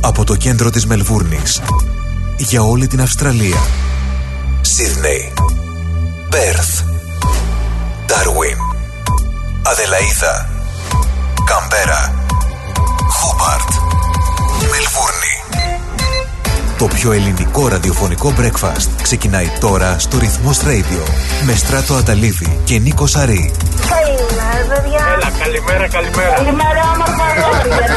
από το κέντρο της Μελβούρνης για όλη την Αυστραλία. Sydney, Perth, Darwin, Adelaide, Canberra, Hobart, Μελβούρνη. Το πιο ελληνικό ραδιοφωνικό breakfast ξεκινάει τώρα στο Rhythmos Radio με Στράτο Ατταλίδη και Νίκο Σαρή. Καλημέρα, παιδιά. Έλα, καλημέρα, καλημέρα. Καλημέρα, όμορφα, παιδιά.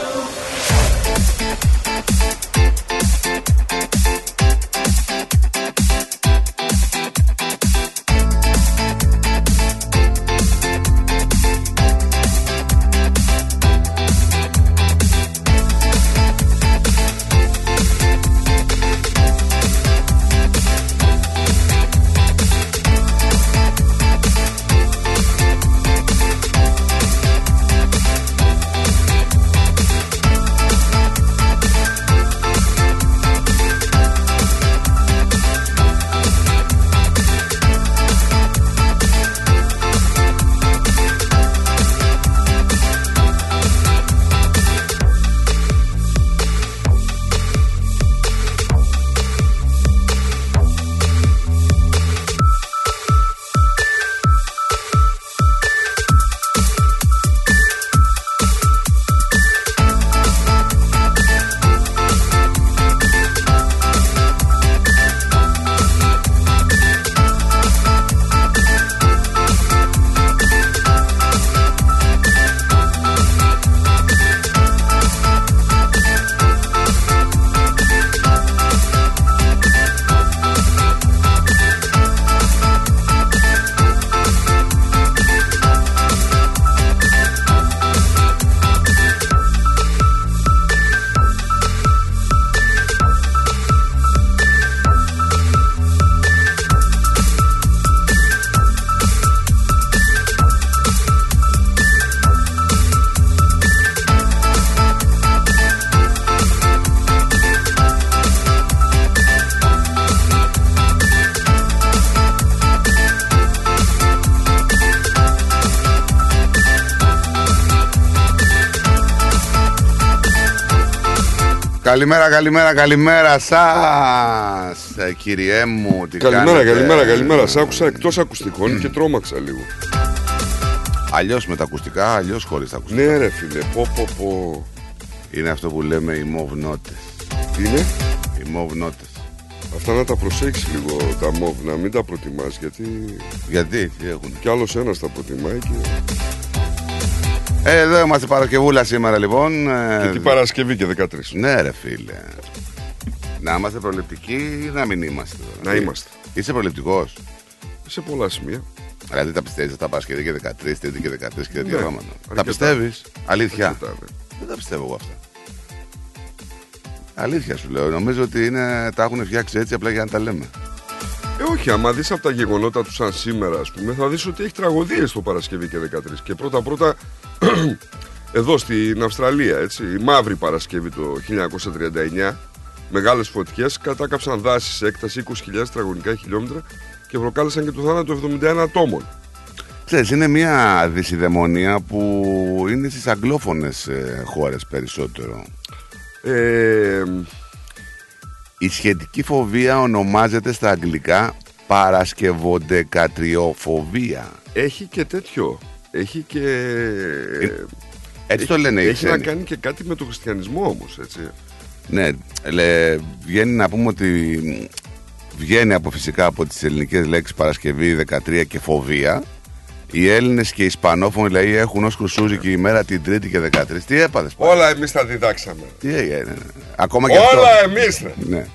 Καλημέρα, καλημέρα, καλημέρα σας, κυριέ μου, τι καλημέρα, κάνετε? Καλημέρα, καλημέρα, σ' άκουσα εκτός ακουστικών και τρόμαξα λίγο. Αλλιώς με τα ακουστικά, αλλιώς χωρίς τα ακουστικά. Ναι ρε φίλε, πω. Είναι αυτό που λέμε οι μοβ νότες. Τι είναι? Οι μοβ νότες. Αυτά να τα προσέξεις λίγο τα μοβ, να μην τα προτιμάς, γιατί τι έχουν? Κι άλλος ένας τα προτιμάει και... Εδώ είμαστε Παρασκευούλα σήμερα λοιπόν. Και την Παρασκευή και 13. Ναι ρε φίλε. Να είμαστε προληπτικοί ή να μην είμαστε? Να είμαστε. Είσαι προληπτικός? Σε πολλά σημεία. Δηλαδή τα πιστεύεις αυτά Παρασκευή και 13, Τρίτη και 13 και τέτοια πράγματα? Τα πιστεύεις? Αλήθεια? Δεν τα πιστεύω εγώ αυτά. Αλήθεια σου λέω. Νομίζω ότι τα έχουν φτιάξει έτσι απλά για να τα λέμε. Όχι, άμα δεις από τα γεγονότα του σαν σήμερα, ας πούμε, θα δεις ότι έχει τραγωδίες το Παρασκευή και 13. Και πρώτα-πρώτα, εδώ στην Αυστραλία, έτσι, η Μαύρη Παρασκευή το 1939, μεγάλες φωτιές κατάκαψαν δάση σε έκταση 20.000 τετραγωνικά χιλιόμετρα και προκάλεσαν και το θάνατο 71 ατόμων. Ξέρεις, είναι μια δυσιδαιμονία που είναι στις αγγλόφωνες χώρες περισσότερο. Η σχετική φοβία ονομάζεται στα αγγλικά παρασκευοντεκατριοφοβία. Έχει και τέτοιο. Έχει και... Έτσι το λένε οι ξένοι. Έχει να κάνει και κάτι με τον χριστιανισμό όμως, έτσι. Ναι, βγαίνει να πούμε ότι βγαίνει φυσικά από τις ελληνικές λέξεις Παρασκευή, 13 και φοβία. Οι Έλληνες και οι Ισπανόφωνοι δηλαδή έχουν ως κρουσούζικη ημέρα την Τρίτη και 13. Τι έπαθες? Όλα εμείς τα διδάξαμε. Τι έγινε? Ακόμα και αυτό. Όλα εμείς. Ναι.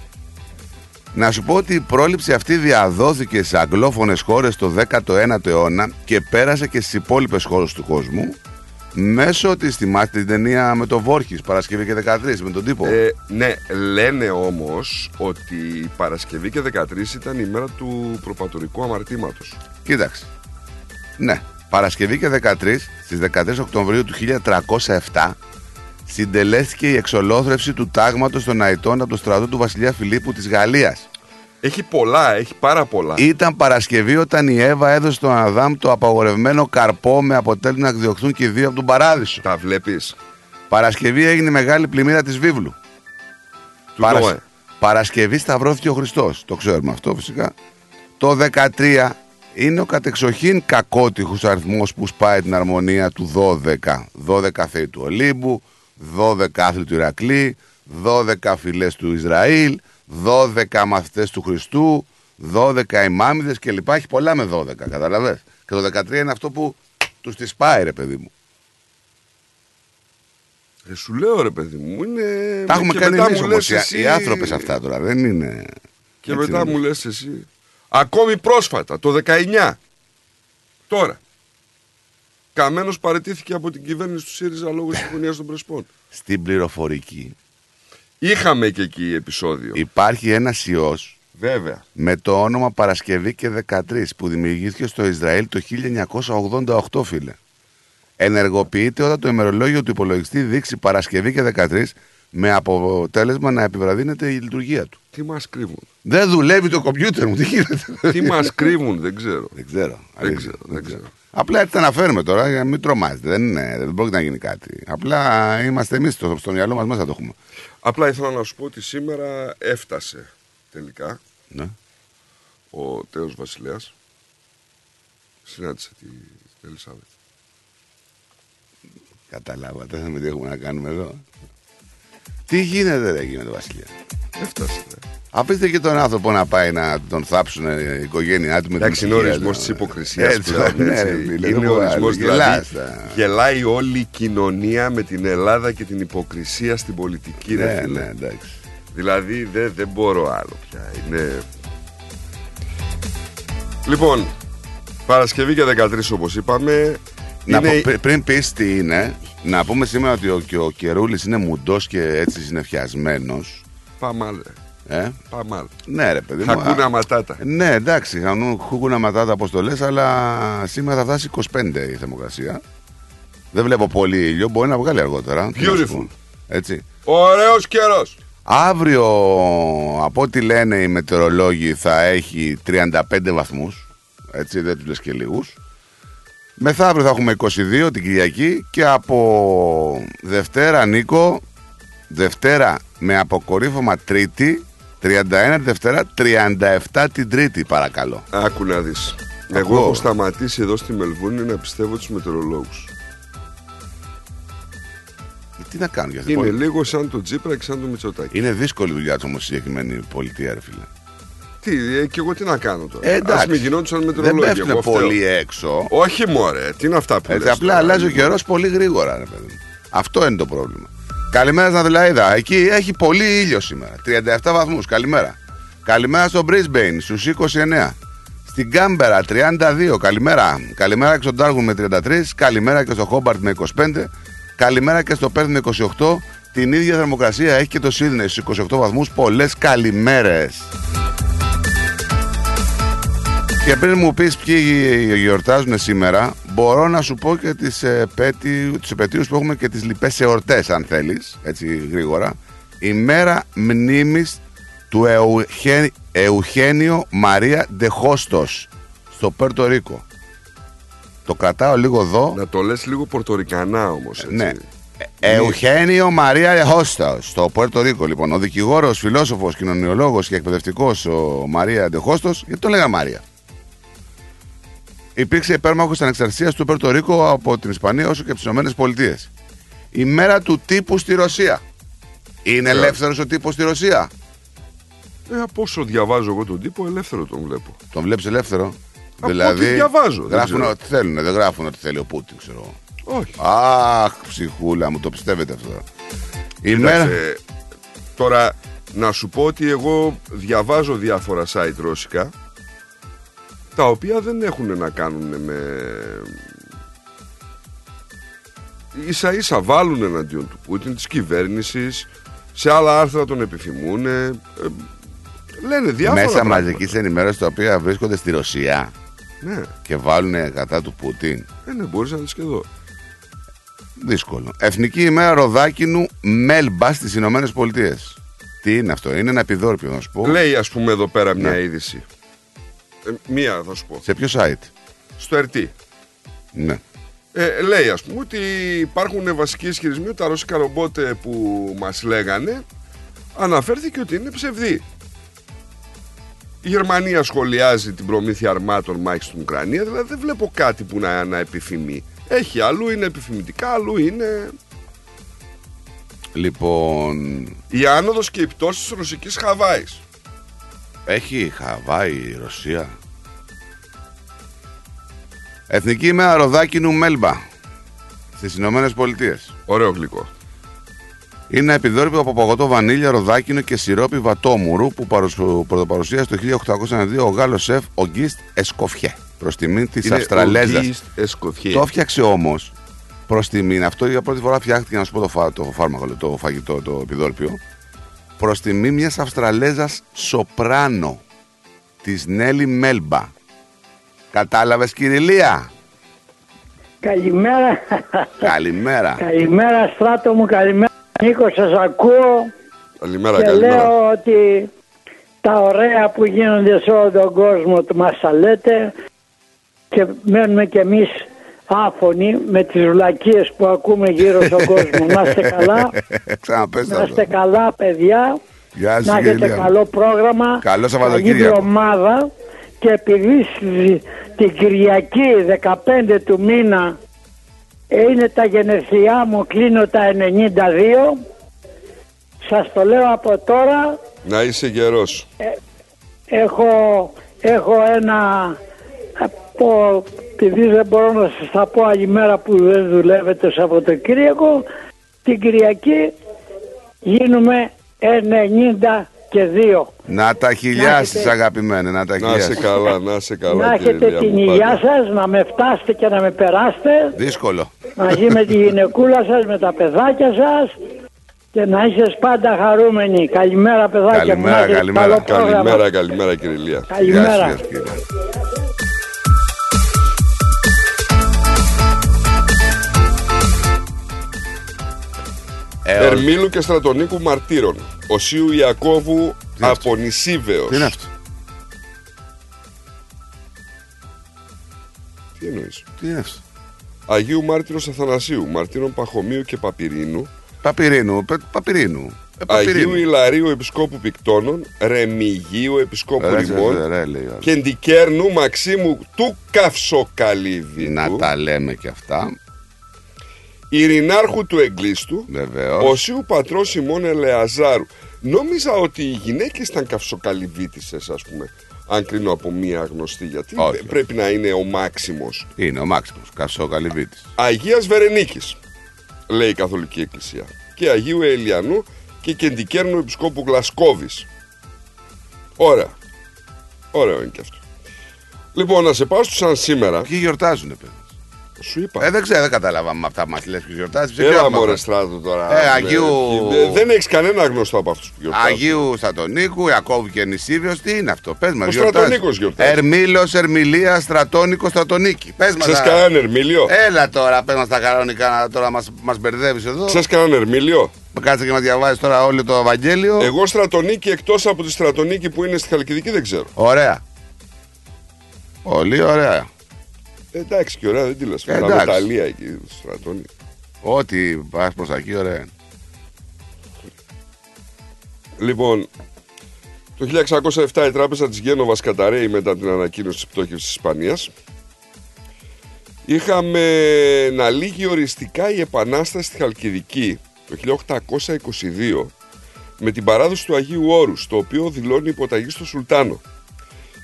Να σου πω ότι η πρόληψη αυτή διαδόθηκε σε αγγλόφωνες χώρες το 19ο αιώνα και πέρασε και στις υπόλοιπες χώρες του κόσμου μέσω της, θυμάστε την ταινία με το Βόρχης, Παρασκευή και 13, με τον τύπο? Ναι, λένε όμως ότι η Παρασκευή και 13 ήταν η μέρα του προπατορικού αμαρτήματος. Κοίταξε. Ναι, Παρασκευή και 13, στις 13 Οκτωβρίου του 1307 συντελέστηκε η εξολόθρευση του τάγματος των Αητών από το στρατό του βασιλιά Φιλίππου της Γαλλίας. Έχει πολλά, έχει πάρα πολλά. Ήταν Παρασκευή όταν η Εύα έδωσε τον Αδάμ το απαγορευμένο καρπό με αποτέλεσμα να εκδιωχθούν και οι δύο από τον παράδεισο. Τα βλέπεις. Παρασκευή έγινε μεγάλη πλημμύρα της βίβλου. Παρασκευή σταυρώθηκε ο Χριστός. Το ξέρουμε αυτό φυσικά. Το 13 είναι ο κατεξοχήν κακότυχος αριθμός που σπάει την αρμονία του 12. 12 θεοί του Ολύμπου, 12 άθλοι του Ηρακλή, 12 φυλές του Ισραήλ, 12 μαθητές του Χριστού, 12 ημάμιδες κλπ. Έχει πολλά με 12, καταλαβες. Και το 13 είναι αυτό που τους τη σπάει, ρε παιδί μου. Σου λέω, ρε παιδί μου, είναι... Τα έχουμε κάνει εμείς όμως, εσύ... οι άνθρωπες αυτά τώρα, δεν είναι... Και έτσι μετά είναι. Μου λες εσύ... Ακόμη πρόσφατα, το 19, τώρα, Καμένος παραιτήθηκε από την κυβέρνηση του ΣΥΡΙΖΑ λόγω συμφωνίας των Πρεσπών. Στην πληροφορική. Είχαμε και εκεί επεισόδιο. Υπάρχει ένας ιός, βέβαια, με το όνομα Παρασκευή και 13, που δημιουργήθηκε στο Ισραήλ το 1988, φίλε. Ενεργοποιείται όταν το ημερολόγιο του υπολογιστή δείξει Παρασκευή και 13 με αποτέλεσμα να επιβραδύνεται η λειτουργία του. Τι μας κρύβουν. Δεν δουλεύει το κομπιούτερ μου, τι γίνεται. Τι μας κρύβουν, δεν ξέρω. Δεν ξέρω. Απλά έτσι τα αναφέρουμε τώρα για να μην τρομάζετε. Δεν πρόκειται να γίνει κάτι. Απλά είμαστε εμείς στο μυαλό μας μέσα το έχουμε. Απλά ήθελα να σου πω ότι σήμερα έφτασε τελικά ο τέος βασιλέας. Συνάντησε την Ελισάβετ. Καταλάβατε, δεν με τι έχουμε να κάνουμε εδώ. Τι γίνεται ρε εκεί με τον βασιλιά. Έφτασε. Αφήστε και τον άνθρωπο να πάει να τον θάψουν η οικογένειά του με την οικογένεια. Είναι ο ορισμός της υποκρισίας. Είναι ο ορισμός. Γελάει όλη η κοινωνία με την Ελλάδα και την υποκρισία στην πολιτική. Ναι, ναι, εντάξει. Δηλαδή δεν μπορώ άλλο πια. Είναι... Λοιπόν, Παρασκευή και 13 όπως είπαμε. Πριν πεις τι είναι, να πούμε σήμερα ότι ο Κερούλης είναι μουντός και έτσι συνεφιασμένος. Παμάλε. Παμάλε. Ναι, ρε παιδί μου. Χακούνα ματάτα. Ναι, εντάξει, χακούνα ματάτα όπως το λες, αλλά σήμερα θα φτάσει 25 η θερμοκρασία. Δεν βλέπω πολύ ήλιο, μπορεί να βγάλει αργότερα. Beautiful. Έτσι. Ωραίος καιρός. Αύριο, από ό,τι λένε οι μετεωρολόγοι, θα έχει 35 βαθμούς. Έτσι, δεν τους λες και λίγους. Μεθαύριο θα έχουμε 22 την Κυριακή και από Δευτέρα, Νίκο, Δευτέρα με αποκορύφωμα Τρίτη, 31 τη Δευτέρα, 37 την Τρίτη, παρακαλώ. Άκου να δεις. Εγώ έχω σταματήσει εδώ στη Μελβούρνη να πιστεύω τους μετεωρολόγους. Τι να κάνω για αυτό. Είναι λίγο σαν το Τσίπρα και σαν το Μητσοτάκη. Είναι δύσκολη δουλειά όμως η συγκεκριμένη πολιτεία, ρε φίλε. Και εγώ τι να κάνω τώρα. Εντάξει, ας μην γινόντουσαν μετρολόγια. Δεν πέφτουν πολύ έξω. Όχι μωρέ, τι είναι αυτά που λες. Απλά αλλάζει ο καιρός πολύ γρήγορα, ρε παιδί. Αυτό είναι το πρόβλημα. Καλημέρα στην Αδελαίδα. Εκεί έχει πολύ ήλιο σήμερα. 37 βαθμούς, καλημέρα. Καλημέρα στο Μπρίσμπεϊν, στους 29. Στην Κάνμπερα, 32, καλημέρα. Καλημέρα και στον Ντάργουν με 33. Καλημέρα και στο Χόμπαρτ με 25. Καλημέρα και στο Πέρθ με 28. Την ίδια θερμοκρασία έχει και το Σίδνεϊ στους 28 βαθμούς. Πολλές καλημέρες. Και πριν μου πεις ποιοι γιορτάζουν σήμερα, μπορώ να σου πω και τους επετείους που έχουμε και τις λοιπές εορτές, αν θέλεις, έτσι γρήγορα. Ημέρα μνήμης του Ευχένιο Μαρία Ντεχόστο στο Πέρτο Ρίκο. Το κρατάω λίγο εδώ. Να το λες λίγο πορτορικανά όμως, έτσι. Ναι. Ευχένιο Μαρία Ντεχόστο στο Πουέρτο Ρίκο, λοιπόν. Ο δικηγόρος, φιλόσοφος, κοινωνιολόγος και εκπαιδευτικός ο Μαρία Ντεχόστο, γιατί το λέγανε Μαρία. Υπήρξε υπέρμαχος ανεξαρτησίας του Πουέρτο Ρίκο από την Ισπανία όσο και από τις Ηνωμένες Πολιτείες. Η μέρα του τύπου στη Ρωσία. Είναι ελεύθερος ο τύπος στη Ρωσία. Από όσο διαβάζω εγώ τον τύπο, ελεύθερο τον βλέπω. Τον βλέπεις ελεύθερο. Από δηλαδή, ό,τι διαβάζω. Γράφουν ό,τι θέλουν, δεν γράφουν ό,τι θέλει ο Πούτιν, ξέρω εγώ. Όχι. Αχ, ψυχούλα μου, το πιστεύετε αυτό. Κοιτάξτε, τώρα να σου πω ότι εγώ διαβάζω διάφορα site ρώσικα, τα οποία δεν έχουν να κάνουν με... Ίσα ίσα βάλουν εναντίον του Πούτιν, της κυβέρνησης. Σε άλλα άρθρα τον επιθυμούν. Λένε διάφορα μέσα μαζικής ενημέρωσης, τα οποία βρίσκονται στη Ρωσία, ναι. Και βάλουν κατά του Πούτιν. Ναι, μπορείς να δεις και εδώ. Δύσκολο. Εθνική ημέρα ροδάκινου μέλμπα στις Ηνωμένες Πολιτείες. Τι είναι αυτό, είναι ένα επιδόρπιο να σου πω. Λέει ας πούμε εδώ πέρα μια είδηση. Μία θα σου πω. Σε ποιο site? Στο RT. Ναι. Λέει ας πούμε ότι υπάρχουν βασικοί ισχυρισμοί ότι τα ρωσικά ρομπότ που μας λέγανε αναφέρθηκε ότι είναι ψευδή. Η Γερμανία σχολιάζει την προμήθεια αρμάτων μάχης στην Ουκρανία. Δηλαδή δεν βλέπω κάτι που να επιθυμεί. Έχει αλλού, είναι επιθυμητικά, αλλού είναι... Λοιπόν... Η άνοδος και η πτώση της ρωσικής Χαβάης. Έχει Χαβάη η Ρωσία. Εθνική ημέρα ροδάκινου μέλμπα στις Ηνωμένες Πολιτείες. Ωραίο γλυκό. Είναι επιδόρυπο από παγωτό βανίλια, ροδάκινο και σιρόπι βατόμουρου που πρωτοπαρουσίασε το 1892 ο Γάλλος σεφ Ογκίστ Εσκοφιέ προς τιμήν της Αυστραλέζας. Το έφτιαξε όμως προς τιμήν, αυτό για πρώτη φορά φτιάχτηκε να σου πω το φάρμακο, το φαγητό, το επιδόρυπιο, προς τιμήν μιας Αυστραλέζας σοπράνο της Νέλη Μέλμπα. Κατάλαβες κυριλία? Καλημέρα. Καλημέρα. Καλημέρα Στράτο μου, καλημέρα Νίκο, σας ακούω. Καλημέρα, και καλημέρα. Λέω ότι τα ωραία που γίνονται σε όλο τον κόσμο μας τα λέτε και μένουμε κι εμείς άφωνοι με τις βλακίες που ακούμε γύρω στον κόσμο. Να είστε καλά. Να είστε καλά παιδιά. Γεια σας, να έχετε καλό πρόγραμμα. Καλό Σαββατοκύριακο. Ομάδα. Και επειδή την Κυριακή 15 του μήνα είναι τα γενεθλιά μου, κλείνω τα 92, σας το λέω από τώρα. Να είσαι γερός. Έχω ένα, επειδή δεν μπορώ να σας τα πω άλλη μέρα που δεν δουλεύετε Σαββατοκύριακο, την Κυριακή γίνουμε 92. Να τα χιλιάσεις αγαπημένε, να τα χιλιάσεις. Να σε καλά, να σε καλά. Να έχετε την υγεία σας, να με φτάσετε και να με περάσετε. Δύσκολο. Μαζί με τη γυναικούλα σας, με τα παιδάκια σας. Και να είσαι πάντα χαρούμενοι. Καλημέρα παιδάκια. Καλημέρα, καλημέρα. Καλημέρα, καλημέρα κύριε Ηλία. Καλημέρα. Ερμήλου και Στρατονίκου μαρτύρων. Οσίου Ιακώβου Απονησίβεως. Τι είναι αυτό? Τι εννοείς? Τι είναι αυτό? Αγίου Μάρτυρος Αθανασίου, μαρτύρων Παχωμίου και Παπυρίνου. Παπυρίνου. Αγίου Ηλαρίου Επισκόπου Πικτώνων, Ρεμιγίου Επισκόπου Λιμών και Ντικέρνου Μαξίμου του Καυσοκαλύβη. Να τα λέμε και αυτά. Ειρηνάρχου του Εγκλίστου. Βεβαίως. Οσίου Πατρός Σιμών Ελεαζάρου. Νόμιζα ότι οι γυναίκες ήταν καυσοκαλυβίτισσες, ας πούμε, αν κρίνω από μία γνωστή, γιατί όχι, πρέπει να είναι ο Μάξιμος. Είναι ο Μάξιμος, καυσοκαλυβίτης. Αγίας Βερενίκης, λέει η Καθολική Εκκλησία, και Αγίου Ελιανού και Κεντικέρνου Επισκόπου Γλασκόβης. Ωραία. Ωραίο είναι και αυτό. Λοιπόν, να σε πάω στους σαν σήμερα. Ποιοι γιορτάζουνε, παιδιά? Σου είπα. Δεν ξέρω, δεν καταλάβαμε αυτά που μας λες και γιορτάζεις. Έλα μωρέ Στράτο τώρα. Αγίου... δεν έχεις κανένα γνωστό από αυτούς που γιορτάζουν. Αγίου Στρατονίκου, Ιακώβου και Νησίβιος, τι είναι αυτό? Πες μας, γιορτάζεις. Ο Στρατονίκος γιορτάζει. Ερμήλος, Ερμηλία, Στρατόνικο, Στρατονίκη. Πες μας. Ξέρεις κανέναν Ερμήλιο? Έλα τώρα, πες μας τα κανονικά, τώρα μας μπερδεύεις εδώ. Ξέρεις κανέναν Ερμήλιο? Κάτσε και μας διαβάζεις τώρα όλο το Ευαγγέλιο. Εγώ Στρατονίκη, εκτός από τη Στρατονίκη που είναι στη Χαλκιδική, δεν ξέρω. Ωραία. Πολύ ωραία. Εντάξει και ωραία, δεν τη λες. Φέραμε Ιταλία εκεί, Στρατώνει. Ό,τι πας προς εκεί, ωραία. Λοιπόν, το 1607 η τράπεζα της Γένοβας καταρρέει μετά την ανακοίνωση της πτώχευσης της Ισπανίας. Είχαμε να λύγει οριστικά η Επανάσταση στη Χαλκιδική το 1822 με την παράδοση του Αγίου Όρους, το οποίο δηλώνει υποταγή στο Σουλτάνο.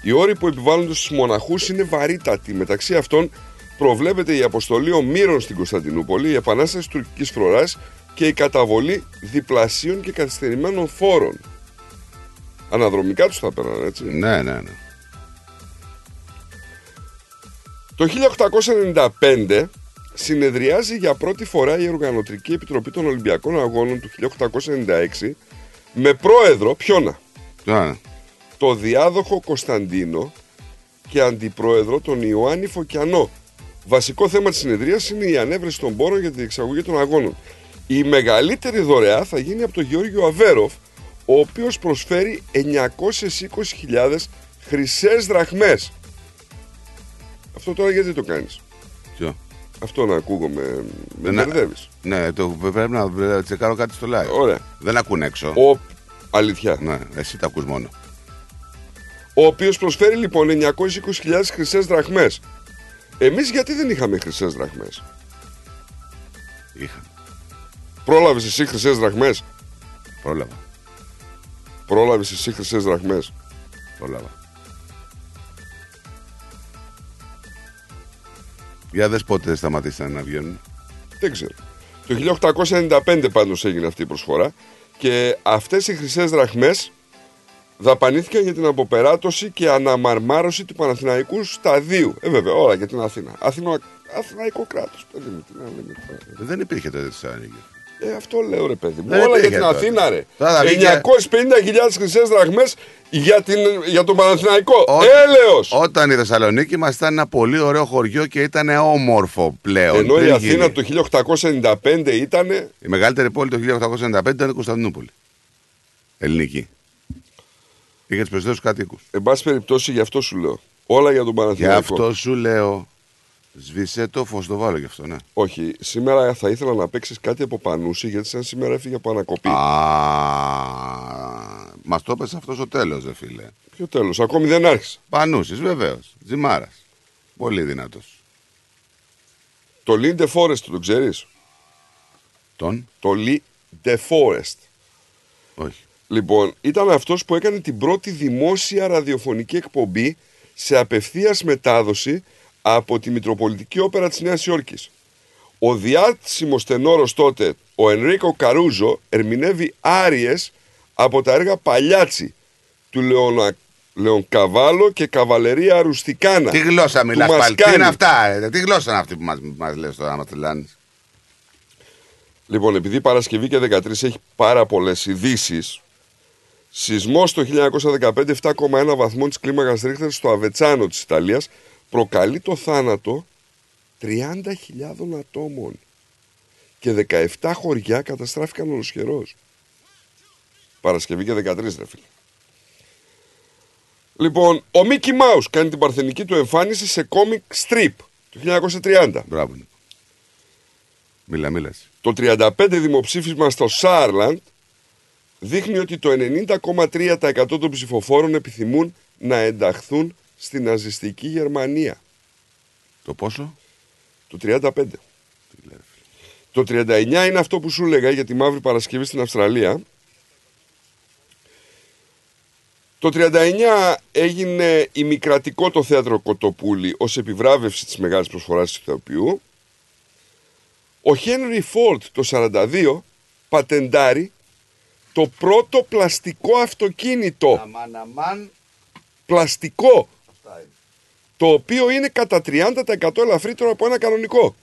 Οι όροι που επιβάλλονται στους μοναχούς είναι βαρύτατοι. Μεταξύ αυτών προβλέπεται η αποστολή ομήρων στην Κωνσταντινούπολη, η επανάσταση της τουρκικής φρουράς και η καταβολή διπλασίων και καθυστερημένων φόρων. Αναδρομικά τους θα πέραν, έτσι. Ναι, ναι, ναι. Το 1895 συνεδριάζει για πρώτη φορά η Οργανωτική Επιτροπή των Ολυμπιακών Αγώνων του 1896 με πρόεδρο ποιόνα? Ναι. Το διάδοχο Κωνσταντίνο και αντιπρόεδρο τον Ιωάννη Φωκιανό. Βασικό θέμα της συνεδρίας είναι η ανέβρεση των πόρων για τη διεξαγωγή των αγώνων. Η μεγαλύτερη δωρεά θα γίνει από τον Γεώργιο Αβέροφ, ο ο οποίος προσφέρει 920.000 χρυσές δραχμές. Αυτό τώρα γιατί το κάνεις? Ποιο? Αυτό να ακούγομαι, με μπερδεύεις. Ναι, το πρέπει να τσεκάρω κάτι στο live. Ωραία. Δεν ακούνε έξω. Αλήθεια. Ναι, εσύ τα ακούς μόνο. Ο οποίος προσφέρει λοιπόν 920.000 χρυσές δραχμές. Εμείς γιατί δεν είχαμε χρυσές δραχμές? Είχαμε. Πρόλαβες εσύ χρυσές δραχμές? Πρόλαβα. Πρόλαβες εσύ χρυσές δραχμές? Πρόλαβα. Για δες πότε σταματήσαν να βγαίνουν. Δεν ξέρω. Το 1895 πάντως έγινε αυτή η προσφορά. Και αυτές οι χρυσές δραχμές δαπανήθηκαν για την αποπεράτωση και αναμαρμάρωση του Παναθηναϊκού Σταδίου. Βέβαια, όλα για την Αθήνα. Αθηναϊκό κράτος. Δεν υπήρχε τότε Θεσσαλονίκη. Αυτό λέω ρε παιδί μου. Δεν όλα για την τότε. Αθήνα ρε. 950.000 χρυσές δραχμές για τον Παναθηναϊκό. Έλεος! Όταν η Θεσσαλονίκη μας ήταν ένα πολύ ωραίο χωριό και ήταν όμορφο πλέον. Ενώ η Αθήνα το 1895 ήταν. Η μεγαλύτερη πόλη το 1895 ήταν η Κωνσταντινούπολη. Ελληνική. Είχε τους περισσότερους κατοίκους. Εν πάση περιπτώσει, γι' αυτό σου λέω. Όλα για τον Παναθηναϊκό. Γι' αυτό σου λέω. Σβήσε το φως, το βάλω γι' αυτό, ναι. Όχι, σήμερα θα ήθελα να παίξεις κάτι από Πανούση, γιατί σαν σήμερα έφυγε από ανακοπή. Μας το έπεσε αυτό στο τέλος, δε φίλε. Ποιο τέλος, ακόμη δεν άρχισε. Πανούσης, βεβαίως. Τζιμάρας. Πολύ δυνατός. Το Lee De Forest, τον ξέρεις? Τον? Το Lee De Forest. Όχι. Λοιπόν, ήταν αυτός που έκανε την πρώτη δημόσια ραδιοφωνική εκπομπή σε απευθείας μετάδοση από τη Μητροπολιτική Όπερα της Νέας Υόρκης. Ο διάσημος τενόρος τότε, ο Ενρίκο Καρούζο, ερμηνεύει άριες από τα έργα Παλιάτσι του Λεονκαβάλο και Καβαλερία Ρουστικάνα. Τι γλώσσα μιλάς πάλι, τι είναι αυτά, τι γλώσσα είναι αυτή που μας λες τώρα, μας τρελάνεις. Λοιπόν, επειδή Παρασκευή και 13 έχει πάρα πολλές ειδήσεις. Σεισμός το 1915, 7,1 βαθμών της κλίμακας Ρίχτερ στο Αβετσάνο της Ιταλίας, προκαλεί το θάνατο 30.000 ατόμων και 17 χωριά καταστράφηκαν ολοσχερώς. Παρασκευή και 13, ρε φίλε. Λοιπόν, ο Μίκι Μάους κάνει την παρθενική του εμφάνιση σε κόμικ στριπ του 1930. Μπράβο. Μίλα. Το 35 δημοψήφισμα στο Σάρλαντ δείχνει ότι το 90,3% των ψηφοφόρων επιθυμούν να ενταχθούν στη ναζιστική Γερμανία. Το πόσο? Το 35. Το 39 είναι αυτό που σου λέγα για τη Μαύρη Παρασκευή στην Αυστραλία. Το 39 έγινε ημικρατικό το θέατρο Κοτοπούλη ως επιβράβευση της μεγάλης προσφοράς του ηθοποιού. Ο Χένρι Φόρντ το 42 πατεντάρει το πρώτο πλαστικό αυτοκίνητο. Αμάν. Πλαστικό. Το οποίο είναι κατά 30% ελαφρύτερο από ένα κανονικό.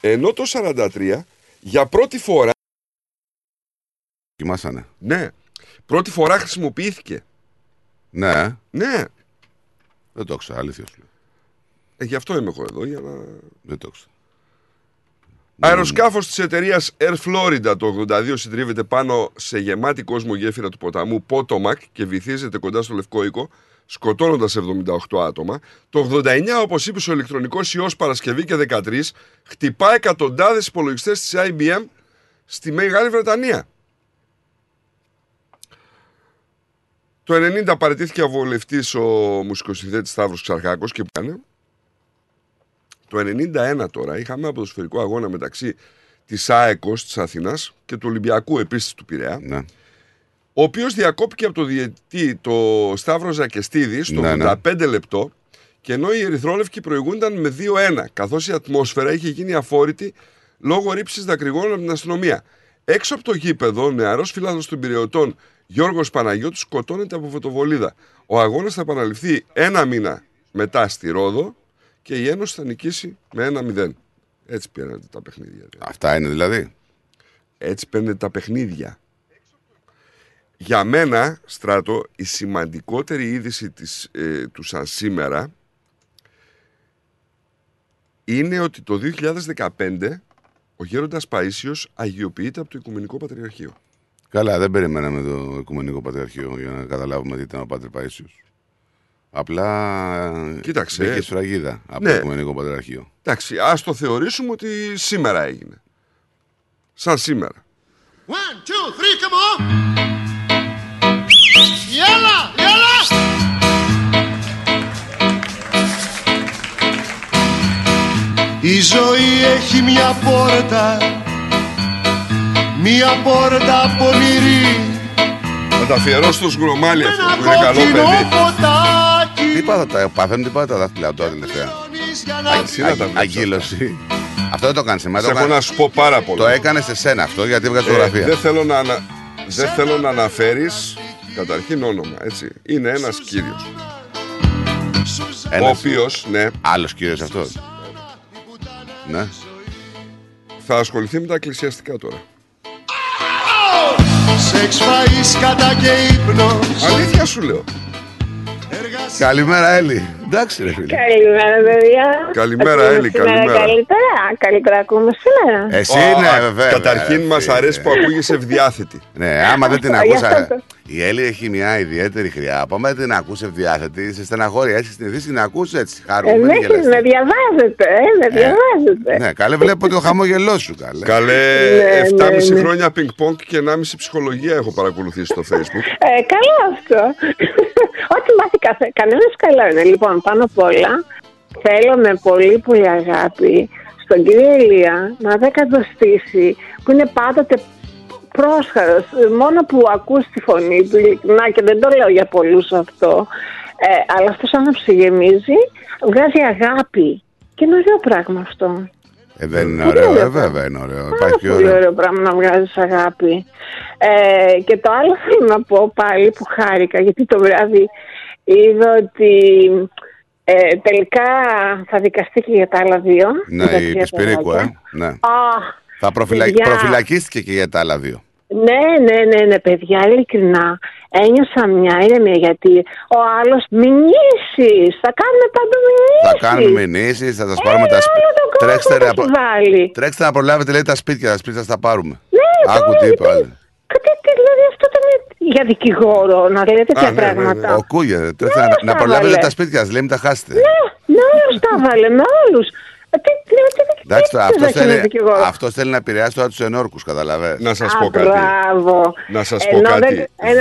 Ενώ το 43 για πρώτη φορά. Κοιμάσανε. Ναι. Πρώτη φορά χρησιμοποιήθηκε. Ναι. Ναι. Δεν το ξέρω, αλήθεια σου λέω. Γι' αυτό είμαι εγώ εδώ, για να. Δεν το ξέρω. Αεροσκάφος της εταιρείας Air Florida το 82 συντρίβεται πάνω σε γεμάτη κόσμο γέφυρα του ποταμού Πότομακ και βυθίζεται κοντά στο Λευκό Οίκο, σκοτώνοντας 78 άτομα. Το 89, όπως είπε, ο ηλεκτρονικός ιός Παρασκευή και 13 χτυπά εκατοντάδες υπολογιστές της IBM στη Μεγάλη Βρετανία. Το 90 παραιτήθηκε αβολευτής ο μουσικοσυνθέτης Σταύρος Ξαρχάκος και πάνε. Το 91 τώρα είχαμε ένα ποδοσφαιρικό αγώνα μεταξύ της ΑΕΚΟΣ της Αθήνας και του Ολυμπιακού επίσης του Πειραιά. Ναι. Ο οποίος διακόπηκε από το διαιτητή το Σταύρο Ζακεστίδη στο 85 λεπτό και ενώ οι ερυθρόλευκοι προηγούνταν με 2-1 καθώς η ατμόσφαιρα είχε γίνει αφόρητη λόγω ρήψης δακρυγόνων από την αστυνομία. Έξω από το γήπεδο ο νεαρός φύλαθλος των Πειραιωτών Γιώργος Παναγιώτης σκοτώνεται από φωτοβολίδα. Ο αγώνας θα επαναληφθεί ένα μήνα μετά στη Ρόδο. Και η Ένωση θα νικήσει με 1-0. Έτσι παίρνετε τα παιχνίδια. Αυτά είναι δηλαδή. Έτσι παίρνετε τα παιχνίδια. Για μένα, Στράτο, η σημαντικότερη είδηση του σαν σήμερα είναι ότι το 2015 ο γέροντας Παΐσιος αγιοποιείται από το Οικουμενικό Πατριαρχείο. Καλά, δεν περιμέναμε το Οικουμενικό Πατριαρχείο για να καταλάβουμε τι ήταν ο Πάτερ Παΐσιος. Απλά μπήκε σφραγίδα από το Οικουμενικό Πατριαρχείο. Εντάξει, ας το θεωρήσουμε ότι σήμερα έγινε. Σαν σήμερα. 1, 2, 3, come on! Γέλα, γέλα! Η ζωή έχει μια πόρτα, μια πόρτα πονηρή. Θα τα αφιερώσω στους Γκρομάλι αυτό που είναι καλό παιδί. Ποτάκι. Τι πάτα, πάθαμε την πάτα δάχτυλα τώρα τελευταία. Αγγύλωση. Αυτό δεν το κάνεις εμένα. Σε έχω να σου πω πάρα πολύ. Το έκανες σε σένα αυτό γιατί βγάζει φωτογραφία. Δεν θέλω να αναφέρεις καταρχήν όνομα, έτσι. Είναι ένας κύριος. Ο οποίος, ναι. Άλλος κύριος αυτός. Ναι. Θα ασχοληθεί με τα εκκλησιαστικά τώρα. Σεξ, φαΐς, κατά και ύπνος. Αλήθεια σου λέω. Καλημέρα Έλλη. Εντάξει ρε φίλε. Καλημέρα παιδιά. Καλημέρα Έλλη, καλημέρα. Καλύτερα ακούμε σήμερα. Εσύ ναι βέβαια. Καταρχήν μας αρέσει που ακούγεσαι ευδιάθετη. Ναι, άμα δεν την ακούσα. Η Έλλη έχει μια ιδιαίτερη χρειά. Άμα δεν την ακούς ευδιάθετη, σε στεναχώρια έτσι στην ειδήση να ακούς έτσι χαρούμενη. Εμείς με διαβάζετε, Ναι, καλέ βλέπω το χαμόγελό σου καλέ. Καλέ 7,5 χρόνια πινκ πονκ και 1,5 ψυχολογία έχω παρακολουθήσει στο Facebook. Καλό αυτό. Ό,τι μάθει κανένας καλό είναι. Λοιπόν, πάνω απ' όλα θέλω με πολύ πολύ αγάπη στον κύριο Ηλία να δεκατοστήσει που είναι πάντοτε πρόσχαρος. Μόνο που ακούς τη φωνή του, ειλικρινά, και δεν το λέω για πολλούς αυτό, αλλά αυτός άνθρωπος γεμίζει, βγάζει αγάπη και είναι ωραίο πράγμα αυτό. Δεν είναι ωραίο, βέβαια είναι ωραίο. Υπάρχει πολύ ωραίο πράγμα να βγάζεις αγάπη. Και το άλλο θέλω να πω πάλι που χάρηκα, γιατί το βράδυ είδα ότι τελικά θα δικαστεί και για τα άλλα δύο. Ναι, η Σπυρίκου, ναι. Θα προφυλακίστηκε και για τα άλλα δύο. Ναι, παιδιά, ειλικρινά. Ένιωσα μια ήρεμη γιατί ο άλλος μηνύσεις. Θα κάνουμε πάντα μηνύσεις. Θα κάνουμε μηνύσεις, θα σας πάρουμε τα σπίτια. Τρέξτε να προλάβετε, λέει, τα σπίτια. Τα σπίτια θα τα πάρουμε. Ναι, άκου τι είπα. Κάτι δηλαδή αυτό ήταν για δικηγόρο να λέει τέτοια πράγματα. Ακούγεται. Να προλάβετε τα σπίτια σας, λέει, μην τα χάσετε. Ναι, όλους τα βάλε, με όλους. Εντάξει, αυτό θέλει να επηρεάσει τώρα τους ενόρκους, καταλαβαίνεις. Να σας πω κάτι.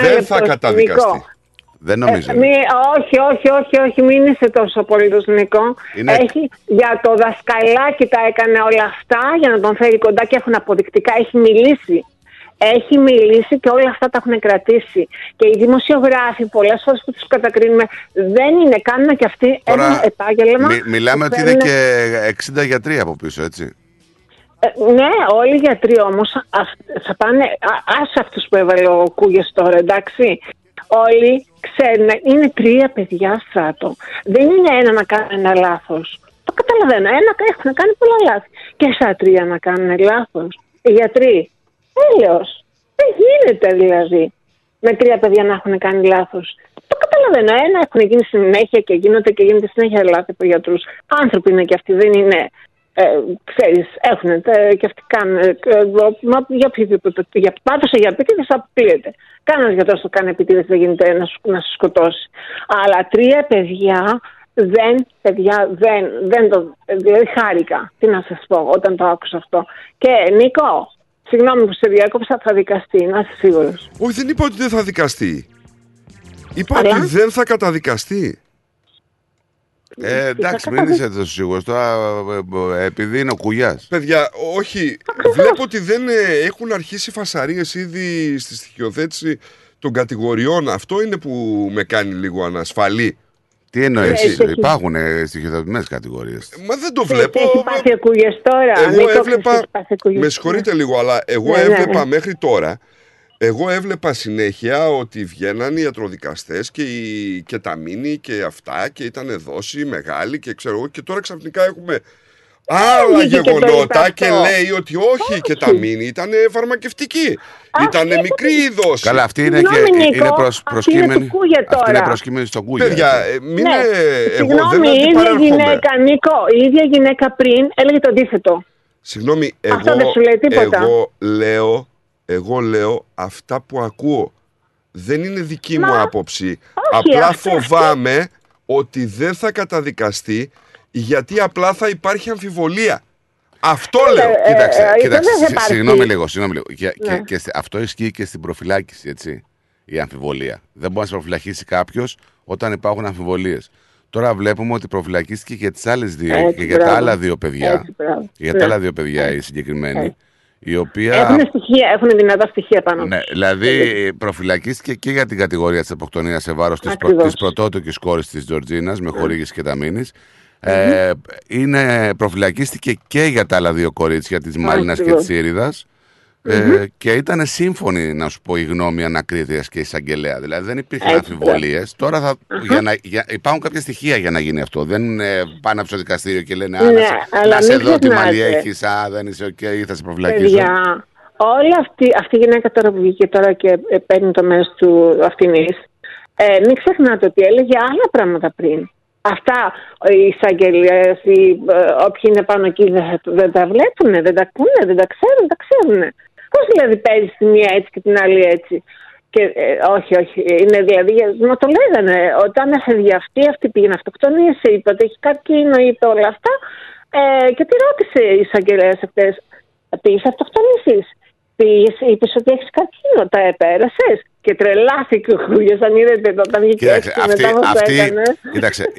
Δεν θα καταδικαστεί. Δεν νομίζω. Όχι, μην είσαι τόσο απολύτως Νικό. Για το δασκαλάκι τα έκανε όλα αυτά για να τον φέρει κοντά και έχουν αποδεικτικά. Έχει μιλήσει. Έχει μιλήσει και όλα αυτά τα έχουν κρατήσει. Και οι δημοσιογράφοι πολλές φορές που τους κατακρίνουμε δεν είναι, κάνουν και αυτοί ένα επάγγελμα. Μιλάμε ότι είναι και 60 γιατροί από πίσω, έτσι. Ναι, όλοι οι γιατροί όμως θα πάνε, ας αυτούς που έβαλε ο Κούγες τώρα, εντάξει. Όλοι ξέρουν, είναι τρία παιδιά Στράτο. Δεν είναι ένα να κάνει ένα λάθος. Το καταλαβαίνω, ένα έχουν κάνει πολλά λάθη. Και στα τρία να κάνουν λάθος. Οι γιατροί. Έλεος. Δεν γίνεται δηλαδή με τρία παιδιά να έχουν κάνει λάθος. Το καταλαβαίνω. Ένα έχουν γίνει συνέχεια και γίνεται συνέχεια λάθη από γιατρούς. Άνθρωποι είναι και αυτοί, δεν είναι. Ξέρεις, έχουν και αυτοί κάνουν. Πάντως για επίτηδες αποκλείεται. Κανένας γιατρός το κάνει επίτηδες, δεν γίνεται να σου σκοτώσει. Αλλά τρία παιδιά. Δεν το. Δηλαδή χάρηκα. Τι να σας πω όταν το άκουσα αυτό. Και Νίκο. Συγγνώμη που σε διάκοψα, θα δικαστεί, να είσαι σίγουρος. Όχι, δεν είπα ότι δεν θα δικαστεί. Είπα ότι δεν θα καταδικαστεί. Εντάξει, μην είσαι τόσο σίγουρος. Επειδή είναι ο Κουγιάς. Παιδιά, όχι. Βλέπω ότι δεν έχουν αρχίσει φασαρίες ήδη στη στοιχειοθέτηση των κατηγοριών. Αυτό είναι που με κάνει λίγο ανασφαλή. Τι εννοείς, υπάρχουν στοιχειοθετημένες κατηγορίες. Μα δεν το βλέπω. Έχει πάθει ο Κούγιας τώρα. Εγώ έβλεπα, με συγχωρείτε λίγο, αλλά εγώ έβλεπα μέχρι τώρα, εγώ έβλεπα συνέχεια ότι βγαίναν οι ιατροδικαστές και τα μήνυ και αυτά και ήταν δόση μεγάλη και ξέρω εγώ και τώρα ξαφνικά έχουμε άλλα γεγονότα και λέει ότι όχι και τα μήνυ ήταν φαρμακευτική. Ήταν μικρή η δόση. Καλά, αυτή είναι προσκύμενη. Αυτή είναι προσκύμενη στον Κούγια. Παιδιά, συγγνώμη, η ίδια γυναίκα, Νίκο, η ίδια γυναίκα πριν έλεγε το αντίθετο. Συγγνώμη, εγώ λέω Εγώ λέω αυτά που ακούω. Δεν είναι δική μου άποψη. Απλά φοβάμαι ότι δεν θα καταδικαστεί, γιατί απλά θα υπάρχει αμφιβολία. Αυτό λέω. Κοίταξε, συγγνώμη λίγο. Και αυτό ισχύει και στην προφυλάκηση, έτσι, η αμφιβολία. Δεν μπορεί να σε προφυλακίσει κάποιος όταν υπάρχουν αμφιβολίες. Τώρα βλέπουμε ότι προφυλακίστηκε και για τις άλλες δύο, έτσι, και για τα άλλα δύο παιδιά. Οι συγκεκριμένοι. Έτσι. Η οποία... Έχουν δυνατά στοιχεία πάνω. Ναι, δηλαδή προφυλακίστηκε και για την κατηγορία της αποκτονίας σε βάρος της πρωτότοκης κόρης της Τζορτζίνας με χορήγηση και ταμίνης. Προφυλακίστηκε και για τα άλλα δύο κορίτσια, της Μάλινας και της Ήριδας. Και ήταν σύμφωνη, να σου πω, η γνώμη ανακρίτριας και εισαγγελέα. Δηλαδή δεν υπήρχαν αμφιβολίες. Τώρα υπάρχουν κάποια στοιχεία για να γίνει αυτό. Δεν πάνε από το δικαστήριο και λένε να σε δω τι μαλλί έχεις, δεν είσαι οκ, θα σε προφυλακίσω. Όλη αυτή η γυναίκα τώρα που βγήκε τώρα και παίρνει το μέρος του αυτινής, μην ξεχνάτε ότι έλεγε άλλα πράγματα πριν. Αυτά οι εισαγγελίες, όποιοι είναι πάνω εκεί, δεν τα βλέπουν, δεν τα ακούνε, δεν τα ξέρουν, Πώς δηλαδή παίζεις τη μία έτσι και την άλλη έτσι. Και, όχι, είναι δηλαδή, μα το λέγανε, όταν έφευγε αυτή πήγαινε αυτοκτονίασε, είπε ότι έχει καρκίνο, είπε όλα αυτά. Και τι ρώτησε οι εισαγγελίες αυτές, πήγες αυτοκτονήσεις, είπες ότι έχεις καρκίνο, τα επέρασες? Και τρελάθηκε ο Χούγιος, αν είδατε όταν βγήκε έξω μετά από αυτό έκανε. Κοίταξε,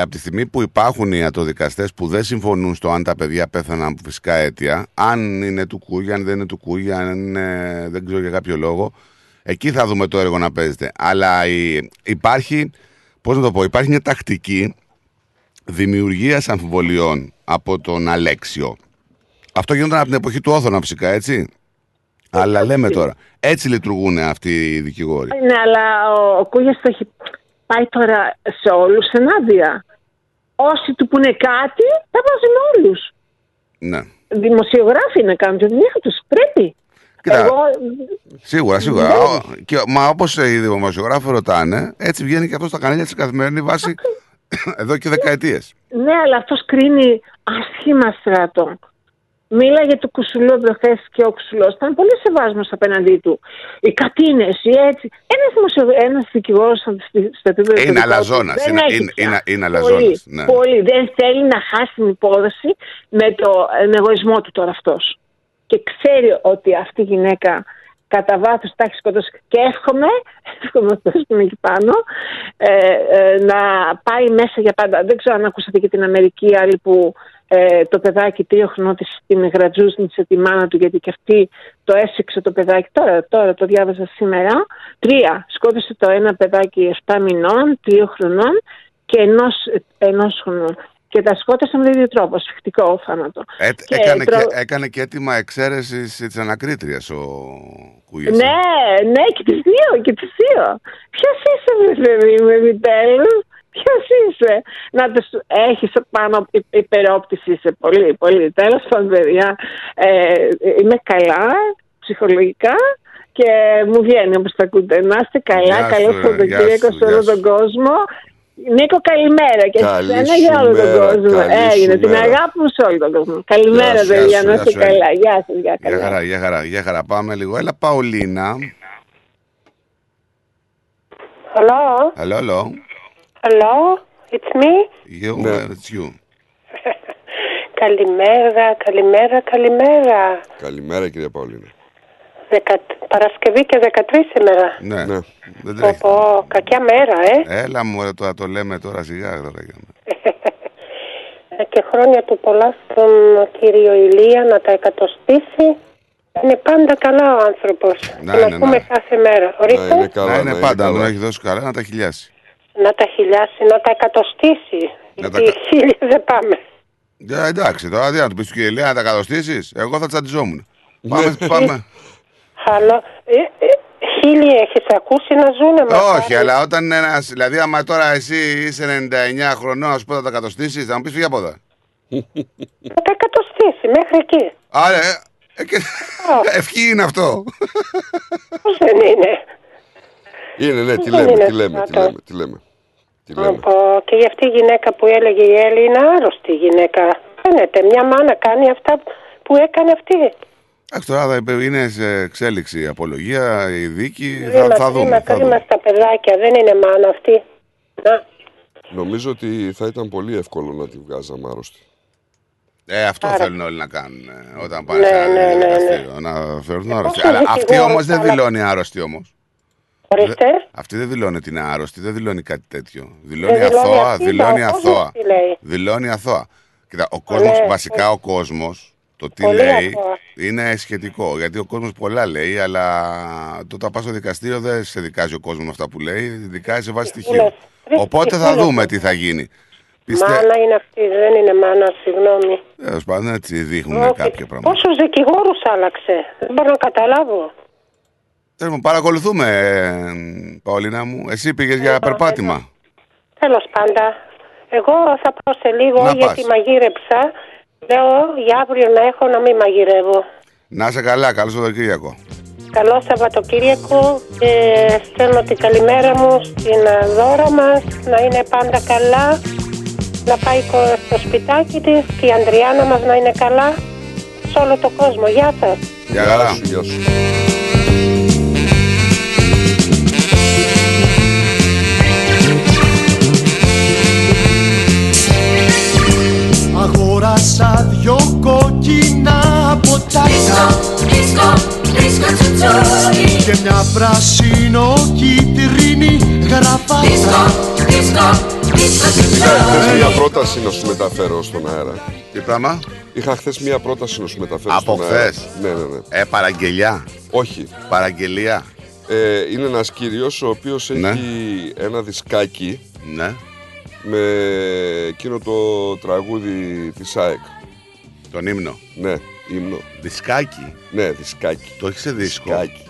από τη στιγμή που υπάρχουν οι ιατροδικαστές που δεν συμφωνούν στο αν τα παιδιά πέθαναν από φυσικά αίτια, αν είναι του Κούγια, αν δεν είναι του Κούγια, αν είναι, δεν ξέρω για κάποιο λόγο, εκεί θα δούμε το έργο να παίζεται. Αλλά υπάρχει, πώς να το πω, υπάρχει μια τακτική δημιουργίας αμφιβολιών από τον Αλέξιο. Αυτό γινόταν από την εποχή του Όθωνα φυσικά, έτσι. Αλλά λέμε τώρα, έτσι λειτουργούν αυτοί οι δικηγόροι. Ναι, αλλά ο Κούγιας το έχει πάει τώρα σε όλους ενάντια. Όσοι του πούνε κάτι, τα βάζουν όλους. Ναι. Δημοσιογράφοι να κάνουν τη δουλειά τους, πρέπει. Κοίτα, σίγουρα. Μα όπως οι δημοσιογράφοι ρωτάνε, έτσι βγαίνει και αυτό στα κανάλια της καθημερινή βάση εδώ και δεκαετίες. Ναι, αλλά αυτός κρίνει άσχημα, Στράτο. Μίλαγε του Κουσουλού προχθές και ο Κουσουλός ήταν πολύ σεβασμός απέναντί του. Οι κατίνες, έτσι. Ένας δικηγόρος στο επίπεδο του. Είναι αλαζόνας. Είναι αλαζόνας. Πολύ. Δεν θέλει να χάσει την υπόδοση με τον εγωισμό του τώρα αυτός. Και ξέρει ότι αυτή η γυναίκα κατά βάθος τα έχει σκοτώσει. Και εύχομαι αυτός που είναι εκεί πάνω, να πάει μέσα για πάντα. Δεν ξέρω αν ακούσατε και την Αμερική, άλλοι που... το παιδάκι 3χρονών την γρατζούσνησε τη μάνα του, γιατί και αυτή το έσυξε το παιδάκι. Τώρα το διάβαζα σήμερα. Σκότωσε το ένα παιδάκι 7 μηνών, 3 χρονών και ενός χρονών. Και τα σκότωσε με τον ίδιο τρόπο, σφιχτικό θάνατο. Έκανε και αίτημα εξαίρεσης της ανακρίτριας ο Κουγιάς. Ναι, και τις δύο. Ποιος είσαι, παιδί μου, επιτέλους? Ποιος είσαι? Να τους έχεις πάνω, υπερόπτηση είσαι πολύ, πολύ. Τέλος πάντων, παιδιά, είμαι καλά ψυχολογικά και μου βγαίνει όπως τα ακούτε. Να είστε καλά, καλό Σαββατοκύριακο σε όλο τον κόσμο. Νίκο, καλημέρα και εσένα για όλο τον κόσμο. Έγινε την αγάπη μου σε όλο τον κόσμο. Καλημέρα, παιδιά, να είστε καλά. Γεια σας, γεια χαρά. Πάμε λίγο. Έλα, Παολίνα. Hello. Hello, it's me. It's you. Καλημέρα. Καλημέρα, κυρία Παολίνα. Παρασκευή και 13 σήμερα. Ναι. Δεν τρέχει. Κακιά μέρα, Έλα μου, τώρα το λέμε τώρα σιγά. Και χρόνια του πολλά στον κύριο Ηλία, να τα εκατοστήσει. Είναι πάντα καλά ο άνθρωπος. Να πούμε κάθε μέρα. Είναι πάντα, να έχει δώσει καλά, να τα χιλιάσει. Να τα χιλιάσει, να τα εκατοστήσει. Γιατί χίλια δεν πάμε. Εντάξει, τώρα να του πεις του κυρία, να τα εκατοστήσεις, εγώ θα τσαντιζόμουν. Πάμε. Χίλιοι έχεις ακούσει να ζουνε μαζί. Όχι, αλλά όταν ένας, δηλαδή άμα τώρα εσύ είσαι 99 χρονών, ας πω θα τα εκατοστήσεις, θα μου πεις φύγει από εδώ. Θα τα εκατοστήσει μέχρι εκεί. Άρα, ευχή είναι αυτό. Πώς δεν είναι? Είναι, ναι, τι λέμε. Και για αυτή η γυναίκα που έλεγε η Έλλη, είναι άρρωστη γυναίκα. Φαίνεται, μια μάνα κάνει αυτά που έκανε αυτή. Τώρα είναι σε εξέλιξη η απολογία, η δίκη, θα δούμε. Είμαστε τα παιδάκια, δεν είναι μάνα αυτή. Να. Νομίζω ότι θα ήταν πολύ εύκολο να τη βγάζαμε άρρωστη. Αυτό άρα θέλουν όλοι να κάνουν όταν πάνε σε δικαστήριο, να φέρουν άρρωστη. Αλλά αυτή όμως δεν δηλώνει άρρωστη όμως. Αυτή δεν δηλώνει ότι είναι άρρωστη, δεν δηλώνει κάτι τέτοιο. Δηλώνει αθώα, δηλώνει αθώα. Δηλώνει αθώα. Κοίτα, ο κόσμος, βασικά ο κόσμος, το τι πολύ λέει αθώα είναι σχετικό, γιατί ο κόσμος πολλά λέει, αλλά τότε πας στο δικαστήριο δεν σε δικάζει ο κόσμος με αυτά που λέει, δικάζει σε βάση στοιχείων. Οπότε θα δούμε τι θα γίνει. Μάνα είναι αυτή, δεν είναι μάνα, συγγνώμη. Τέλος πάντων, έτσι δείχνουν κάποια πράγματα. Πόσους δικηγόρους άλλαξε, δεν μπορώ να καταλάβω. Παρακολουθούμε, Παολίνα μου. Εσύ πήγες για περπάτημα. Τέλος πάντα. Εγώ θα πάω σε λίγο να γιατί πας. Μαγείρεψα. Λέω για αύριο να έχω να μην μαγειρεύω. Να είσαι καλά, καλό Σαββατοκύριακο. Καλό Σαββατοκύριακο και στέλνω την καλημέρα μου στην δώρα μας, να είναι πάντα καλά, να πάει στο σπιτάκι της και η Ανδριάνα μας να είναι καλά σε όλο τον κόσμο. Γεια σας. Γεια καλά. Γεια σου. Αγόρασα δυο κόκκινα ποτάκια, και μια πράσινο-κίτρινη γραφάτα. Είχα χθες μια πρόταση να σου μεταφέρω στον αέρα. Τι πράγμα? Είχα χθες μια πρόταση να σου μεταφέρω στον αέρα. Από χθες? Ναι. Παραγγελιά? Όχι. Παραγγελία? Είναι ένας κύριος ο οποίος έχει ένα δισκάκι. Ναι. Με εκείνο το τραγούδι της ΑΕΚ. Τον ύμνο. Ναι, ύμνο. Δισκάκι. Ναι, δισκάκι. Το έχεις σε δίσκο. Δισκάκι.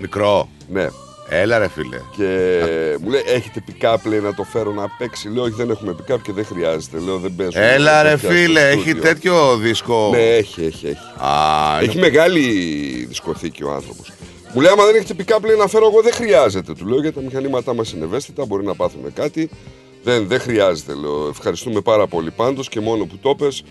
Μικρό. Ναι. Έλα ρε φίλε. Και μου λέει, έχετε pick-up, λέει, να το φέρω να παίξει. Λέω, όχι, δεν έχουμε pick-up και δεν χρειάζεται. Λέω, δεν παίζω. Έλα ρε φίλε, έχει τέτοιο δίσκο. Ναι, έχει. Έχει μεγάλη δισκοθήκη ο άνθρωπος. Μου λέει, άμα δεν έχετε pick-up, λέει, να φέρω εγώ, δεν χρειάζεται. Του λέω, γιατί τα μηχανήματά μας είναι ευαίσθητα, μπορεί να πάθουμε κάτι. Δεν χρειάζεται, λέω. Ευχαριστούμε πάρα πολύ πάντως και μόνο που το πες.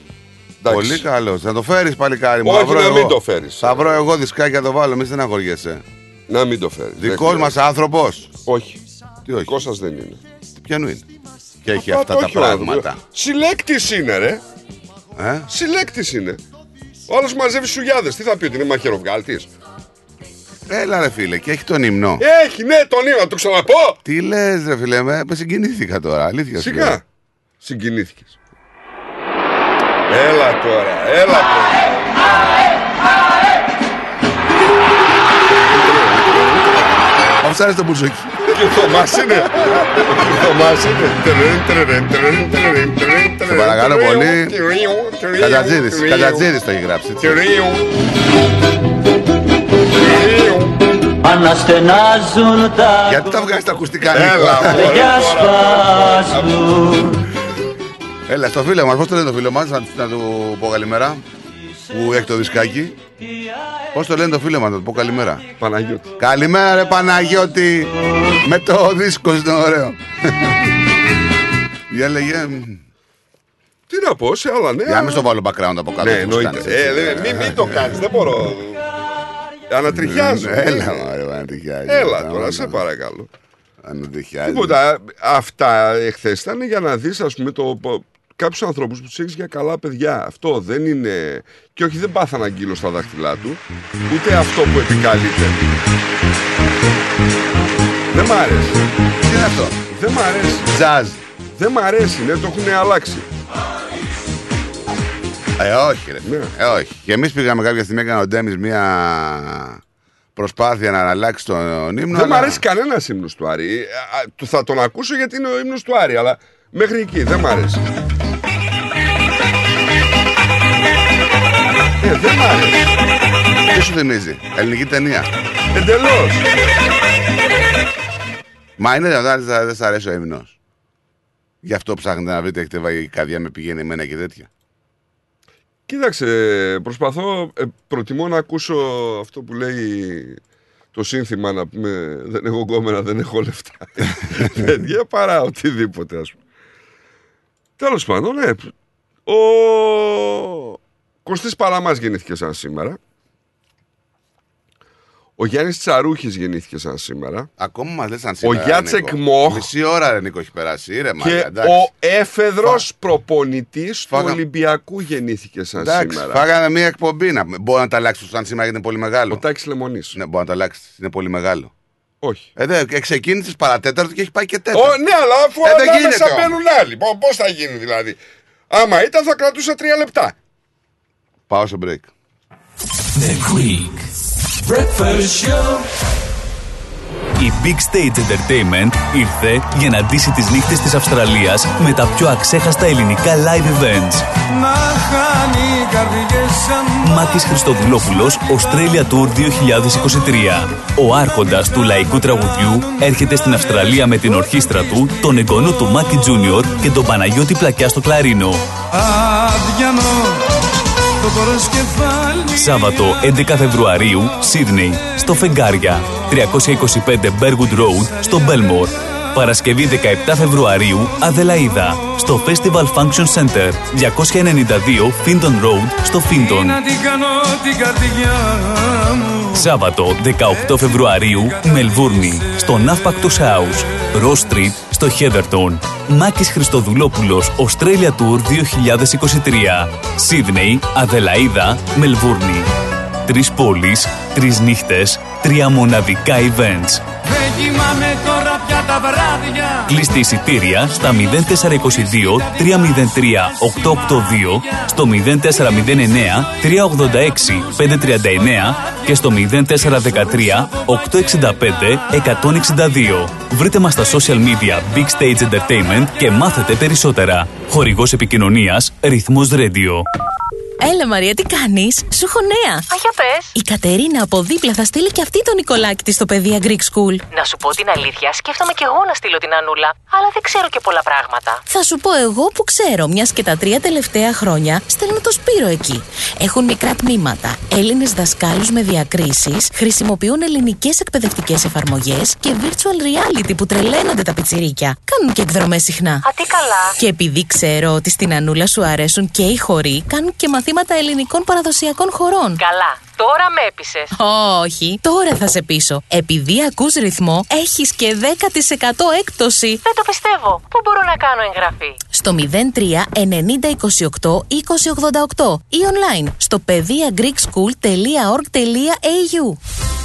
Πολύ καλός. Να το φέρεις, παλικάρι μου. Όχι, να μην το φέρεις. Θα βρω εγώ δισκάκι να το βάλω, μη στεναχωριέσαι. Να μην το φέρεις. Δικός μας άνθρωπος. Όχι. Τι όχι? Δικός σας δεν είναι. Ποιανού είναι? Και έχει αυτά τα πράγματα. Συλλέκτης είναι, ρε. Συλλέκτης είναι. Ο άλλος μαζεύει σουγιάδες. Τι θα πει ότι είναι μαχαιροβγάλτης? Έλα ρε φίλε, και έχει τον ύμνο. Έχει, ναι, τον ύμνο, το ξαναπώ. Τι λες ρε φίλε, συγκινήθηκα τώρα, αλήθεια. Σιγά, συγκινήθηκες. Έλα τώρα, Άρα. Αφού σ' άρεσε το μπουζούκι. Και ο Θωμάς είναι. Σε παρακαλώ πολύ. Κατατζίδης το έχει γράψει. Αναστενάζουν τα... Γιατί τα βγάζεις τα ακουστικά? Έλα στο φίλο μας, πώς το λένε το φίλο μας, να του πω καλημέρα, που έχει το δισκάκι. Πώς το λένε το φίλο μας, να του πω καλημέρα? Παναγιώτη. Καλημέρα ρε Παναγιώτη, με το δίσκο είναι ωραίο. Για λέγε... Τι να πω, σε άλλα νέα... Για να μην στο βάλω background από κάτω. Ναι, εννοείται. Μην το κάνεις, δεν μπορώ... Ανατριχιάζω. Έλα τώρα, σε παρακαλώ. Ανατριχιάζω. Τίποτα, αυτά εχθές ήταν για να δεις, ας πούμε, κάποιους ανθρώπους που τους έχεις για καλά παιδιά. Αυτό δεν είναι. Και όχι, δεν πάθανε αγκύλο στα δάχτυλά του, ούτε αυτό που επικαλείται. Δεν μ' αρέσει. Τι είναι αυτό? Δεν μ' αρέσει. Τζαζ. Δεν μ' αρέσει, ναι, το έχουν αλλάξει. Όχι ρε, όχι. Και εμείς πήγαμε κάποια στιγμή, έκανε ο Ντέμις μία προσπάθεια να αλλάξει τον ύμνο. Δεν μ' αρέσει κανένας ύμνος του Άρη. Θα τον ακούσω γιατί είναι ο ύμνος του Άρη, αλλά μέχρι εκεί δεν μ' αρέσει. Δεν μ' αρέσει. Τι σου θυμίζει? Ελληνική ταινία. Εντελώς. Μα είναι δυνατόν δεν σ' αρέσει ο ύμνος? Γι' αυτό ψάχνετε να βρείτε, έχετε βάγει καρδιά με πηγαίνει εμένα και τέτοια. Κοίταξε, προσπαθώ, προτιμώ να ακούσω αυτό που λέει το σύνθημα, να πούμε δεν έχω γκόμενα, δεν έχω λεφτά, παιδιά, παρά οτιδήποτε, ας πούμε. Τέλος πάντων, ο Κωστής Παλαμάς γεννήθηκε σαν σήμερα. Ο Γιάννης Τσαρούχης γεννήθηκε σαν σήμερα. Ακόμα μας λες σαν σήμερα. Ο Γιάτσεκ Μόχ. Μισή ώρα ρε Νίκο έχει περάσει. Ήρεμα. Και εντάξει. Ο έφεδρος προπονητής του Ολυμπιακού γεννήθηκε σαν σήμερα. Φάγανε μια εκπομπή. Μπορεί να τα αλλάξει σαν σήμερα γιατί είναι πολύ μεγάλο. Ο Τάκης Λεμονής. Ναι, μπορεί να τα αλλάξει. Είναι πολύ μεγάλο. Όχι. Ξεκίνησε παρατέταρτο και έχει πάει και τέταρτο. Ναι, αλλά αφού ανάμεσα μπαίνουν άλλοι. Πώς θα γίνει δηλαδή. Άμα ήταν θα κρατούσε 3 λεπτά. Πάω σε break. The Greek Breakfast Show. Η Big Stage Entertainment ήρθε για να ντύσει τις νύχτες της Αυστραλίας με τα πιο αξέχαστα ελληνικά live events. Μάκης Χριστοδουλόπουλος, Australia Tour 2023. Ο άρχοντας του λαϊκού τραγουδιού έρχεται στην Αυστραλία με την ορχήστρα του, τον εγγονό του Μάκη Junior και τον Παναγιώτη Πλακιά στο κλαρίνο. Σάββατο 11 Φεβρουαρίου, Sydney, στο Φεγγάρια, 325 Berwood Road, στο Belmore. Παρασκευή 17 Φεβρουαρίου, Αδελαίδα, στο Festival Function Center, 292 Finton Road, στο Finton. Σάββατο 18 Φεβρουαρίου, Μελβούρνη, στο Ναύπακτος House, Ross Street, στο Χέδερτον. Μάκης Χριστοδουλόπουλος, Australia Tour 2023. Sydney, Αδελαίδα, Μελβούρνη. 3 πόλεις, 3 νύχτες, 3 μοναδικά events. Κλείστε εισιτήρια στα 0422 303 882, στο 0409 386 539 και στο 0413 865 162. Βρείτε μας στα social media Big Stage Entertainment και μάθετε περισσότερα. Χορηγός επικοινωνίας Rhythmos Radio. Έλα Μαρία, τι κάνεις? Σου έχω νέα. Α, για πες. Η Κατερίνα από δίπλα θα στείλει και αυτή τον Νικολάκη της στο Παιδεία Greek School. Να σου πω την αλήθεια, σκέφτομαι και εγώ να στείλω την Ανούλα, αλλά δεν ξέρω και πολλά πράγματα. Θα σου πω εγώ που ξέρω, μιας και τα 3 τελευταία χρόνια στέλνω το Σπύρο εκεί. Έχουν μικρά τμήματα, Έλληνες δασκάλους με διακρίσεις, χρησιμοποιούν ελληνικές εκπαιδευτικές εφαρμογές και virtual reality που τρελαίνονται τα πιτσιρίκια. Κάνουν και εκδρομές συχνά. Α, τι καλά. Και επειδή ξέρω ότι στην Ανούλα σου αρέσουν και οι χοροί, κάνουν και μαθήματα ελληνικών παραδοσιακών χωρών. Καλά. Τώρα με έπεισες. Όχι, τώρα θα σε πείσω. Επειδή ακούς Ρυθμό, έχεις και 10% έκπτωση. Δεν το πιστεύω. Πού μπορώ να κάνω εγγραφή? Στο 03 90 28 20 88 ή online στο παιδεία greekschool.org.au.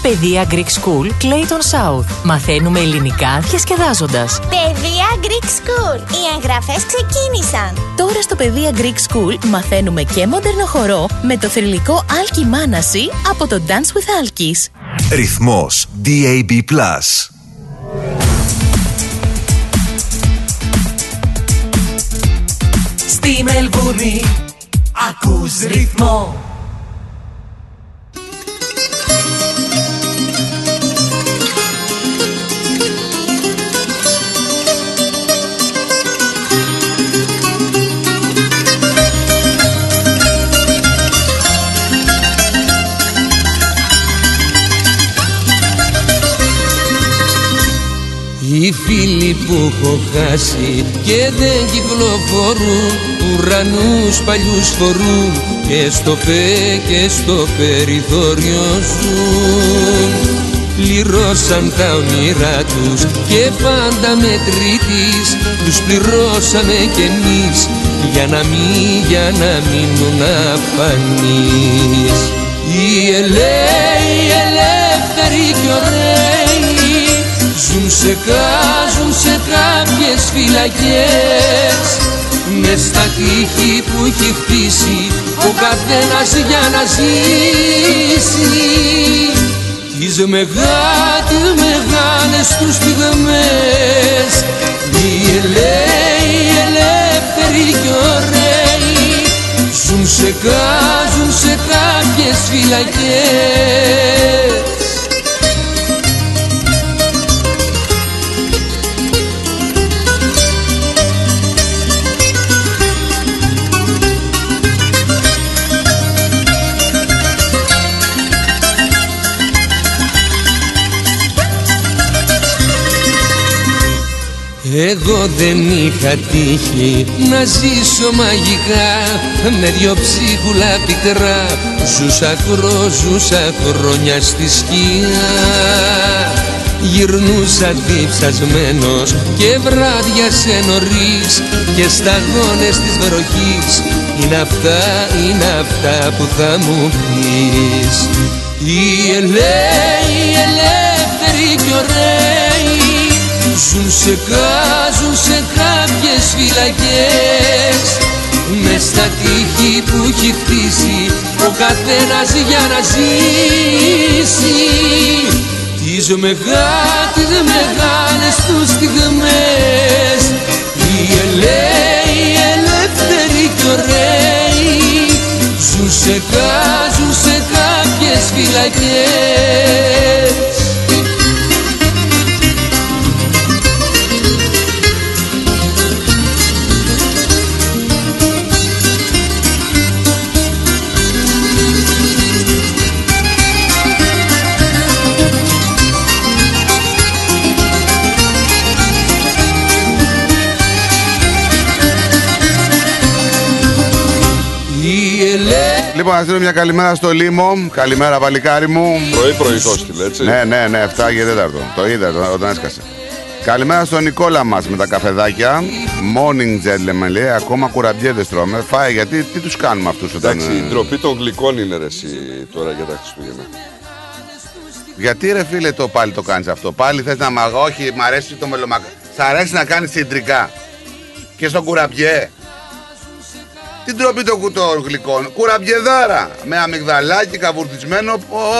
Παιδεία Greek School, Clayton South. Μαθαίνουμε ελληνικά διασκεδάζοντας. Παιδεία Greek School. Οι εγγραφές ξεκίνησαν. Τώρα στο Παιδεία Greek School μαθαίνουμε και μοντέρνο χορό με το θρυλικό Άλκη Μάναση από το Dance with Alkis. Ρυθμός DAB+. Στη Μελβούρνη ακούς Ρυθμό. Οι φίλοι που έχω χάσει και δεν κυκλοφορούν, ουρανούς παλιούς φορούν και στο περιθώριο ζουν. Πληρώσαν τα όνειρά τους και πάντα μετρητής, τους πληρώσαμε κι εμείς για να μην μουν αφανείς. Οι ελαίοι, οι ελεύθεροι κι ωραίοι ζουν σε κάποιες φυλακές, μες στα τείχη που έχει χτίσει ο καθένας για να ζήσει τις μεγάλες τους στιγμές. Οι ελαίοι, οι ελεύθεροι και ωραίοι ζουν σε κάποιες φυλακές. Εγώ δεν είχα τύχει να ζήσω μαγικά, με δυο ψίχουλα πικρά. Ζούσα χρόνια στη σκιά. Γυρνούσα διψασμένος και βράδια σε νωρίς, και σταγόνες της βροχής. Είναι αυτά που θα μου πεις. Οι ελεύθεροι κι ωραίοι ζουν σε κάποιες φυλακές, μες στα τείχη που έχει χτίσει ο καθένας για να ζήσει τις μεγάλες τους στιγμές. Οι ελεύθεροι κι ωραίοι ζουν σε κάποιες φυλακές. Λοιπόν, να στείλω μια καλημέρα στο Λίμο. Καλημέρα, παλικάρι μου. Πρωί το στείλε, έτσι. Ναι, 7 και 4. Το είδα όταν έσκασε. Καλημέρα στον Νικόλα μας με τα καφεδάκια. Morning gentlemen, λέει. Ακόμα κουραμπιέδες τρώμε. Φάει, γιατί τι τους κάνουμε αυτούς όταν. Εντάξει, η ντροπή των γλυκών είναι ρε εσύ τώρα για τα Χριστούγεννα. Γιατί ρε φίλε το πάλι το κάνεις αυτό. Πάλι θες να μαγα. Όχι, μ' αρέσει το μελομακά. Σ' αρέσει να κάνεις συντρικά. Και στον κουραμπιέ. Την τρόπη των γλυκών, κουραμπιεδάρα, με αμυγδαλάκι καβουρτισμένο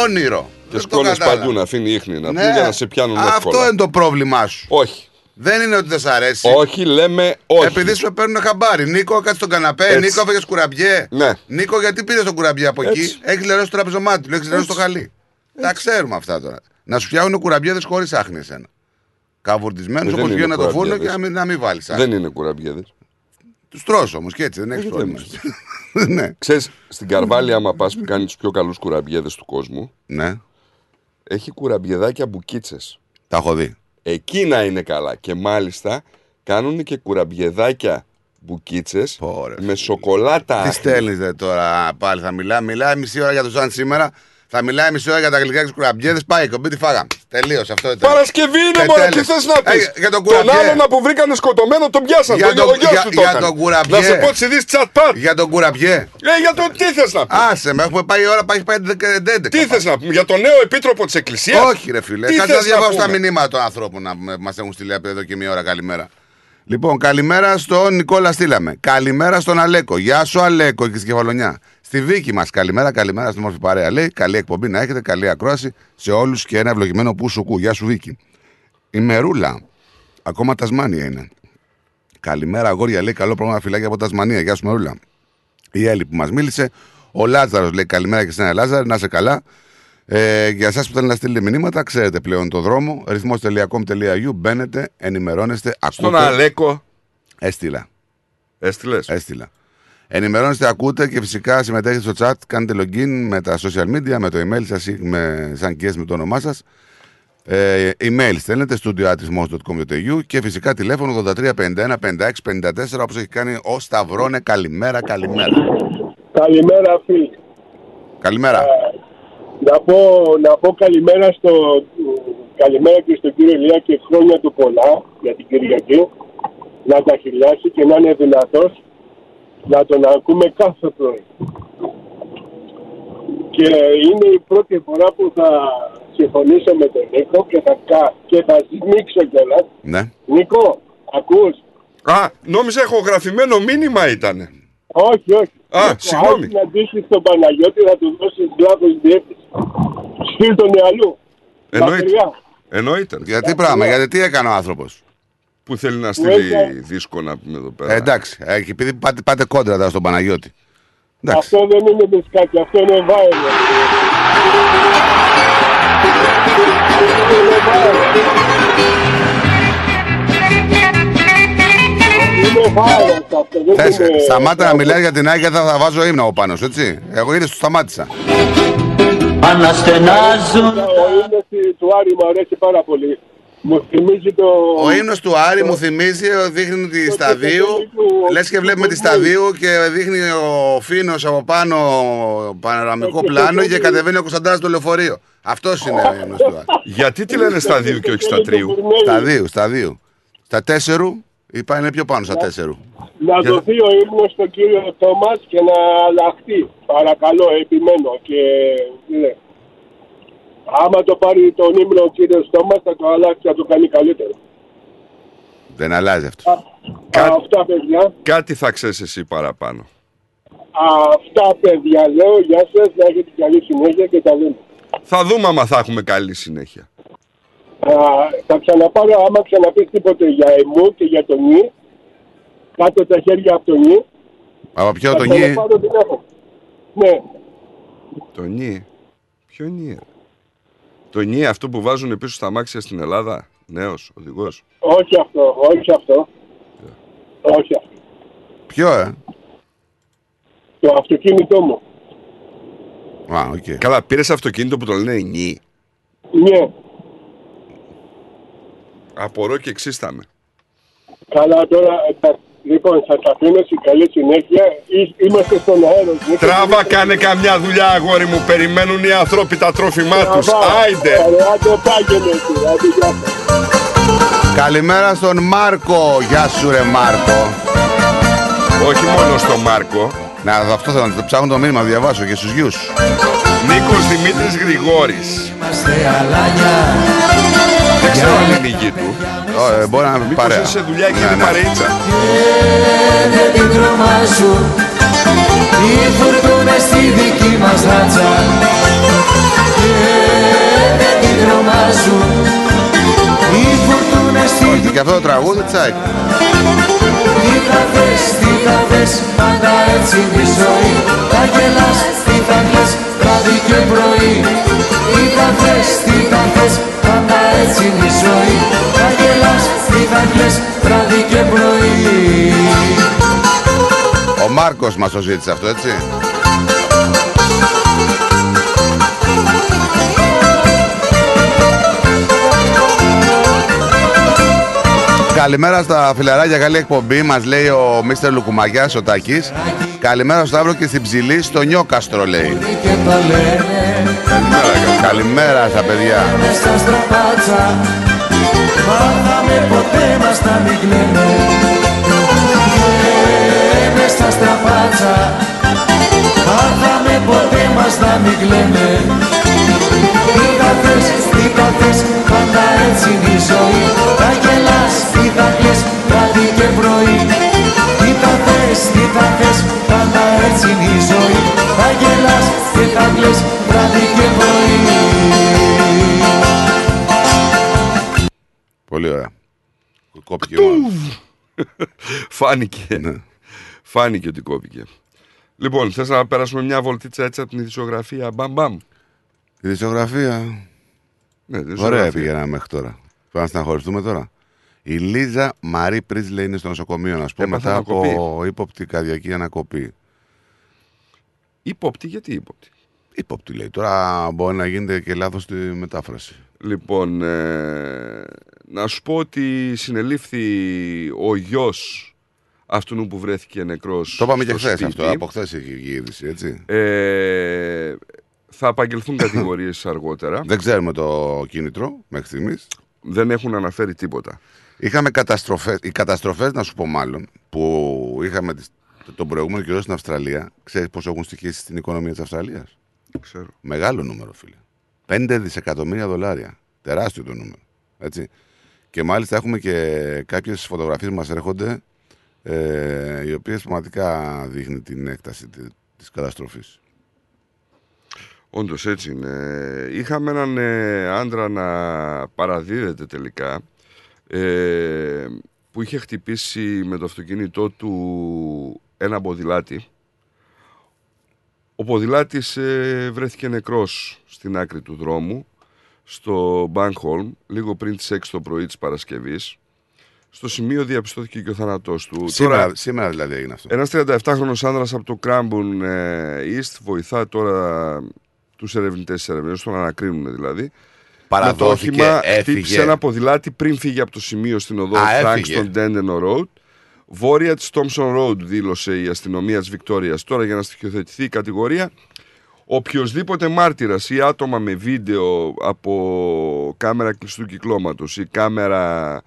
όνειρο. Και σκόνες παντού να αφήνει ίχνη, να πούμε, για να σε πιάνουν εύκολα. Αυτό είναι το πρόβλημά σου. Όχι. Δεν είναι ότι δεν σ' αρέσει. Όχι, λέμε όχι. Επειδή σου παίρνουν χαμπάρι. Νίκο, κάτσε στον καναπέ. Έτσι. Νίκο, έφεγες κουραμπιέ. Ναι. Νίκο, γιατί πήρες τον κουραμπιέ από εκεί. Έχεις λερώσει το τραπεζομάτι, έχεις λερώσει το χαλί. Τα ξέρουμε αυτά τώρα. Να σου φτιάχνουν κουραμπιέδες χωρίς άχνη εσένα. Καβουρτισμένος όπως βγαίνει το φούρνο και να μην βάλεις άχνη. Δεν είναι κουραμπιέδες. Τους τρως όμως και έτσι δεν έχεις πρόβλημα. Ναι. Ξέρεις, στην Καρβάλια άμα πας που κάνει τους πιο καλούς κουραμπιέδες του κόσμου, ναι. Έχει κουραμπιεδάκια μπουκίτσες. Τα έχω δει. Εκείνα είναι καλά. Και μάλιστα κάνουν και κουραμπιεδάκια μπουκίτσες με σοκολάτα. Τι στέλνεις τώρα πάλι, θα μιλάει μισή ώρα για το Ζαν σήμερα. Θα μιλάει μισή ώρα για τα γλυκά και τους κουραμπιέδες. Πάει, κομπή τη φάγα. Τελείως αυτό. Παρασκευή είναι μόνο, τι θες να πεις. Τον άλλον που βρήκανε σκοτωμένο τον πιάσανε. Για τον κουραμπιέ. Να σε πω τις ειδήσεις τσατπάτ. Για τον κουραμπιέ. Για τον τι θες να πεις. Άσε με, έχουμε πάει η ώρα, πάει 5-11. Τι θες να πούμε, για τον νέο επίτροπο της Εκκλησίας. Όχι, ρε φίλε. Κάτσε να διαβάσω τα μηνύματα των ανθρώπων που μας έχουν στείλει εδώ και μία ώρα. Καλημέρα. Λοιπόν, καλημέρα στον Νικόλα, στείλαμε. Καλημέρα στον Αλέκο. Γεια σου, Αλέκο, και στην Κεφαλονιά. Στη Βίκη μας, καλημέρα στην όμορφη παρέα. Λέει, καλή εκπομπή να έχετε, καλή ακρόαση σε όλους και ένα ευλογημένο που σου κου. Γεια σου, Βίκη. Η Μερούλα, ακόμα Τασμάνια είναι. Καλημέρα, αγόρια, λέει, καλό πρόγραμμα, φυλάκια από Τασμανία. Γεια σου, Μερούλα. Η Έλλη που μας μίλησε. Ο Λάζαρος λέει, καλημέρα και σένα, Λάζαρε, να είσαι καλά. Για εσάς που θέλετε να στείλετε μηνύματα, ξέρετε πλέον το δρόμο. Rhythmos.com.au, μπαίνετε, ενημερώνεστε, ακούτε. Στον Αλέκο. Έστειλα. Ενημερώνεστε, ακούτε και φυσικά συμμετέχετε στο chat. Κάνετε login με τα social media, με το email σας ή σαν guest με το όνομά σας. Email στέλνετε studio@rhythmos.com.au και φυσικά τηλέφωνο 83 51 56 54, όπως έχει κάνει ο Σταυρώνε. Καλημέρα. Καλημέρα, φίλοι. Καλημέρα. Να πω καλημέρα και στον κύριο Ηλία και χρόνια του πολλά για την Κυριακή. Να τα χιλιάσει και να είναι δυνατός. Να τον ακούμε κάθε πρωί. Και είναι η πρώτη φορά που θα συμφωνήσω με τον Νίκο και θα σμίξω κιόλας. Ναι. Νίκο, ακούς? Α, νόμιζα έχω γραφημένο μήνυμα ήτανε. Όχι. Α, συγγνώμη. Αν αντίσεις στον Παναγιώτη θα του δώσεις λάθος διεύθυνση. Στείλ τον αλλού. Εννοείται. Γιατί πράγμα, γιατί τι έκανε ο άνθρωπος. Που θέλει να στείλει δίσκο να πούμε εδώ πέρα. Εντάξει, επειδή πάτε κόντρα τώρα στον Παναγιώτη. Εντάξει. Αυτό δεν είναι δισκάκι, αυτό είναι viral. Σταμάτα να μιλάει για την Άγια, θα βάζω ύμνα από πάνω σου, έτσι. Εγώ είδες, το σταμάτησα. Αναστενάζουν. Ο ύμνος του Άρη μου αρέσει πάρα πολύ. Μου θυμίζει το... Ο ύμνος του Άρη το... μου θυμίζει, δείχνει τη Σταδίου. Λες και βλέπουμε τη Σταδίου και δείχνει ο Φίνος από πάνω πανοραμικό πλάνο και κατεβαίνει ο Κωνσταντάς στο λεωφορείο. Αυτός είναι ο ύμνος του Άρη. Γιατί τη λένε Σταδίου και όχι Στατρίου? Σταδίου. Στα τέσσερου ή πάει πιο πάνω στα τέσσερου. Να δοθεί ο ύμνος στον κύριο Τόμας και να αλλάχτεί. Παρακαλώ, επιμένω και... Ναι. Άμα το πάρει τον ύμνο ο κύριος Τόμας θα το αλλάξει, θα το κάνει καλύτερο. Δεν αλλάζει αυτό. Αυτά παιδιά. Κάτι θα ξέρεις εσύ παραπάνω. Αυτά παιδιά λέω, γεια σας, να έχετε καλή συνέχεια και τα δούμε. Θα δούμε άμα θα έχουμε καλή συνέχεια. Θα ξαναπάρω, άμα ξαναπείς τίποτε για εμού και για τον Νι, κάτω τα χέρια από τον Νι. Από ποιο τον Νι? Ναι. Τον Νι. Ποιο Νι? Το νι αυτό που βάζουν πίσω στα αμάξια στην Ελλάδα, νέος οδηγός. Όχι αυτό, όχι αυτό. Yeah. Όχι αυτό. Ποιο, Το αυτοκίνητό μου. Α, οκ. Καλά, πήρες αυτοκίνητο που το λένε νι. Ναι. Απορώ και εξίσταμε. Καλά, τώρα... Λοιπόν, σας αφήνω σε καλή συνέχεια. Είμαστε στον αέρα. Τράβα, κάνε καμιά δουλειά, αγόρι μου. Περιμένουν οι άνθρωποι τα τρόφιμά τους. Άιντε. Καλημέρα στον Μάρκο. Γεια σου ρε Μάρκο. Όχι μόνο στον Μάρκο. Να, αυτό θέλω να το ψάχνω το μήνυμα, διαβάσω και στους γιους. Νίκος Δημήτρης Γρηγόρης. Δεν ξέρω αν είναι η γη του. Μπορεί να μην παρέα. Μήπως είσαι δουλειά και είναι παρείτσα. Δεν την τρομάζουν οι φουρτούνες στη δική μας ράτσα. Δεν την τρομάζουν οι φουρτούνες στη δική μας ράτσα. Και αυτό το τραγούδι τσάκι. Τι θα θες, πάντα έτσι τη ζωή. Θα γελάς, τι θα κλαις, βράδυ και πρωί. Τι θα θες, πάντα έτσι είναι η ζωή. Θα γελάς, τι θα κλαις, βράδυ και πρωί. Ο Μάρκος μας το ζήτησε αυτό, έτσι. Καλημέρα στα φιλαράκια, καλή εκπομπή. Μας λέει ο Μίστερ Λουκουμαγιάς, ο Τάκης. Καλημέρα στο Σταύρο και στην Ψηλή, στο Νιόκαστρο, λέει. Καλημέρα στα παιδιά. Πολύ ωραία. Κόπηκε. Φάνηκε. Ναι. Φάνηκε ότι κόπηκε. Λοιπόν, θες να περάσουμε μια βολτίτσα έτσι από την ειδησιογραφία? Μπαμπαμ. Ειδησιογραφία. Ναι, ωραία πήγαιναμε μέχρι τώρα. Πάμε να στεναχωρηθούμε τώρα. Η Λίζα Μαρή Πρίζλε είναι στο νοσοκομείο, να πούμε, μετά από ύποπτη καρδιακή ανακοπή. Υπόπτη, γιατί υπόπτη? Υπόπτη λέει. Τώρα μπορεί να γίνεται και λάθος στη μετάφραση. Λοιπόν, να σου πω ότι συνελήφθη ο γιος αυτού που βρέθηκε νεκρός. Το είπαμε και χθες αυτό, από χθες έχει βγει η είδηση, έτσι. Θα απαγγελθούν κατηγορίες αργότερα. Δεν ξέρουμε το κίνητρο μέχρι στιγμής. Δεν έχουν αναφέρει τίποτα. Είχαμε καταστροφές, οι καταστροφές να σου πω μάλλον, που είχαμε τον προηγούμενο καιρό στην Αυστραλία. Ξέρεις πόσο έχουν στοιχήσει στην οικονομία της Αυστραλίας? Ξέρω. Μεγάλο νούμερο, φίλε. 5 δισεκατομμύρια δολάρια. Τεράστιο το νούμερο. Έτσι. Και μάλιστα έχουμε και κάποιες φωτογραφίες που μας έρχονται, οι οποίες πραγματικά δείχνει την έκταση της καταστροφής. Όντως έτσι είναι. Είχαμε έναν άντρα να παραδίδεται τελικά, που είχε χτυπήσει με το αυτοκίνητό του ένα ποδηλάτη. Ο ποδηλάτης βρέθηκε νεκρός στην άκρη του δρόμου, στο Μπάνχολμ, λίγο πριν τις 6 το πρωί της Παρασκευής. Στο σημείο διαπιστώθηκε και ο θάνατός του. Σήμερα δηλαδή έγινε αυτό. Ένας 37χρονος άνδρας από το Cranbourne East βοηθά τώρα τους ερευνητές, τους ανακρίνουν δηλαδή. παραδόθηκε, με το όχημα, έφυγε. Χτύπησε ένα ποδηλάτι πριν φύγει από το σημείο στην οδό Frankston Dandenong Road, βόρεια της Thompson Road, δήλωσε η αστυνομία της Βικτόριας. Τώρα, για να στοιχειοθετηθεί η κατηγορία, οποιοσδήποτε μάρτυρας ή άτομα με βίντεο από κάμερα κλειστού κυκλώματος ή κάμερα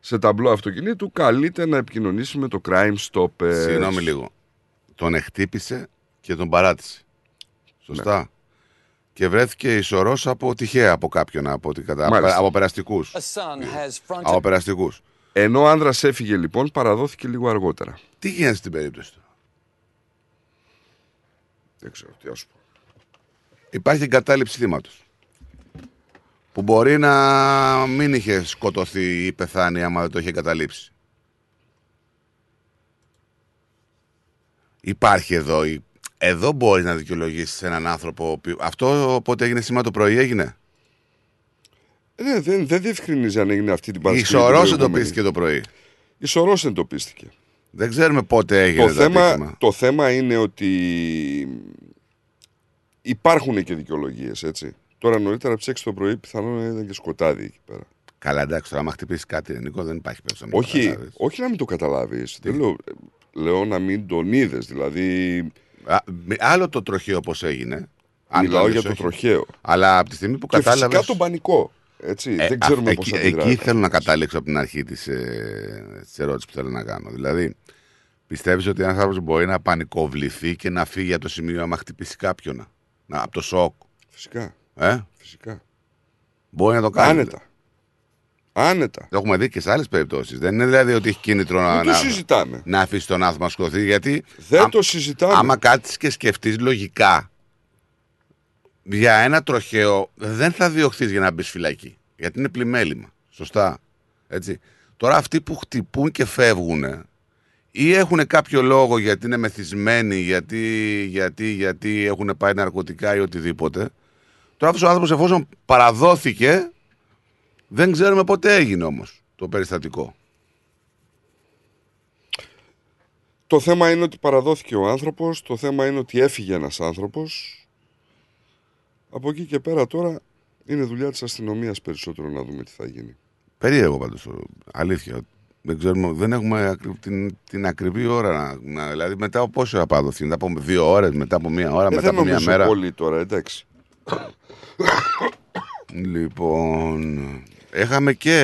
σε ταμπλό αυτοκινήτου καλείται να επικοινωνήσει με το Crime Stoppers. Συγγνώμη λίγο. Τον εχτύπησε και τον παράτησε. Σωστά. Ναι. Και βρέθηκε ισορρός από τυχαία από κάποιον, από περαστικούς. Από περαστικούς. Ενώ ο άνδρας έφυγε λοιπόν, παραδόθηκε λίγο αργότερα. Τι γίνεται στην περίπτωση του? Δεν ξέρω τι ας πω. Υπάρχει εγκατάλειψη θύματος. Που μπορεί να μην είχε σκοτωθεί ή πεθάνει άμα δεν το είχε εγκαταλείψει. Υπάρχει εδώ. Εδώ μπορείς να δικαιολογήσεις έναν άνθρωπο. Αυτό πότε έγινε, σήμερα το πρωί έγινε? Δεν διευκρινίζει αν έγινε αυτή την Παρασκευή. Ισορρός εντοπίστηκε το πρωί. Ισορρός εντοπίστηκε. Δεν ξέρουμε πότε έγινε το θέμα είναι ότι υπάρχουν και δικαιολογίες, έτσι. Τώρα νωρίτερα ψέξει το πρωί, πιθανόν να ήταν και σκοτάδι εκεί πέρα. Καλά, εντάξει, τώρα άμα χτυπήσει κάτι, Νίκο, δεν υπάρχει πέρα. Όχι να μην το καταλάβεις. Λέω να μην τον είδες, δηλαδή. Άλλο το τροχαίο πώς έγινε. Μιλάω για το τροχαίο. Αλλά από τη στιγμή που κατάλαβες. Και φυσικά τον πανικό. Έτσι, δεν ξέρουμε πώς θα αντιδράσει. Εκεί θέλω να κατάληξω από την αρχή της ερώτησης που θέλω να κάνω. Δηλαδή, πιστεύεις ότι ένας άνθρωπος μπορεί να πανικοβληθεί και να φύγει από το σημείο άμα χτυπήσει κάποιον? Από το σοκ. Φυσικά. Φυσικά. Μπορεί να το κάνει. Άνετα. Το έχουμε δει και σε άλλες περιπτώσεις. Δεν είναι δηλαδή ότι έχει κίνητρο να αφήσει τον άνθρωπο να σκοτωθεί. Γιατί το συζητάμε. Άμα κάτσεις και σκεφτείς λογικά, για ένα τροχαίο δεν θα διωχθείς για να μπεις φυλακή. Γιατί είναι πλημέλημα. Σωστά. Έτσι. Τώρα αυτοί που χτυπούν και φεύγουν ή έχουν κάποιο λόγο γιατί είναι μεθυσμένοι, γιατί έχουν πάει ναρκωτικά ή οτιδήποτε. Τώρα αυτός ο άνθρωπος, εφόσον παραδόθηκε, δεν ξέρουμε πότε έγινε όμως το περιστατικό. Το θέμα είναι ότι παραδόθηκε ο άνθρωπος, το θέμα είναι ότι έφυγε ένας άνθρωπος. Από εκεί και πέρα τώρα είναι δουλειά της αστυνομίας περισσότερο να δούμε τι θα γίνει. Περίεργο πάντως, αλήθεια. Δεν ξέρουμε, δεν έχουμε την ακριβή ώρα. Δηλαδή μετά από πόσο θα παραδοθεί, μετά από 2 ώρες, μετά από 1 ώρα, μετά από 1 μέρα. Δεν νομίζω πολύ τώρα, εντάξει. Λοιπόν, έχαμε και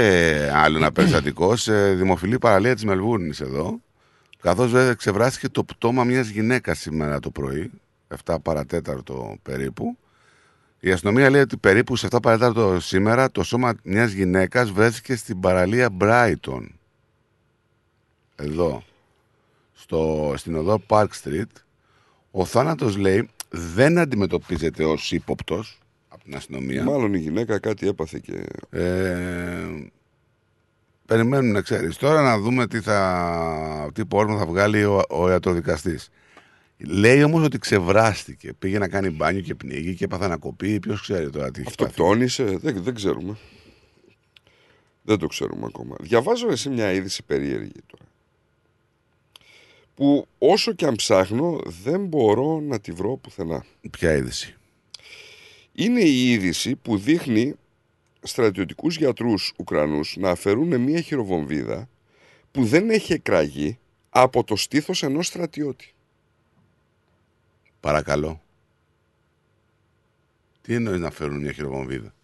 άλλο ένα περιστατικό σε δημοφιλή παραλία της Μελβούρνης εδώ, καθώς βέβαια ξεβράστηκε το πτώμα μιας γυναίκας σήμερα το πρωί, 7 παρατέταρτο περίπου. Η αστυνομία λέει ότι περίπου σε 7 παρατέταρτο σήμερα το σώμα μιας γυναίκας βρέθηκε στην παραλία Μπράιτον, εδώ, στην οδό Park Street. Ο θάνατος, λέει, δεν αντιμετωπίζεται ως ύποπτος από την αστυνομία. Μάλλον η γυναίκα κάτι έπαθε και... περιμένουν να ξέρεις. Τώρα να δούμε τι πόρμα θα βγάλει ο ιατροδικαστής. Λέει όμως ότι ξεβράστηκε. Πήγε να κάνει μπάνιο και πνίγει και έπαθε ανακοπή. Ποιος ξέρει τώρα τι έχει πάθει. Αυτοκτόνησε. Δεν ξέρουμε. Δεν το ξέρουμε ακόμα. Διαβάζω εσύ μια είδηση περίεργη τώρα, που όσο και αν ψάχνω δεν μπορώ να τη βρω πουθενά. Ποια είδηση? Είναι η είδηση που δείχνει στρατιωτικούς γιατρούς Ουκρανούς να αφαιρούν μια χειροβομβίδα που δεν έχει εκραγεί από το στήθος ενός στρατιώτη. Παρακαλώ. Τι εννοεί να αφαιρούν μια χειροβομβίδα?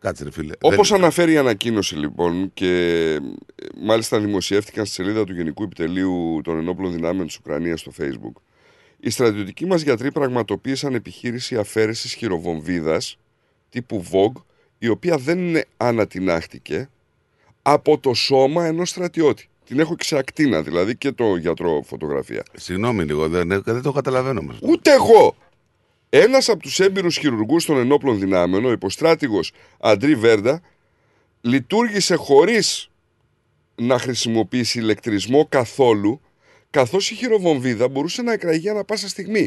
Κάτσε ρε φίλε. Όπως αναφέρει η ανακοίνωση λοιπόν, και μάλιστα δημοσιεύτηκαν στη σελίδα του Γενικού Επιτελείου των Ενόπλων Δυνάμεων της Ουκρανίας στο Facebook, οι στρατιωτικοί μας γιατροί πραγματοποίησαν επιχείρηση αφαίρεσης χειροβομβίδας τύπου VOG, η οποία δεν ανατινάχτηκε, από το σώμα ενός στρατιώτη. Την έχω και σε ακτίνα δηλαδή και το γιατρό φωτογραφία. Συγγνώμη λίγο, δεν το καταλαβαίνω όμως. Ούτε εγώ! Ένας από τους έμπειρους χειρουργούς των ενόπλων δυνάμεων, ο υποστράτηγος Αντρί Βέρντα, λειτουργήσε χωρίς να χρησιμοποιήσει ηλεκτρισμό καθόλου, καθώς η χειροβομβίδα μπορούσε να εκραγεί ανά πάσα στιγμή.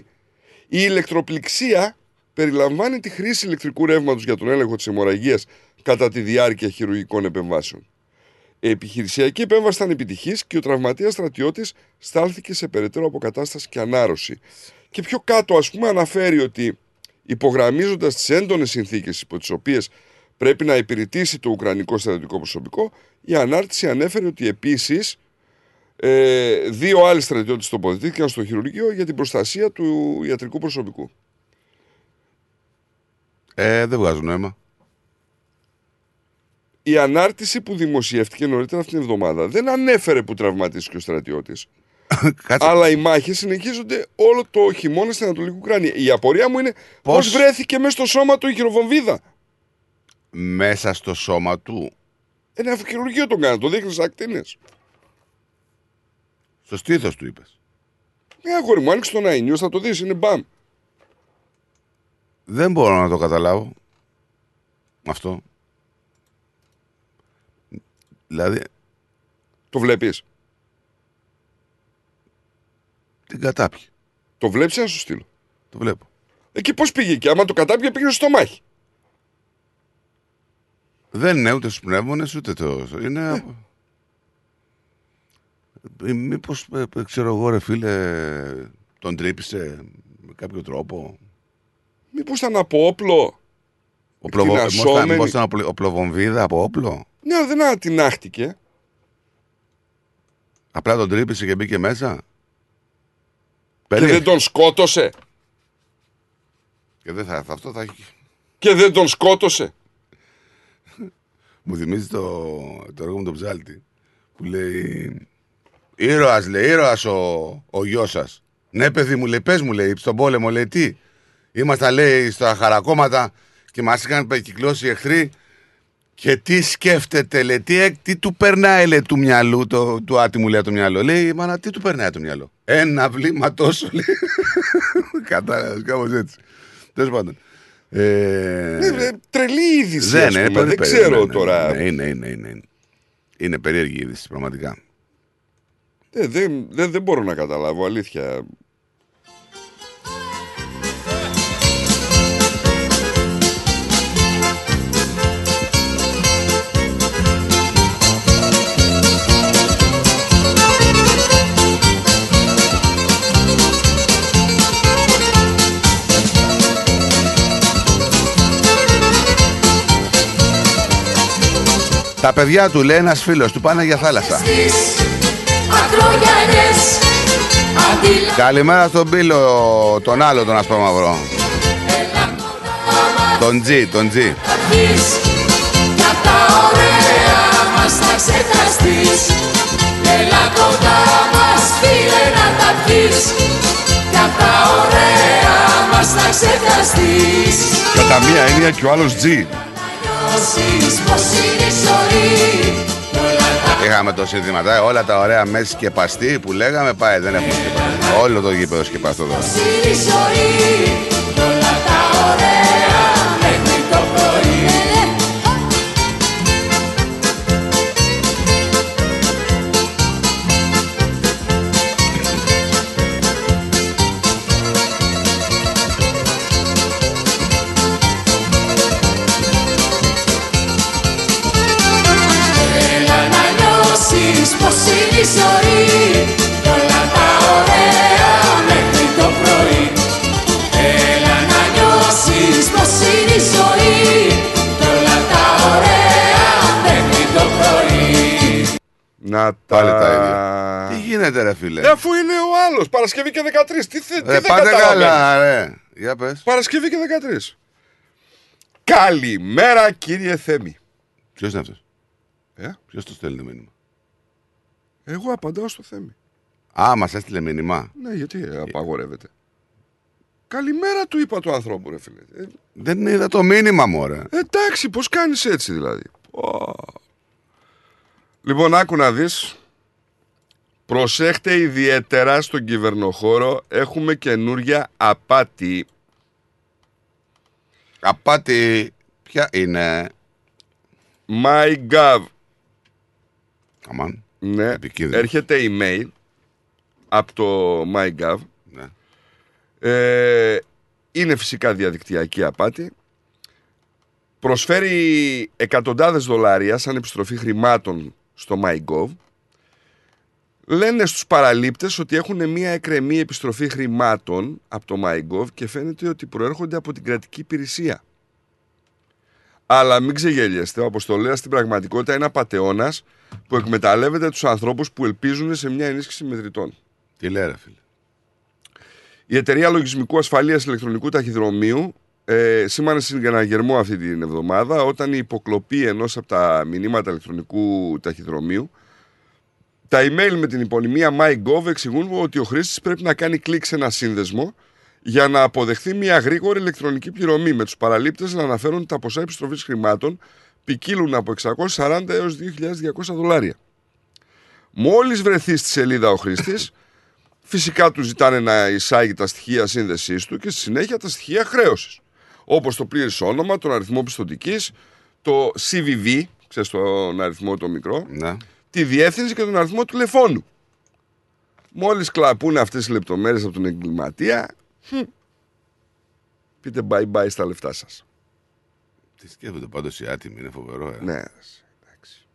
Η ηλεκτροπληξία περιλαμβάνει τη χρήση ηλεκτρικού ρεύματος για τον έλεγχο της αιμορραγίας κατά τη διάρκεια χειρουργικών επεμβάσεων. Η επιχειρησιακή επέμβαση ήταν επιτυχής και ο τραυματίας στρατιώτης στάλθηκε σε περαιτέρω αποκατάσταση και ανάρρωση. Και πιο κάτω, ας πούμε, αναφέρει ότι υπογραμμίζοντας τις έντονες συνθήκες υπό τις οποίες πρέπει να υπηρετήσει το ουκρανικό στρατιωτικό προσωπικό. Η ανάρτηση ανέφερε ότι επίσης δύο άλλοι στρατιώτες τοποθετήθηκαν στο χειρουργείο για την προστασία του ιατρικού προσωπικού. Δεν βγάζουν νόημα. Η ανάρτηση που δημοσιεύτηκε νωρίτερα αυτήν την εβδομάδα δεν ανέφερε που τραυματίστηκε ο στρατιώτης. Αλλά οι μάχες συνεχίζονται όλο το χειμώνα στην Ανατολική Ουκρανία. Η απορία μου είναι πώς βρέθηκε μέσα στο σώμα του η χειροβομβίδα. Μέσα στο σώμα του. Ένα χειρουργείο τον κάνει, το δείχνει σε ακτίνες. Στο στήθος του είπες. Ναι, αγόρι μου, άνοιξε το Nine News, θα το δεις, είναι μπαμ. Δεν μπορώ να το καταλάβω αυτό. Δηλαδή. Το βλέπεις. Την κατάπιε. Το βλέπεις ή να σου στείλω? Το βλέπω. Εκεί πώς πήγε? Και άμα το κατάπιε πήγε στο μάχη. Δεν είναι ούτε στους πνεύμονες ούτε το... Είναι... Μήπως, ξέρω εγώ ρε φίλε, τον τρύπησε με κάποιο τρόπο. Μήπως ήταν από όπλο. Μήπως ήταν οπλοβομβίδα από όπλο. Ναι, δεν ατινάχτηκε. Απλά τον τρύπησε και μπήκε μέσα. Και δεν τον σκότωσε. Και δεν θα, αυτό θα έχει. Και δεν τον σκότωσε. Μου θυμίζει το έργο μου τον Ψάλτη που λέει ήρωας, λέει, ήρωας ο γιος σας. Ναι παιδί μου, λέει, πες μου, λέει, στον πόλεμο, λέει, τι. Ήμασταν, λέει, στα χαρακόμματα και μας είχαν περικυκλώσει οι εχθροί. Και τι σκέφτεται, λέει, τι του περνάει, λέει, του μυαλού, του άτιμου, λέει, το μυαλό. Λέει, μάνα, τι του περνάει το μυαλό. Ένα βλήμα τόσο, λέει. Κατάλαβες, κάπως έτσι. Τέλος πάντων. Τρελή είδηση. Δεν ξέρω τώρα. Είναι περίεργη είδηση, πραγματικά. Δεν μπορώ να καταλάβω, αλήθεια. Τα παιδιά του, λέει ένας φίλος του, πάνε για θάλασσα. Καλημέρα στον Πύλο, τον άλλο τον ασπρόμαυρο. Τον Τζι. Κατά μία έννοια και ο άλλος Τζι. Είχαμε το σύνθημα, όλα τα ωραία μέση σκεπαστή που λέγαμε, πάει, δεν έχουμε σκεπαστεί. Όλο το γήπεδο σκεπαστό εδώ. Να τα... Πάλι τα ίδια. Τι γίνεται ρε φίλε? Αφού είναι ο άλλος, Παρασκευή και 13. Τι δεν καταλαβαίνει. Για πες. Παρασκευή και 13. Καλημέρα κύριε Θέμη. Ποιος είναι αυτός? Ποιος το στέλνει το μήνυμα? Εγώ απαντάω στο Θέμη. Α, μας έστειλε μήνυμα. Ναι, γιατί απαγορεύεται? Καλημέρα του είπα του ανθρώπου ρε φίλε. Δεν είδα το μήνυμα μου ρε. Εντάξει, πως κάνεις έτσι δηλαδή? Λοιπόν, άκου να δεις. Προσέχτε ιδιαίτερα στον κυβερνοχώρο. Έχουμε καινούρια απάτη. Απάτη ποια είναι? MyGov. Αμάν. Ναι, επικίνδυνο. Έρχεται email από το MyGov. Ναι. Είναι φυσικά διαδικτυακή απάτη. Προσφέρει εκατοντάδες δολάρια σαν επιστροφή χρημάτων στο MyGov, λένε στους παραλήπτες ότι έχουν μια εκρεμή επιστροφή χρημάτων από το MyGov και φαίνεται ότι προέρχονται από την κρατική υπηρεσία. Αλλά μην ξεγελιέστε, ο Αποστολέας στην πραγματικότητα είναι απατεώνας που εκμεταλλεύεται τους ανθρώπους που ελπίζουν σε μια ενίσχυση μετρητών. Τι λέει ρε φίλε. Η εταιρεία λογισμικού ασφαλείας ηλεκτρονικού ταχυδρομείου σήμανε συναγερμό αυτή την εβδομάδα όταν η υποκλοπή ενός από τα μηνύματα ηλεκτρονικού ταχυδρομείου. Τα email με την επωνυμία MyGov εξηγούν ότι ο χρήστης πρέπει να κάνει κλικ σε ένα σύνδεσμο για να αποδεχθεί μια γρήγορη ηλεκτρονική πληρωμή, με τους παραλήπτες να αναφέρουν ότι τα ποσά επιστροφής χρημάτων ποικίλουν από $640 έως $2.200. Μόλις βρεθεί στη σελίδα ο χρήστης, φυσικά του ζητάνε να εισάγει τα στοιχεία σύνδεσής του και στη συνέχεια τα στοιχεία χρέωσης, όπως το πλήρες όνομα, τον αριθμό πιστωτικής, το CVV, ξέρεις τον αριθμό το μικρό, ναι, τη διεύθυνση και τον αριθμό του τηλεφώνου. Μόλις κλαπούν αυτές οι λεπτομέρειες από τον εγκληματία, πείτε bye bye στα λεφτά σας. Τι σκέφτονται πάντως οι άτιμοι, είναι φοβερό. Ναι, εντάξει.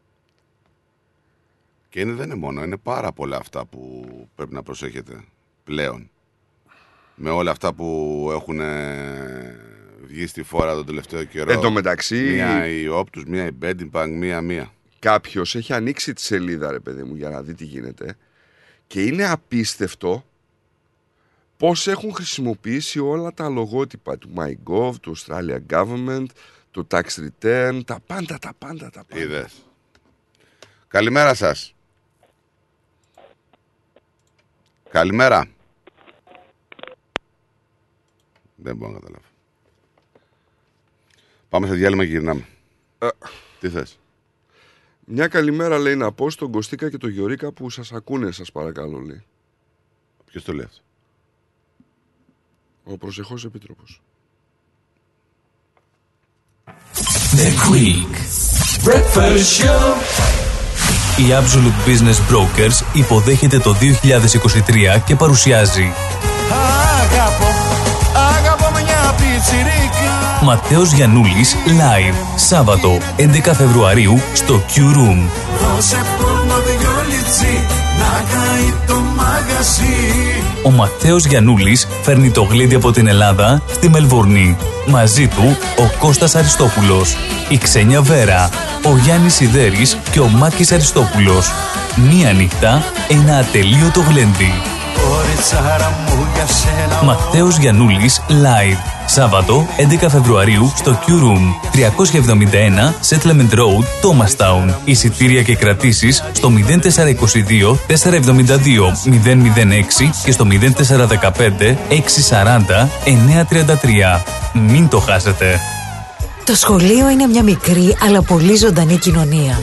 Και δεν είναι μόνο, είναι πάρα πολλά αυτά που πρέπει να προσέχετε πλέον. Με όλα αυτά που έχουν βγει στη φόρα τον τελευταίο καιρό. Εν τω μεταξύ, μία η Optus, μία η Betting, μία. Κάποιος έχει ανοίξει τη σελίδα, ρε παιδί μου, για να δει τι γίνεται. Και είναι απίστευτο πώς έχουν χρησιμοποιήσει όλα τα λογότυπα του MyGov, του Australia Government, του Tax Return, τα πάντα. Είδες. Καλημέρα σας. Καλημέρα. Δεν μπορώ να καταλάβω. Πάμε σε διάλειμμα και γυρνάμε. Τι θες. Μια καλημέρα λέει να πω στον Κωστίκα και τον Γιωρίκα που σας ακούνε, σας παρακαλώ, λέει. Ποιος το λέει αυτό? Ο προσεχώς επίτροπος. The Greek Breakfast Show. Η Absolute Business Brokers υποδέχεται το 2023 και παρουσιάζει Ματέος Γιαννούλης live Σάββατο 11 Φεβρουαρίου στο Q Room. Ο Ματέος Γιαννούλης φέρνει το γλέντι από την Ελλάδα στη Μελβούρνη. Μαζί του ο Κώστας Αριστόπουλος, η Ξένια Βέρα, ο Γιάννης Σιδέρης και ο Μάκης Χριστοδουλόπουλος. Μία νύχτα, ένα ατελείωτο γλέντι. Ματέος Γιαννούλης live Σάββατο 11 Φεβρουαρίου στο Q Room 371 Settlement Road, Thomastown. Εισιτήρια και κρατήσεις στο 0422 472 006 και στο 0415 640 933. Μην το χάσετε. Το σχολείο είναι μια μικρή αλλά πολύ ζωντανή κοινωνία.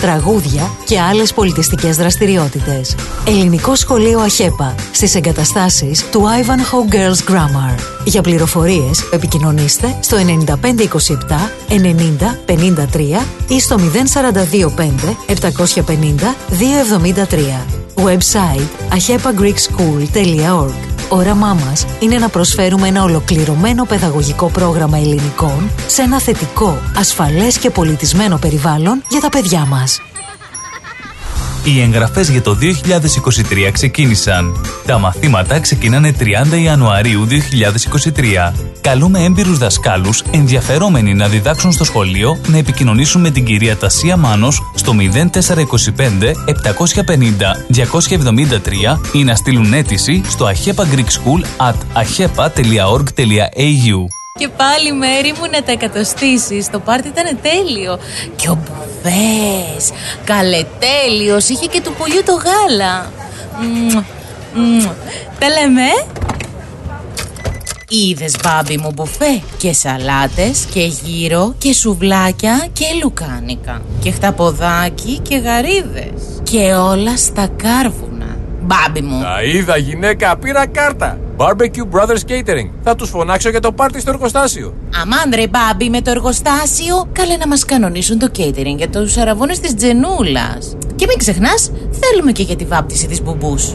τραγούδια και άλλες πολιτιστικές δραστηριότητες. Ελληνικό Σχολείο ΑΧΕΠΑ, στις εγκαταστάσεις του Ivanhoe Girls Grammar. Για πληροφορίες επικοινωνήστε στο 9527 90 53 ή στο 0425 750 273. Website ahepagreekschool.org. Όραμά μας είναι να προσφέρουμε ένα ολοκληρωμένο παιδαγωγικό πρόγραμμα ελληνικών σε ένα θετικό, ασφαλές και πολιτισμένο περιβάλλον για τα παιδιά μας. Οι εγγραφές για το 2023 ξεκίνησαν. Τα μαθήματα ξεκινάνε 30 Ιανουαρίου 2023. Καλούμε έμπειρους δασκάλους ενδιαφερόμενοι να διδάξουν στο σχολείο να επικοινωνήσουν με την κυρία Τασία Μάνος στο 0425 750 273 ή να στείλουν αίτηση στο achepa.greekschool@achepa.org.au. Και πάλι μέρη μου να τα εκατοστήσεις. Το πάρτι ήταν τέλειο. Και ο Μπουβές, καλετέλειος, είχε και του πολιού το γάλα. Τα λέμε. Είδες μπάμπι μου μπουφέ και σαλάτες και γύρο και σουβλάκια και λουκάνικα και χταποδάκι και γαρίδες Και όλα στα κάρβουνα, μπάμπι μου. Τα είδα, γυναίκα, πήρα κάρτα. Barbecue Brothers Catering. Θα τους φωνάξω για το πάρτι στο εργοστάσιο. Αμάντρε, μπάμπι, με το εργοστάσιο. Καλέ να μας κανονίσουν το catering για τους αραβώνες της Τζενούλας. Και μην ξεχνάς, θέλουμε και για τη βάπτιση της μπουμπούς.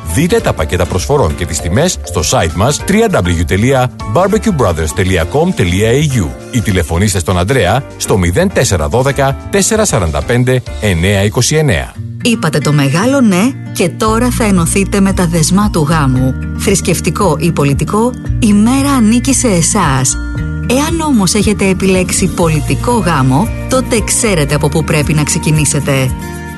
Δείτε τα πακέτα προσφορών και τις τιμές στο site μας www.barbecuebrothers.com.au ή τηλεφωνήστε στον Ανδρέα στο 0412 445 929. Είπατε το μεγάλο ναι και τώρα θα ενωθείτε με τα δεσμά του γάμου. Θρησκευτικό ή πολιτικό, η μέρα ανήκει σε εσάς. Εάν όμως έχετε επιλέξει πολιτικό γάμο, τότε ξέρετε από πού πρέπει να ξεκινήσετε.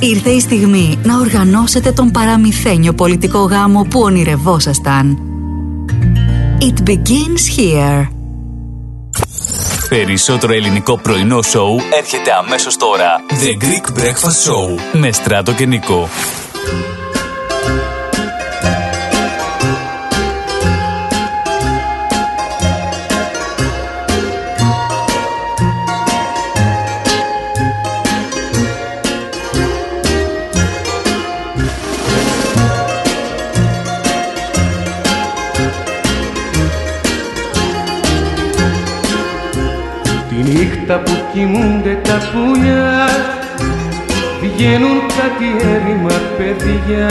Ήρθε η στιγμή να οργανώσετε τον παραμυθένιο πολιτικό γάμο που ονειρευόσασταν. It begins here. Περισσότερο ελληνικό πρωινό σοου έρχεται αμέσως τώρα. The Greek Breakfast Show με Στράτο και Νίκο. Τα που κοιμούνται τα πουλιά, βγαίνουν κάτι έρημα παιδιά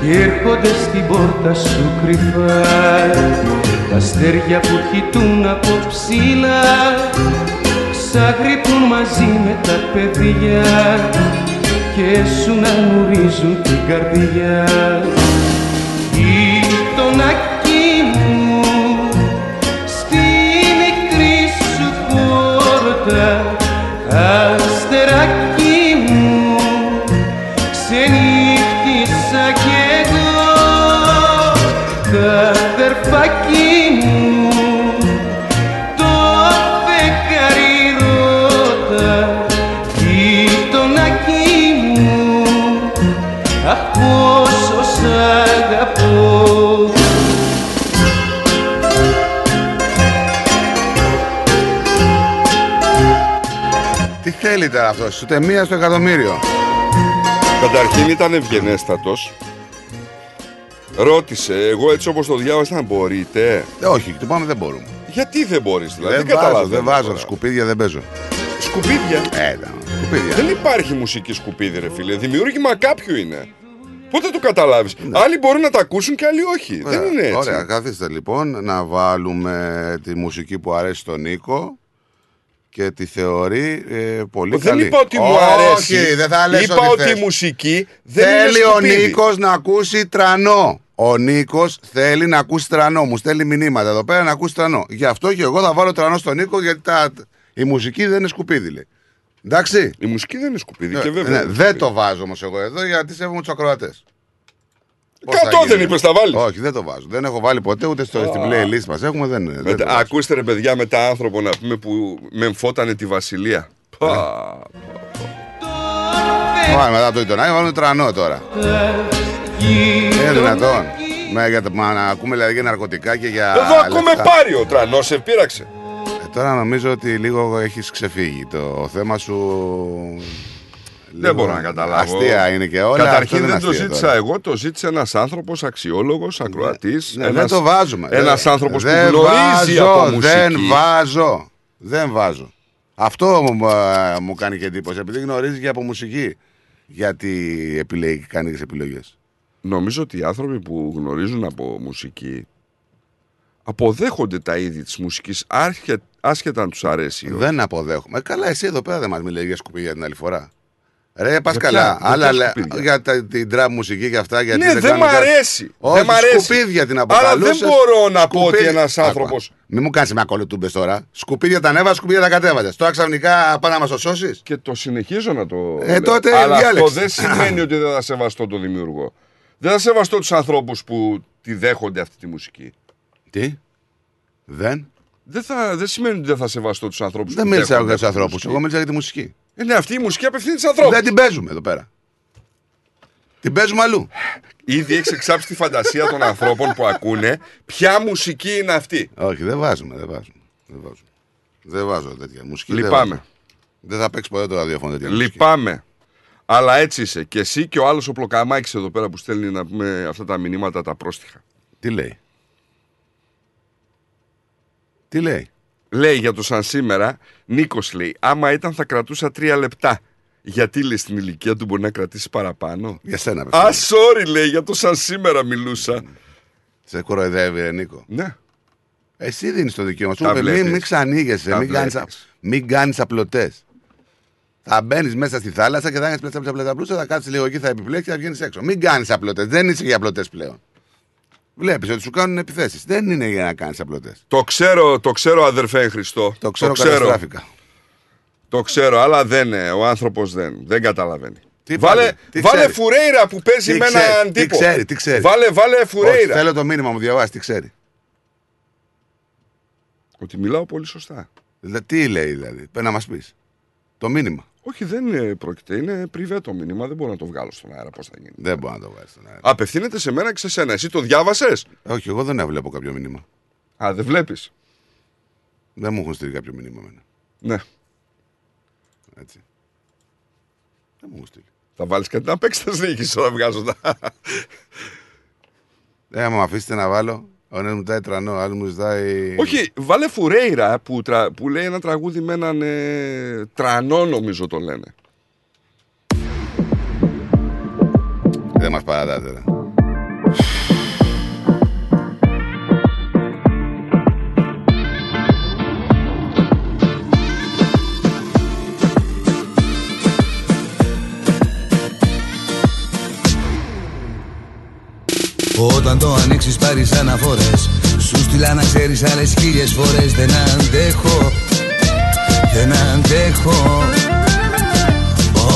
και έρχονται στην πόρτα σου κρυφά. Τα αστέρια που κοιτούν από ψηλά ξαγρυπνούν μαζί με τα παιδιά και σου να νουρίζουν την καρδιά. Αστεράκι μου, ξενύχτησα κι εγώ, καδερφάκι μου, το φεγγάρι ρώτα, γειτονάκι μου, αχ πόσο σ' αγαπώ. Τι θέλει τώρα αυτός, ούτε μία στο εκατομμύριο. Καταρχήν ήταν ευγενέστατος. Ρώτησε, εγώ έτσι όπως το διάβασα, μπορείτε. Όχι, του πάμε δεν μπορούμε. Γιατί δεν μπορείς, δηλαδή δεν καταλαβαίνω. Δεν βάζω, σκουπίδια δεν παίζω. Σκουπίδια. Σκουπίδια. Δεν υπάρχει μουσική σκουπίδι ρε φίλε, δημιούργημα κάποιου είναι. Πότε το καταλάβεις. Ναι. Άλλοι μπορούν να τα ακούσουν και άλλοι όχι. Ωραία. Δεν είναι έτσι. Ωραία, καθίστε λοιπόν να βάλουμε τη μουσική που αρέσει στον Νίκο. Και τη θεωρεί πολύ δεν καλή. Δεν είπα ότι μου αρέσει. Όχι, δεν θα λες. Είπα ότι η μουσική δεν θέλει ο Νίκος να ακούσει τρανό. Ο Νίκος θέλει να ακούσει τρανό. Μου στέλνει μηνύματα εδώ πέρα να ακούσει τρανό. Γι' αυτό και εγώ θα βάλω τρανό στον Νίκο, γιατί η μουσική δεν είναι σκουπίδι, λέει. Εντάξει. Η μουσική δεν είναι σκουπίδι, και βέβαια. Ναι, δεν το βάζω όμως εγώ εδώ, γιατί σέβομαι τους ακροατές. Κατώ δεν είπες τα βάλεις. Όχι, δεν το βάζω. Δεν έχω βάλει ποτέ ούτε στην playlist μας. Έχουμε, δεν ακούστε ρε παιδιά με τα άνθρωπο να πούμε που με εμφότανε τη Βασιλεία. Πάμε μετά το Ιτωνάκι, βάλουμε τρανό τώρα. Είναι δυνατόν. Να ακούμε δηλαδή για ναρκωτικά και για... Εδώ ακούμε πάριο τρανό, σε πείραξε. Τώρα νομίζω ότι λίγο έχεις ξεφύγει το θέμα σου... Λίγο δεν μπορώ να καταλάβω. Αστεία είναι και όλα. Καταρχήν δεν το ζήτησα τώρα. Εγώ, το ζήτησε ένας άνθρωπος αξιόλογος, ακροατής. Ναι, δεν το βάζουμε. Ένας άνθρωπος που γνωρίζει από μουσική. Δεν βάζω. Αυτό μου κάνει και εντύπωση, επειδή γνωρίζει και από μουσική. Γιατί επιλέγει, κάνει τις επιλογές. Νομίζω ότι οι άνθρωποι που γνωρίζουν από μουσική αποδέχονται τα είδη της μουσικής άσχετα αν τους αρέσει. Δεν αποδέχομαι. Καλά, εσύ εδώ πέρα δεν μας μιλάει για σκουπίδια την άλλη φορά. Ρε πας καλά, αλλά για την τραπ μουσική και αυτά. Γιατί ναι, δεν μ' αρέσει. Όχι, σκουπίδια την αποκαλούσα. Αλλά δεν μπορώ να πω ότι ένας άνθρωπος. Μην μου κάνεις με ακολουτούμπες τώρα. Σκουπίδια τα ανέβαζες, σκουπίδια τα κατέβαζες. Τώρα ξαφνικά πάνε να μας το σώσεις. Και το συνεχίζω να το. Τότε αλλά διάλεξε. Αυτό δεν σημαίνει ότι δεν θα σεβαστώ τον δημιουργό. Δεν θα σεβαστώ τους ανθρώπους που τη δέχονται αυτή τη μουσική. Τι? Δεν σημαίνει ότι δεν θα σεβαστώ τους ανθρώπους που τη δέχονται. Δεν μίλησα για τους ανθρώπους. Εγώ μίλησα για τη μουσική. Είναι αυτή η μουσική απευθύνει στους ανθρώπους. Δεν την παίζουμε εδώ πέρα. Την παίζουμε αλλού. Ήδη έχεις εξάψει τη φαντασία των ανθρώπων που ακούνε ποια μουσική είναι αυτή. Όχι, δεν βάζω τέτοια μουσική. Λυπάμαι. Δεν θα παίξει ποτέ το ραδιόφωνο τέτοια μουσική. Λυπάμαι. Αλλά έτσι είσαι. Και εσύ και ο άλλος ο Πλοκαμάκης εδώ πέρα που στέλνει να πούμε αυτά τα μηνύματα τα πρόστιχα. Τι λέει. Τι λέει. Λέει για το σαν σήμερα, Νίκος λέει, άμα ήταν θα κρατούσα 3 λεπτά. Γιατί λέει στην ηλικία του μπορεί να κρατήσει παραπάνω. Για σένα παιδιά. Α, sorry λέει, για το σαν σήμερα μιλούσα. Σε κοροϊδεύει ρε Νίκο. Ναι. Εσύ δίνεις το δικαίωμα σου. Μην ξανήγεσαι, μην κάνεις απλωτές. Θα μπαίνεις μέσα στη θάλασσα και θα κάνεις πλατσα, θα κάτσεις λίγο εκεί, θα επιπλέξεις και θα βγαίνεις έξω. Μην κάνεις απλωτές, δεν είσαι για απλωτές πλέον. Βλέπεις ότι σου κάνουν επιθέσεις. Δεν είναι για να κάνεις απλωτές. Το ξέρω αδερφέ Χριστό. Το ξέρω. Καταστράφηκα. Το ξέρω, αλλά ο άνθρωπος δεν καταλαβαίνει. Βάλε Φουρέιρα που παίζει με έναν τύπο. Τι ξέρει. Βάλε Φουρέιρα. Θέλω το μήνυμα μου διαβάσει, τι ξέρει. Ότι μιλάω πολύ σωστά. Τι λέει δηλαδή, πρέπει να μας πεις. Το μήνυμα. Όχι, δεν πρόκειται. Είναι πριβέ το μήνυμα. Δεν μπορώ να το βγάλω στον αέρα. Πώς θα γίνει. Δεν μπορώ να το βγάλω στον αέρα. Απευθύνεται σε μένα και σε σένα. Εσύ το διάβασες. Όχι, εγώ δεν βλέπω κάποιο μήνυμα. Α, δεν βλέπεις. Δεν μου έχουν στείλει κάποιο μήνυμα εμένα. Ναι. Έτσι. Δεν μου έχουν στείλει. Θα βάλεις κάτι να παίξεις, θα συνεχίσεις όταν βγάζω τα. Άμα με αφήσετε να βάλω. Ο ένας μου ζητάει τρανό, ο άλλος μου ζητάει. Όχι, βάλε Φουρέιρα που λέει ένα τραγούδι με έναν τρανό, νομίζω το λένε. Δεν μας παρατάτε, ρε. Όταν το ανοίξεις πάρεις αναφορές. Σου στείλα να ξέρεις άλλες 1000 φορές. Δεν αντέχω.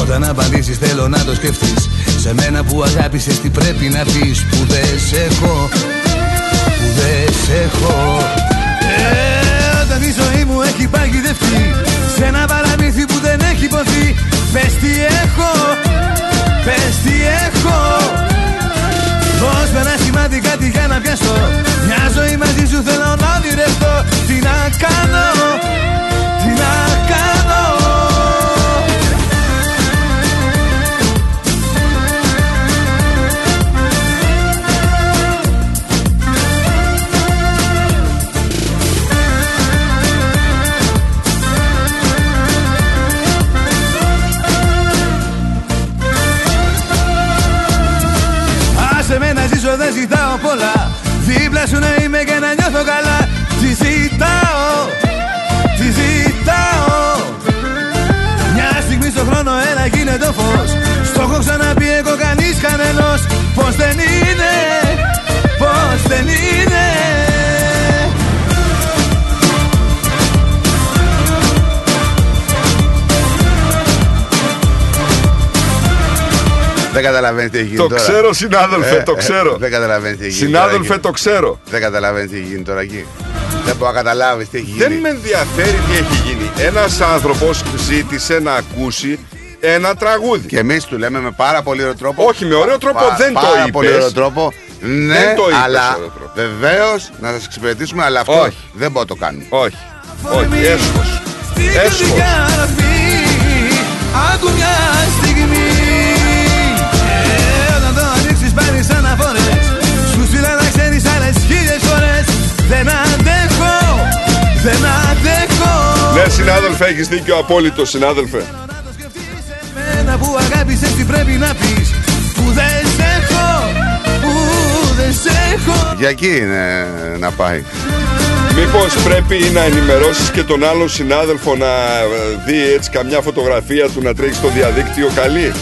Όταν απαντήσεις θέλω να το σκεφτείς. Σε μένα που αγάπησες τι πρέπει να πεις. Που δεν σ' έχω. Όταν η ζωή μου έχει παγιδευτεί σε ένα παραμύθι που δεν έχει ποθεί. Πες τι έχω. Πώς με ένα σημάδι κάτι για να πιάσω. Μια ζωή μαζί σου θέλω να ονειρευτώ. Τι να κάνω. Δεν ζητάω πολλά. Δίπλα σου να είμαι και να νιώθω καλά. Τι ζητάω. Μια στιγμή στον χρόνο έλα γίνε το φως. Στο έχω ξαναπεί εγώ κανείς κανένας. Πως δεν είναι. Δεν καταλαβαίνεις τι έχει γίνει τώρα. Ξέρω, συνάδελφε, το ξέρω. Δεν καταλαβαίνεις τι έχει γίνει. Συνάδελφε, το ξέρω. Δεν καταλαβαίνεις τι έχει γίνει τώρα εκεί. Δεν μπορώ να καταλάβεις τι έχει γίνει. Δεν με ενδιαφέρει τι έχει γίνει. Ένας άνθρωπος ζήτησε να ακούσει ένα τραγούδι. Και εμείς του λέμε με πάρα πολύ ωραίο τρόπο. Όχι, με ωραίο τρόπο δεν το είπες. Πάρα πολύ ωραίο τρόπο. Ναι, αλλά βεβαίως να σας εξυπηρετήσουμε, αλλά αυτό δεν μπορώ να το κάνουμε. Όχι, έσχος. Σου στείλα να ξέρεις άλλες 1000 φορές. Δεν αντέχω. Ναι συνάδελφε, έχεις δίκιο απόλυτο συνάδελφε. Εμένα που αγάπησες τι πρέπει να πεις. Που δεν σ' έχω. Για εκεί είναι να πάει. Μήπως πρέπει να ενημερώσεις και τον άλλον συνάδελφο να δει έτσι καμιά φωτογραφία του να τρέχει στο διαδίκτυο καλή?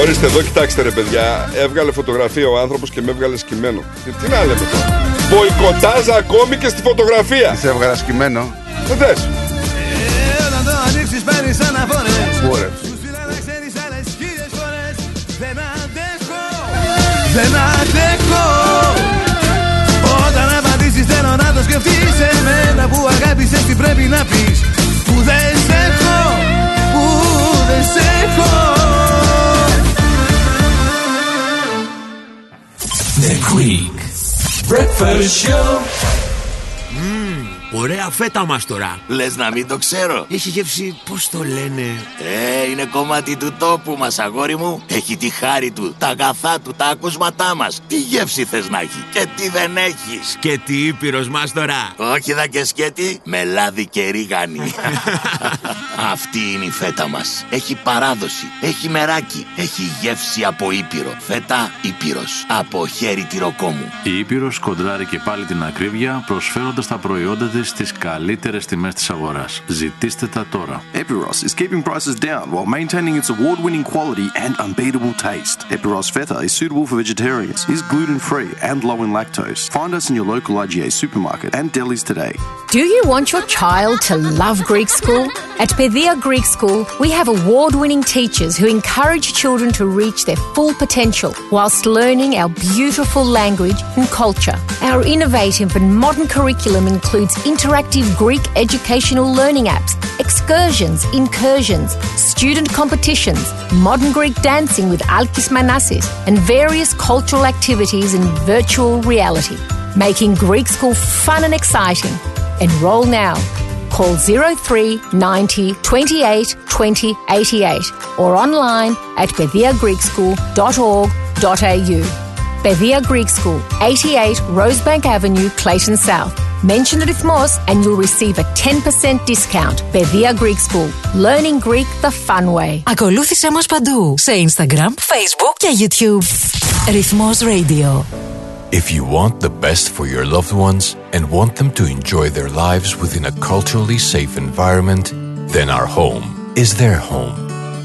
Ορίστε εδώ, κοιτάξτε ρε παιδιά, έβγαλε φωτογραφία ο άνθρωπος και με έβγαλε σκημένο. Τι να λέμε τώρα? Μποϊκοτάζ ακόμη και στη φωτογραφία. Της έβγαλα σκημένο. Δες. Δεν αντέχω. Όταν απαντήσεις θέλω να το σκεφτείς. Εμένα που αγάπησες τι πρέπει να πεις. Που δεν σ' έχω, που δεν σ' έχω. The Greek Breakfast Show. Ωραία φέτα μας τώρα. Λες να μην το ξέρω? Έχει γεύση, πώς το λένε? Είναι κομμάτι του τόπου μας, αγόρι μου. Έχει τη χάρη του, τα αγαθά του, τα ακούσματά μας. Τι γεύση θες να έχει και τι δεν έχει? Σκέτη Ήπειρος μας τώρα. Όχι δα και σκέτη, με λάδι και ρίγανη. Αυτή είναι η φέτα μας. Έχει παράδοση, έχει μεράκι, έχει γεύση από Ήπειρο. Φέτα Ήπειρος, από χέρι τυροκόμου. Η Ήπειρος κοντράρει και πάλι την ακρίβεια, προσφέροντας τα προϊόντα της στις καλύτερες τιμές της αγοράς. Ζητήστε τα τώρα. Epiros is keeping prices down while maintaining its award-winning quality and unbeatable taste. Epiros Feta is suitable for vegetarians, is gluten-free and low in lactose. Find us in your local IGA supermarket and delis today. Do you want your child to love Greek school? At Παιδεία Greek School, we have award-winning teachers who encourage children to reach their full potential whilst learning our beautiful language and culture. Our innovative and modern curriculum includes interactive Greek educational learning apps, excursions, incursions, student competitions, modern Greek dancing with Alkis Manassis, and various cultural activities in virtual reality, making Greek school fun and exciting. Enroll now. Call 0390 28 20 88 or online at PedeaGreekSchool.org.au. Παιδεία Greek School, 88 Rosebank Avenue, Clayton South. Mention Rhythmos and you'll receive a 10% discount. Παιδεία Greek School. Learning Greek the fun way. Ακολούθησέ μας παντού. Σε Instagram, Facebook και YouTube. Rhythmos Radio. If you want the best for your loved ones and want them to enjoy their lives within a culturally safe environment, then our home is their home.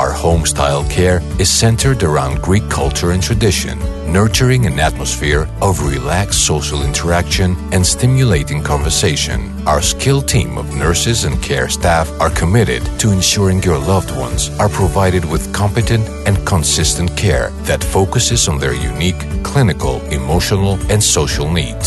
Our home-style care is centered around Greek culture and tradition, nurturing an atmosphere of relaxed social interaction and stimulating conversation. Our skilled team of nurses and care staff are committed to ensuring your loved ones are provided with competent and consistent care that focuses on their unique clinical, emotional, and social needs.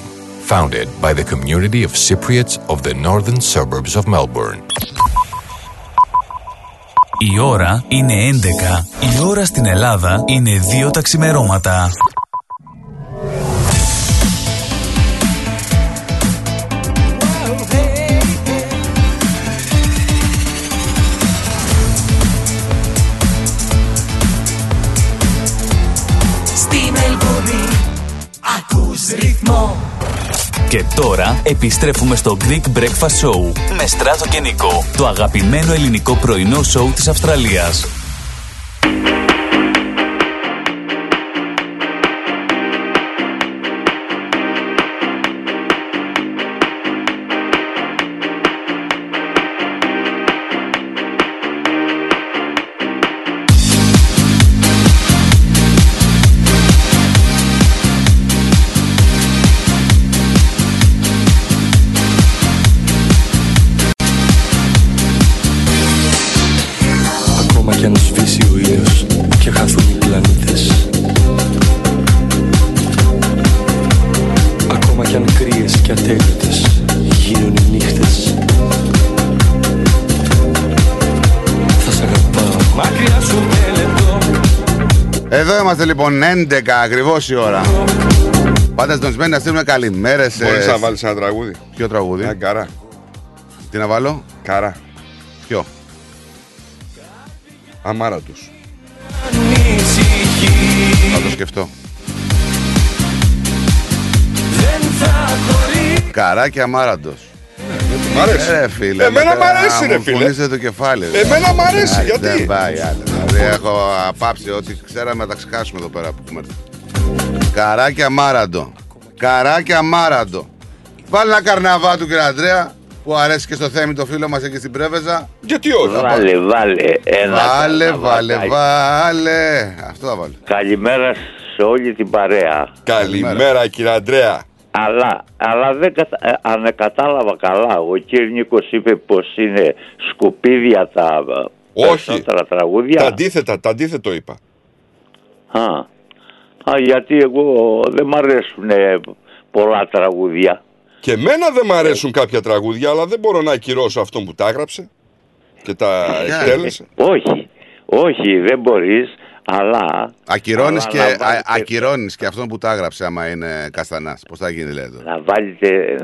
Founded by the community of Cypriots of the northern suburbs of Melbourne. Η ώρα είναι 11. Η ώρα στην Ελλάδα είναι 2 τα ξημερώματα. Στη Μελβούρνη ακούς ρυθμό. Και τώρα επιστρέφουμε στο Greek Breakfast Show με Στράτο και Νίκο, το αγαπημένο ελληνικό πρωινό σοου της Αυστραλίας. Μακριά σου με λεπτό. Εδώ είμαστε λοιπόν 11 ακριβώς η ώρα. Πάντα συντονισμένοι να στείλουμε καλημέρες. Μπορείς να βάλεις ένα τραγούδι? Ποιο τραγούδι? Μια καρά. Τι να βάλω? Καρά. Ποιο? Αμάρα τους. Θα το σκεφτώ. Καρά και αμάραντος. Μ' αρέσει. Φίλε, εμένα μ' αρέσει ρε φίλε. Φωνίζετε το κεφάλι. Εμένα μ' αρέσει. Ά, γιατί. Δεν πάει άλλο. Δηλαδή έχω πάψει ό,τι ξέραμε να τα ξεχάσουμε εδώ πέρα που έχουμε. Καρά και αμάραντο. Καρά και αμάραντο. Βάλε ένα καρναβά του κύριε Ανδρέα που αρέσει και στο Θέμη το φίλο μας εκεί στην Πρέβεζα. Γιατί όχι. Βάλε, βάλε. Αυτό θα βάλε. Καλημέρα σε όλη την παρέα. Καλημέρα κύριε Ανδρέα. Αλλά δεν ανακατάλαβα καλά. Ο κύριος Νίκος είπε πως είναι σκουπίδια τα περισσότερα τραγούδια. Όχι, τα αντίθετο είπα. Γιατί εγώ δεν μ' αρέσουν πολλά τραγούδια. Και εμένα δεν μ' αρέσουν κάποια τραγούδια, αλλά δεν μπορώ να ακυρώσω αυτόν που τα έγραψε και τα εκτέλεσε. Όχι, δεν μπορείς. Αλλά ακυρώνεις και αυτόν που τα έγραψε άμα είναι καστανάς. Πώς θα γίνει δηλαδή?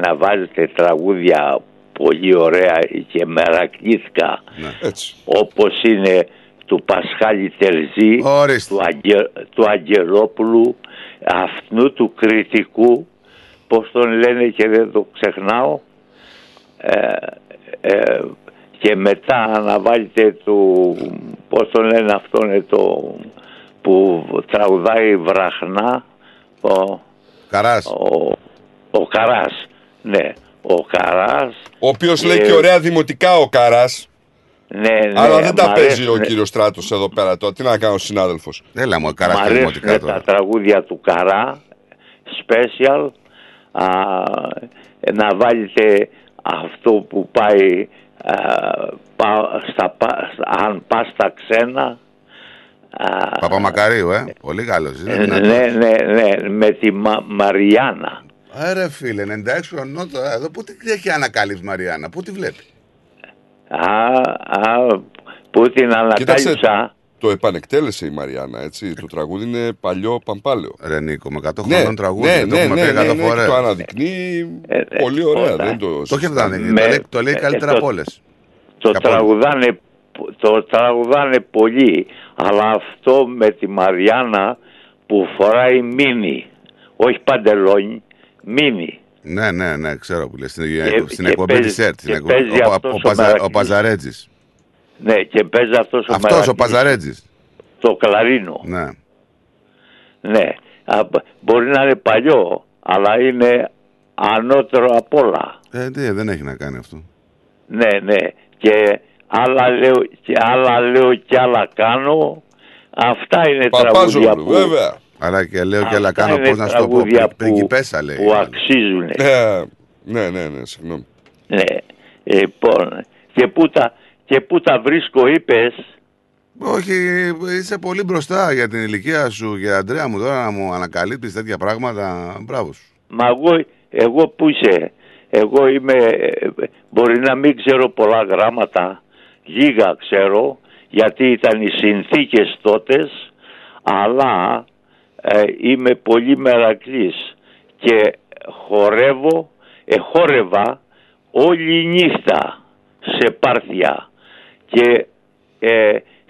Να βάζετε τραγούδια πολύ ωραία και μερακλήθηκα, όπως είναι του Πασχάλη Τερζή, του Αγγελόπουλου, αυτού του κριτικού, πώς τον λένε και δεν το ξεχνάω, και μετά να βάλετε του, πώς τον λένε αυτόν το που τραγουδάει βραχνά, ο Καράς. Ναι, ο Καράς. Ο οποίος λέει και ωραία δημοτικά ο Καράς. Ναι. Αλλά δεν τα παίζει ο κύριος Στράτος εδώ πέρα τώρα. Τι να κάνω συνάδελφος. Έλα μου, ο Καράς και δημοτικά τώρα. Τα τραγούδια του Καρά, special, να βάλετε αυτό που πάει... αν πας στα ξένα, Παπαμακαρίου, πολύ καλός. Ναι, με τη Μαριάννα. Άρα φίλε, 96 χρονών τώρα, εδώ πού την έχει ανακαλύψει Μαριάννα, πού τη βλέπει? Πού την ανακάλυψα? Κοίταξε, το επανεκτέλεσε η Μαριάννα, έτσι, το τραγούδι είναι παλιό παμπάλαιο. Ρε Νίκο, με 100 χρονών τραγούδι, το έχουμε πει 100 φορές. Το αναδεικνύει πολύ ωραία, δεν το... Το λέει καλύτερα από όλες. Το τραγουδάνε πολύ, αλλά αυτό με τη Μαριάννα που φοράει μίνι, όχι παντελόνι, μίνι. Ναι, ξέρω που λέει, στην εκπομπή της ΕΡΤ, ο Παζαρέτζης. Ναι, και παίζει αυτός ο Παζαρέτζης. Το κλαρίνο. Ναι, μπορεί να είναι παλιό, αλλά είναι ανώτερο απ' όλα. Δεν έχει να κάνει αυτό. Ναι, και άλλα λέω και άλλα κάνω, αυτά είναι τραγούδια που... βέβαια. Αλλά και λέω και άλλα κάνω, πώς να σου το πω, πριγκιπέσα λέει. Που αξίζουνε. Ναι, συγγνώμη. Ναι, λοιπόν, και πού τα βρίσκω είπες? Όχι, είσαι πολύ μπροστά για την ηλικία σου και Αντρέα μου τώρα να μου ανακαλύπτεις τέτοια πράγματα, μπράβο σου. Μα εγώ πού είσαι? Εγώ είμαι, μπορεί να μην ξέρω πολλά γράμματα, λίγα ξέρω, γιατί ήταν οι συνθήκες τότες, αλλά είμαι πολύ μερακλής και χόρευα όλη νύχτα σε πάρθια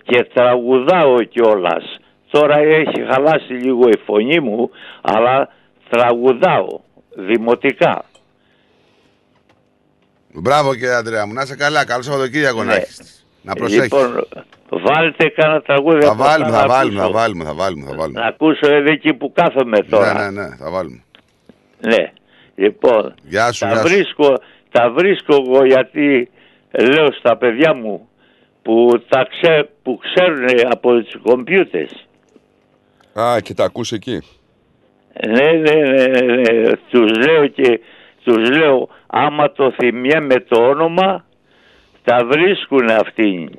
και τραγουδάω κιόλας. Τώρα έχει χαλάσει λίγο η φωνή μου, αλλά τραγουδάω δημοτικά. Μπράβο κύριε Ανδρέα μου, να είσαι καλά, καλό Σαββατοκύριακο να έχεις. Να προσέχεις. Λοιπόν, βάλτε κάνα τραγούδι. Θα βάλουμε. Να ακούσω εδώ εκεί που κάθομαι τώρα. Ναι, θα βάλουμε. Ναι, λοιπόν, τα βρίσκω εγώ γιατί λέω στα παιδιά μου που ξέρουν από τις κομπιούτες. Και τα ακούς εκεί. Ναι, τους λέω άμα το θυμιέμαι το όνομα, τα βρίσκουν αυτοί.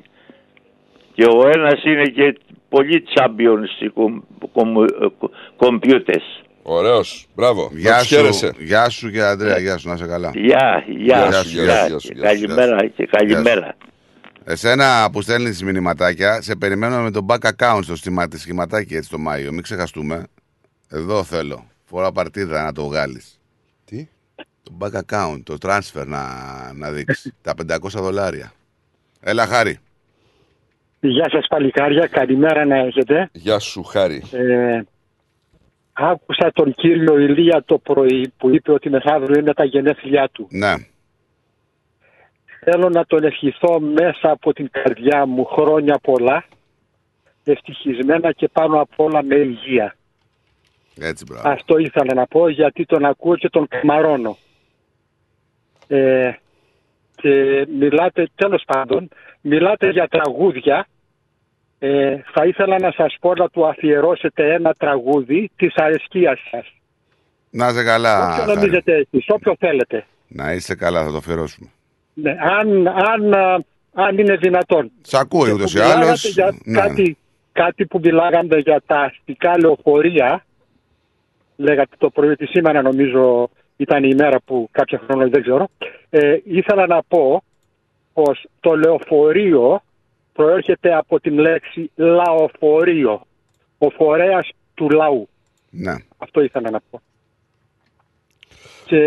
Και ο ένας είναι και πολύ τσάμπιον στις κομπιούτες. Ωραίος, μπράβο. Γεια σου και Ανδρέα, γεια σου, να είσαι καλά. Γεια σου, καλημέρα. Εσένα που στέλνεις μηνυματάκια, σε περιμένω με το back account στο σχηματάκι έτσι το Μάιο. Μην ξεχαστούμε. Εδώ θέλω. Φορά παρτίδα να το βγάλεις. Τι? Το back account, το transfer να δείξεις. Τα $500. Έλα Χάρη. Γεια σας παλικάρια, καλημέρα να έχετε. Γεια σου Χάρη. Άκουσα τον κύριο Ηλία το πρωί που είπε ότι μεθαύριο είναι τα γενέθλιά του. Ναι. Θέλω να τον ευχηθώ μέσα από την καρδιά μου χρόνια πολλά, ευτυχισμένα και πάνω απ' όλα με υγεία. Έτσι, μπράβο. Αυτό ήθελα να πω γιατί τον ακούω και τον καμαρώνω. Και μιλάτε, τέλος πάντων, μιλάτε για τραγούδια. Θα ήθελα να σας πω να του αφιερώσετε ένα τραγούδι της αρεσκίας σας. Να είσαι καλά. Όποιο νομίζετε εσείς, όποιο θέλετε. Να είσαι καλά, θα το αφιερώσουμε. Ναι, αν είναι δυνατόν. Σ' ακούει ούτως ή άλλως. Ναι. Κάτι που μιλάγαμε για τα αστικά λεωφορεία. Λέγατε το πρωί τη σήμερα, νομίζω ήταν η ημέρα που κάποια χρόνο δεν ξέρω. Ήθελα να πω πως το λεωφορείο προέρχεται από την λέξη λαοφορείο. Ο φορέας του λαού. Ναι. Αυτό ήθελα να πω. Και...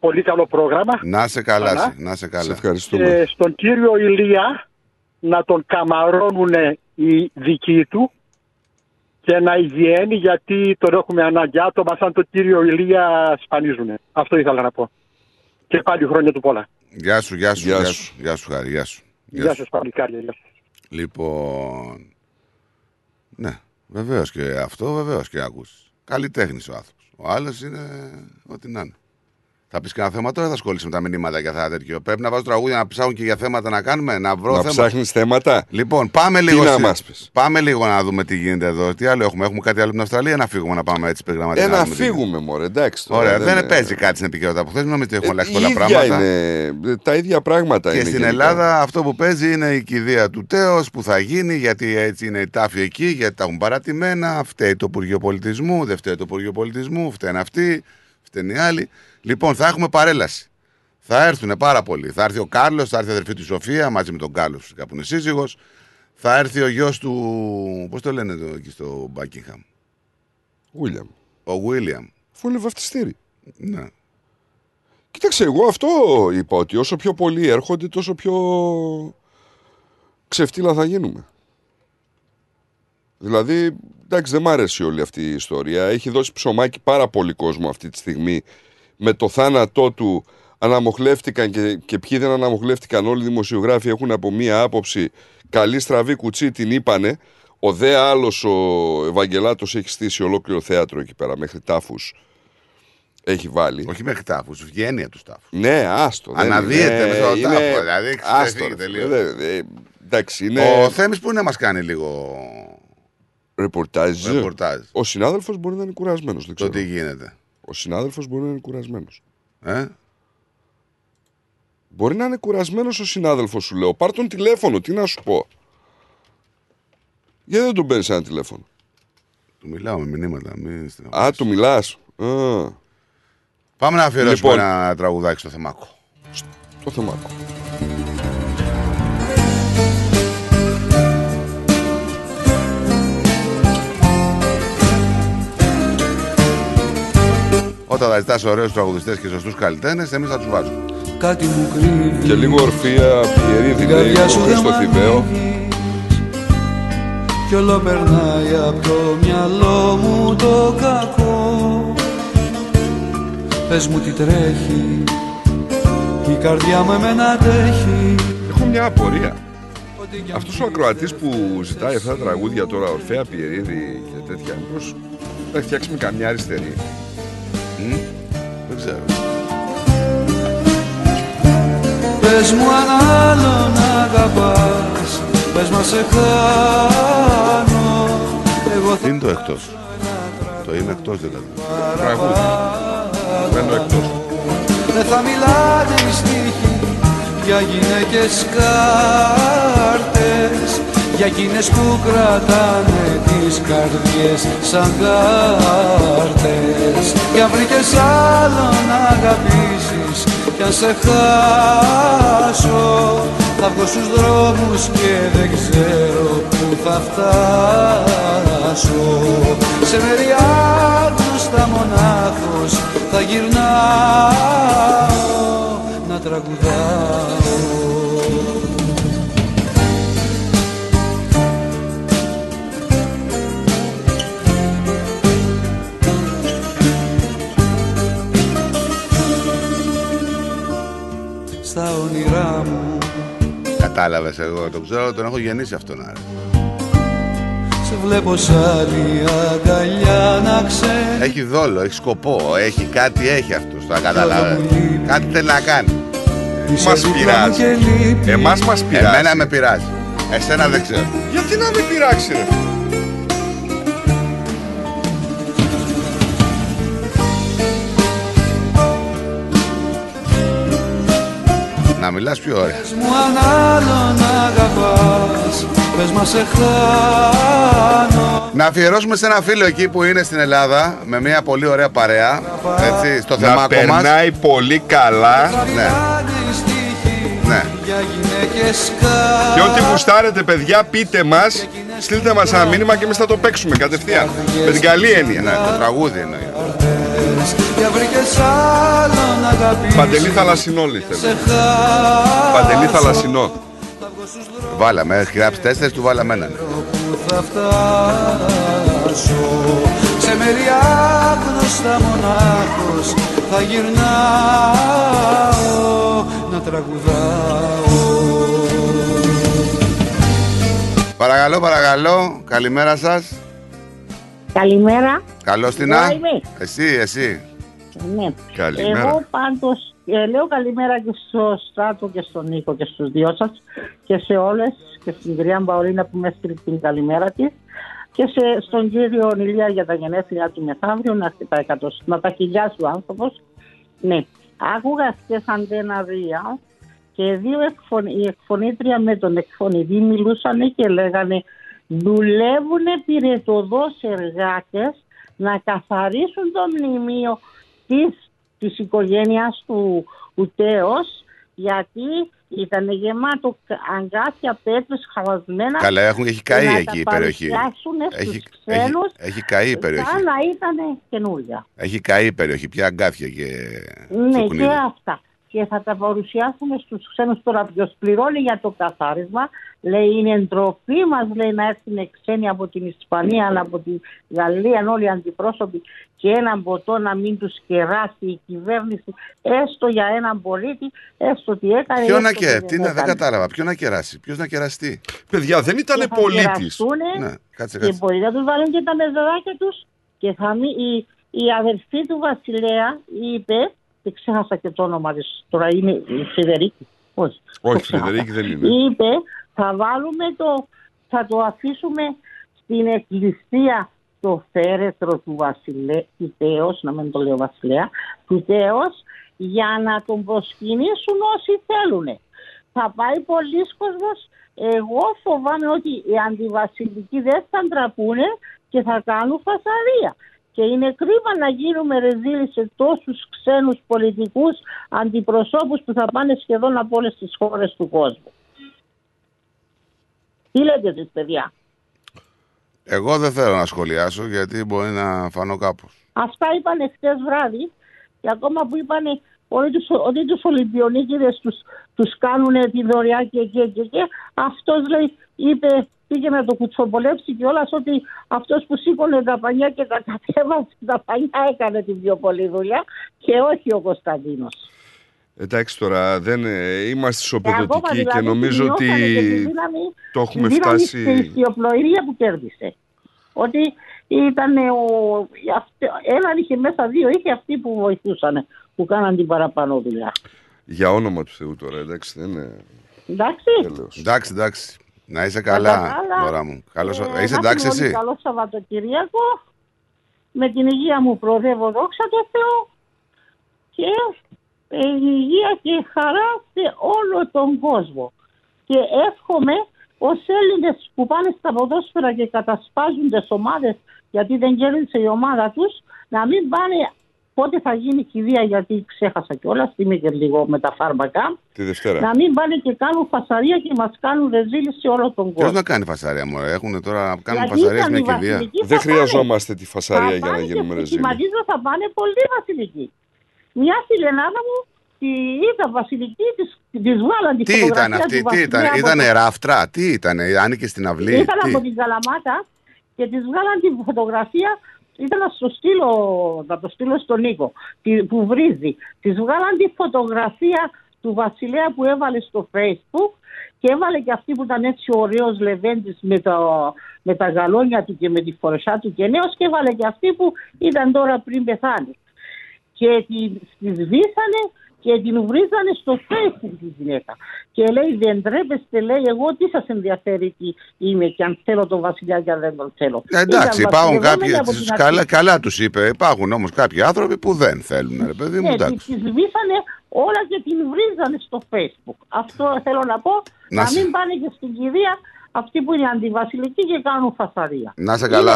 πολύ καλό πρόγραμμα. Να σε καλά. Να σε καλά. Σε ευχαριστούμε. Και στον κύριο Ηλία να τον καμαρώνουν οι δικοί του και να υγιένει γιατί τον έχουμε ανάγκη. Άτομα σαν τον κύριο Ηλία σπανίζουν. Αυτό ήθελα να πω. Και πάλι χρόνια του πολλά. Γεια σου, γεια σου. Γεια σου, Χάρη. Γεια σου. Γεια σου, παλικάρια. Λοιπόν. Ναι, βεβαίως και αυτό, βεβαίως και ακούσεις. Καλλιτέχνης ο άνθρωπος. Ο άλλος είναι ό,τι να είναι. Θα πεις κανένα θέμα τώρα ή θα ασχολείσαι με τα μηνύματα για αυτά τέτοιο? Πρέπει να βάζω τραγούδια να ψάχνω και για θέματα να κάνουμε, να βρω θέματα. Να ψάχνεις θέματα. Λοιπόν, πάμε λίγο να δούμε τι γίνεται εδώ. Τι άλλο έχουμε? Έχουμε κάτι άλλο από την Αυστραλία να φύγουμε, να πάμε έτσι περιγραμματικά? Να φύγουμε μωρέ, εντάξει. Ωραία, δεν παίζει κάτι στην επικαιρότητα που θες, νομίζω ότι έχουμε αλλάξει πολλά πράγματα. Τα ίδια πράγματα είναι. Και στην Ελλάδα αυτό που παίζει είναι η κηδεία του τέος που θα γίνει, γιατί έτσι είναι οι τάφοι εκεί, γιατί τα έχουν παρατημένα. Φταίει το Υπουργείο Πολιτισμού, δεν φταίει το Υπουργείο Πολιτισμού, φταίνε αυτοί. Λοιπόν, θα έχουμε παρέλαση. Θα έρθουν πάρα πολλοί. Θα έρθει ο Κάρλος, θα έρθει η αδερφή του Σοφία μαζί με τον Κάρλο, φυσικά που είναι σύζυγος. Θα έρθει ο γιος του. Πώς το λένε εκεί στο Buckingham? Γουίλιαμ. Ο Γουίλιαμ. Αφού είναι βαφτιστήρι. Ναι. Κοίταξε, εγώ αυτό είπα, ότι όσο πιο πολλοί έρχονται, τόσο πιο ξεφτύλα θα γίνουμε. Δηλαδή, εντάξει, δεν μ' αρέσει όλη αυτή η ιστορία. Έχει δώσει ψωμάκι πάρα πολύ κόσμο αυτή τη στιγμή. Με το θάνατό του αναμοχλεύτηκαν και ποιοι δεν αναμοχλεύτηκαν. Όλοι οι δημοσιογράφοι έχουν από μία άποψη. Καλή στραβή κουτσί την είπανε. Ο δε άλλος ο Ευαγγελάτος έχει στήσει ολόκληρο θέατρο εκεί πέρα. Μέχρι τάφους έχει βάλει. Όχι μέχρι τάφους, βγαίνει από τους τάφους. Ναι, άστο. Αναδύεται με τον τάφο. Δηλαδή, άστο. Εντάξει, είναι... Ο Θέμης που είναι να μας κάνει λίγο ρεπορτάζ. Ο συνάδελφος μπορεί να είναι κουρασμένος. Δεν ξέρω. Το τι γίνεται. Ο συνάδελφος μπορεί να είναι κουρασμένος. Μπορεί να είναι κουρασμένος ο συνάδελφος, σου λέω. Πάρ' τον τηλέφωνο, τι να σου πω. Γιατί δεν τον παίρνεις ένα τηλέφωνο? Του μιλάω με μηνύματα. Του μιλάς. Πάμε να αφιερώσουμε ένα τραγουδάκι στο θεμάκο. Στο θεμάκο. Όταν θα ζητάς ωραίους τραγουδιστές και σωστούς καλλιτέχνες, εμείς θα τους βάζουμε. Κάτι μου κρύβει, και λίγο ορφία Πιερίδη, λέει ο Χριστοθυμαίο. Κι όλο περνάει απ' το μυαλό μου το κακό. Πες μου τι τρέχει, η καρδιά μου εμένα αντέχει. Έχω μια απορία. Αυτός ο ακροατής που ζητάει αυτά τα τραγούδια τώρα, Ορφέα Πιερίδη και τέτοια, μήπως θα φτιάξει με καμιά αριστερή? Δεν ξέρω. Πες μου αν άλλον αγαπάς, πες μας σε κάνω. Τι είναι το εκτός? Το είναι εκτός δηλαδή. Τραγούδι. Μένω εκτός. Δεν θα μιλάτε οι στίχοι για γυναίκες κάρτες, για εκείνες που κρατάνε τις καρδιές σαν κάρτες. Κι αν βρήκες άλλον να αγαπήσεις, κι αν σε χάσω, Θα βγω στους δρόμους και δεν ξέρω που θα φτάσω. Σε μεριά τους τα μονάχος θα γυρνάω να τραγουδάω. Κατάλαβες, εγώ το ξέρω, τον έχω γεννήσει αυτόν. Σε βλέπω άλλη αγκαλιά να ξέρει. Έχει δόλο, έχει σκοπό, έχει κάτι, έχει αυτός, το καταλάβες. Κάτι θέλει να κάνει. Μας πειράζει. Εμάς μας πειράζει. Εμένα με πειράζει. Εσένα δεν ξέρω. Γιατί να με πειράξει ρε. Να μιλάς πιο ωραία. Πες μου αν άλλον αγαπάς, πες μας σε χάνω. Να αφιερώσουμε σε ένα φίλο εκεί που είναι στην Ελλάδα με μια πολύ ωραία παρέα, έτσι, στο θεμάκο μας. Να περνάει πολύ καλά. Ναι. Ναι. Και ό,τι γουστάρετε παιδιά πείτε μας, στείλτε μας ένα μήνυμα και εμείς θα το παίξουμε κατευθείαν. Με την καλή έννοια. Ναι, το τραγούδι εννοεί. Παντελή Θαλασσινόλη. Παντελή Θαλασσινό. Βάλαμε, γράψει 4, του βάλαμε έναν. Σε μεριά γνωστά μονάχος θα γυρνάω να τραγουδάω. Παρακαλώ, παρακαλώ, καλημέρα σας. Καλημέρα. Καλώς την Α. Εσύ. Ναι. Καλημέρα. Εγώ πάντως λέω καλημέρα και στο Στράτο και στον Νίκο και στους δυο σας και σε όλες και στην κυρία Μπαωρίνα που με έστειλε την καλημέρα της και στον κύριο Ηλία για τα γενέθλιά του μεθαύριο να τα χιλιάσει ο άνθρωπος. Ναι. Άκουγα χτες Αντένα 2 και η εκφωνήτρια με τον εκφωνητή μιλούσαν και λέγανε δουλεύουν πυρετοδός εργάτες να καθαρίσουν το μνημείο της οικογένειας του Ουτέως, γιατί ήταν γεμάτο αγκάθια πέτρες χαλασμένα. Καλά, έχει καεί εκεί η περιοχή. Έχει καεί η περιοχή. Αλλά ήταν καινούρια. Έχει καεί η περιοχή, πια αγκάθια και ναι, και αυτά. Και θα τα παρουσιάσουμε στους ξένους τώρα. Ποιος πληρώνει για το καθάρισμα, λέει, είναι ντροπή μας, λέει, να έρθουν ξένοι από την Ισπανία, αλλά από τη Γαλλία, όλοι αντιπρόσωποι, και έναν ποτό να μην τους κεράσει η κυβέρνηση, έστω για έναν πολίτη, έστω τι έκανε. Ποιο να κεράσει, δεν κατάλαβα, ποιο να κεράσει, ποιο να κεραστεί. Παιδιά, δεν ήτανε πολίτης. Ναι, κάτσε. Και μπορεί να τους βάλουν και τα μεζεράκια τους. Και θα μην, η αδερφή του βασιλέα είπε. Και ξέχασα και το όνομα της. Τώρα είναι η Φιδερίκη. Όχι, Φιδερίκη δεν είναι. Είπε θα βάλουμε θα το αφήσουμε στην εκκλησία το φέρετρο του βασιλέα, του Θεός, να μην το λέω βασιλέα, του Θεός, για να τον προσκυνήσουν όσοι θέλουν. Θα πάει πολλοί κόσμος. Εγώ φοβάμαι ότι οι αντιβασιλικοί δεν θα ντραπούνε και θα κάνουν φασαρία. Και είναι κρίμα να γίνουμε ρεζίλοι σε τόσους ξένους πολιτικούς αντιπροσώπους που θα πάνε σχεδόν από όλες τις χώρες του κόσμου. Τι λέτε εσείς παιδιά? Εγώ δεν θέλω να σχολιάσω γιατί μπορεί να φανώ κάπως. Αυτά είπανε χτες βράδυ και ακόμα που είπανε ότι τους Ολυμπιονίκηδες τους κάνουν τη δωρεά και αυτός λέει είπε... Πήγε να το κουτσοπολέψει κιόλας ότι αυτός που σήκωνε τα πανιά και τα κατέβασε τα πανιά έκανε την πιο πολλή δουλειά και όχι ο Κωνσταντίνος. Εντάξει τώρα, δεν είμαστε σοπεδωτικοί και νομίζω ότι το έχουμε φτάσει. Στην ιστιοπλοηρία που κέρδισε. Ότι ήταν έναν είχε μέσα, δύο είχε αυτοί που βοηθούσαν, που κάναν την παραπάνω δουλειά. Για όνομα του Θεού τώρα, εντάξει δεν είναι. Εντάξει. Να είσαι καλά, Λόρα μου. Καλώς... είσαι εντάξει εσύ. Καλό Σαββατοκυριακό. Με την υγεία μου προοδεύω, δόξα τω Θεώ. Και υγεία και χαρά σε όλο τον κόσμο. Και εύχομαι ως Έλληνες που πάνε στα ποδόσφαιρα και κατασπάζουν τις ομάδες γιατί δεν κέρδισε η ομάδα τους, να μην πάνε πότε θα γίνει κηδεία, γιατί ξέχασα κιόλας, είμαι και λίγο με τα φάρμακα. Τη Δευτέρα. Να μην πάνε και κάνουν φασαρία και μας κάνουν ρεζίλη σε όλο τον κόσμο. Ποιος να κάνει φασαρία, μωρέ, έχουν τώρα, κάνουν φασαρία μια κηδεία. Δεν χρειαζόμαστε τη φασαρία για να γίνουμε ρεζίλη. Μαγίζα θα πάνε πολύ βασιλική. Μια φιλενάδα μου, τη είδα βασιλική, τη βγάλαν τη φωτογραφία. Τι ήταν αυτή, τι ήταν, ήτανε ράφτρα, τι ήτανε, άνοιγε στην αυλή. Ήταν από την Καλαμάτα και τη βγάλαν τη φωτογραφία. Ήταν να το στείλω στον Νίκο που βρίζει. Της βγάλαν τη φωτογραφία του βασιλέα που έβαλε στο Facebook και έβαλε και αυτή που ήταν έτσι ωραίος λεβέντης με τα γαλόνια του και με τη φορεσά του και νέος, και έβαλε και αυτή που ήταν τώρα πριν πεθάνει. Και τη σβήσανε και την βρίζανε στο Facebook τη γυναίκα. Και λέει, δεν τρέπεστε, λέει, εγώ τι σας ενδιαφέρει τι είμαι και αν θέλω τον βασιλιά και αν δεν τον θέλω. Εντάξει, υπάρχουν κάποιοι, καλά τους είπε, υπάρχουν όμως κάποιοι άνθρωποι που δεν θέλουν, ρε παιδί μου, εντάξει. Τη σβήσανε όλα και την βρίζανε στο Facebook. Αυτό θέλω να πω, να μην πάνε και στην κηδεία αυτοί που είναι αντιβασιλικοί και κάνουν φασαρία. Να σε καλά,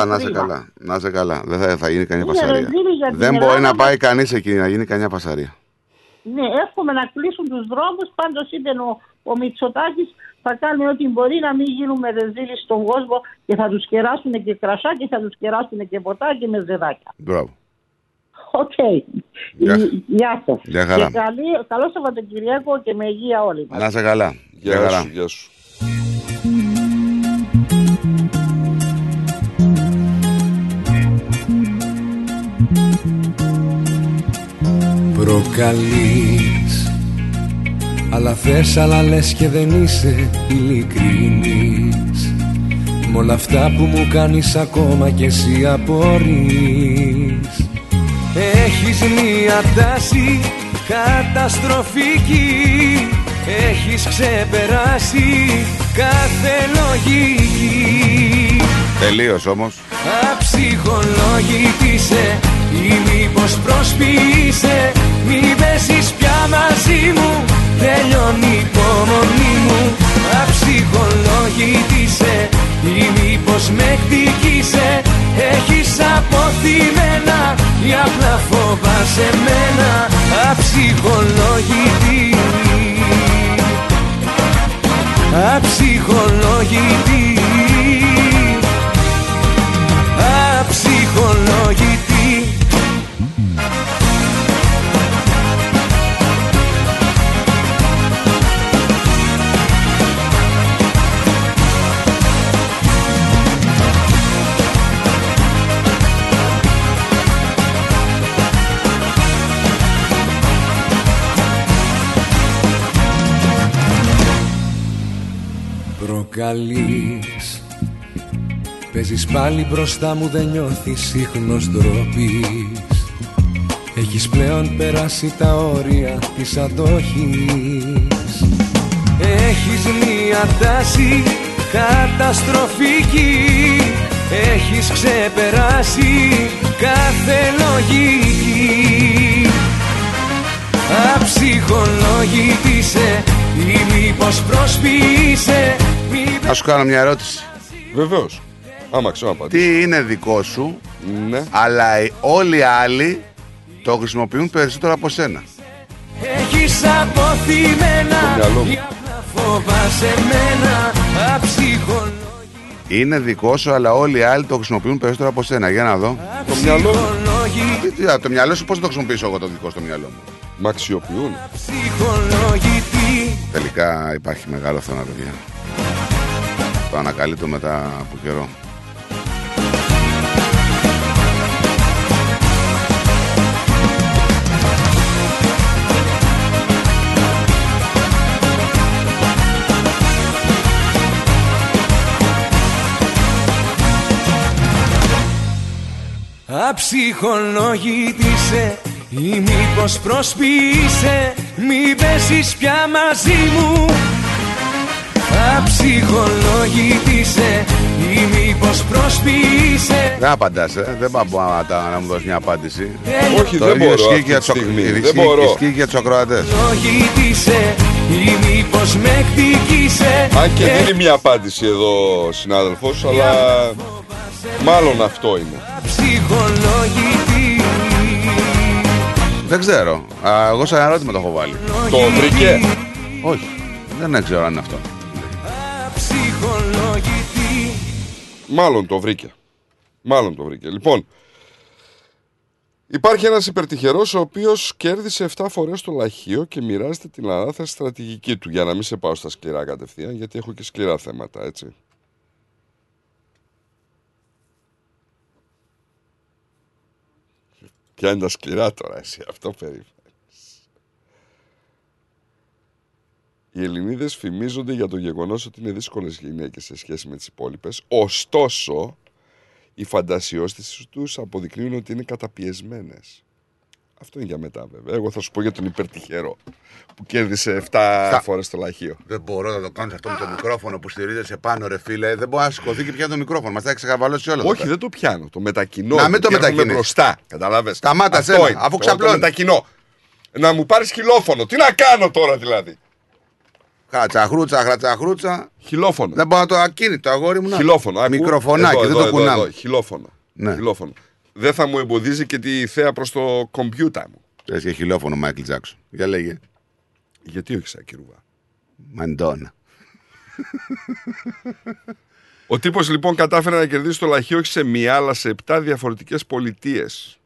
να σε καλά. Δεν θα γίνει κανένα φασαρία. Δεν μπορεί να πάει κανείς εκεί να γίνει κανένα φασαρία. Ναι, εύχομαι να κλείσουν τους δρόμους. Πάντως είπε ο Μητσοτάκης θα κάνει ό,τι μπορεί να μην γίνουμε ρεζίλοι στον κόσμο και θα τους κεράσουν και κρασά και θα τους κεράσουν και ποτά και με ζεδάκια. Μπράβο. Οκ. Γεια σας. Γεια χαρά. Και καλό Σαββατοκυριακό και με υγεία όλοι μας. Να σε καλά. Γεια χαρά. Γεια σου. Προκαλείς, αλλά θες, αλλά λες και δεν είσαι ειλικρινής. Μ' όλα αυτά που μου κάνεις ακόμα κι εσύ απορείς. Έχεις μία τάση καταστροφική, έχεις ξεπεράσει κάθε λογική. Τελείως όμως. Αψυχολόγητη είσαι ή μήπως προσποιείσαι. Μην πέσεις πια μαζί μου, τελειώνει η υπομονή μου. Αψυχολόγητη είσαι ή μήπως με εκδικείσαι. Έχεις αποθυμένα ή απλά φοβάσαι μένα. Αψυχολόγητη, αψυχολόγητη, αψυχολόγητη. Προκαλείς, παίζεις πάλι μπροστά μου, δεν νιώθεις ίχνος ντροπής. Έχεις πλέον περάσει τα όρια της αντοχής. Έχεις μία τάση καταστροφική, έχεις ξεπεράσει κάθε λογική. Αψυχολόγητη είσαι ή μήπως προσποιείσαι. Να σου κάνω μια ερώτηση. Βεβαίως. Τι είναι δικό σου, ναι, αλλά όλοι οι άλλοι το χρησιμοποιούν περισσότερο από σένα. Έχεις αποθυμένα, φοβάσαι μένα, αψυχολόγητη. Είναι δικό σου, αλλά όλοι οι άλλοι το χρησιμοποιούν περισσότερο από σένα. Για να δω. Το μυαλό. Το μυαλό σου πώς θα το χρησιμοποιήσω εγώ το δικό στο μυαλό μου. Μ' αξιοποιούν. Τελικά υπάρχει μεγάλο θάνατο. Το ανακαλύπτω μετά από καιρό. Αψυχολόγητη είσαι ή μήπως προσποιείσαι. Μην πέσεις πια μαζί μου. Αψυχολόγητη είσαι ή μήπως προσποιείσαι. Δεν απαντάς, δεν μπορώ να μου δώσεις μια απάντηση. Όχι, δεν μπορώ αυτή τη στιγμή. Ισχύει για τους ακροατές. Αψυχολόγητη είσαι ή μήπως με εκδικείσαι. Αν και δίνει μια απάντηση εδώ συνάδελφος, αλλά μάλλον αυτό είναι. Αψυχολόγητη, Δεν ξέρω. Εγώ σαν ερώτημα το έχω βάλει. Το βρήκε. Όχι. Δεν ξέρω αν είναι αυτό. Μάλλον το βρήκε. Λοιπόν, υπάρχει ένας υπερτυχερός ο οποίος κέρδισε 7 φορές το λαχείο και μοιράζεται την ανάθεση στρατηγική του. Για να μην σε πάω στα σκληρά κατευθείαν, γιατί έχω και σκληρά θέματα, έτσι. Ποια είναι τα σκληρά τώρα, εσύ, αυτό περίμενες. Οι Ελληνίδες φημίζονται για το γεγονός ότι είναι δύσκολες γυναίκες σε σχέση με τις υπόλοιπες. Ωστόσο, οι φαντασιώσεις τους αποδεικνύουν ότι είναι καταπιεσμένες. Αυτό είναι για μετά, βέβαια. Εγώ θα σου πω για τον υπερτυχερό που κέρδισε 7 φορές το λαχείο. Δεν μπορώ να το κάνω αυτό με το μικρόφωνο που στηρίζεσαι πάνω, ρε φίλε. Δεν μπορώ να σηκωθεί και πιάνω το μικρόφωνο. Μας τα έχει ξεχαβαλώσει όλα. Όχι, δεν το πιάνω. Το μετακινώ. Να μην το μετακινώ. Μπροστά. Καταλάβες. Σταμάτασε. Αφού ξαπλώνω. Το μετακινώ. Να μου πάρεις χιλόφωνο. Τι να κάνω τώρα δηλαδή. Χατσαχρούτσα. Χιλόφωνο. Δεν μπορώ να το ακίνητο, αγόρι μου. Χιλόφωνο. Μικροφωνάκι. Δεν το κουνάμε. Χιλόφωνο. Δεν θα μου εμποδίζει και τη θέα προς το κομπιούτα μου. Θες και χιλόφωνο, Μάικλ Τζάκσον. Για λέγε. Γιατί όχι σαν κυρουβά. Μαντόνα. Ο τύπος λοιπόν κατάφερε να κερδίσει το λαχείο όχι σε μία, αλλά σε 7 διαφορετικές πολιτείες.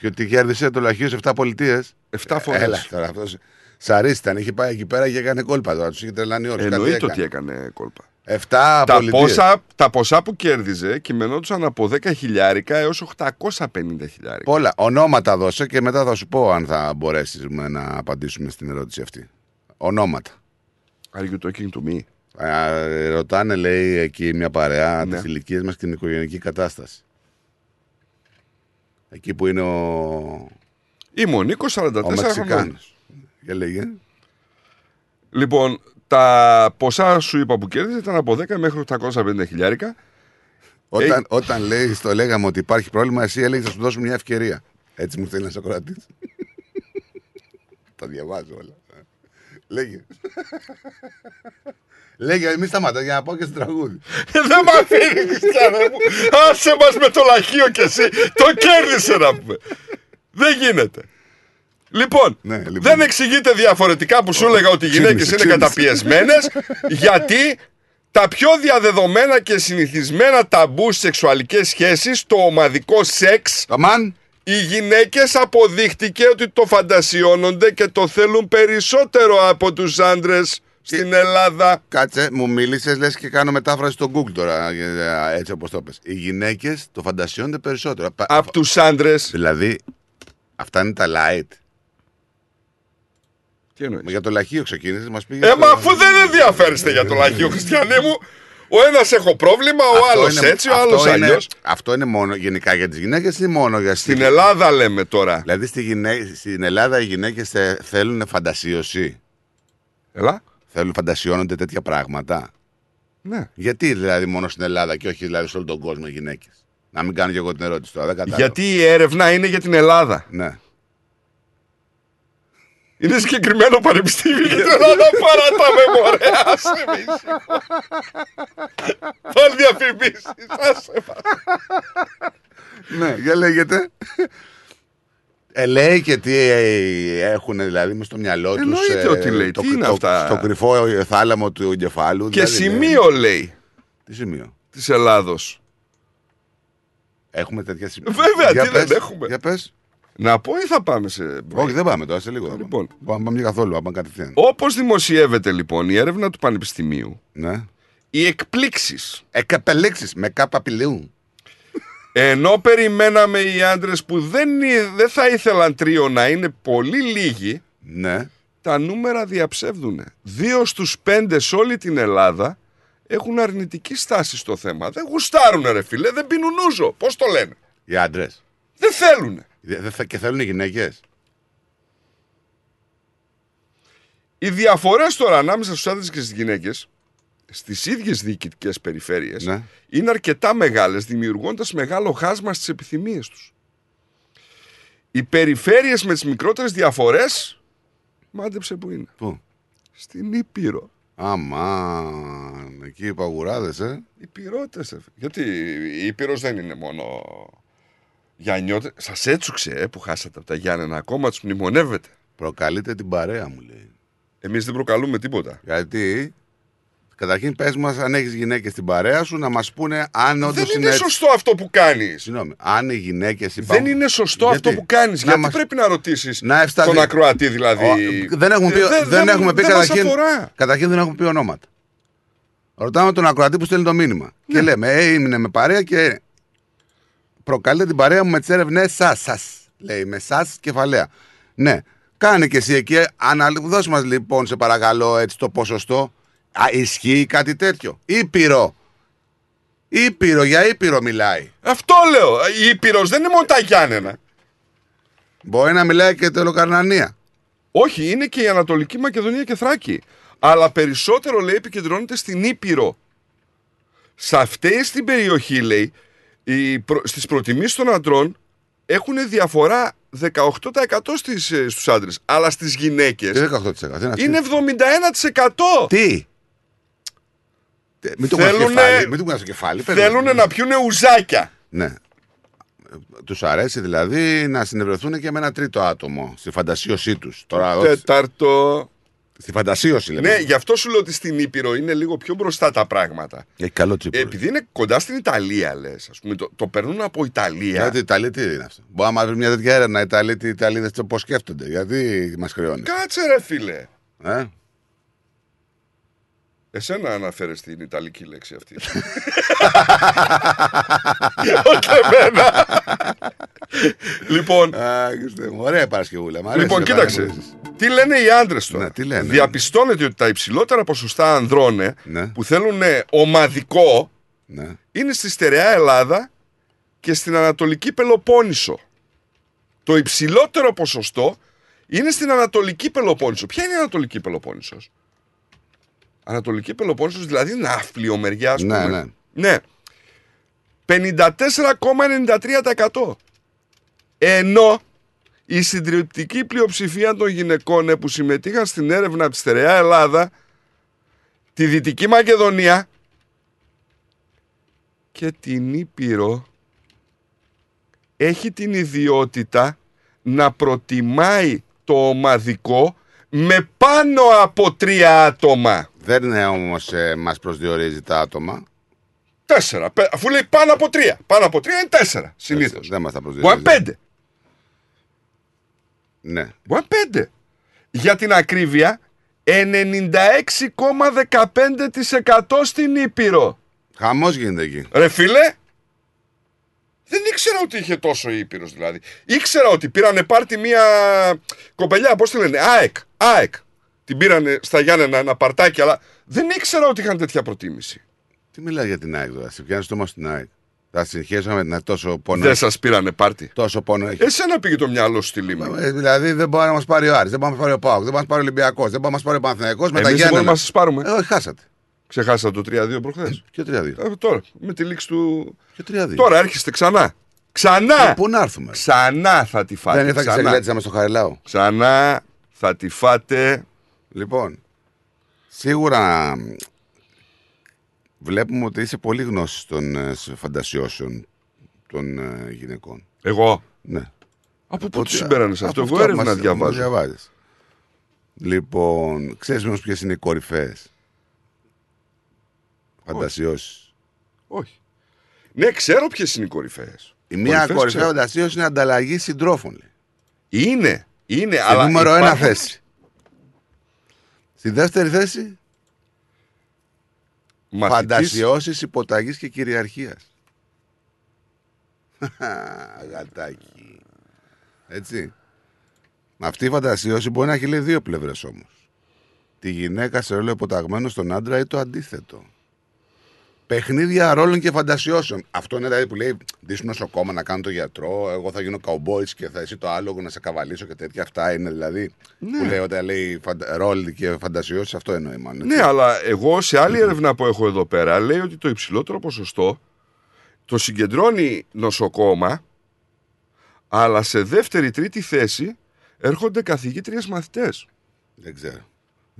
Ποιο τι κέρδισε το λαχείο σε 7 πολιτείες. 7 φορές. Έλα τώρα αυτός. Σαρής ήταν, είχε πάει εκεί πέρα και έκανε κόλπα τώρα. Τους είχε τρελάνει όλους. Εννοείται ότι έκανε κόλπα. 7 τα ποσά που κέρδιζε κυμαινόντουσαν από 10 χιλιάρικα έως 850 χιλιάρικα. Πολλά. Ονόματα δώσε και μετά θα σου πω αν θα μπορέσεις να απαντήσουμε στην ερώτηση αυτή. Ονόματα. Are you talking to me? Ρωτάνε, λέει, εκεί μια παρέα, ναι, τις ηλικίες μας και την οικογενειακή κατάσταση. Εκεί που είναι ο... Είμαι ο Νίκος, 44 χρονών. Για λέγε. Λοιπόν... Τα ποσά σου είπα που κέρδισε ήταν από 10 μέχρι 850 χιλιάρικα. Όταν λέει, το λέγαμε ότι υπάρχει πρόβλημα, εσύ έλεγες να σου δώσουμε μια ευκαιρία. Έτσι μου θέλει να Σοκράτης. Τα διαβάζω όλα. Λέγε. Λέγε, μη σταματάς για να πάω και στο τραγούδι. Δεν μ' αφήνεις, Χριστιανέ μου. Άσε μας με το λαχείο κι εσύ. Το κέρδισε να πούμε. Δεν γίνεται. Λοιπόν, ναι, λοιπόν, δεν εξηγείται διαφορετικά που σου έλεγα ότι οι γυναίκες είναι καταπιεσμένες, γιατί τα πιο διαδεδομένα και συνηθισμένα ταμπού σεξουαλικές σχέσεις, το ομαδικό σεξ, οι γυναίκες αποδείχτηκε ότι το φαντασιώνονται και το θέλουν περισσότερο από τους άντρες στην Ελλάδα. Κάτσε, μου μίλησες, λες και κάνω μετάφραση στο Google τώρα, έτσι όπως το πες. Οι γυναίκες το φαντασιώνονται περισσότερο από τους άντρες. Δηλαδή, αυτά είναι τα light. Για το λαχείο ξεκίνησε, μας πήγε. Μα αφού δεν ενδιαφέρεστε για το λαχείο, Χριστιανέ μου, ο ένας έχω πρόβλημα, ο άλλος έτσι, ο άλλος αλλιώς. Αυτό είναι μόνο γενικά για τις γυναίκες ή μόνο για στην Ελλάδα, λέμε τώρα. Δηλαδή στην Ελλάδα οι γυναίκες θέλουν φαντασίωση. Ελά. Θέλουν, φαντασιώνονται τέτοια πράγματα. Ναι. Γιατί δηλαδή μόνο στην Ελλάδα και όχι δηλαδή σε όλο τον κόσμο οι γυναίκες. Να μην κάνω και εγώ την ερώτηση τώρα, δεν κατάλαβα. Γιατί η έρευνα είναι για την Ελλάδα. Ναι. Είναι συγκεκριμένο πανεπιστήμιο για την Ελλάδα, παρά τα μεμωρέα. Άσε με ησυχό. Πάλι διαφημίσεις. Άσε μας. Ναι, για λέγεται. Λέει και τι έχουν δηλαδή μες στο μυαλό τους. Εννοείται ότι λέει. Τι είναι αυτά. Στο κρυφό θάλαμο του εγκεφάλου. Και σημείο λέει. Τι σημείο. Της Ελλάδος. Έχουμε τέτοια σημεία. Βέβαια, τι δεν έχουμε. Για πες. Να πω ή θα πάμε σε... Όχι, δεν πάμε τώρα, σε λίγο. Λοιπόν, πάμε καθόλου, πάμε κατευθείαν. Όπως δημοσιεύεται λοιπόν η έρευνα του Πανεπιστημίου, ναι, οι εκπλήξεις... Εκαπελήξεις, με κάπα πηλίου. Ενώ περιμέναμε οι άντρες που δεν θα ήθελαν τρίο να είναι πολύ λίγοι, ναι, τα νούμερα διαψεύδουν. 2 στους 5 σε όλη την Ελλάδα έχουν αρνητική στάση στο θέμα. Δεν γουστάρουνε, ρε φίλε, δεν πίνουν ούζο. Πώς το λένε. Οι άντρες. Δεν θέλουνε. Και θέλουν οι γυναίκες. Οι διαφορές τώρα ανάμεσα στους άντρες και στις γυναίκες στις ίδιες διοικητικές περιφέρειες, ναι, είναι αρκετά μεγάλες, δημιουργώντας μεγάλο χάσμα στις επιθυμίες τους. Οι περιφέρειες με τις μικρότερες διαφορές, μάντεψε που είναι. Πού? Στην Ήπειρο. Αμάν, εκεί οι παγουράδες. Ήπειρώτες. Γιατί η Ήπειρος δεν είναι μόνο Γιάννιώτε, σας έτσουξε που χάσατε από τα Γιάννενα, ακόμα τους μνημονεύετε. Προκαλείτε την παρέα, μου λέει. Εμείς δεν προκαλούμε τίποτα. Γιατί, καταρχήν πες μας αν έχεις γυναίκες στην παρέα σου, να μας πούνε αν όντως είναι. Δεν είναι σωστό αυτό που κάνεις. Συγγνώμη, αν οι γυναίκες υπάρχουν. Δεν είναι σωστό γιατί? Αυτό που κάνεις. Γιατί μας... πρέπει να ρωτήσεις τον ακροατή, δηλαδή. Δεν έχουμε πει, καταρχήν δεν έχουμε πει ονόματα. Ρωτάμε τον ακροατή που στέλνει το μήνυμα. Ναι. Και λέμε, ήμουν με παρέα και προκαλείτε την παρέα μου με τις έρευνές σας. Λέει, με σας κεφαλαία. Ναι, κάνε και εσύ εκεί. Δώσε μας λοιπόν, σε παρακαλώ, έτσι το ποσοστό. Ισχύει κάτι τέτοιο. Ήπειρο. Ήπειρο, για Ήπειρο μιλάει. Αυτό λέω. Ήπειρος δεν είναι μόνο τα Γιάννενα. Μπορεί να μιλάει και Τελοκαρνανία. Όχι, είναι και η Ανατολική Μακεδονία και Θράκη. Αλλά περισσότερο, λέει, επικεντρώνεται στην Ήπειρο. Σε αυτές την περιοχή, λέει, στις προτιμήσεις των αντρών έχουν διαφορά 18% στους άντρες. Αλλά στις γυναίκες 18%. Είναι 71%. Τι? Μην το κουνάς το κεφάλι. Θέλουν να πιούνε ουζάκια. Ναι. Τους αρέσει δηλαδή να συνευρεθούν και με ένα τρίτο άτομο στη φαντασίωσή τους. Τέταρτο. Στη φαντασίωση, λέμε. Ναι, γι' αυτό σου λέω ότι στην Ήπειρο είναι λίγο πιο μπροστά τα πράγματα. Έχει καλό τσίπρο. Επειδή είναι κοντά στην Ιταλία, λες. Ας πούμε, το περνούν από Ιταλία. Γιατί Ιταλία τι είναι αυτό. Μπορεί να βρει μια τέτοια έρευνα. Οι Ιταλίδες πώς σκέφτονται. Γιατί μας χρεώνει. Κάτσε, ρε φίλε. Εσένα αναφέρεσαι την Ιταλική λέξη αυτή. Όχι εμένα. Λοιπόν. Ωραία Παρασκευούλα. Λοιπόν, κοίταξε. Τι λένε οι άντρες τώρα. Ναι, διαπιστώνεται ότι τα υψηλότερα ποσοστά ανδρών που θέλουν ομαδικό είναι στη στερεά Ελλάδα και στην Ανατολική Πελοπόννησο. Το υψηλότερο ποσοστό είναι στην Ανατολική Πελοπόννησο. Ποια είναι η Ανατολική Πελοπόννησος? Ανατολική Πελοπόννησος, δηλαδή ναύπλιο μεριά, ας πούμε. Ναι. 54,93%. Ενώ η συντριπτική πλειοψηφία των γυναικών που συμμετείχαν στην έρευνα από τη στερεά Ελλάδα, τη Δυτική Μακεδονία και την Ήπειρο έχει την ιδιότητα να προτιμάει το ομαδικό με πάνω από 3 άτομα. Δεν είναι όμως μας προσδιορίζει τα άτομα. 4. Αφού λέει πάνω από 3. Πάνω από 3 είναι 4 συνήθως. Δεν μας τα προσδιορίζει. 5. Ναι. 5. Για την ακρίβεια, 96,15% στην Ήπειρο. Χαμός γίνεται εκεί. Ρε φίλε, δεν ήξερα ότι είχε τόσο Ήπειρος, δηλαδή. Ήξερα ότι πήρανε πάρτι μία κοπελιά, πώς τη λένε, ΑΕΚ. Την πήρανε στα Γιάννενα ένα παρτάκι, αλλά δεν ήξερα ότι είχαν τέτοια προτίμηση. Τι μιλάει για την ΑΕΚ τώρα, σε πιάνεις το μας την ΑΕΚ. Θα συγχέσαμε να τόσο πόνο. Δεν σας πήρανε πάρτι. Τόσο πόνο έχει. Εσένα πήγε το μυαλό σου στη λίμα. Δηλαδή δεν μπορεί να μας πάρει ο Άρης, δεν μπορεί να μας πάρει ο ΠΑΟΚ, δεν μπορεί να μας πάρει ο Ολυμπιακός, δεν μπορεί να μας πάρει ο Παναθηναϊκός. Μετά Γιάννενα. Δεν μπορούμε να σας πάρουμε. Χάσατε. Ξεχάσατε το 3-2 προχθές. Και 3-2. Τώρα, με τη λήξη του. Και 3-2. Τώρα έρχεστε ξανά. Ξανά! Πού να έρθουμε. Ξανά θα τη φάτε. Δεν ήρθα ξεγλέτησαμε στο Χαριλάο. Ξανά θα τη φάτε. Λοιπόν, σίγουρα βλέπουμε ότι είσαι πολύ γνώση των φαντασιώσεων των γυναικών. Εγώ. Ναι. Από πού το συμπέρανε αυτό. Εγώ έρευνα διαβάζω. Λοιπόν, ξέρεις όμως ποιες είναι οι κορυφαίες. Φαντασιώσεις. Όχι. Ναι, ξέρω ποιες είναι οι κορυφαίες. Η μία κορυφαία φαντασίωση είναι ανταλλαγή συντρόφων. Είναι σε αλλά νούμερο 1 θέση. Στη δεύτερη θέση, φαντασιώσεις υποταγής και κυριαρχίας. Γατάκι. Έτσι. Αυτή η φαντασίωση μπορεί να έχει, λέει, δύο πλευρές όμως. Τη γυναίκα σε ρόλο υποταγμένο στον άντρα ή το αντίθετο. Παιχνίδια ρόλων και φαντασιώσεων. Αυτό είναι δηλαδή που λέει: δεις νοσοκόμα να κάνω το γιατρό. Εγώ θα γίνω καουμπόιτς και θα εσύ το άλογο να σε καβαλήσω και τέτοια. Αυτά είναι δηλαδή. Ναι. Που λέει όταν λέει ρόλοι και φαντασιώσεις, αυτό εννοεί μάλλον. Ναι, αλλά εγώ σε άλλη έρευνα που έχω εδώ πέρα λέει ότι το υψηλότερο ποσοστό το συγκεντρώνει νοσοκόμα, αλλά σε δεύτερη-τρίτη θέση έρχονται καθηγήτριες-μαθητές.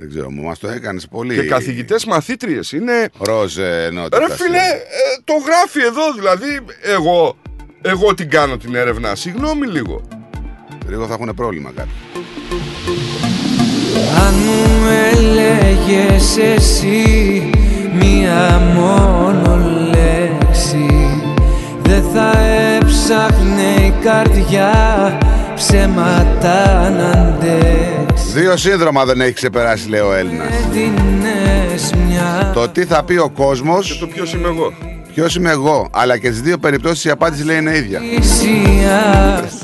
Δεν ξέρω, μου μας το έκανες πολύ. Και καθηγητές μαθήτριες είναι. Ροζ ενότητα. Ρε φίλε, το γράφει εδώ, δηλαδή. Εγώ Εγώ την κάνω την έρευνα. Συγγνώμη λίγο. Λίγο θα έχουν πρόβλημα κάτι. Αν μου έλεγες εσύ μία μόνο λέξη, δεν θα έψαχνε η καρδιά ψέματα να αντέξει. Δύο σύνδρομα δεν έχει ξεπεράσει, λέει ο Έλληνας. Το τι θα πει ο κόσμος και το ποιος είμαι εγώ. Ποιος είμαι εγώ, αλλά και στις δύο περιπτώσεις η απάντηση λέει είναι ίδια.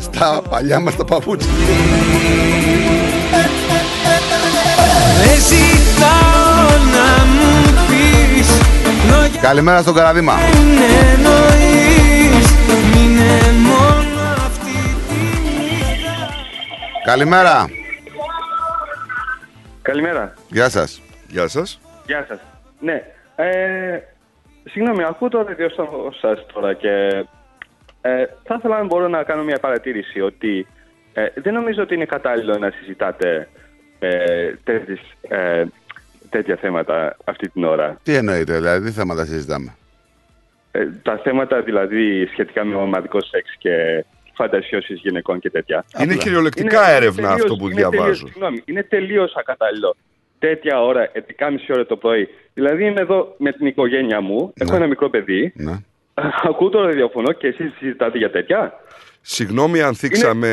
Στα παλιά μας τα παπούτσια. Καλημέρα στον Καραδίμα. Καλημέρα. Καλημέρα. Γεια σας. Γεια σας. Γεια σας. Ναι. Συγγνώμη, ακούω το ραδιόφωνο σας τώρα και θα ήθελα να μπορώ να κάνω μια παρατήρηση ότι δεν νομίζω ότι είναι κατάλληλο να συζητάτε τέτοια θέματα αυτή την ώρα. Τι εννοείτε, δηλαδή, τι θέματα συζητάμε? Τα θέματα δηλαδή σχετικά με ομαδικό σεξ και φαντασιώσεις γυναικών και τέτοια. Είναι κυριολεκτικά έρευνα τελείως, αυτό που διαβάζω. Συγγνώμη, είναι τελείως ακατάλληλο. Τέτοια ώρα, 11.30 ώρα το πρωί. Δηλαδή είμαι εδώ με την οικογένεια μου, ναι. Έχω ένα μικρό παιδί, ναι. Ακούω το ραδιοφωνό και εσείς συζητάτε για τέτοια. Συγγνώμη αν θίξαμε,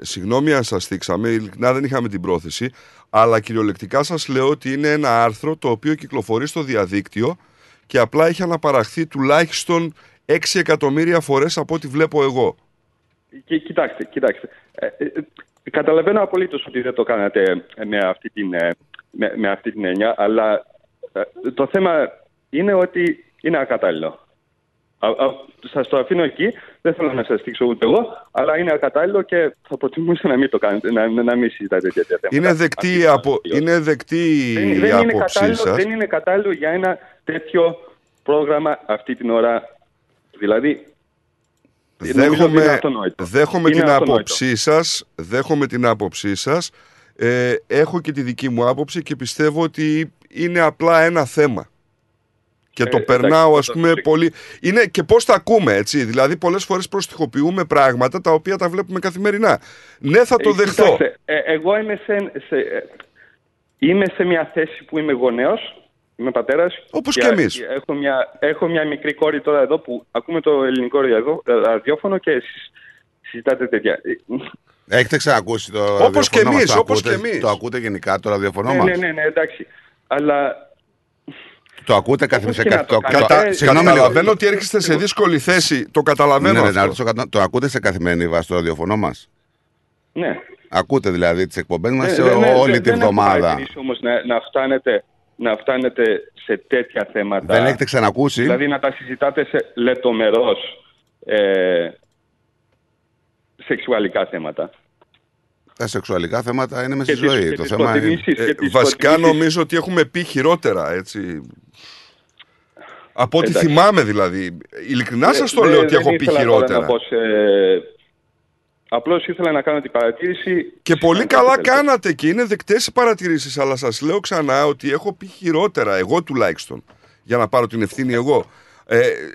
συγγνώμη αν σας θίξαμε, ειλικρινά δεν είχαμε την πρόθεση, αλλά κυριολεκτικά σας λέω ότι είναι ένα άρθρο το οποίο κυκλοφορεί στο διαδίκτυο και απλά έχει αναπαραχθεί τουλάχιστον 6 εκατομμύρια φορές από ό,τι βλέπω εγώ. Κοιτάξτε. Καταλαβαίνω απολύτως ότι δεν το κάνατε με αυτή την έννοια, αλλά το θέμα είναι ότι είναι ακατάλληλο. Σας το αφήνω εκεί, δεν θέλω να σας στήξω ούτε εγώ, αλλά είναι ακατάλληλο και θα προτιμούσα να μην το κάνετε, να μην συζητάτε τέτοια θέματα. Είναι δεκτή η άποψή σας. Δεν είναι κατάλληλο για ένα τέτοιο πρόγραμμα αυτή την ώρα, δηλαδή... Δέχομαι την άποψή σας. Έχω και τη δική μου άποψη και πιστεύω ότι είναι απλά ένα θέμα. Και το περνάω ας πούμε πολύ. Είναι και πώς τα ακούμε, έτσι. Δηλαδή πολλές φορές προστιχοποιούμε πράγματα τα οποία τα βλέπουμε καθημερινά. Ναι, θα το δεχθώ. Κοιτάξτε, εγώ είμαι σε μια θέση που είμαι γονέος. Είμαι πατέρας. Όπως και εμείς. Έχω μια μικρή κόρη τώρα εδώ που ακούμε το ελληνικό ραδιόφωνο και συζητάτε τέτοια. Έχετε ξανακούσει το ραδιόφωνο? Όπως και εμείς. Το ακούτε γενικά το ραδιόφωνο μας? Ναι, εντάξει. Αλλά... Το ακούτε καθημερινά. Καταλαβαίνω ότι έρχεστε σε δύσκολη θέση. Το καταλαβαίνω αυτό. Το ακούτε σε καθημερινή βάση το ραδιόφωνο μας? Ναι. Ακούτε δηλαδή τις εκπομπές μας όλη την εβδομάδα? Δεν έχω όμως να φτάνετε σε τέτοια θέματα. Δεν έχετε ξανακούσει? Δηλαδή να τα συζητάτε σε λεπτομερώς σεξουαλικά θέματα. Τα σεξουαλικά θέματα είναι μέσα στη ζωή. Το θέμα είναι... βασικά νομίζω ότι έχουμε πει χειρότερα, έτσι. Από ό,τι θυμάμαι δηλαδή. Ειλικρινά σας το λέω ότι έχω πει χειρότερα. Απλώς ήθελα να κάνω την παρατήρηση. Και πολύ καλά κάνατε και είναι δεκτές οι παρατηρήσεις, αλλά σας λέω ξανά ότι έχω πει χειρότερα, εγώ τουλάχιστον, για να πάρω την ευθύνη εγώ.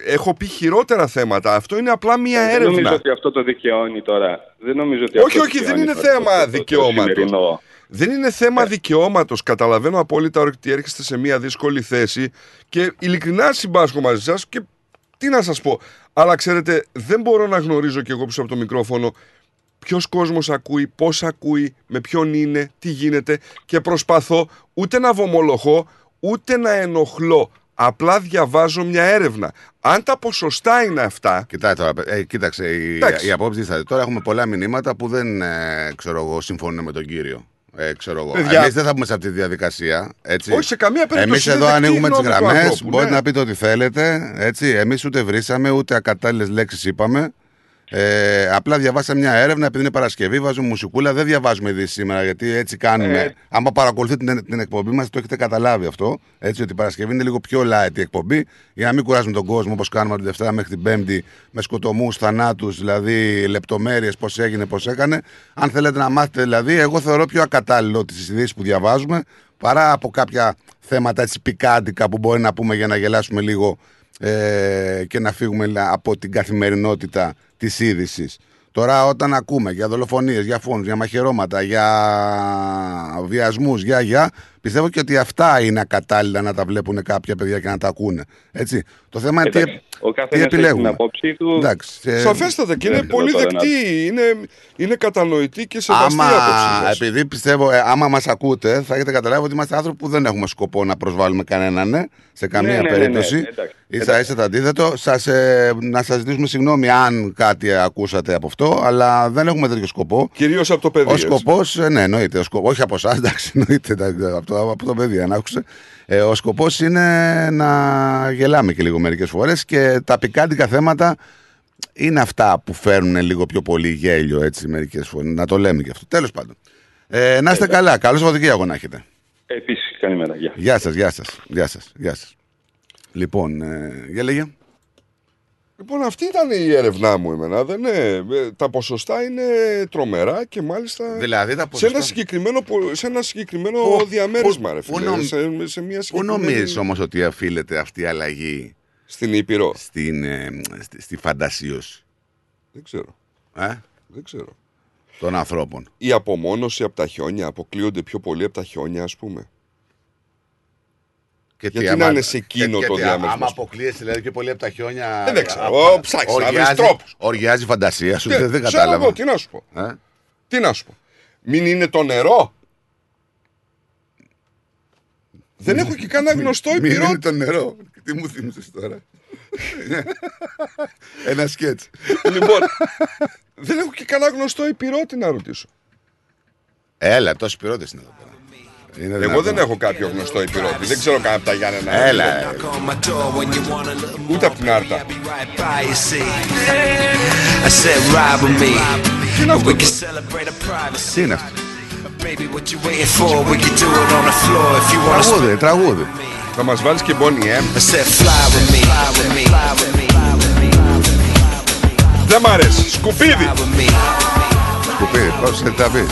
Έχω πει χειρότερα θέματα. Αυτό είναι απλά μία έρευνα. Δεν νομίζω ότι αυτό το δικαιώνει τώρα. Όχι, δεν είναι θέμα δικαιώματος. Δεν είναι θέμα δικαιώματος. Καταλαβαίνω απόλυτα ότι έρχεστε σε μία δύσκολη θέση και ειλικρινά συμπάσχω μαζί σας και τι να σας πω. Αλλά ξέρετε, δεν μπορώ να γνωρίζω κι εγώ πίσω από το μικρόφωνο ποιος κόσμος ακούει, πώς ακούει, με ποιον είναι, τι γίνεται και προσπαθώ ούτε να βομολοχώ, ούτε να ενοχλώ. Απλά διαβάζω μια έρευνα. Αν τα ποσοστά είναι αυτά... Κοίταξε, η απόψη θα δει. Τώρα έχουμε πολλά μηνύματα που δεν συμφωνούν με τον κύριο. Εμείς δεν θα πούμε σε αυτή τη διαδικασία. Έτσι. Όχι σε καμία περίπτωση. Εμείς εδώ ανοίγουμε τις γραμμές. Μπορείτε να πείτε ό,τι θέλετε. Έτσι. Εμείς ούτε βρήσαμε, ούτε ακατάλληλες λέξεις είπαμε. Απλά διαβάσαμε μια έρευνα. Επειδή είναι Παρασκευή, βάζουμε μουσικούλα. Δεν διαβάζουμε ειδήσεις σήμερα γιατί έτσι κάνουμε. Άμα παρακολουθείτε την εκπομπή μας, το έχετε καταλάβει αυτό. Έτσι, ότι η Παρασκευή είναι λίγο πιο light η εκπομπή. Για να μην κουράζουμε τον κόσμο όπως κάνουμε από τη Δευτέρα μέχρι την Πέμπτη με σκοτωμούς, θανάτους, δηλαδή λεπτομέρειες, πώς έγινε, πώς έκανε. Αν θέλετε να μάθετε, δηλαδή, εγώ θεωρώ πιο ακατάλληλο τις ειδήσεις που διαβάζουμε παρά από κάποια θέματα έτσι πικάντικα που μπορεί να πούμε για να γελάσουμε λίγο. και να φύγουμε από την καθημερινότητα της είδησης. Τώρα όταν ακούμε για δολοφονίες, για φόνους, για μαχαιρώματα, για βιασμούς, πιστεύω και ότι αυτά είναι ακατάλληλα να τα βλέπουν κάποια παιδιά και να τα ακούνε. Έτσι. Το θέμα είναι τι επιλέγουμε. Απόψη του... Σαφέστατα και είναι πολύ δεκτή, είναι κατανοητή και σεβαστή άποψη. Επειδή πιστεύω, άμα μας ακούτε, θα έχετε καταλάβει ότι είμαστε άνθρωποι που δεν έχουμε σκοπό να προσβάλλουμε κανέναν σε καμία περίπτωση. Ίσα ίσα το αντίθετο. Να σας ζητήσουμε συγγνώμη αν κάτι ακούσατε από αυτό, αλλά δεν έχουμε τέτοιο σκοπό. Κυρίως από το παιδί. Ο σκοπός, ναι, εννοείται. Όχι από εσάς, εντάξει, εννοείται. Από το παιδί, αν άκουσε. Ο σκοπός είναι να γελάμε και λίγο μερικές φορές και τα πικάντικα θέματα είναι αυτά που φέρνουν λίγο πιο πολύ γέλιο, έτσι, μερικές φορές. Να το λέμε και αυτό. Τέλος πάντων. Να είστε καλά. Καλό Σαββατοκύριακο να έχετε. Επίσης, καλή μέρα. Γεια σας. Λοιπόν, για λέγε. Λοιπόν, αυτή ήταν η έρευνά μου εμένα. Τα ποσοστά είναι τρομερά και μάλιστα δηλαδή, σε ένα συγκεκριμένο διαμέρισμα. Πού νομίζεις όμως ότι οφείλεται αυτή η αλλαγή στην Ήπειρο, στη φαντασίωση? Δεν ξέρω. Των ανθρώπων. Η απομόνωση από τα χιόνια, αποκλείονται πιο πολύ από τα χιόνια, ας πούμε. Γιατί να είναι σε εκείνο το διάμεσμα. Άμα αποκλείεσαι δηλαδή και πολύ από τα χιόνια. Δεν ξέρω. Οργιάζει η φαντασία σου. Δεν κατάλαβα. Τι να σου πω. Μην είναι το νερό. Δεν έχω και κανένα γνωστό υπηρό. Μην είναι το νερό. Τι μου θύμισες τώρα. Ένα σκέτς. Λοιπόν, δεν έχω και κανένα γνωστό υπηρό. Τι να ρωτήσω. Έλα, τόσοι υπηρώτες είναι εδώ πέρα. Εγώ δεν έχω κάποιο γνωστό υπηρώτη. Δεν ξέρω καν από τα Γιάννενα. Έλα. Ούτε από την Άρτα. Τι είναι αυτό. Τραγούδι. Θα μας βάλεις και Bonnie M. Δεν μ' αρέσει. Σκουπίδι. Πώς θα τα πεις.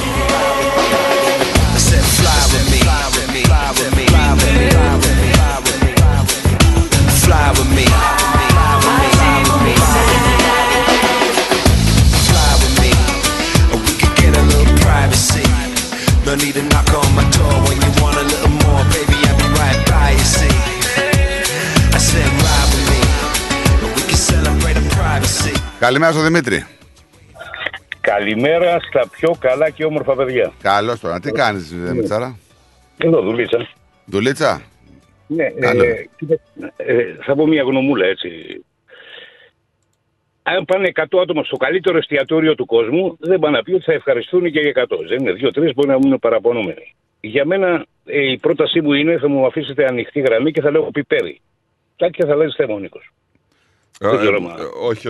Καλημέρα στο Δημήτρη. Καλημέρα στα πιο καλά και όμορφα παιδιά. Καλώς τώρα. Τι κάνεις, Μητσάρα? Εδώ, δουλίτσα. Ναι, θα πω μια γνωμούλα, έτσι. Αν πάνε 100 άτομα στο καλύτερο εστιατόριο του κόσμου, δεν πάνε να πει ότι θα ευχαριστούν και για 100. Δεν είναι 2-3, μπορεί να μείνουν παραπονούμενοι. Για μένα η πρότασή μου είναι, θα μου αφήσετε ανοιχτή γραμμή και θα λέω πιπέρι. Κάτι και θα λέει θέμα ο Νίκος. Όχι,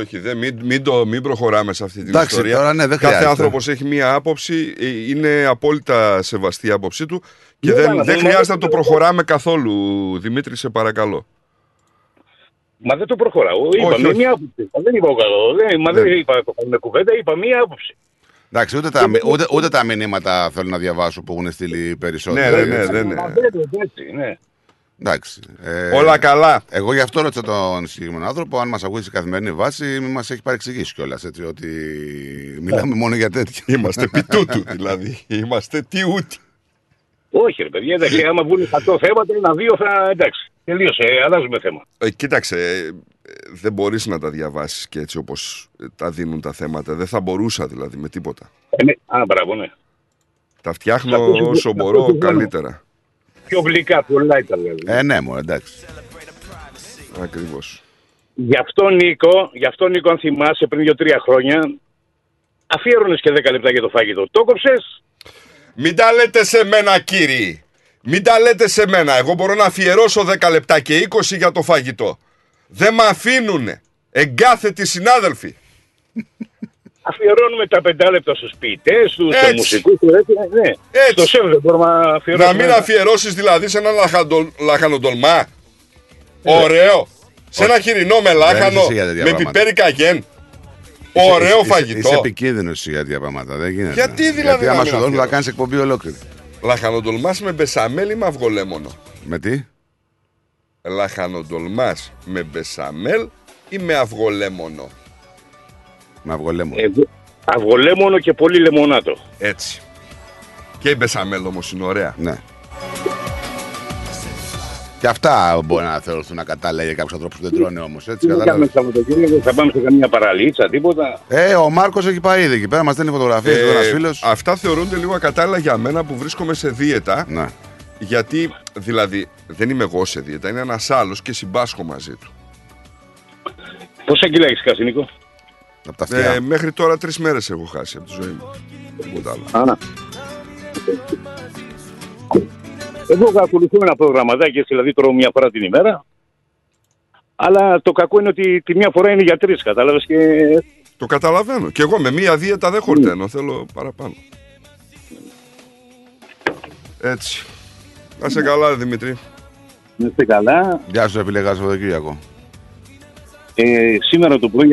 μην προχωράμε σε αυτή την ιστορία. Τώρα, ναι, κάθε άνθρωπος έχει μία άποψη, είναι απόλυτα σεβαστή η άποψή του και δεν χρειάζεται να το προχωράμε καθόλου. Δημήτρη, σε παρακαλώ. Μα δεν το προχωράω. Είπαμε μία άποψη. Δεν είπα καλό. Δεν είπα κουβέντα, είπα μία άποψη. Εντάξει, ούτε τα μηνύματα θέλω να διαβάσω που έχουν στείλει περισσότερο. Ναι. Εντάξει, όλα καλά. Εγώ γι' αυτό ρώτησα τον συγκεκριμένο άνθρωπο. Αν μας ακούσει σε καθημερινή βάση, μας έχει παρεξηγήσει κιόλας. Ότι μιλάμε μόνο για τέτοια. Είμαστε πιτούτου, δηλαδή. Είμαστε τιούτοι. Όχι, ρε παιδιά, εντάξει. Άμα βγουν 100 θέματα, ένα-δύο θα. Εντάξει, τελείωσε. Αλλάζουμε θέμα. Κοίταξε, δεν μπορείς να τα διαβάσεις και έτσι όπως τα δίνουν τα θέματα. Δεν θα μπορούσα δηλαδή με τίποτα. Μπράβο, ναι. Τα φτιάχνω όσο μπορώ καλύτερα. Πιο γλυκά, πολλά ήταν. Ναι, μόνο, εντάξει. Ακριβώς. Γι' αυτό Νίκο, αν θυμάσαι πριν 2-3 χρόνια, αφιέρωνες και 10 λεπτά για το φάγητο. Το κόψες. Μην τα λέτε σε μένα, κύριοι. Μην τα λέτε σε μένα. Εγώ μπορώ να αφιερώσω 10 λεπτά και 20 για το φάγητο. Δεν με αφήνουνε. Εγκάθετοι συνάδελφοι. Αφιερώνουμε τα 5 λεπτά στους ποιητές, στους μουσικούς, ναι. Στο σεφ δεν μπορούμε να αφιερώσουμε. Να μην αφιερώσεις δηλαδή σε ένα λαχανοτολμά. Ωραίο. Σε ένα χοιρινό με λάχανο, με πιπέρι καγιέν. Ωραίο φαγητό. Είσαι επικίνδυνος για τέτοια πράγματα. Δεν γίνεται. Γιατί δηλαδή? Γιατί άμα σου δώσουν θα κάνεις εκπομπή ολόκληρη. Λαχανοτολμάς με μπεσαμέλι ή μαυγολέμονο? Με τι? λαχανοτολμάς με μπεσαμέλ ή με αυγολέμονο? Με αυγολέμονο. Αυγολέμονο και πολύ λεμονάτο. Έτσι. Και η μπεσαμέλ όμως είναι ωραία. Ναι. Και αυτά μπορεί να θεωρηθούν ακατάλληλα για κάποιους ανθρώπους που δεν τρώνε όμως. Έτσι, κατάλαβες. Θα πάμε σε καμία παραλίτσα, τίποτα. Ο Μάρκος έχει πάει ήδη εκεί πέρα, μας στέλνει φωτογραφίες. Αυτά θεωρούνται λίγο ακατάλληλα για μένα που βρίσκομαι σε δίαιτα. Να. Γιατί δηλαδή δεν είμαι εγώ σε δίαιτα, είναι ένας άλλος και συμπάσχω μαζί του. Πόσα κιλά έχεις χάσει, Νίκο? Από τα αυτιά. Μέχρι τώρα 3 μέρες έχω χάσει από τη ζωή μου. Εγώ ακολουθώ ένα προγραμματάκι, δηλαδή τρώω μια φορά την ημέρα. Αλλά το κακό είναι ότι τη μια φορά είναι για 3, κατάλαβες? Και... Το καταλαβαίνω. Και εγώ με μια δίαιτα δεν χορταίνω, θέλω παραπάνω. Έτσι. Να σε καλά, Δημήτρη. Να είστε καλά. Γεια σου, επιλεγά Σαββατοκύριακο. Σήμερα το πρωί,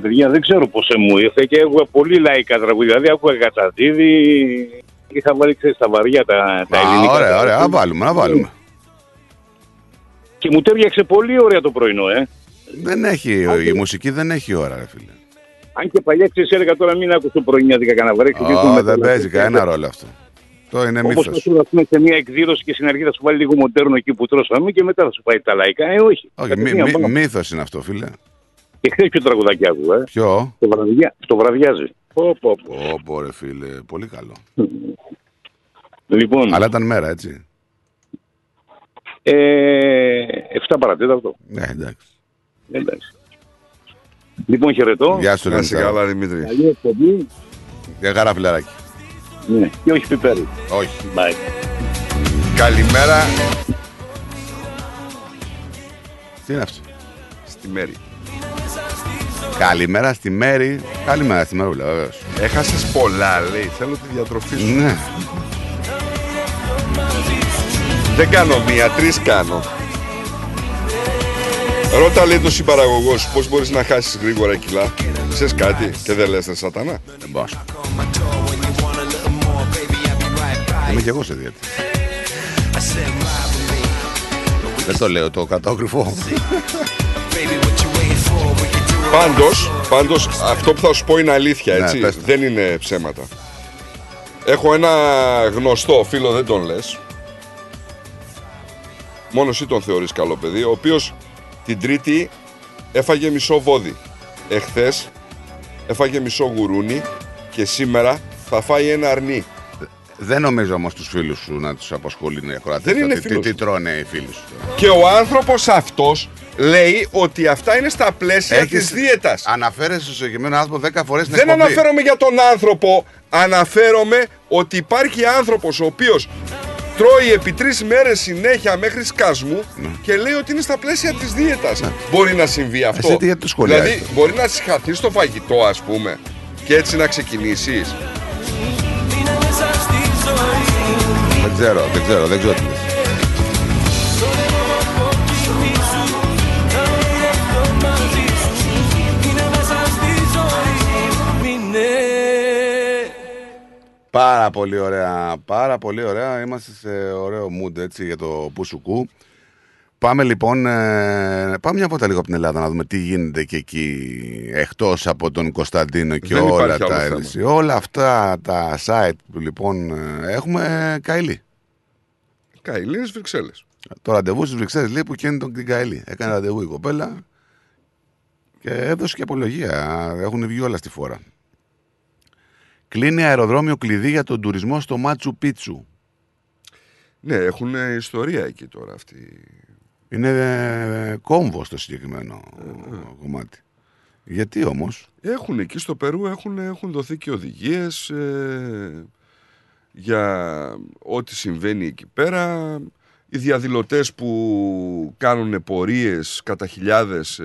παιδιά, δεν ξέρω πώς μου ήρθε και άκουγα πολύ λαϊκά τραγούδια. Δηλαδή, άκουγα Κατσατίδη. Είχα βάλει, ξέρεις, τα βαριά τα ελληνικά. Ωραία, ωραία, να βάλουμε. Και μου τέριαξε πολύ ωραία το πρωινό, Δεν έχει, η μουσική δεν έχει ώρα, ρε φίλε. Αν και παλιά, ξέρεις, έλεγα τώρα μην άκουσα το πρωινιάτικα καναβαρέξι. Δεν παίζει κανένα ρόλο αυτό. Το είναι μύθος. Όπως θα πούμε σε μια εκδήλωση και στην αρχή θα σου βάλει λίγο μοντέρνο εκεί που τρώσαμε και μετά θα σου πάει τα λαϊκά, όχι. Μύθος είναι αυτό, φίλε. Και χθες ποιο τραγουδάκι άκουγα? Ποιο? Το Βραδιάζει. Πω ρε φίλε, πολύ καλό. Λοιπόν, αλλά ήταν μέρα, έτσι. 7 παρατέταρτο. Ναι, εντάξει. Λοιπόν, χαιρετώ. Γεια σου, να είσαι καλά, Δημήτρη. Για χαρά, φιλαράκι. Ναι, και όχι πιπέρι. Όχι. Καλημέρα. Τι είναι αυτό? Στη μέρη. Καλημέρα στη Μέρη. Καλημέρα στη Μερούλα, βεβαίως. Έχασες πολλά, λέει. Θέλω τη διατροφή σου. Ναι. Δεν κάνω μία, 3 κάνω. Ρώτα, λέει, τον συμπαραγωγό σου πώς μπορείς να χάσεις γρήγορα κιλά. Ξέρεις κάτι και δεν λες, σατανά. Δεν πάω. Είμαι κι εγώ σε διέτη. Δεν το λέω, το κατάγκριφο. Πάντως, αυτό που θα σου πω είναι αλήθεια, έτσι, ναι, δεν είναι ψέματα. Έχω ένα γνωστό φίλο, δεν τον λες. Μόνο εσύ τον θεωρείς καλό παιδί, ο οποίος την Τρίτη έφαγε μισό βόδι. Εχθές έφαγε μισό γουρούνι και σήμερα θα φάει ένα αρνί. Δεν νομίζω όμως τους φίλους σου να τους απασχολεί να κρατήσουν. Δεν είναι φίλος. Τι τρώνε οι φίλοι σου? Και ο άνθρωπος αυτός λέει ότι αυτά είναι στα πλαίσια της δίαιτας. Αναφέρεσαι στο συγκεκριμένο άνθρωπο 10 φορές. Δεν αναφέρομαι για τον άνθρωπο. Αναφέρομαι ότι υπάρχει άνθρωπος ο οποίος τρώει επί 3 μέρες συνέχεια μέχρι σκασμού και λέει ότι είναι στα πλαίσια της δίαιτας. Μπορεί να συμβεί αυτό? Εσύ γιατί το σχολιάζει? Δηλαδή μπορεί να συγχαθείς το φαγητό, ας πούμε, και έτσι να ξεκινήσεις. Δεν ξέρω. Πάρα πολύ ωραία, πάρα πολύ ωραία. Είμαστε σε ωραίο mood, έτσι, για το Πουσουκού. Πάμε λοιπόν, πάμε μια βόλτα λίγο από την Ελλάδα να δούμε τι γίνεται και εκεί, εκτός από τον Κωνσταντίνο και όλα τα έλυση. Όλα αυτά τα site που λοιπόν έχουμε, Καηλή. Καηλή στις Βρυξέλλες. Το ραντεβού στις Βρυξέλλες, λέει, που καίνε την Καηλή. Έκανε ραντεβού η κοπέλα και έδωσε και απολογία. Έχουν βγει όλα στη φόρα. Κλείνει αεροδρόμιο κλειδί για τον τουρισμό στο Μάτσου Πίτσου. Ναι, έχουν ιστορία εκεί τώρα αυτή. Είναι κόμβος το συγκεκριμένο κομμάτι. Γιατί όμως? Έχουν εκεί στο Περού, έχουν δοθεί και οδηγίες για ό,τι συμβαίνει εκεί πέρα. Οι διαδηλωτές που κάνουν πορείες κατά χιλιάδες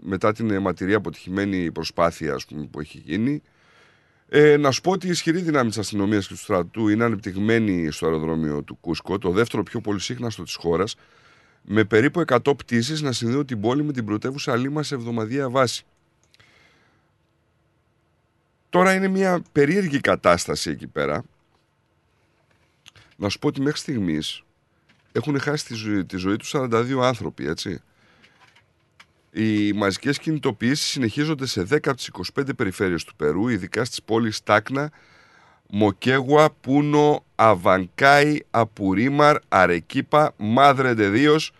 μετά την αιματηρή αποτυχημένη προσπάθεια, ας πούμε, που έχει γίνει. Να σου πω ότι η ισχυρή δύναμη της αστυνομίας και του στρατού είναι ανεπτυγμένη στο αεροδρόμιο του Κούσκο, το δεύτερο πιο πολυσύχναστο της χώρας, με περίπου 100 πτήσεις να συνδέουν την πόλη με την πρωτεύουσα Λίμα σε εβδομαδιαία βάση. Τώρα είναι μια περίεργη κατάσταση εκεί πέρα. Να σου πω ότι μέχρι στιγμής έχουν χάσει τη ζωή τους 42 άνθρωποι, έτσι. Οι μαζικές κινητοποιήσεις συνεχίζονται σε 10 από τις 25 περιφέρειες του Περού, ειδικά στις πόλεις Τάκνα, Μοκέγουα, Πούνο, Αβανκάι, Απουρίμαρ, Αρεκίπα, Μάδρε ντε Δίος,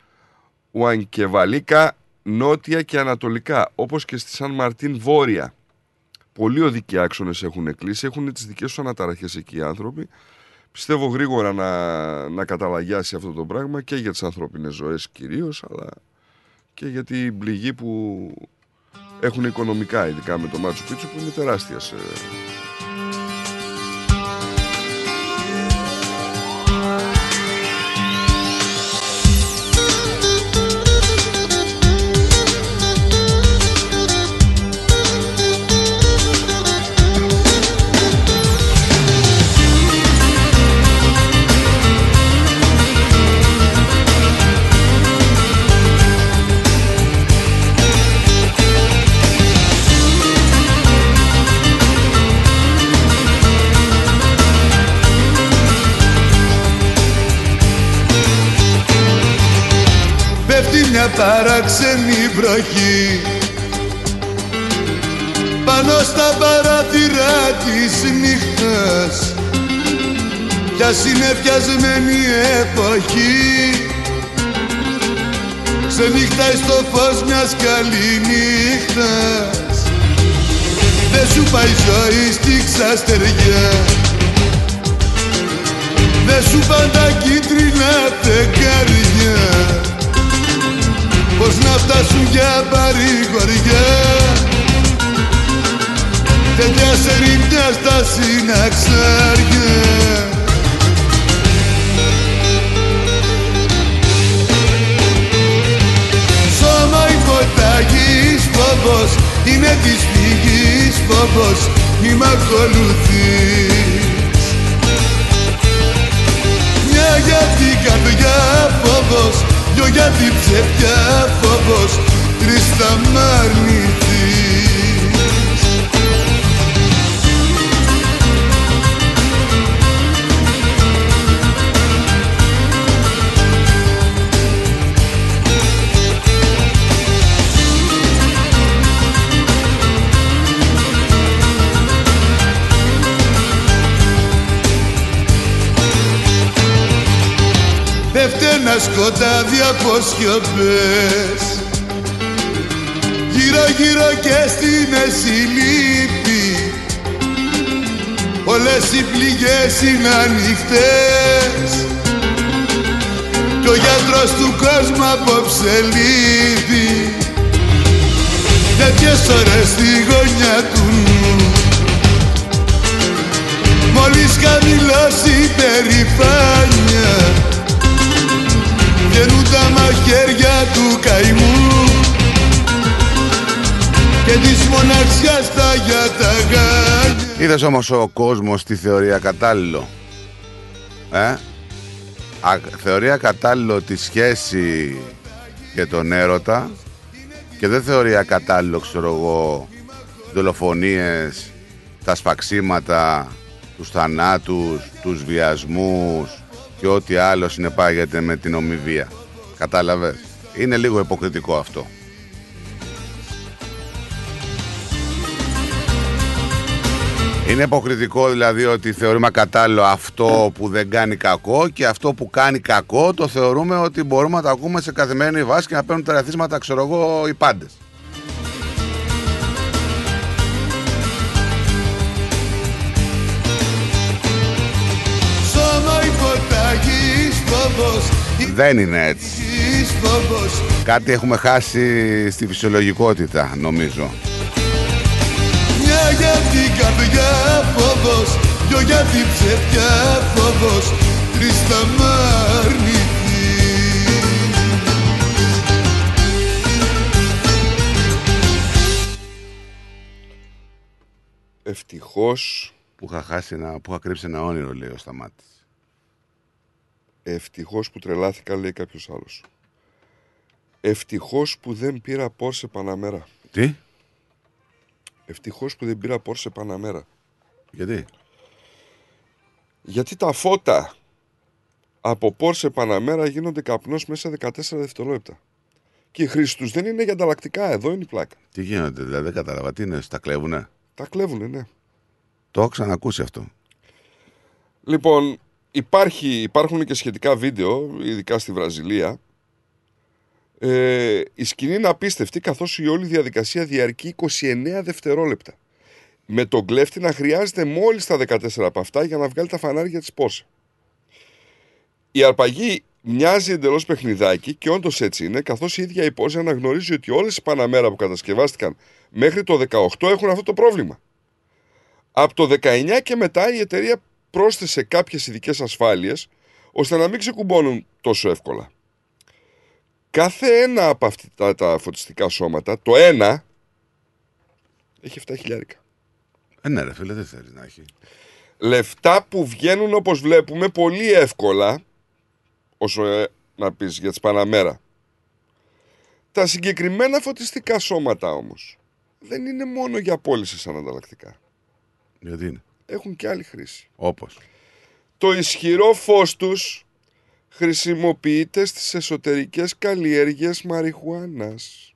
Ουανκεβαλίκα, νότια και ανατολικά, όπως και στη Σαν Μαρτίν βόρεια. Πολλοί οδικοί άξονες έχουν κλείσει, έχουν τις δικές τους αναταραχές εκεί οι άνθρωποι. Πιστεύω γρήγορα να καταλαγιάσει αυτό το πράγμα και για τις ανθρώπινες ζωές κυρίως, αλλά και για την πληγή που έχουν οικονομικά, ειδικά με το Μάτσου Πίτσου, που είναι τεράστια σε... Παράξενη βροχή πάνω στα παράθυρα της νύχτας, κι ας είναι πιασμένη εποχή, ξενύχταει στο φως μιας καληνύχτας. Δε σου πάει η ζωή στη ξαστεριά, δε σου πάντα κίτρινα φεγγάρια, πώς να φτάσουν για παρηγοριά. Τέτοια σε ρίπια στα συναξάρια. Σώμα η φωταγής φόβος, είναι της φυγής φόβος, μη μ' ακολουθείς. Μια για την καρδιά φόβος, δυο για την ψευτιά φόβος, τρεις θα μ' αρνηθείς. Ένα σκοτάδι από σιωπές, γύρω γύρω και στη μέση λύπη, όλες οι πληγές είναι ανοιχτές, κι ο γιατρός του κόσμου απόψε λείπει. Τέτοιες ώρες στη γωνιά του νου, μόλις χαμηλώσει περηφάνια, βγαίνουν τα μαχαίρια του καημού και της μοναξιάς τα για τα γάλια. Είδες όμως ο κόσμος τη θεωρία κατάλληλο, θεωρία κατάλληλο τη σχέση και τον έρωτα, και δεν θεωρία κατάλληλο, ξέρω εγώ, δολοφονίες, τα σπαξίματα, τους θανάτους, τους βιασμούς και ό,τι άλλο συνεπάγεται με την ομοιβία. Κατάλαβες? Είναι λίγο υποκριτικό αυτό. Είναι υποκριτικό δηλαδή ότι θεωρούμε κατάλληλο αυτό που δεν κάνει κακό, και αυτό που κάνει κακό το θεωρούμε ότι μπορούμε να το ακούμε σε καθημερινή βάση και να παίρνουν τα ρεθίσματα, ξέρω εγώ, οι πάντες. Δεν είναι έτσι. Κάτι έχουμε χάσει στη φυσιολογικότητα, νομίζω. Μια για την καρδιά φόβος, δυο για την ψευτιά φόβος, τρεις θα μ' αρνηθείς. Ευτυχώς που είχα κρύψει ένα όνειρο, λέει ο Σταμάτης. Ευτυχώς που τρελάθηκα, λέει κάποιος άλλος. Ευτυχώς που δεν πήρα Πόρσε Παναμέρα. Τι? Ευτυχώς που δεν πήρα Πόρσε Παναμέρα. Γιατί? Γιατί τα φώτα από Πόρσε Παναμέρα γίνονται καπνός μέσα 14 δευτερόλεπτα. Και οι χρήση τους δεν είναι για ανταλλακτικά, εδώ είναι η πλάκα. Τι γίνεται, δηλαδή δεν κατάλαβα, τι είναι, τα κλέβουνε. Τα κλέβουνε, ναι. Το έχω ξανακούσει αυτό. Λοιπόν, υπάρχουν και σχετικά βίντεο, ειδικά στη Βραζιλία. Η σκηνή είναι απίστευτη, καθώς η όλη διαδικασία διαρκεί 29 δευτερόλεπτα. Με τον κλέφτη να χρειάζεται μόλις τα 14 από αυτά για να βγάλει τα φανάρια της Πόρσε. Η αρπαγή μοιάζει εντελώς παιχνιδάκι και όντως έτσι είναι, καθώς η ίδια η Πόρσε αναγνωρίζει ότι όλες οι Παναμέρα που κατασκευάστηκαν μέχρι το 18 έχουν αυτό το πρόβλημα. Από το 19 και μετά η εταιρεία πρόσθεσε κάποιες ειδικές ασφάλειες ώστε να μην ξεκουμπώνουν τόσο εύκολα. Κάθε ένα από αυτά τα φωτιστικά σώματα, το ένα, έχει 7.000. Ναι ρε φίλε, δεν θέλει να έχει. Λεφτά που βγαίνουν, όπως βλέπουμε, πολύ εύκολα, όσο να πεις για τις Παναμέρα. Τα συγκεκριμένα φωτιστικά σώματα όμως δεν είναι μόνο για πώληση σαν ανταλλακτικά. Γιατί είναι? Έχουν και άλλη χρήση. Όπως? Το ισχυρό φως τους χρησιμοποιείται στις εσωτερικές καλλιέργειες μαριχουάνας.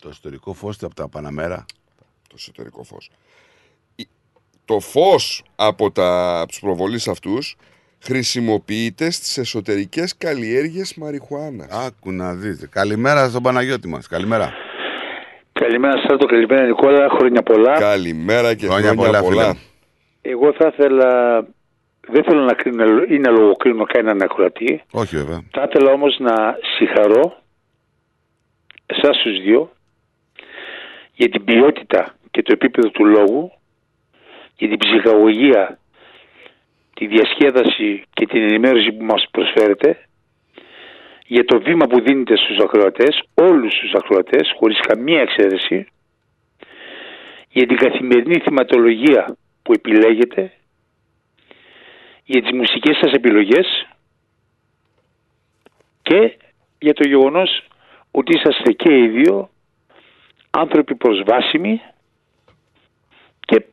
Το εσωτερικό φως από τα Παναμέρα. Το εσωτερικό φως. Το φως από τους προβολείς αυτούς χρησιμοποιείται στις εσωτερικές καλλιέργειες μαριχουάνας. Άκου να δείτε. Καλημέρα στον Παναγιώτη μας. Καλημέρα. Καλημέρα Στράτο, καλημέρα Νικόλα, χρόνια πολλά. Καλημέρα και χρόνια πολλά. Εγώ θα ήθελα, δεν θέλω να κρίνω ή να λογοκρίνω κανέναν ακροατή. Όχι βέβαια. Θα ήθελα όμως να συγχαρώ εσάς τους δύο για την ποιότητα και το επίπεδο του λόγου, για την ψυχαγωγία, τη διασκέδαση και την ενημέρωση που μας προσφέρετε, για το βήμα που δίνετε στους ακροατές, όλους τους ακροατές, χωρίς καμία εξαίρεση, για την καθημερινή θεματολογία που επιλέγετε, για τις μουσικές σας επιλογές και για το γεγονός ότι είσαστε και οι δύο άνθρωποι προσβάσιμοι και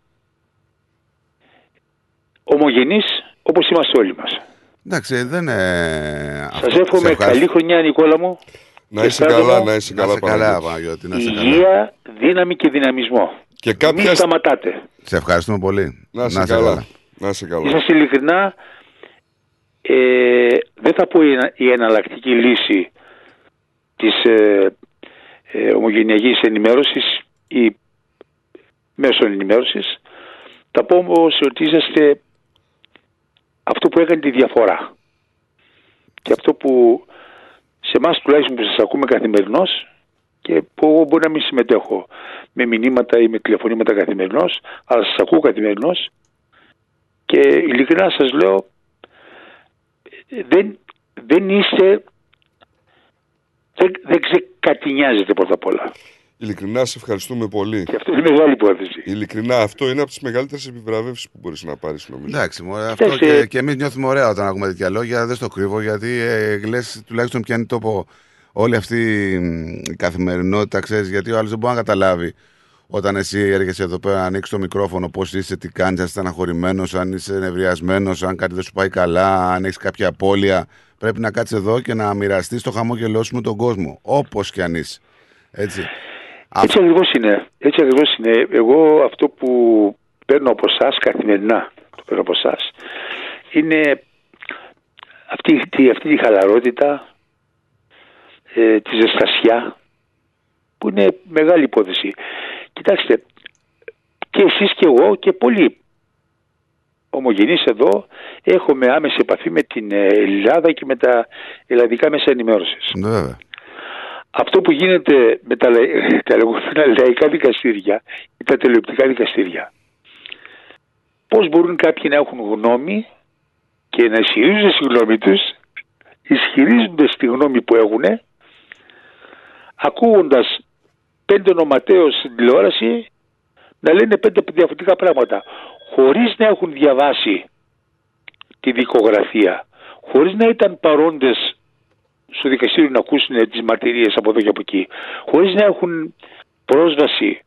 ομογενείς όπως είμαστε όλοι μας. Εντάξει, δεν είναι... Σας εύχομαι καλή χρονιά, Νικόλα μου. Να είσαι καλά, να είσαι καλά Παναγιώτη. Υγεία, δύναμη και δυναμισμό. Και κάποια... Μην σταματάτε. Σε ευχαριστούμε πολύ. Να είσαι καλά. Είσαστε ειλικρινά, δεν θα πω η εναλλακτική λύση της ομογενειακής ενημέρωσης ή μέσων ενημέρωσης. Θα πω όμως ότι είσαστε αυτό που έκανε τη διαφορά. Και αυτό που σε εμάς τουλάχιστον που σας ακούμε καθημερινώς και που εγώ μπορεί να μην συμμετέχω με μηνύματα ή με τηλεφωνήματα καθημερινώς, αλλά σας ακούω καθημερινώς και ειλικρινά σας λέω δεν είστε... Δεν ξεκατηνιάζεται πρώτα απ' όλα. Ειλικρινά, σε ευχαριστούμε πολύ. Και αυτό είναι μεγάλη υπόθεση. Ειλικρινά, αυτό είναι από τις μεγαλύτερες επιβραβεύσεις που μπορείς να πάρεις, νομίζω. Εντάξει, αυτό και εμείς νιώθουμε ωραία όταν ακούμε τέτοια λόγια. Δεν στο κρύβω, γιατί λες τουλάχιστον πιάνει τόπο όλη αυτή η καθημερινότητα, ξέρεις, γιατί ο άλλος δεν μπορεί να καταλάβει όταν εσύ έρχεσαι εδώ πέρα, ανοίξεις το μικρόφωνο, πώς είσαι, τι κάνεις, αν είσαι στεναχωρημένος, αν είσαι νευριασμένος, αν κάτι δεν σου πάει καλά, αν έχεις κάποια απώλεια. Πρέπει να κάτσεις εδώ και να μοιραστείς το χαμόγελό σου με τον κόσμο, όπως κι αν είσαι. Έτσι ακριβώς είναι. Εγώ αυτό που παίρνω από εσάς καθημερινά, το παίρνω από εσάς, είναι αυτή τη χαλαρότητα, τη ζεστασιά, που είναι μεγάλη υπόθεση. Κοιτάξτε, και εσείς και εγώ και πολλοί ομογενείς εδώ έχουμε άμεση επαφή με την Ελλάδα και με τα ελλαδικά μέσα ενημέρωσης. Ναι. Αυτό που γίνεται με τα λεγόμενα λαϊκά δικαστήρια ή τα τηλεοπτικά δικαστήρια. Πώς μπορούν κάποιοι να έχουν γνώμη και να ισχυρίζονται στη γνώμη τους, που έχουν, ακούγοντας πέντε ονοματέως στην τηλεόραση να λένε πέντε διαφορετικά πράγματα, χωρίς να έχουν διαβάσει τη δικογραφία, χωρίς να ήταν παρόντες στο δικαστήριο να ακούσουν τις μαρτυρίες από εδώ και από εκεί, χωρίς να έχουν πρόσβαση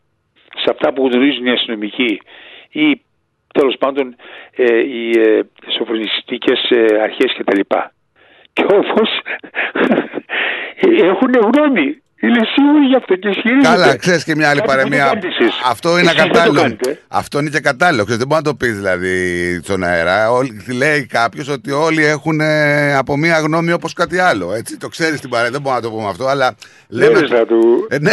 σε αυτά που γνωρίζουν οι αστυνομικοί ή τέλος πάντων οι σοφρονιστικές αρχές κτλ. Και όμως έχουν γνώμη. Είναι σίγουροι γι' αυτό και ισχυρίζονται. Καλά, ξέρεις και μια άλλη παροιμία. Αυτό είναι ακατάλληλο. Αυτό είναι και κατάλληλο. Δεν μπορεί να το πει δηλαδή στον αέρα. Λέει κάποιος ότι όλοι έχουν από μία γνώμη όπως κάτι άλλο. Έτσι, το ξέρεις την παρέα. Δεν μπορούμε να το πούμε αυτό, αλλά. Λέμε να του. Ναι,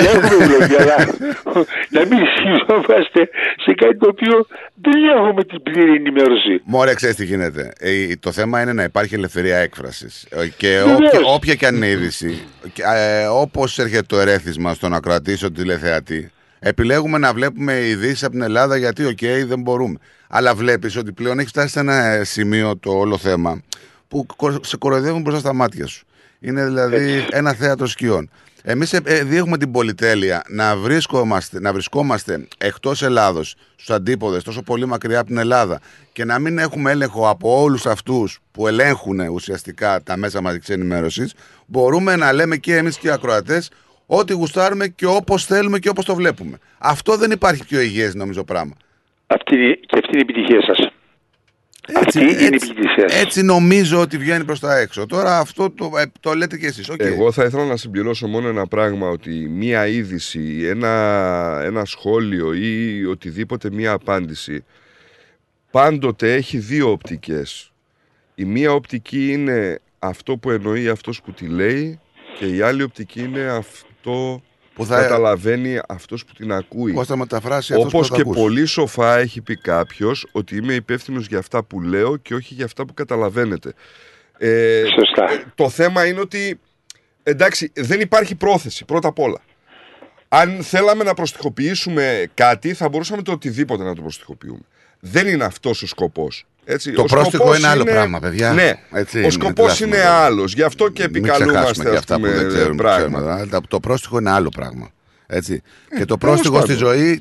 να μην ισχυριζόμαστε σε κάτι το οποίο δεν έχουμε την πλήρη ενημέρωση. Μωρέ, ξέρεις τι γίνεται. Το θέμα είναι να υπάρχει ελευθερία έκφρασης. Και όποια και αν είδηση, όπως έρχεται το ερέθισμα στο να κρατήσω τηλεθεατή, επιλέγουμε να βλέπουμε ειδήσεις από την Ελλάδα γιατί δεν μπορούμε. Αλλά βλέπεις ότι πλέον έχει φτάσει σε ένα σημείο το όλο θέμα που σε κοροϊδεύουν μπροστά στα μάτια σου. Είναι δηλαδή ένα θέατρο σκιών. Εμείς έχουμε την πολυτέλεια να βρισκόμαστε εκτός Ελλάδος, στους αντίποδες, τόσο πολύ μακριά από την Ελλάδα και να μην έχουμε έλεγχο από όλους αυτούς που ελέγχουν ουσιαστικά τα μέσα μαζικής ενημέρωσης. Μπορούμε να λέμε και εμείς και οι ακροατές ό,τι γουστάρουμε και όπως θέλουμε και όπως το βλέπουμε. Αυτό δεν υπάρχει πιο υγιές νομίζω πράγμα. Και αυτή είναι η επιτυχία σας. Έτσι νομίζω ότι βγαίνει προς τα έξω. Τώρα αυτό το λέτε και εσείς. Εγώ θα ήθελα να συμπληρώσω μόνο ένα πράγμα, ότι μία είδηση, ένα σχόλιο ή οτιδήποτε, μία απάντηση πάντοτε έχει δύο οπτικές. Η μία οπτική είναι αυτό που εννοεί αυτός που τη λέει και η άλλη οπτική είναι αυτό που καταλαβαίνει αυτός που την ακούει. Πώς θα μεταφράσει αυτός που την ακούει. Όπως και πολύ σοφά έχει πει κάποιος ότι είμαι υπεύθυνος για αυτά που λέω και όχι για αυτά που καταλαβαίνετε. Σωστά. Το θέμα είναι ότι εντάξει, δεν υπάρχει πρόθεση πρώτα απ' όλα. Αν θέλαμε να προστιχοποιήσουμε κάτι, θα μπορούσαμε το οτιδήποτε να το προστιχοποιούμε. Δεν είναι αυτός ο σκοπός. Έτσι, το πρόστιχο είναι άλλο πράγμα, παιδιά. Ναι, έτσι, ο σκοπός είναι άλλος. Γι' αυτό και επικαλούμαστε αυτά που δεν ξέρουμε. Το πρόστιχο είναι άλλο πράγμα. Έτσι. Και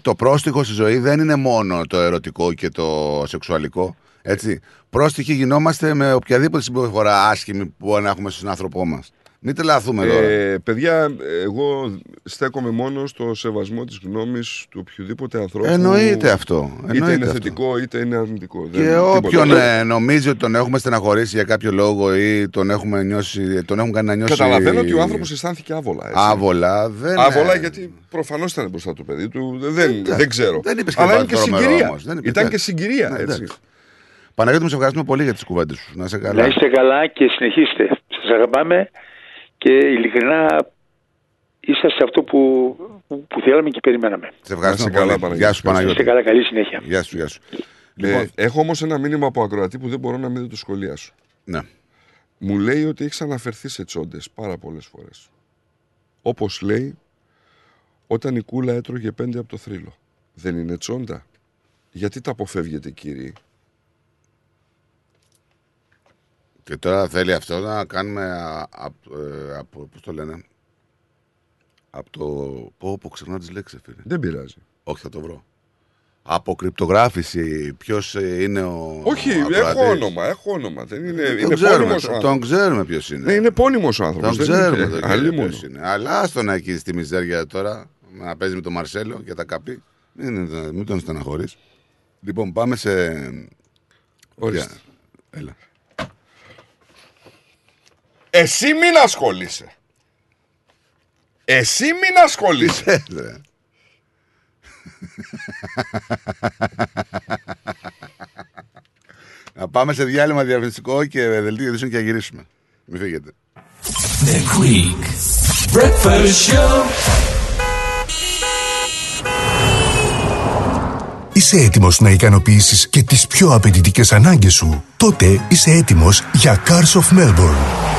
το πρόστιχο στη ζωή δεν είναι μόνο το ερωτικό και το σεξουαλικό. Έτσι. Πρόστιχοι γινόμαστε με οποιαδήποτε συμπεριφορά άσχημη που μπορεί να έχουμε στον άνθρωπό μας. Μην τελαθούμε τώρα. Παιδιά, εγώ στέκομαι μόνο στο σεβασμό της γνώμης του οποιοδήποτε ανθρώπου. Εννοείται αυτό. Είτε είναι θετικό είτε είναι αρνητικό. Και όποιον νομίζει ότι τον έχουμε στεναχωρήσει για κάποιο λόγο ή τον έχουμε κάνει να νιώσει. Καταλαβαίνω ότι ο άνθρωπος αισθάνθηκε άβολα. Έτσι. Άβολα γιατί προφανώς ήταν μπροστά του παιδί του. Δεν ξέρω. Αλλά είναι και συγκυρία. Ήταν και συγκυρία. Παναγιώτη, μου σε ευχαριστούμε πολύ για τις κουβέντες σου. Να είστε καλά και συνεχίστε. Σας αγαπάμε. Και ειλικρινά είσαστε αυτό που θέλαμε και περιμέναμε. Σε ευχαριστώ πολύ. Γεια σου, Παναγιώτη. Είστε καλά, καλή συνέχεια. Γεια σου, γεια σου. Λοιπόν, έχω όμως ένα μήνυμα από ακροατή που δεν μπορώ να μην το σχολιάσω. Ναι. Μου λέει ότι έχεις αναφερθεί σε τσόντες πάρα πολλές φορές. Όπως λέει, όταν η κούλα έτρωγε 5 από το θρύλο. Δεν είναι τσόντα. Γιατί τα αποφεύγετε, κύριοι? Και τώρα θέλει αυτό να κάνουμε πώς το λένε, από το που ξεχνάω τις λέξεις, φίλε. Δεν πειράζει. Όχι, θα το βρω. Από κρυπτογράφηση, ποιος είναι ο... Όχι, έχω όνομα. Δεν είναι, τον ξέρουμε ποιος είναι. Ναι, είναι πόνιμος ο άνθρωπος. Τον ξέρουμε, ποιος είναι. Αλλά άστο να εκεί στη μιζέρια τώρα, να παίζει με τον Μαρσέλο και τα καπί. Μην τον στεναχωρείς. Λοιπόν, πάμε σε... Ορίστε. Έλα. Εσύ μην ασχολείσαι. Να πάμε σε διάλειμμα διαφημιστικό και δελτίο ειδήσεων και να γυρίσουμε. Μην φύγετε. The Greek Breakfast Show. Είσαι έτοιμος να ικανοποιήσεις και τις πιο απαιτητικές ανάγκες σου? Τότε είσαι έτοιμος για Cars of Melbourne.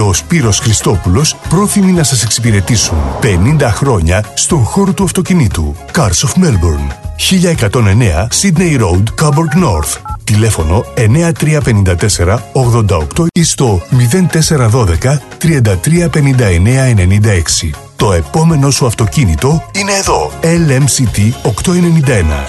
ο Σπύρος Χριστόπουλος πρόθυμοι να σας εξυπηρετήσουν 50 χρόνια στον χώρο του αυτοκινήτου. Cars of Melbourne. 1109 Sydney Road, Coburg North. Τηλέφωνο 9354 88 ή στο 0412 335996. Το επόμενο σου αυτοκίνητο είναι εδώ. LMCT 891.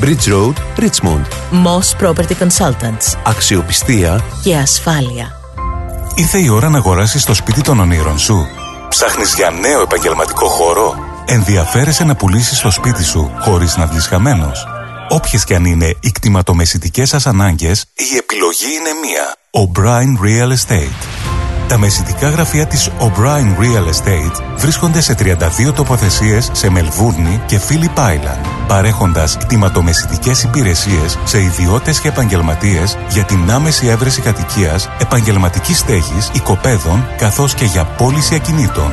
Bridge Road, Richmond. Most Property Consultants. Αξιοπιστία και ασφάλεια. Ήρθε η ώρα να αγοράσεις το σπίτι των ονείρων σου. Ψάχνεις για νέο επαγγελματικό χώρο. Ενδιαφέρεσαι να πουλήσεις το σπίτι σου χωρίς να βγεις χαμένος. Όποιες και αν είναι οι κτηματομεσητικές σας ανάγκες, η επιλογή είναι μία. O'Brien Real Estate. Τα μεσητικά γραφεία της O'Brien Real Estate βρίσκονται σε 32 τοποθεσίες σε Μελβούρνη και Phillip Island, παρέχοντας κτηματομεσητικές υπηρεσίες σε ιδιώτες και επαγγελματίες για την άμεση έβρεση κατοικίας, επαγγελματικής στέγης, οικοπαίδων, καθώς και για πώληση ακινήτων.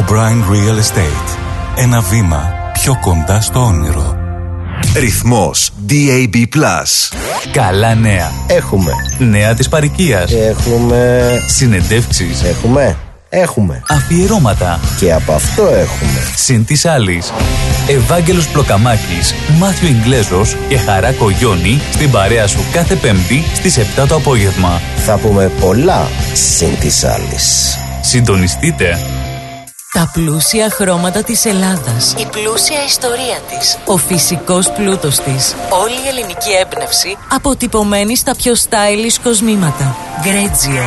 O'Brien Real Estate. Ένα βήμα πιο κοντά στο όνειρο. Ρυθμός DAB+. Καλά νέα. Έχουμε. Νέα της παροικίας. Έχουμε. Συνεντεύξεις. Έχουμε. Αφιερώματα. Και από αυτό έχουμε. Συν της άλλης. Ευάγγελος Πλοκαμάκης, Μάθιο Ιγκλέζος και Χαρά Κογιώνη στην παρέα σου κάθε Πέμπτη στις 7 το απόγευμα. Θα πούμε πολλά συν της άλλης. Συντονιστείτε. Τα πλούσια χρώματα της Ελλάδας, η πλούσια ιστορία της, ο φυσικός πλούτος της, όλη η ελληνική έμπνευση αποτυπωμένη στα πιο stylish κοσμήματα. Greggio.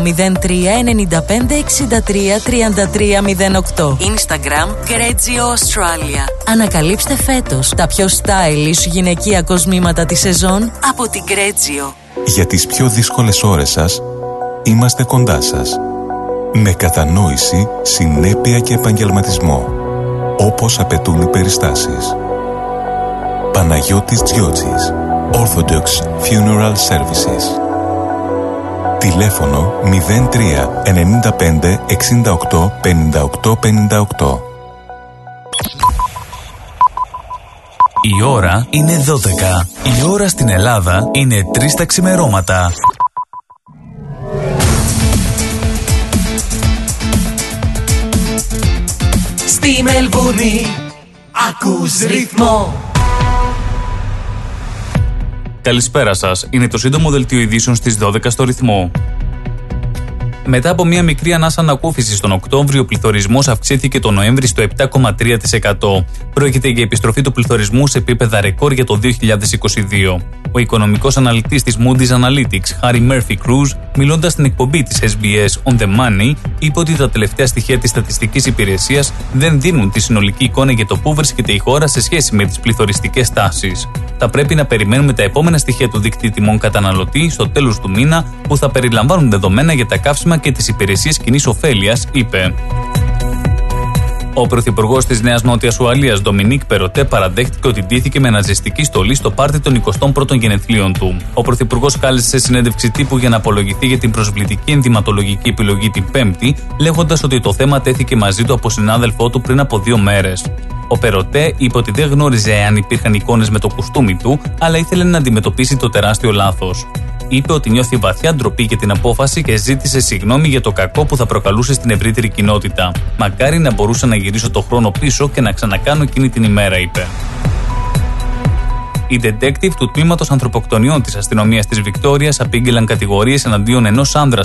0395 63 3308. Instagram Greggio Australia. Ανακαλύψτε φέτος τα πιο stylish γυναικεία κοσμήματα τη σεζόν από την Greggio. Για τις πιο δύσκολες ώρες σας, είμαστε κοντά σας. Με κατανόηση, συνέπεια και επαγγελματισμό, όπως απαιτούν οι περιστάσεις. Παναγιώτης Τζιότσης, Orthodox Funeral Services. Τηλέφωνο 03 95 68 58 58. Η ώρα είναι 12. Η ώρα στην Ελλάδα είναι 3 τα ξημερώματα. Στη Μελβούρνη ακούς ρυθμό. Καλησπέρα σας. Είναι το σύντομο δελτίο ειδήσεων στις 12 στο ρυθμό. Μετά από μια μικρή ανάσα ανακούφιση τον Οκτώβριο, ο πληθωρισμός αυξήθηκε τον Νοέμβρη στο 7,3%. Πρόκειται για επιστροφή του πληθωρισμού σε επίπεδα ρεκόρ για το 2022. Ο οικονομικός αναλυτής της Moody's Analytics, Harry Murphy Cruz, μιλώντας στην εκπομπή της SBS On The Money, είπε ότι τα τελευταία στοιχεία της στατιστικής υπηρεσίας δεν δίνουν τη συνολική εικόνα για το πού βρίσκεται η χώρα σε σχέση με τις πληθωριστικές τάσεις. Θα πρέπει να περιμένουμε τα επόμενα στοιχεία του δικτύου τιμών καταναλωτή στο τέλος του μήνα, που θα περιλαμβάνουν δεδομένα για τα καύσιμα και τις υπηρεσίες κοινής ωφέλειας, είπε. Ο πρωθυπουργός της Νέας Νότιας Ουαλίας, Ντομινίκ Περοτέ, παραδέχτηκε ότι ντύθηκε με ναζιστική στολή στο πάρτι των 21ων γενεθλίων του. Ο πρωθυπουργός κάλεσε συνέντευξη τύπου για να απολογηθεί για την προσβλητική ενδυματολογική επιλογή την Πέμπτη, λέγοντας ότι το θέμα τέθηκε μαζί του από συνάδελφό του πριν από 2 μέρες. Ο Περοτέ είπε ότι δεν γνώριζε εάν υπήρχαν εικόνες με το κουστούμι του, αλλά ήθελε να αντιμετωπίσει το τεράστιο λάθος. Είπε ότι νιώθει βαθιά ντροπή για την απόφαση και ζήτησε συγγνώμη για το κακό που θα προκαλούσε στην ευρύτερη κοινότητα. Μακάρι να μπορούσα να γυρίσω το χρόνο πίσω και να ξανακάνω εκείνη την ημέρα, είπε. Οι detective του τμήματος ανθρωποκτονιών της αστυνομίας της Βικτόριας απήγγειλαν κατηγορίες εναντίον ενός άνδρα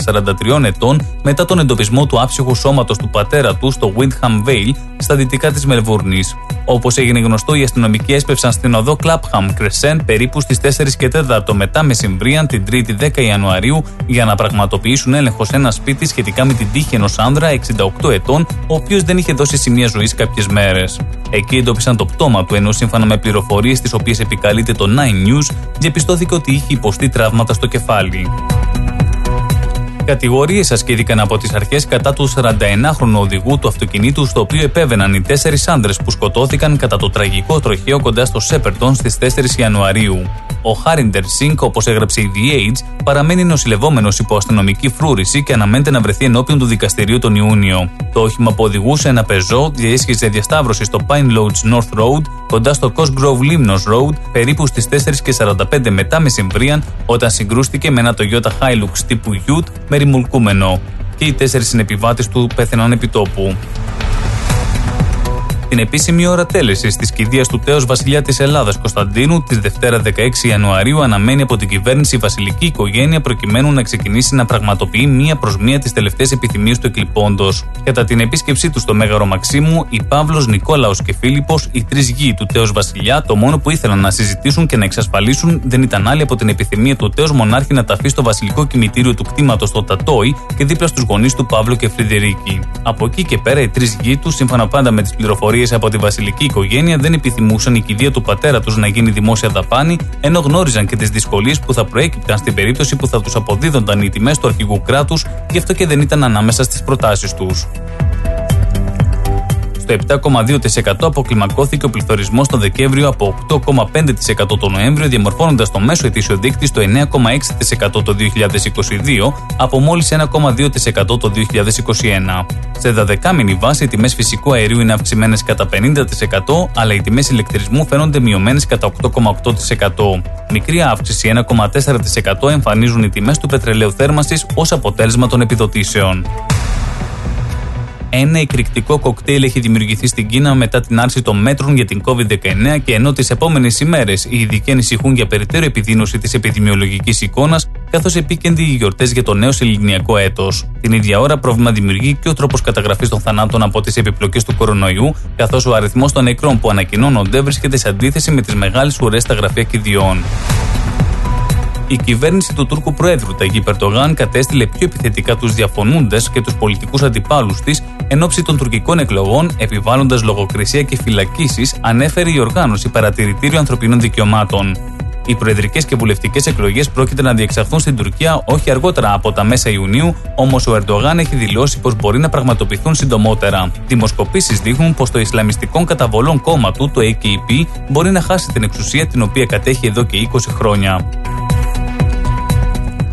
43 ετών μετά τον εντοπισμό του άψυχου σώματος του πατέρα του στο Windham Vale, στα δυτικά της Μελβούρνης. Όπως έγινε γνωστό, οι αστυνομικοί έσπευσαν στην οδό Clapham Crescent περίπου στις 4:15 μετά μεσημβρίαν την 3η 10 Ιανουαρίου για να πραγματοποιήσουν έλεγχο σε ένα σπίτι σχετικά με την τύχη ενός άνδρα 68 ετών, ο οποίος δεν είχε δώσει σημεία ζωής κάποιες μέρες. Εκεί εντόπισαν το πτώμα του, ενώ σύμφωνα με πληροφορίες τις οποίες επικαλείται το 9 News, διαπιστώθηκε ότι είχε υποστεί τραύματα στο κεφάλι. Κατηγορίες ασκήθηκαν από τις αρχές κατά του 49χρονου οδηγού του αυτοκινήτου, στο οποίο επέβαιναν οι 4 άντρες που σκοτώθηκαν κατά το τραγικό τροχαίο κοντά στο Σέπερτον στις 4 Ιανουαρίου. Ο Χάριντερ Σίνκ, όπως έγραψε η The Age, παραμένει νοσηλευόμενος υπό αστυνομική φρούρηση και αναμένεται να βρεθεί ενώπιον του δικαστηρίου τον Ιούνιο. Το όχημα που οδηγούσε, ένα Peugeot, διέσχιζε διασταύρωση στο Pine Lodge North Road κοντά στο Cosgrove Limnos Road περίπου στις 4:45 μετά μεσημβρίαν, όταν συγκρούστηκε με ένα Toyota Hilux τύπου Ute με ρημουλκούμενο, και οι 4 συνεπιβάτες του πέθαιναν επί τόπου. Την επίσημη ώρα τέλεσης της κηδείας του τέως βασιλιά της Ελλάδας Κωνσταντίνου τη Δευτέρα 16 Ιανουαρίου αναμένει από την κυβέρνηση η βασιλική οικογένεια, προκειμένου να ξεκινήσει να πραγματοποιεί μία προς μία τις τελευταίες επιθυμίες του εκλειπώντος. Κατά την επίσκεψή του στο Μέγαρο Μαξίμου, οι Παύλος, Νικόλαος και Φίλιππος, οι 3 γη του τέως βασιλιά, το μόνο που ήθελαν να συζητήσουν και να εξασφαλίσουν δεν ήταν άλλη από την επιθυμία του τέως μονάρχη να ταφεί στο βασιλικό κημητήριο του κτήματος στο Τατόι και δίπλα στους γονείς του Παύλο και Φιδερίκη. Από εκεί και πέρα, οι 3 γη του, σύμφωνα πάντα με τις πληροφορίες από τη βασιλική οικογένεια, δεν επιθυμούσαν η κηδεία του πατέρα τους να γίνει δημόσια δαπάνη, ενώ γνώριζαν και τις δυσκολίες που θα προέκυπταν στην περίπτωση που θα τους αποδίδονταν οι τιμές του αρχηγού κράτους, γι' αυτό και δεν ήταν ανάμεσα στις προτάσεις τους. Το 7,2% αποκλιμακώθηκε ο πληθωρισμός τον Δεκέμβριο από 8,5% τον Νοέμβριο, διαμορφώνοντας το μέσο ετήσιο δείκτη στο 9,6% το 2022 από μόλις 1,2% το 2021. Σε 12μηνη βάση, οι τιμές φυσικού αερίου είναι αυξημένες κατά 50%, αλλά οι τιμές ηλεκτρισμού φαίνονται μειωμένες κατά 8,8%. Μικρή αύξηση 1,4% εμφανίζουν οι τιμές του πετρελαίου θέρμανσης ως αποτέλεσμα των επιδοτήσεων. Ένα εκρηκτικό κοκτέιλ έχει δημιουργηθεί στην Κίνα μετά την άρση των μέτρων για την COVID-19 και ενώ τις επόμενες ημέρες οι ειδικοί ανησυχούν για περαιτέρω επιδείνωση της επιδημιολογικής εικόνας, καθώς επίκενται οι γιορτές για το νέο σεληνιακό έτος. Την ίδια ώρα, πρόβλημα δημιουργεί και ο τρόπος καταγραφής των θανάτων από τις επιπλοκές του κορονοϊού, καθώς ο αριθμός των νεκρών που ανακοινώνονται βρίσκεται σε αντίθεση με τις μεγάλες ουρές στα γραφεία κηδιών. Η κυβέρνηση του Τούρκου Προέδρου Ταγί Περτογάν κατέστηλε πιο επιθετικά τους διαφωνούντες και τους πολιτικούς αντιπάλους της εν ώψη των τουρκικών εκλογών, επιβάλλοντας λογοκρισία και φυλακίσεις, ανέφερε η οργάνωση Παρατηρητήριο Ανθρωπίνων Δικαιωμάτων. Οι προεδρικές και βουλευτικές εκλογές πρόκειται να διεξαχθούν στην Τουρκία όχι αργότερα από τα μέσα Ιουνίου, όμως ο Ερντογάν έχει δηλώσει πως μπορεί να πραγματοποιηθούν συντομότερα. Δημοσκοπήσεις δείχνουν πως το Ισλαμιστικό Καταβολών Κόμμα του, το AKP, μπορεί να χάσει την εξουσία την οποία κατέχει εδώ και 20 χρόνια.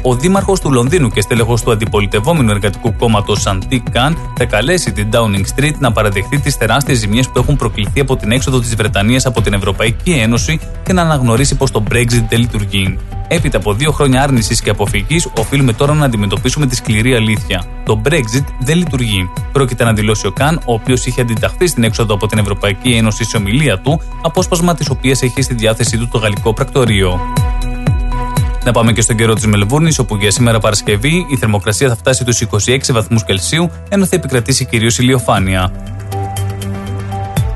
Ο δήμαρχος του Λονδίνου και στέλεχος του αντιπολιτευόμενου εργατικού κόμματος Σαντίκ Καν θα καλέσει την Downing Street να παραδεχθεί τις τεράστιες ζημιές που έχουν προκληθεί από την έξοδο της Βρετανίας από την Ευρωπαϊκή Ένωση και να αναγνωρίσει πως το Brexit δεν λειτουργεί. Έπειτα από 2 χρόνια άρνησης και αποφυγής, οφείλουμε τώρα να αντιμετωπίσουμε τη σκληρή αλήθεια. Το Brexit δεν λειτουργεί. Πρόκειται να δηλώσει ο Καν, ο οποίος είχε αντιταχθεί στην έξοδο από την Ευρωπαϊκή Ένωση σε ομιλία του, απόσπασμα της οποίας έχει στη διάθεσή του το γαλλικό πρακτορείο. Να πάμε και στον καιρό της Μελβούρνης, όπου για σήμερα Παρασκευή η θερμοκρασία θα φτάσει τους 26 βαθμούς Κελσίου, ενώ θα επικρατήσει κυρίως ηλιοφάνεια.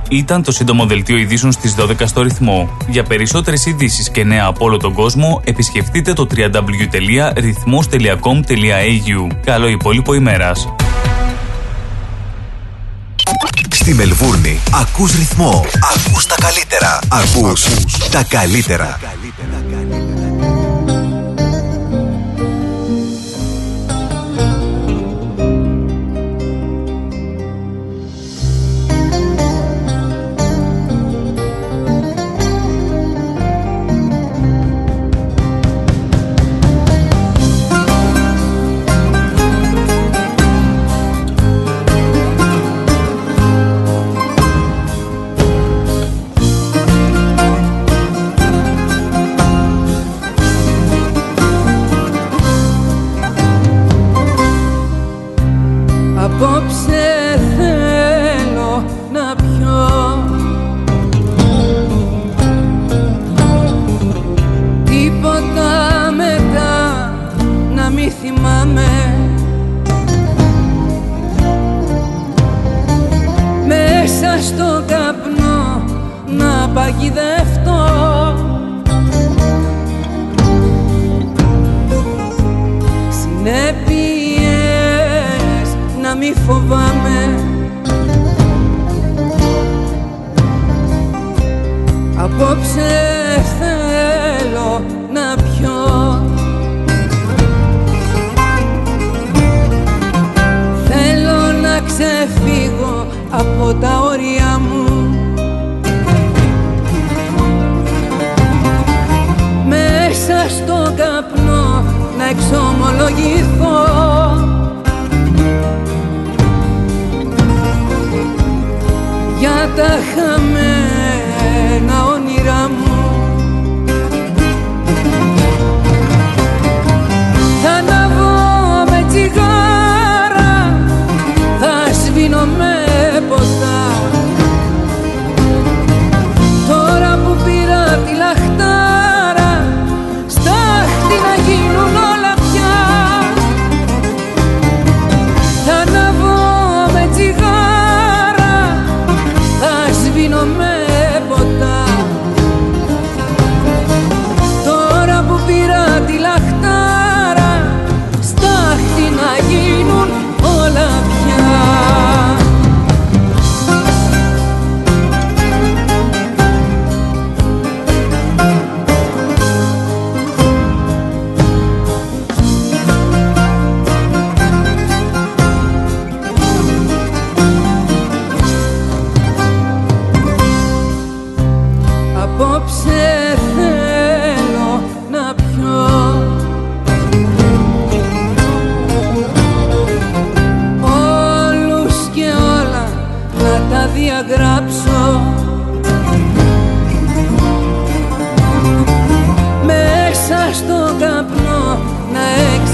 Ήταν το σύντομο δελτίο ειδήσεων στις 12 στο ρυθμό. Για περισσότερες ειδήσεις και νέα από όλο τον κόσμο, επισκεφτείτε το www.rythmos.com.au. Καλό υπόλοιπο ημέρας. Στη Μελβούρνη ακούς ρυθμό. Ακούς τα καλύτερα. Ακούς τα καλύτερα. απόψε θέλω να πιω τίποτα μετά να μη θυμάμαι. Μέσα στον καπνό να παγιδευτώ, συνέπειες να μη φοβάμαι, απόψε θέλω να πιω. Θέλω να ξεφύγω από τα όρια μου, μέσα στον καπνό να εξομολογηθώ, για τα χαμένα όνειρά μου. Θα αναβώ με τσιγάρα, θα σβήνω με. Τώρα που πήρα τη λαχτάρα, στάχτη να γίνουν όλα πια. Θα αναβώ με τσιγάρα, θα σβήνω με ποτά. Τώρα που πήρα τη λαχτάρα, στάχτη να γίνουν όλα πια.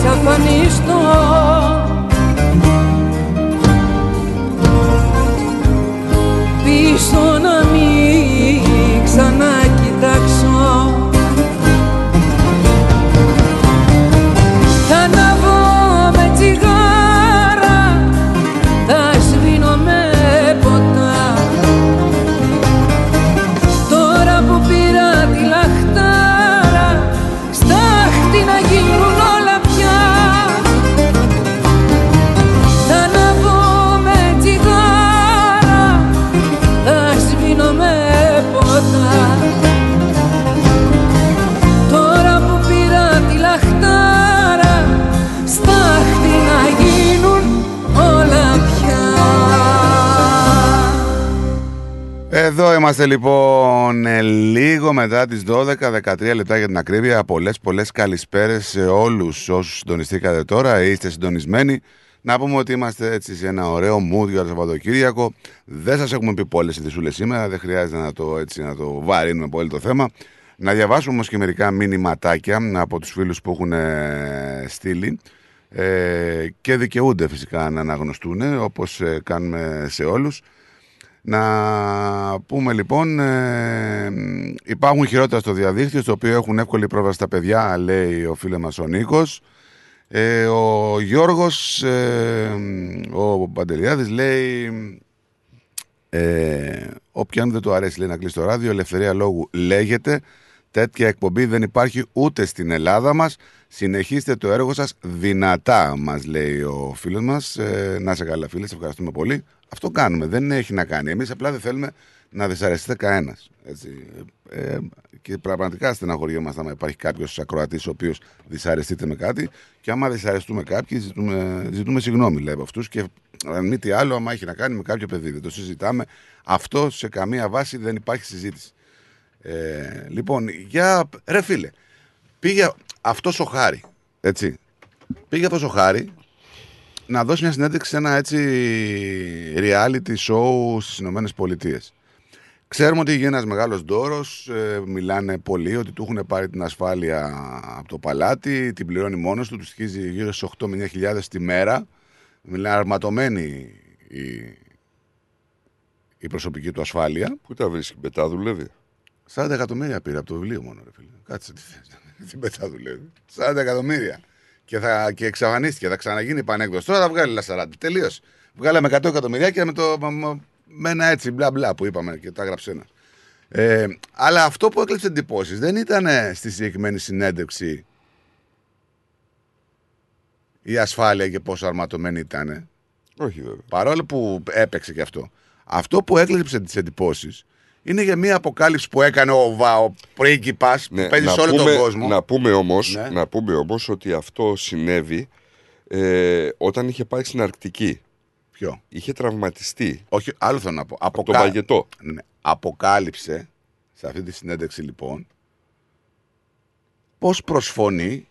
Αφανιστώ, πίσω να μην ξανακοιτάξω. Θα αναβώ με τσιγάρα, θα σβήνω με ποτά. Τώρα που πήρα τη λαχτάρα, στάχτη να γίνουν. Εδώ είμαστε λοιπόν λίγο μετά τις 12-13 λεπτά για την ακρίβεια. Πολλές καλησπέρες σε όλους όσους συντονιστήκατε τώρα. Είστε συντονισμένοι. Να πούμε ότι είμαστε έτσι σε ένα ωραίο mood για το Σαββατοκύριακο. Δεν σας έχουμε πει πολλές ειδησούλες σήμερα. Δεν χρειάζεται να το βαρύνουμε πολύ το θέμα. Να διαβάσουμε όμως και μερικά μηνυματάκια από τους φίλους που έχουν στείλει. Και δικαιούνται φυσικά να αναγνωστούν όπως κάνουμε σε όλους. Να πούμε λοιπόν, υπάρχουν χειρότερα στο διαδίκτυο, στο οποίο έχουν εύκολη πρόβαση στα παιδιά, λέει ο φίλος μας ο Νίκος. Ο Γιώργος, ο Παντελιάδης, λέει, όποιον δεν του αρέσει λέει να κλείσει το ράδιο, ελευθερία λόγου λέγεται, τέτοια εκπομπή δεν υπάρχει ούτε στην Ελλάδα μας, συνεχίστε το έργο σας δυνατά, μας λέει ο φίλος μας. Να είσαι καλά φίλε, σε ευχαριστούμε πολύ. Αυτό κάνουμε, δεν έχει να κάνει. Εμείς απλά δεν θέλουμε να δυσαρεστείτε κανένας. Και πραγματικά στεναχωριόμαστε άμα υπάρχει κάποιος ακροατής ο οποίος δυσαρεστείται με κάτι. Και άμα δυσαρεστούμε κάποιοι, ζητούμε συγγνώμη λέει από αυτούς. Και αν μη τι άλλο, άμα έχει να κάνει με κάποιο παιδί, δεν το συζητάμε. Αυτό σε καμία βάση δεν υπάρχει συζήτηση. Λοιπόν, ρε φίλε, πήγε αυτός ο Χάρη. Έτσι. Πήγε αυτός ο Χάρη να δώσει μια συνέντευξη σε ένα έτσι reality show στις Ηνωμένες Πολιτείες. Ξέρουμε ότι γίνεται ένας μεγάλος ντόρος, μιλάνε πολύ ότι του έχουν πάρει την ασφάλεια από το παλάτι, την πληρώνει μόνος του στοιχίζει γύρω στις 8 με 9 χιλιάδες τη μέρα, Είναι αρματωμένη η προσωπική του ασφάλεια. Πού τα βρίσκει, μετά δουλεύει. 40 εκατομμύρια πήρε από το βιβλίο μόνο, ρε φίλε. Κάτσε τι θες. Τι μετά δουλεύει. 40 εκατομμύρια. Και εξαφανίστηκε, θα ξαναγίνει πανέκδοση. Τώρα θα βγάλει ένα 40. Τελείωσε. Βγάλαμε 100 εκατομμύρια και με ένα έτσι μπλα μπλα που είπαμε και τα έγραψε ένα. Αλλά αυτό που έκλειψε εντυπώσεις δεν ήταν στη συγκεκριμένη συνέντευξη η ασφάλεια και πόσο αρματωμένη ήταν. Όχι βέβαια. Παρόλο που έπαιξε και αυτό. Αυτό που έκλειψε τις εντυπώσεις είναι για μια αποκάλυψη που έκανε ο πρίγκιπας που παίζει σε όλο τον κόσμο. Να πούμε όμως ότι αυτό συνέβη όταν είχε πάει στην Αρκτική. Ποιο? Είχε τραυματιστεί. Όχι, άλλο θέλω να πω. Από το παγετό. Ναι. Αποκάλυψε σε αυτή τη συνέντευξη λοιπόν πώς προσφωνεί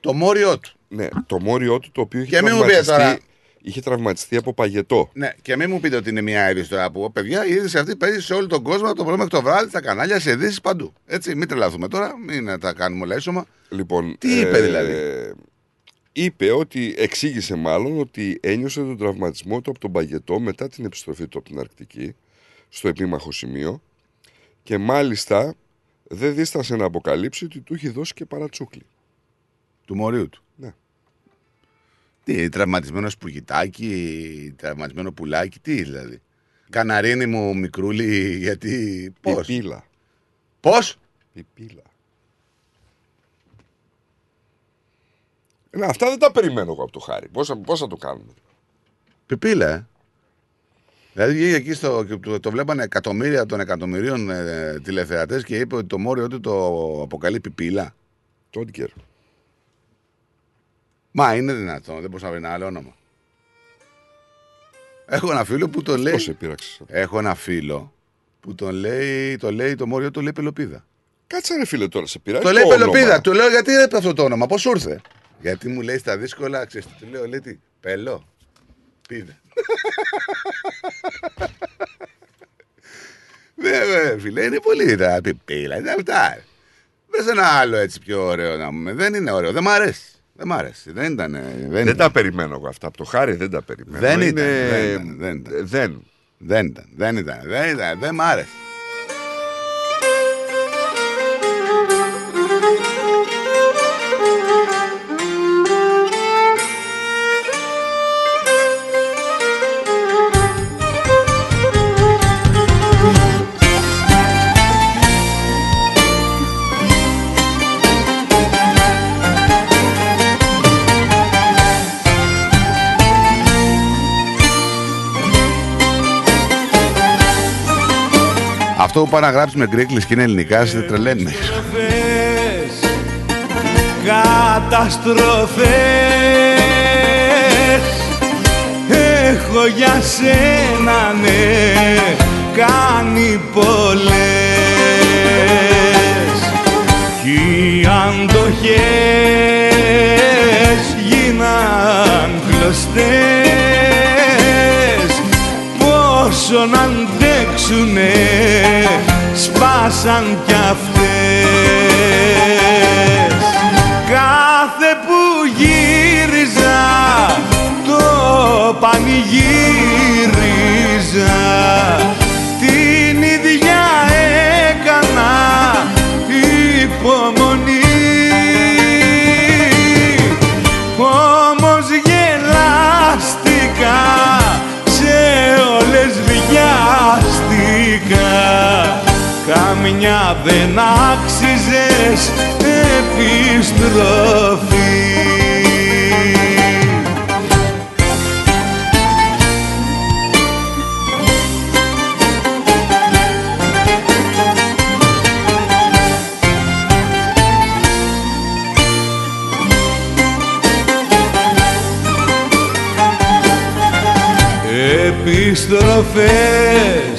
το μόριό του. Ναι, το μόριό του το οποίο είχε τραυματιστεί. Τώρα... Είχε τραυματιστεί από παγετό. Ναι, και μην μου πείτε ότι είναι μια αέρηση τώρα που παιδιά, η είδηση αυτή παίζει σε όλο τον κόσμο από το πρωί μέχρι το βράδυ, στα κανάλια, σε ειδήσεις παντού. Έτσι, μην τρελαθούμε τώρα, μην τα κάνουμε όλα ίσωμα. Λοιπόν, τι είπε δηλαδή. Είπε ότι, εξήγησε μάλλον, ότι ένιωσε τον τραυματισμό του από τον παγετό μετά την επιστροφή του από την Αρκτική, στο επίμαχο σημείο, και μάλιστα δεν δίστασε να αποκαλύψει ότι του είχε δώσει και παρατσούκλι. Του μωρίου του. Ναι. Τι, τραυματισμένο σπουργητάκι, τραυματισμένο πουλάκι, τι δηλαδή. Καναρίνι μου μικρούλι, γιατί. Πώς. Πιπίλα. Πώς. Πιπίλα. Ναι, αυτά δεν τα περιμένω εγώ από το Χάρη. Πώς θα το κάνουμε. Πιπίλα, Δηλαδή βγήκε εκεί, το βλέπανε εκατομμύρια των εκατομμυρίων τηλεθεατές και είπε ότι το μόριό του το αποκαλεί πιπίλα. Τόντγκερ. Μα είναι δυνατόν, δεν μπορούσα να βρει ένα άλλο όνομα. Έχω ένα φίλο που τον λέει. Πώς σε πείραξες. Έχω ένα φίλο που τον λέει, το μόριό του λέει Πελοπίδα. Κάτσε ρε φίλε τώρα, σε πειράζει. Το λέει Πελοπίδα, του λέω γιατί έπρεπε αυτό το όνομα, πώς ήρθε. Γιατί μου λέει στα δύσκολα, ξέρεις τι του λέω, λέει τι, Πελό, Πίδα. Βέβαια φίλε, είναι πολύ τα πιπίλα, είναι αυτά. Βρες ένα άλλο έτσι πιο ωραίο να μου, δεν είναι ωραίο, δεν μ' αρέσει. Δεν μ' άρεσε. Δεν ήταν. Τα περιμένω εγώ αυτά. Από το Χάρη δεν τα περιμένω. Δεν ήταν. Δεν μ' άρεσε. Αυτό που πάνε να γράψει με γκρίκλεις και είναι ελληνικά, σε τρελαίνε. Καταστροφές έχω για σένα, ναι, κάνει πολλές κι αντοχές γίναν κλωστές, πόσο να αντέξουνε, σπάσαν κι αυτές. Κάθε που γύριζα το πανηγύριζα, την ίδια έκανα υπομονή. Όμως γελάστηκα, σε όλες βιάστηκα, καμιά δεν άξιζες επιστροφή. Επιστροφές,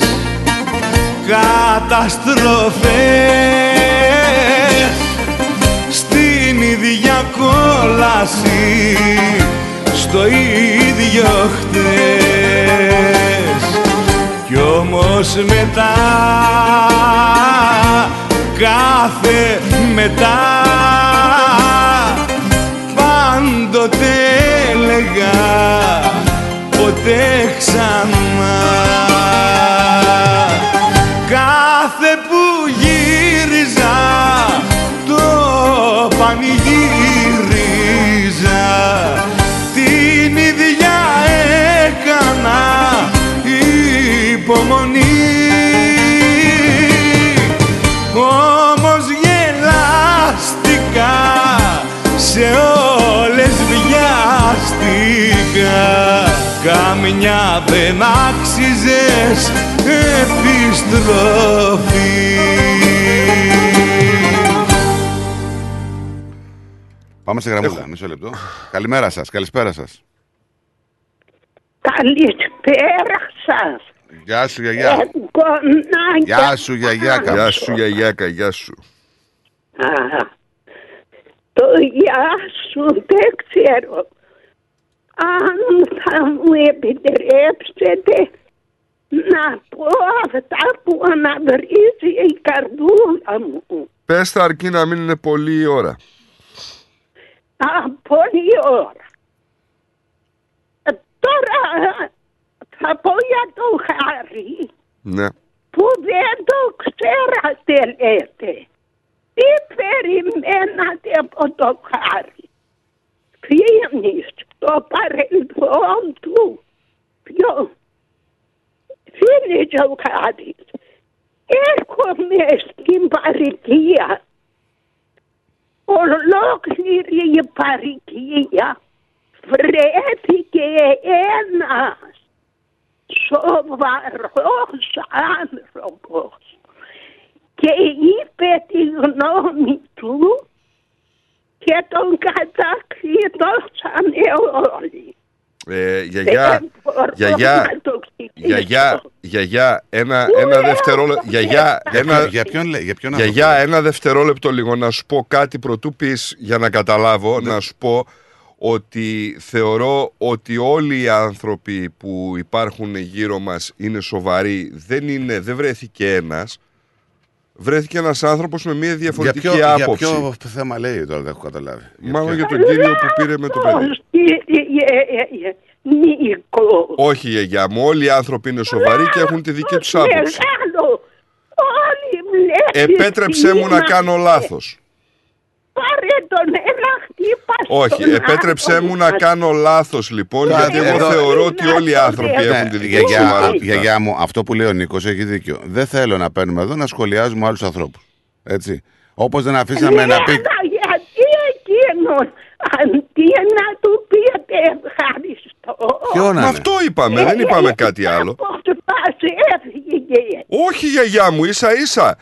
καταστροφές, στην ίδια κόλαση, στο ίδιο χτες. Κι όμως μετά, κάθε μετά, πάντοτε έλεγα πια ποτέ ξανά. Κάθε που γύριζα το πανηγύριζα, την ίδια έκανα υπομονή. Όμως γελάστηκα, σε όλες βιάστηκα, καμιά δεν άξιζες επιστροφή. Πάμε σε γραμμούλα, μισό λεπτό. Καλημέρα σας, καλησπέρα σας. Καλησπέρα σας. Γεια σου γιαγιά. Γεια σου γιαγιάκα. Γεια σου γιαγιάκα, γεια σου. Το γεια σου δεν ξέρω αν θα μου επιτρέψετε να πω αυτά που αναβρίζει η καρδούλα μου. Πες τα, αρκεί να μην είναι πολλή η ώρα. Πολλή ώρα. Τώρα θα πω για τον Χάρη, ναι, που δεν το ξέρατε, λέτε. Τι περιμένατε από τον Χάρη? Φύγει το παρελθόν του. Ποιο? Φύγει ο Χάρης. Έρχομαι στην παροικία, ολόκληρη η παροικία. Βρέθηκε ένας σοβαρός άνθρωπος και είπε τη γνώμη του και τον κατακρινώσανε όλοι. Γιαγιά, ένα δευτερόλεπτο λίγο να σου πω κάτι προτού πεις, για να καταλάβω, να σου πω ότι θεωρώ ότι όλοι οι άνθρωποι που υπάρχουν γύρω μας είναι σοβαροί. Δεν βρέθηκε ένας. Βρέθηκε ένας άνθρωπος με μια διαφορετική άποψη. Για ποιο θέμα λέει τώρα, δεν έχω καταλάβει. Μάλλον για τον κύριο που πήρε με το παιδί. Όχι γιαγιά μου, όλοι οι άνθρωποι είναι σοβαροί και έχουν τη δική τους άποψη. Επέτρεψέ μου να κάνω λάθος. Πάρε τον ένα χτύπα. Όχι, επέτρεψέ μου να κάνω λάθος λοιπόν, γιατί εγώ θεωρώ ότι όλοι οι άνθρωποι έχουν τη δική τους άποψη. Γιαγιά μου, αυτό που λέει ο Νίκος έχει δίκιο. Δεν θέλω να παίρνουμε εδώ να σχολιάζουμε άλλους ανθρώπους. Έτσι. Όπως δεν αφήσαμε να πει. Γιατί εκείνον, αντί να του πείτε ευχαριστώ. Αυτό είπαμε, δεν είπαμε κάτι άλλο. Όχι γιαγιά μου, ίσα ίσα.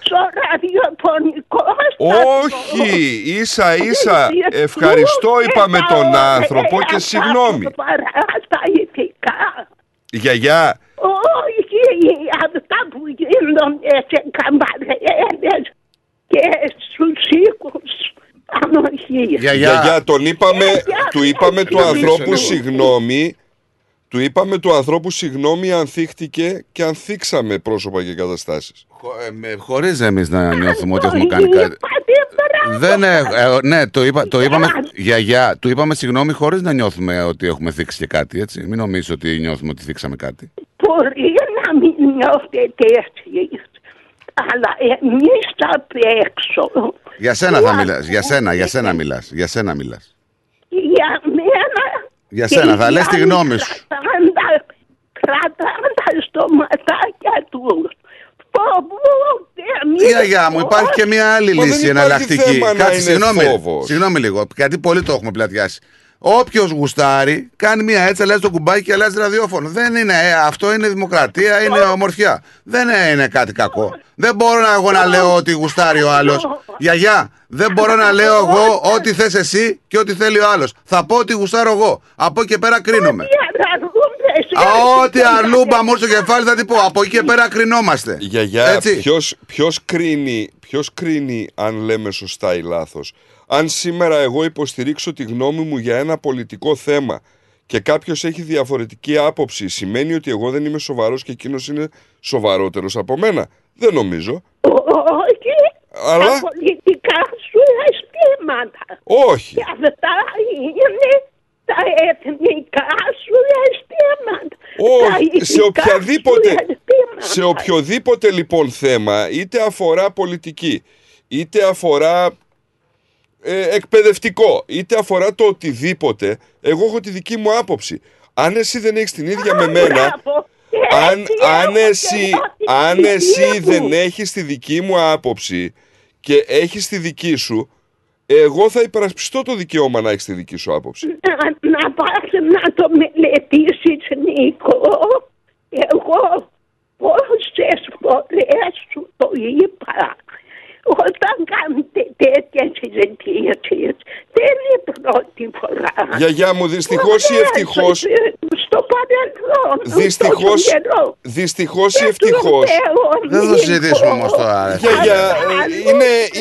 Όχι, ίσα ίσα ευχαριστώ είπαμε τον άνθρωπο και συγγνώμη. Γιαγιά. Όχι αυτά που γίνονται σε καμπαρένες και στους οίκους. Γιαγιά, τον είπαμε, του είπαμε του ανθρώπου συγγνώμη. Του είπαμε του ανθρώπου συγγνώμη, ανθίχτηκε και ανθίξαμε πρόσωπα και καταστάσεις. Χωρίς εμείς να νιώθουμε ότι έχουμε κάνει κάτι. Ναι, το είπαμε, γιαγιά, του είπαμε συγγνώμη χωρίς να νιώθουμε ότι έχουμε θίξει και κάτι, έτσι. Μην νομίζεις ότι νιώθουμε ότι θίξαμε κάτι. Μπορεί να μην νιώθετε έτσι, αλλά εμείς απ' έξω. Για σένα θα μιλάς, για σένα μιλάς. Για μένα. Για σένα, θα λες τη γνώμη σου. Κρατάνε στο ματάκια του. Φοβούνται. Γιαγιά μου, υπάρχει και μια άλλη λύση εναλλακτική. Συγγνώμη λίγο, γιατί πολύ το έχουμε πλατιάσει. Όποιος γουστάρει, κάνει μια έτσι, αλλάζει το κουμπάκι και αλλάζει ραδιόφωνο. Δεν είναι, αυτό είναι δημοκρατία, είναι ομορφιά. Δεν είναι κάτι κακό. Δεν μπορώ εγώ να λέω ότι γουστάρει ο άλλος. Γιαγιά, δεν μπορώ να λέω εγώ ό,τι θες εσύ και ό,τι θέλει ο άλλος. Θα πω ότι γουστάρω εγώ. Από εκεί και πέρα κρίνομαι. Ό,τι αρλούμπα μου στο κεφάλι θα την πω. Από εκεί και πέρα κρινόμαστε. Γιαγιά, ποιος κρίνει αν λέμε σωστά ή λάθος? Αν σήμερα εγώ υποστηρίξω τη γνώμη μου για ένα πολιτικό θέμα και κάποιος έχει διαφορετική άποψη, σημαίνει ότι εγώ δεν είμαι σοβαρός και εκείνος είναι σοβαρότερος από μένα? Δεν νομίζω. Όχι. Αλλά τα πολιτικά σου αισθήματα. Όχι. Και αυτά είναι τα εθνικά σου αισθήματα. Σε οποιοδήποτε λοιπόν θέμα, είτε αφορά πολιτική, είτε αφορά εκπαιδευτικό, είτε αφορά το οτιδήποτε, εγώ έχω τη δική μου άποψη. Αν εσύ δεν έχεις την ίδια με μένα, αν εσύ δεν έχεις τη δική μου άποψη και έχεις τη δική σου, εγώ θα υπερασπιστώ το δικαίωμα να έχεις τη δική σου άποψη. Να πας να το μελετήσεις, Νίκο. Εγώ πόσες φορές σου το είπα, όταν κάνετε τέτοιες συζητήσεις, δεν είναι πρώτη φορά. Γιαγιά μου, δυστυχώς ή ευτυχώς, στο παρελθόν, δυστυχώς ή ευτυχώς, δεν θα συζητήσουμε όμως τώρα. Γιαγιά,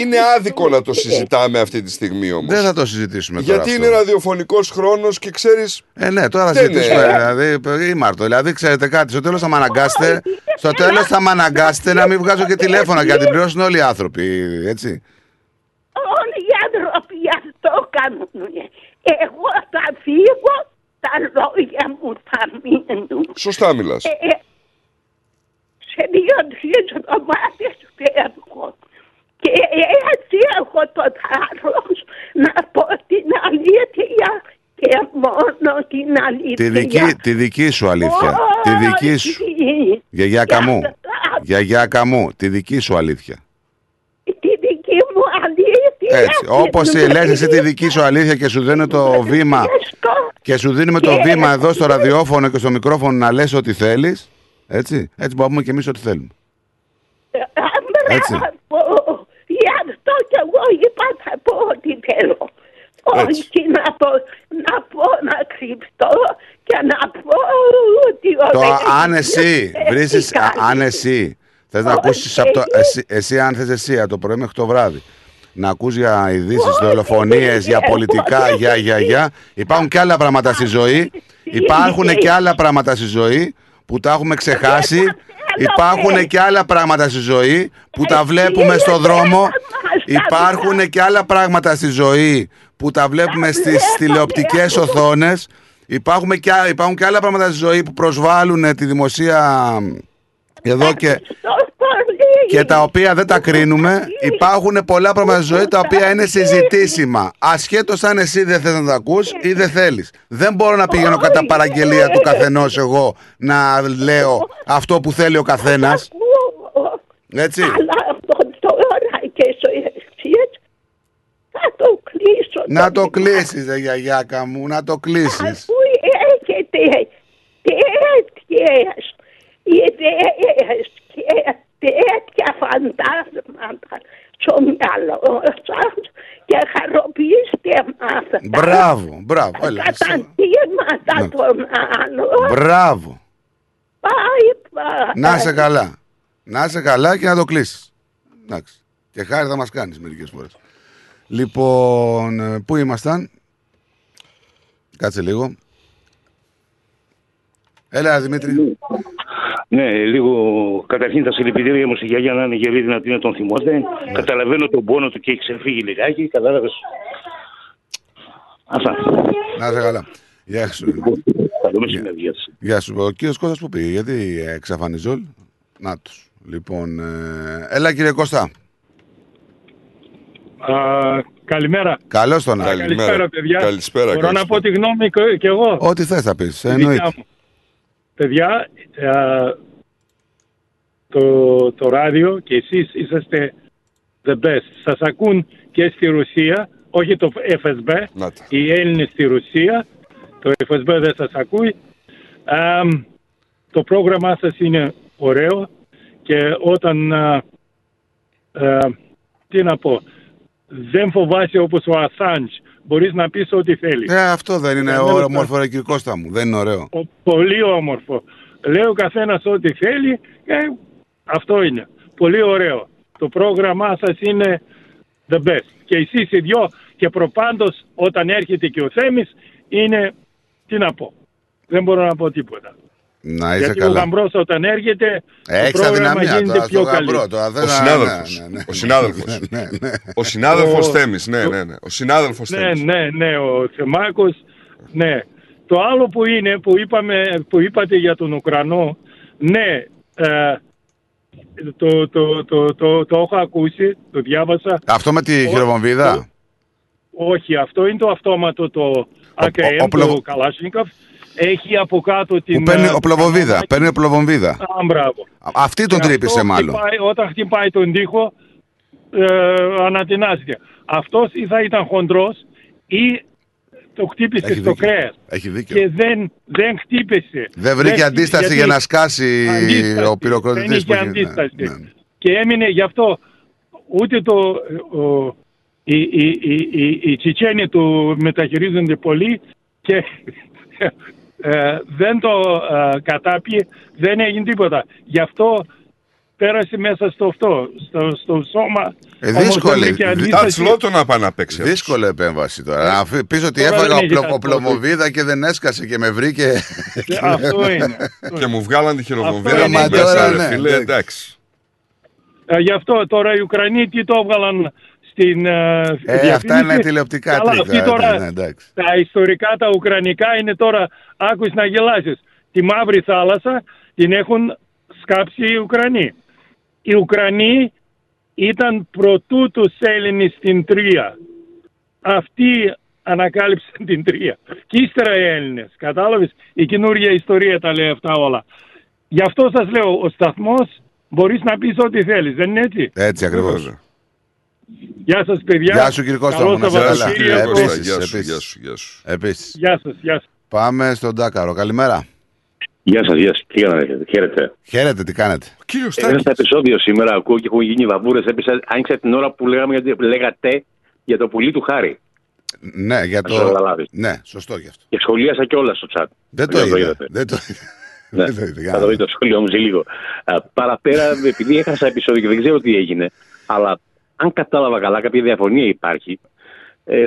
είναι άδικο να το συζητάμε αυτή τη στιγμή όμως. Δεν θα το συζητήσουμε τώρα. Γιατί είναι ραδιοφωνικός χρόνος και ξέρεις. Ναι, τώρα συζητήσουμε. Δηλαδή, Ήμαρτο, δηλαδή ξέρετε κάτι, στο τέλος θα με αναγκάσετε. Στο τέλος θα με αναγκάσετε να μην βγάζω και τηλέφωνα και να την πληρώσουν όλοι οι άνθρωποι, έτσι. Όλοι οι άνθρωποι αυτό κάνουν. Εγώ θα φύγω, τα λόγια μου θα μείνουν. Σωστά μιλάς. Σε 2-3 εβδομάδες φεύγω. Και έτσι έχω το θάρρος να πω την αλήθεια και μόνο την αλήθεια. Τη δική σου αλήθεια. Τη δική σου. Γιαγιά Καμού. Γιαγιά Καμού, τη δική σου αλήθεια. Τη δική μου αλήθεια. Έτσι, όπως λες εσύ τη δική σου αλήθεια και σου δίνω το βήμα. Και σου δίνουμε το βήμα εδώ στο ραδιόφωνο και στο μικρόφωνο να λες ό,τι θέλεις. Έτσι, έτσι μπορούμε και εμείς ό,τι θέλουμε. Έτσι. Γι' αυτό και εγώ είπα θα πω ό,τι θέλω. Έτσι. Όχι να κρυφτώ και να πω ότι αν εσύ θες να ακούσεις εσύ αν θες εσύ το πρωί μέχρι το βράδυ να ακούς για ειδήσεις, δολοφονίες, για πολιτικά, για υπάρχουν και άλλα πράγματα στη ζωή. Υπάρχουν και άλλα πράγματα στη ζωή που τα έχουμε ξεχάσει. Υπάρχουν και άλλα πράγματα στη ζωή που τα βλέπουμε στο δρόμο. Υπάρχουν και άλλα πράγματα στη ζωή που τα βλέπουμε στις τηλεοπτικές οθόνες. Υπάρχουν και άλλα πράγματα στη ζωή που προσβάλλουν τη δημοσία εδώ και τα οποία δεν τα κρίνουμε. Υπάρχουν πολλά πράγματα στη ζωή τα οποία είναι συζητήσιμα. Ασχέτως αν εσύ δεν θες να τα ακούς ή δεν θέλεις. Δεν μπορώ να πηγαίνω κατά παραγγελία του καθενός εγώ να λέω αυτό που θέλει ο καθένας. Έτσι. Να το κλείσω. Να το κλείσεις, δε γιαγιάκα μου, να το κλείσεις. Αφού έχετε τέτοιες ιδέες και τέτοια φαντάσματα στο μυαλό σας και χαροποιήστε μάθα. Μπράβο, μπράβο. Καταντήματα των άλλων. Μπράβο. Να είσαι καλά. Να είσαι καλά και να το κλείσεις. Εντάξει. Και χάρη θα μας κάνεις μερικές φορές. Λοιπόν, πού ήμασταν? Κάτσε λίγο. Έλα Δημήτρη. Ναι, λίγο καταρχήν τα συλληπιτήρια μου στη γιαγιά να είναι γερή δυνατή να τον θυμόται. Ναι. Καταλαβαίνω τον πόνο του και έχει ξεφύγει λιγάκι, κατάλαβες. Αυτά. Να είσαι καλά. Γεια σου. Γεια σου. Ο κύριος Κώστας που πήγε, γιατί εξαφανιζόλ. Να τους. Λοιπόν, έλα κύριε Κώστα. Καλημέρα. Καλώς τον Άρη. Καλησπέρα, παιδιά. Καλησπέρα, μπορώ καλησπέρα. Να πω τη γνώμη και εγώ. Ό,τι θες θα πεις. Εννοείται. Παιδιά, το ράδιο και εσείς είσαστε the best. Σας ακούν και στη Ρωσία, όχι το FSB. Νάτε. Οι Έλληνες στη Ρωσία. Το FSB δεν σας ακούει. Το πρόγραμμά σας είναι ωραίο και όταν τι να πω. Δεν φοβάσαι όπως ο Ασάντζ. Μπορείς να πεις ό,τι θέλεις. Αυτό δεν είναι όμορφο, ρε κύριε Κώστα μου. Δεν είναι ωραίο. Πολύ όμορφο. Λέει ο καθένας ό,τι θέλει. Αυτό είναι. Πολύ ωραίο. Το πρόγραμμά σας είναι the best. Και εσείς οι δυο και προπάντως όταν έρχεται και ο Θέμης είναι, τι να πω. Δεν μπορώ να πω τίποτα. Να είσαι γιατί καλά. Ο γαμπρός όταν έρχεται το πρόγραμμα γίνεται το, πιο καλή. Ο συνάδελφος Θέμης. Ο συνάδελφος Θέμης. Ναι, ο Θεμάκος Ναι. Το άλλο που είναι, που είπατε για τον Ουκρανό, ναι, το έχω ακούσει, το διάβασα. Αυτό με τη χειροβομβίδα? Όχι, αυτό είναι το αυτόματο, το AKM, το Καλάσνικοφ. Έχει από κάτω την... Παίρνει οπλοβομβίδα, Αυτή τον τρύπησε μάλλον. Όταν χτυπάει τον τοίχο, ανατινάστηκε. Αυτός ή θα ήταν χοντρός ή το χτύπησε έχει στο κρέας. Έχει δίκιο. Και δεν χτύπησε. Δεν βρήκε αντίσταση γιατί... για να σκάσει ο πυροκροτητής. Δεν είχε αντίσταση. Ναι. Και έμεινε γι' αυτό ούτε το... Οι Τσιτσένοι του μεταχειρίζονται πολύ και δεν το κατάπιε, δεν έγινε τίποτα. Γι' αυτό πέρασε μέσα στο αυτό, στο σώμα. Δύσκολη. Τατσλότο να πάει να παίξει. Δύσκολη επέμβαση τώρα. Να πεις ότι έφαγα οπλοβομβίδα και δεν έσκασε και με βρήκε. Αυτό είναι. Και μου βγάλαν τη χειροβομβίδα μου μέσα, ρε φίλε, εντάξει. Γι' αυτό τώρα οι Ουκρανοί τι το έβγαλαν στην διαφήμιση. Αυτά είναι τηλεοπτικά τρίκα. Τώρα, τα ιστορικά, τα ουκρανικά είναι τώρα, άκουσε να γελάσεις. Τη Μαύρη Θάλασσα την έχουν σκάψει οι Ουκρανοί. Οι Ουκρανοί ήταν πρωτού τους Έλληνες στην Τρία. Αυτοί ανακάλυψαν την Τρία. Και ύστερα οι Έλληνες, κατάλαβες. Η καινούργια ιστορία τα λέει αυτά όλα. Γι' αυτό σας λέω, ο σταθμός μπορείς να πεις ό,τι θέλεις, δεν είναι έτσι? Έτσι ακριβώς. Γεια σας παιδιά. Γεια σου κύριε Κώστα. Επίσης. Γεια σας. Πάμε στον Τάκαρο. Καλημέρα. Γεια σας. Τι κάνετε? Χαίρετε, τι κάνετε? Έγινε στα επεισόδιο σήμερα, ακούω και έχουν γίνει βαβούρες. Άνοιξα την ώρα που λέγατε για το πουλί του Χάρη. Ναι, για το... Ναι, σωστό γι' αυτό. Και σχολίασα κιόλας στο chat. Δεν το είδα. Ναι, θα το δείτε το σχολείο μου σε λίγο. Παραπέρα, επειδή έχασα επεισόδιο και δεν ξέρω τι έγινε, αλλά αν κατάλαβα καλά, κάποια διαφωνία υπάρχει.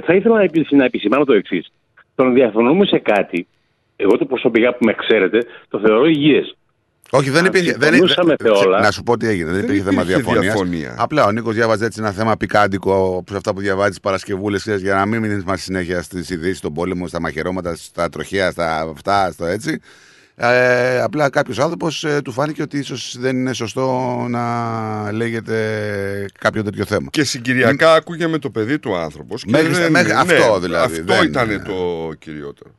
Θα ήθελα να επισημάνω το εξής. Το να διαφωνούμε σε κάτι, εγώ το προσωπικά που με ξέρετε, το θεωρώ υγιές. Όχι, δεν υπήρχε. Να σου πω τι έγινε. Δεν υπήρχε θέμα διαφωνία. Απλά ο Νίκος διάβαζε έτσι ένα θέμα πικάντικο, όπως αυτά που διαβάζει τις Παρασκευούλες, για να μην μείνει μας συνέχεια στις ειδήσεις, στον πόλεμο, στα μαχαιρώματα, στα τροχαία, στα αυτά, στο έτσι. Απλά κάποιος άνθρωπος του φάνηκε ότι ίσως δεν είναι σωστό να λέγεται κάποιο τέτοιο θέμα. Και συγκυριακά ακούγε με το παιδί του άνθρωπος. Αυτό δηλαδή. Αυτό ήταν το κυριότερο.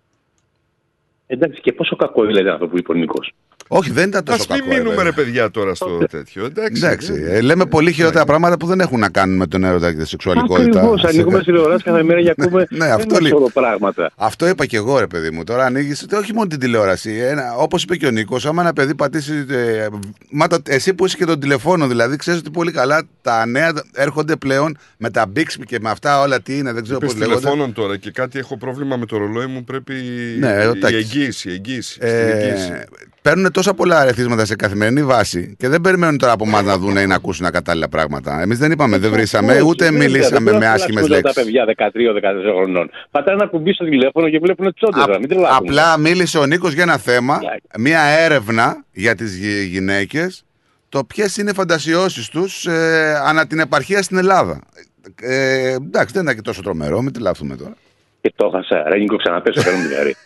Εντάξει, και πόσο κακό δηλαδή αυτό που είπε ο Νίκος. Όχι, δεν ήταν τόσο κακό. Ας μην μείνουμε ρε παιδιά τώρα στο τέτοιο. Εντάξει. Λέμε πολύ χειρότερα πράγματα που δεν έχουν να κάνουν με τον έρωτα και τη σεξουαλικότητα. Ακριβώς. Ανοίγουμε τηλεοράσει κάθε μέρα για ακούμε όλο πράγματα. Αυτό είπα και εγώ ρε παιδί μου. Τώρα ανοίγεις όχι μόνο την τηλεόραση. Όπως είπε και ο Νίκος, άμα ένα παιδί πατήσει. Εσύ που είσαι και τον τηλεφώνο δηλαδή, ξέρεις ότι πολύ καλά τα νέα έρχονται πλέον με τα Bixby και με αυτά όλα τι είναι. Δεν ξέρω πώς λέγονται. Τηλεφώνων τώρα και κάτι έχω πρόβλημα με το ρολόι μου, πρέπει. Η εγγύηση. Παίρνουν τόσα πολλά ερεθίσματα σε καθημερινή βάση και δεν περιμένουν τώρα από εμάς να δουν ή να ακούσουν τα κατάλληλα πράγματα. Εμείς δεν είπαμε, δεν βρήσαμε, ούτε μιλήσαμε με άσχημες λέξεις. Τα παιδιά 13-14 χρονών πατάνε να κουμπίσουν το τηλέφωνο και βλέπουν τσόντα. Απλά μίλησε ο Νίκος για ένα θέμα, μια έρευνα για τις γυναίκες, το ποιες είναι οι φαντασιώσεις τους ανά την επαρχία στην Ελλάδα. Εντάξει, δεν ήταν και τόσο τρομερό, μην τη λάθουμε τώρα. Και το έχασα, ρε Νίκο, ξαναπέσω, κάνουμε διαρρή.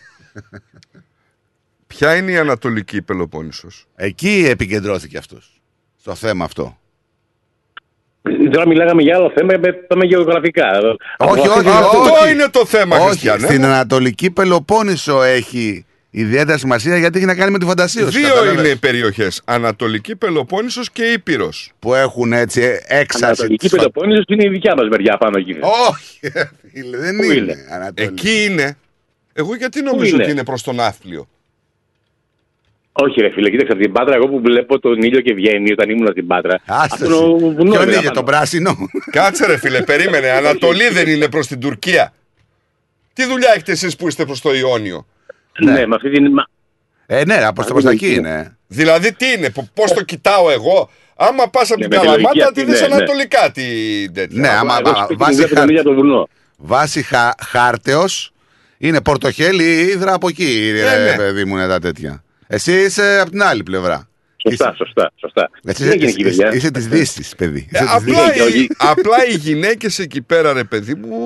Ποια είναι η Ανατολική Πελοπόννησος? Εκεί επικεντρώθηκε αυτός, στο θέμα αυτό. Τώρα μιλάγαμε για άλλο θέμα, πάμε γεωγραφικά. Όχι. Αυτό είναι το θέμα, Χριστιανέ. Στην Ανατολική Πελοπόννησο έχει ιδιαίτερη σημασία γιατί έχει να κάνει με τη φαντασίωση. Δύο είναι οι περιοχές, Ανατολική Πελοπόννησος και Ήπειρος. Που έχουν έτσι έξαρση. Ανατολική Πελοπόννησος είναι η δικιά μας μεριά πάνω εκεί. Όχι, δεν είναι. Εκεί είναι. Εγώ γιατί νομίζω ότι είναι προς τον Ναύπλιο? Όχι, ρε φίλε, κοίταξε την Πάτρα. Εγώ που βλέπω τον ήλιο και βγαίνει όταν ήμουν στην Πάτρα. Άσταση. Ποιον ήλιο, τον πράσινο? Κάτσε, ρε φίλε, περίμενε. Ανατολή δεν είναι προς την Τουρκία? Τι δουλειά έχετε εσείς που είστε προς το Ιόνιο? Ναι, με αυτή την. Ναι, προς τα εκεί είναι. Δηλαδή, τι είναι, πώς το κοιτάω εγώ? Άμα πας από την Καλαμάτα, τη δεις ανατολικά την τέτοια. Ναι, άμα βάσει χάρτεως είναι Πορτοχέλη ή Ύδρα από εκεί, ρε παιδί μου, τα τέτοια. Εσύ είσαι από την άλλη πλευρά. Σωστά. Είσαι της Δύσης, παιδί. Απλά οι γυναίκες εκεί πέρα, ρε παιδί μου,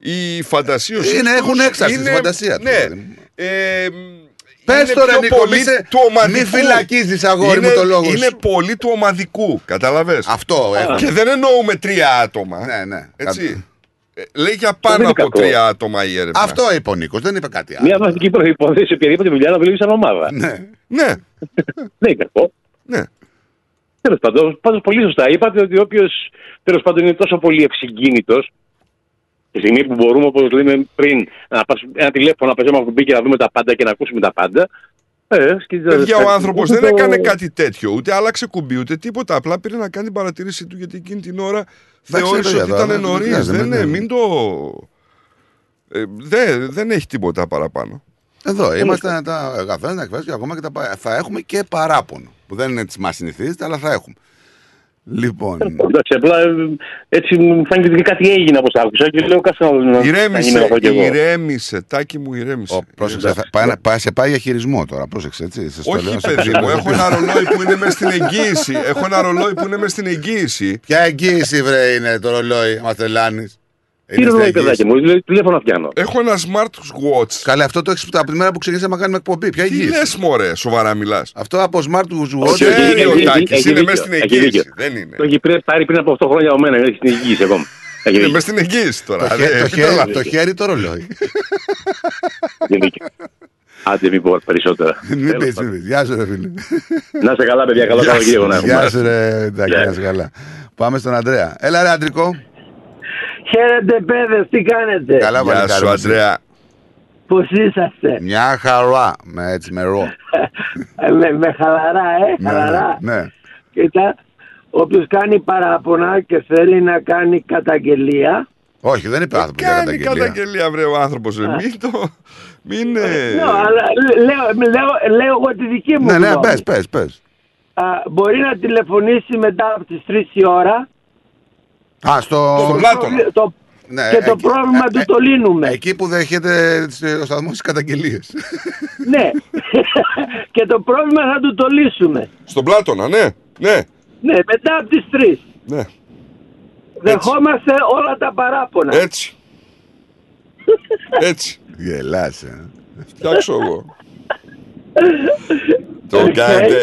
η φαντασίωση είναι, έχουν έξαρση είναι, τη φαντασία του. Ναι, πες τώρα Νίκο, μη φυλακίζεις αγόρι μου το λόγο σου. Είναι πολύ του ομαδικού, καταλαβες. Αυτό και δεν εννοούμε τρία άτομα. Ναι, ναι. Έτσι. Λέει για πάνω από κακό. Τρία άτομα η έρευνα. Αυτό είπε ο Νίκος, δεν είπε κάτι άλλο. Μια βασική προϋπόθεση οποιαδήποτε δουλειά να δουλεύει σαν ομάδα. Ναι. Ναι. Δεν είναι κακό. Ναι. Τέλος πάντων, πολύ σωστά είπατε ότι όποιος τέλος πάντων είναι τόσο πολύ εξυγκίνητος, τη στιγμή που μπορούμε, όπως λέμε πριν, να πάρουμε ένα τηλέφωνο, να παίζουμε από την πίκη και να δούμε τα πάντα και να ακούσουμε τα πάντα. Παιδιά, ο άνθρωπος δεν έκανε κάτι τέτοιο, ούτε άλλαξε κουμπί, ούτε τίποτα. Απλά πήρε να κάνει την παρατήρησή του, γιατί εκείνη την ώρα θεώρησε ότι ήταν νωρίς. Δεν έχει τίποτα παραπάνω. Εδώ είμαστε τα αγαθές, να εκφράσουμε ακόμα και τα. Θα έχουμε και παράπονο, που δεν είναι τη μα συνηθίζεται, αλλά θα έχουμε. Λοιπόν. Εντάξει, απλά έτσι μου φάνηκε ότι κάτι έγινε από σ' άκουσα και λέω κάτσε να. Ηρέμησε, Τάκη μου, ηρέμησε. Πρόσεξε, σε πάει για χειρισμό τώρα, πρόσεξε έτσι. Όχι παιδί μου, έχω ένα ρολόι που είναι μες στην εγγύηση. Ποια εγγύηση βρε είναι το ρολόι, μα τρελάνεις. Τι ρολόι παιδάκι μου, τηλέφωνο πιάνω. Έχω ένα smart watch. Καλά, αυτό το έχεις από την μέρα που ξεκινήσαμε να κάνουμε εκπομπή. Ποια εγγύηση. Τι λες μωρέ, σοβαρά μιλάς. Αυτό από smart watch. Ξέρει ο Τάκης, είναι μέσα στην εγγύηση. Δεν είναι. Το έχει πάρει πριν από 8 χρόνια από μένα, είναι στην εγγύηση ακόμα. Είναι μέσα στην εγγύηση τώρα. Το χέρι το ρολόι. Άντε μην πω περισσότερα. Μην πεις, γεια σου ρε φίλε. Να είσαι καλά παιδιά, καλό καλοκαίρι. Γεια σου ρε Τάκη, καλά. Πάμε στον Ανδρέα. Έλα ρε Αντρικό. Χαίρετε παιδες, τι κάνετε. Καλά βαλικάρι μου Αντρέα. Πώς είσαστε. Μια χαρά, έτσι με ρο. Με χαλαρά, χαλαρά. Ναι. Κοίτα, όποιος κάνει παράπονα και θέλει να κάνει καταγγελία. Όχι, δεν είπε άνθρωπος για καταγγελία. Κάνει καταγγελία βρε ο άνθρωπος, μην... Λέω εγώ τη δική μου. Ναι, ναι, πες. Μπορεί να τηλεφωνήσει μετά από τις 3 η ώρα. Α, στο Πλάτωνα. Ναι, και το πρόβλημα του το λύνουμε. Εκεί που δέχεται ο σταθμός τις καταγγελίες. Ναι. Και το πρόβλημα θα του το λύσουμε. Στον Πλάτωνα, ναι. Ναι, ναι, μετά από τις 3. Ναι. Δεχόμαστε όλα τα παράπονα. Έτσι. Έτσι. Γελάσε. Φτιάξω εγώ. Το κάνετε,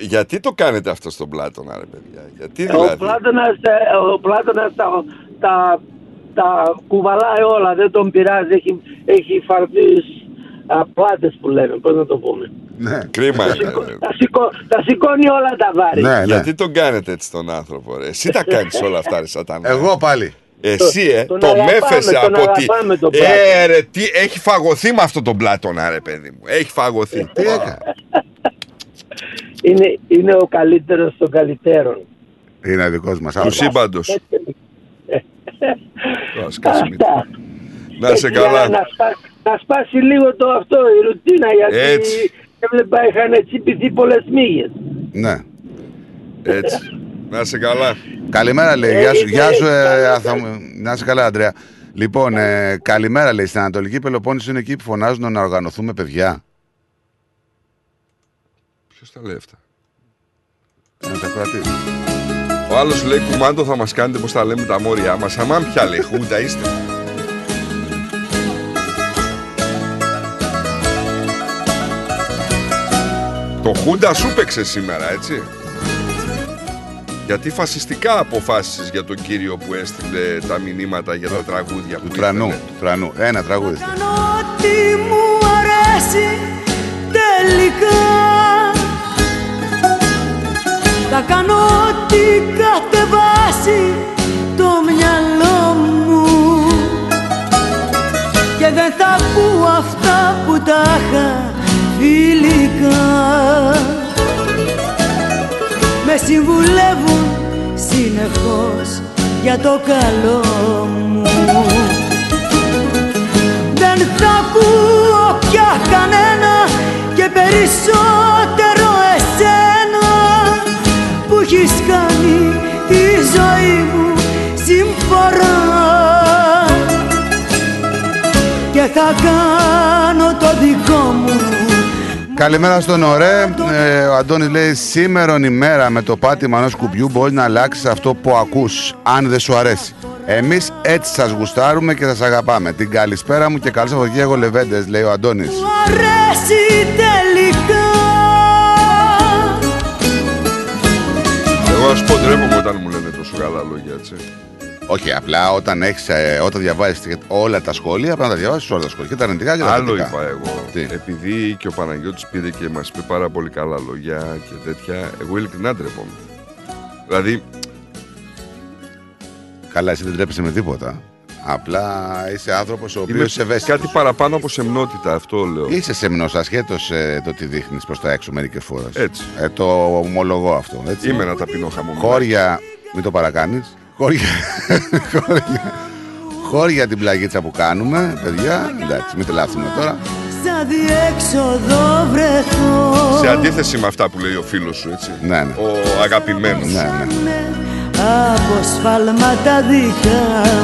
γιατί το κάνετε αυτό στον Πλάτωνα ρε παιδιά, γιατί δηλαδή. Ο Πλάτωνας τα κουβαλάει όλα, δεν τον πειράζει, έχει φαρδείς πλάτες που λένε, πώς να το πούμε. Ναι, κρίμα. Τα σηκώνει όλα τα βάρη. Ναι. Γιατί τον κάνετε έτσι τον άνθρωπο ρε, εσύ τα κάνεις όλα αυτά ρε σατανά. Εγώ πάλι. Εσύ το μέφεσαι από τι. Ρε τι, έχει φαγωθεί με αυτό τον Πλάτωνα ρε παιδί μου, έχει φαγωθεί. Τι έκανε. Είναι ο καλύτερος των καλύτερων. Είναι ο δικός μας του σύμπαντος. Να σε καλά. Να σπάσει λίγο το αυτό η ρουτίνα, γιατί έβλεπα είχαν τσιπηθεί πολλές μύγες. Ναι. Έτσι. Να σε καλά. Καλημέρα λέει. Γεια σου. Να σε καλά Αντρέα. Λοιπόν καλημέρα λέει. Στην Ανατολική Πελοπόννησο είναι εκεί που φωνάζουν να οργανωθούμε παιδιά. Ποιος τα λέει αυτά. Να τα κρατήσει. Ο άλλος λέει κουμάντο θα μας κάνετε πως τα λέμε τα μόρια μας. Αμάν πια λέει χούντα είστε. Το χούντα σου παίξε σήμερα έτσι. Γιατί φασιστικά αποφάσεις για τον κύριο που έστειλε τα μηνύματα για τα τραγούδια του Τρανού. Ένα τραγούδι. Ότι μου αρέσει τελικά. Θα κάνω ό,τι κατεβάσει το μυαλό μου και δεν θα πω αυτά που τα είχα φιλικά. Με συμβουλεύουν συνεχώς για το καλό μου. Δεν θα ακούω πια κανένα και περισσότερο εσένα που έχεις κάνει τη ζωή μου συμφορά και θα κάνω το δικό μου. Καλημέρα στον Ωρέ. Ο Αντώνης λέει σήμερον ημέρα με το πάτημα ενός κουμπιού μπορεί να αλλάξεις αυτό που ακούς αν δεν σου αρέσει. Εμείς έτσι σας γουστάρουμε και σας αγαπάμε. Την καλησπέρα μου και καλή Σαββατοκύριακο, Λεβέντες, λέει ο Αντώνης. Εγώ ας πω ντρέπομαι όταν μου λένε τόσο καλά λόγια, έτσι. Όχι, απλά όταν διαβάζεις όλα τα σχόλια, πρέπει να τα διαβάσεις όλα τα σχόλια. Και τα αρνητικά και τα θετικά. Άλλο είπα εγώ. Τι? Επειδή και ο Παναγιώτης πήρε και μας είπε πάρα πολύ καλά λόγια και τέτοια, εγώ ειλικρινά ντρέπομαι. Δηλαδή. Καλά, εσύ δεν τρέπεσαι με τίποτα. Απλά είσαι άνθρωπος ο οποίος είσαι ευαίσθητος. Κάτι παραπάνω από σεμνότητα, αυτό λέω. Είσαι σεμνός, ασχέτως το τι δείχνεις προς τα έξω μερικές φορές. Έτσι. Το ομολογώ αυτό. Έτσι. Είμαι ένα ταπεινό χαμομηλάκι. Χώρια, μην το παρακάνεις. Χώρια την πλαγίτσα που κάνουμε, παιδιά. Εντάξει, μην τελάθουμε τώρα. Σε αντίθεση με αυτά που λέει ο φίλος σου, έτσι. Ναι, ναι. Ο αγαπημένος. Ναι, ναι.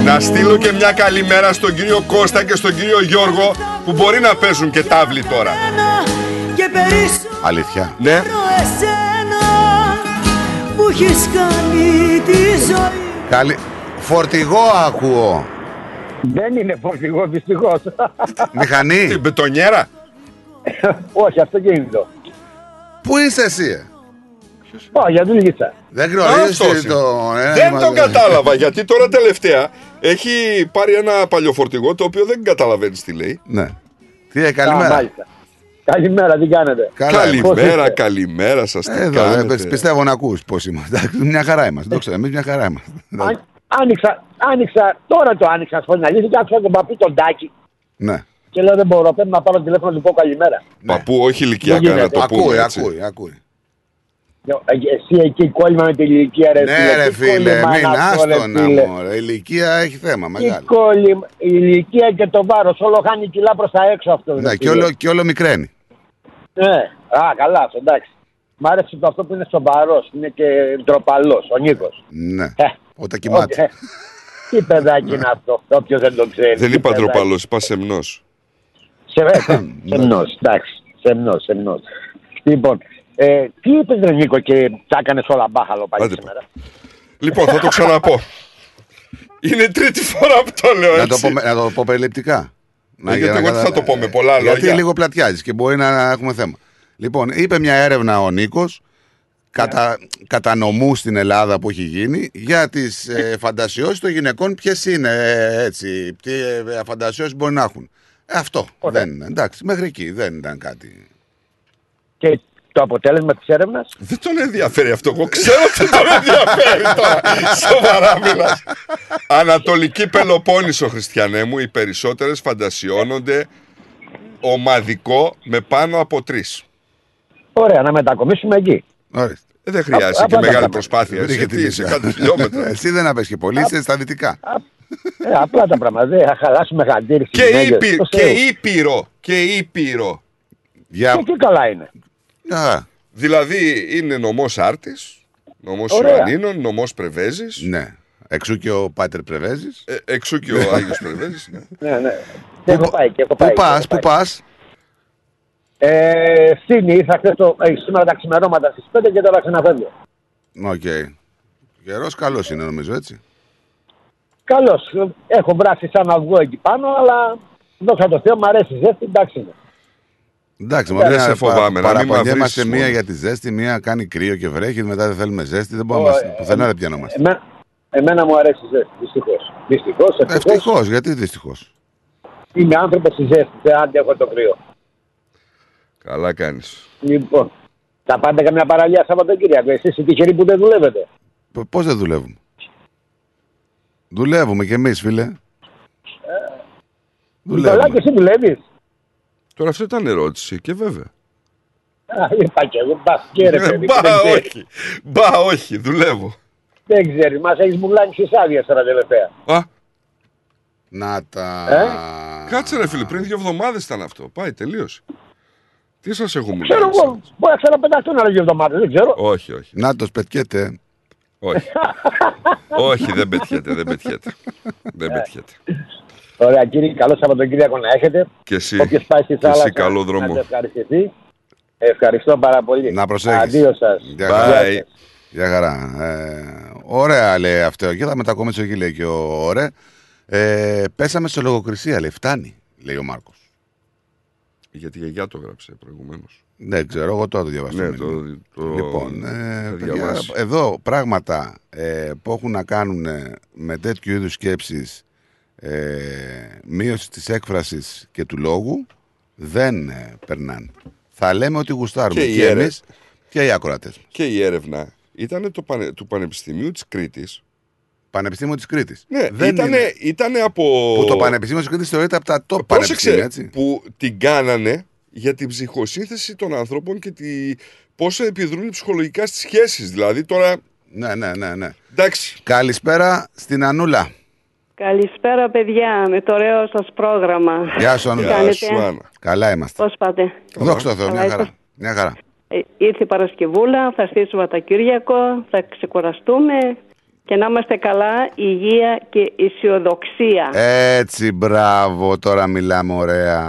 Να στείλω και μια καλημέρα στον κύριο Κώστα και στον κύριο Γιώργο που μπορεί να παίζουν και τάβλη τώρα. Αλήθεια? Ναι. Καλή... Φορτηγό ακούω. Δεν είναι φορτηγό δυστυχώς. Μηχανή? Την μπετονιέρα? Όχι, αυτοκίνητο. Πού είσαι εσύ? Πάω για δουλίτσα. Δεν γνωρίζεις το... Δεν τον κατάλαβα, γιατί τώρα τελευταία έχει πάρει ένα παλιό φορτηγό το οποίο δεν καταλαβαίνεις τι λέει. Ναι. Τι λέει, καλημέρα. Καλημέρα, τι κάνετε? Καλημέρα, καλημέρα σας, τι κάνετε? Πιστεύω να ακούς πώς είμαστε. Μια χαρά είμαστε, το ξέρω, εμείς μια χαρά είμαστε. Άνοιξα, τώρα το άνοιξα, ας πω την αλήθεια, και άκουσα τον παππού τον Τάκη. Ναι. Και λέω δεν μπορώ, πρέπει να πάρω τηλέφωνο να του πω καλημέρα. Παππού, όχι ηλικιακά να το πούμε. Ακούει. Εσύ εκεί κόλλημα με την ηλικία, ρε. Ναι, ρε φίλε, μην άστονα μου. Η ηλικία έχει θέμα μεγάλο. Η ηλικία και το βάρος, όλο χάνει κιλά προς τα έξω αυτό. Ναι, και όλο μικραίνει. Ναι, καλά, εντάξει. Μ' άρεσε το αυτό που είναι σοβαρός, είναι και ντροπαλός, ο Νίκος. Ναι, όταν κοιμάται. Τι παιδάκι είναι αυτό, όποιος δεν το ξέρει. Δεν είπα ντροπαλός, είπα σεμνός. Σεμνός, εντάξει, σεμνός. Λοιπόν. Τι είπες ρε Νίκο και τα έκανες όλα μπάχαλο πάλι σήμερα? Λοιπόν, θα το ξαναπώ. Είναι τρίτη φορά που το λέω έτσι. Να το πω περιληπτικά. Γιατί εγώ θα το πω με πολλά λόγια. Γιατί λίγο πλατιάζεις και μπορεί να έχουμε θέμα. Λοιπόν, είπε μια έρευνα ο Νίκος κατά νομού στην Ελλάδα που έχει γίνει για τις φαντασιώσεις των γυναικών. Ποιες είναι έτσι, τι φαντασιώσεις μπορεί να έχουν. Αυτό δεν είναι. Εντάξει, μέχρι εκεί δεν ήταν κάτι. Και το αποτέλεσμα της έρευνας. Δεν τον ενδιαφέρει αυτό. Εγώ ξέρω ότι δεν τον ενδιαφέρει τώρα. Σοβαρά μιλάς. Ανατολική Πελοπόννησο, Χριστιανέ μου, οι περισσότερες φαντασιώνονται ομαδικό με πάνω από 3. Ωραία, να μετακομίσουμε εκεί. Δεν χρειάζεται και μεγάλη προσπάθεια. Εσύ δεν απέσχει πολύ, είσαι στα δυτικά. Απλά τα πράγματα. Χαλάσουμε χαντήρηση. Και Ήπειρο. Και καλά είναι. Δηλαδή είναι νομός Άρτης, νομός Ιωαννίνων, νομός Πρεβέζης. Ναι. Εξού και ο Πάτερ Πρεβέζης. Εξού και ο Άγιος Πρεβέζης. Ναι, ναι. Πού πας. Σύνη, ήρθα σήμερα τα ξημερώματα στις 5 και τώρα ξαναφεύγω. Οκ. Καιρός καλός είναι νομίζω, έτσι. Καλός. Έχω βράσει σαν αυγό εκεί πάνω, αλλά δόξα τω Θεώ, μ' αρέσει η ζέστη, εντάξει είναι. Εντάξει, δεν σε φοβάμαι. Παραπονιέμαστε μία για τη ζέστη, μία κάνει κρύο και βρέχει. Μετά δεν θέλουμε ζέστη, δεν μπορούμε πουθενά δεν πιανόμαστε. Εμένα μου αρέσει η ζέστη, δυστυχώς. Ευτυχώς, γιατί δυστυχώς? Είμαι άνθρωπος στη ζέστη, δεν αντέχω το κρύο. Καλά κάνεις. Λοιπόν, θα πάτε καμιά παραλία Σαββατοκύριακο? Εσείς οι τυχεροί που δεν δουλεύετε. Πώς δεν δουλεύουμε? Δουλεύουμε κι εμείς, φίλε. Καλά και εσύ δουλεύεις. Τώρα αυτό ήταν ερώτηση και βέβαια. Είπα και εγώ, όχι, δουλεύω. Δεν ξέρει, μας έχεις μουλάνει στις άδειες τώρα τελευταία. Να τα... Κάτσε ρε φίλε, πριν 2 εβδομάδες ήταν αυτό, πάει, τελείωσε. Τι σας έχω μουλάνει? Ξέρω εγώ, μπορεί να ξαναπεταχτούν άλλες 2 εβδομάδες, δεν ξέρω. Όχι. Να το σπετιέται. Όχι, δεν πετιέται. Ωραία κύριε, καλό Σαββατοκύριακο να έχετε. Και εσύ, θάλασσα, καλό δρόμο. Να ευχαριστώ πάρα πολύ. Να προσέχεις. Αντίο σας. Bye. Για χαρά. Ωραία, λέει αυτό. Και θα μετακομίσω εκεί, λέει και ο Ωρέ. Πέσαμε σε λογοκρισία, λέει. Φτάνει, λέει ο Μάρκος. Γιατί η γιαγιά το έγραψε προηγουμένως. Ναι, ξέρω, εγώ τώρα το διαβάζω. Ναι, λοιπόν, παιδιά, εδώ πράγματα που έχουν να κάνουν με τέτοιου είδους σκέψεις, μείωση της έκφρασης και του λόγου, δεν περνάνε. Θα λέμε ότι γουστάρουμε και εμείς και οι ακροατές μας. Και η έρευνα ήταν του Πανεπιστημίου της Κρήτης. Πανεπιστήμιο της Κρήτης. Ναι, ήτανε από... Που το Πανεπιστήμιο της Κρήτης θεωρείται από τα top πανεπιστήμια, έτσι. Που την κάνανε για την ψυχοσύνθεση των ανθρώπων και πόσο επιδρούν ψυχολογικά στις σχέσεις. Δηλαδή τώρα... Ναι. Εντάξει. Καλησπέρα στην Ανούλα. Καλησπέρα, παιδιά, με το ωραίο σας πρόγραμμα. Γεια σου, Ανούλα. Καλά είμαστε. Πώς πάτε? Δόξα τω Θεώ, μια χαρά. Ήρθε η Παρασκευούλα, θα στήσουμε τα Κύριακο, θα ξεκουραστούμε... Και να είμαστε καλά, υγεία και αισιοδοξία. Έτσι, μπράβο, τώρα μιλάμε ωραία.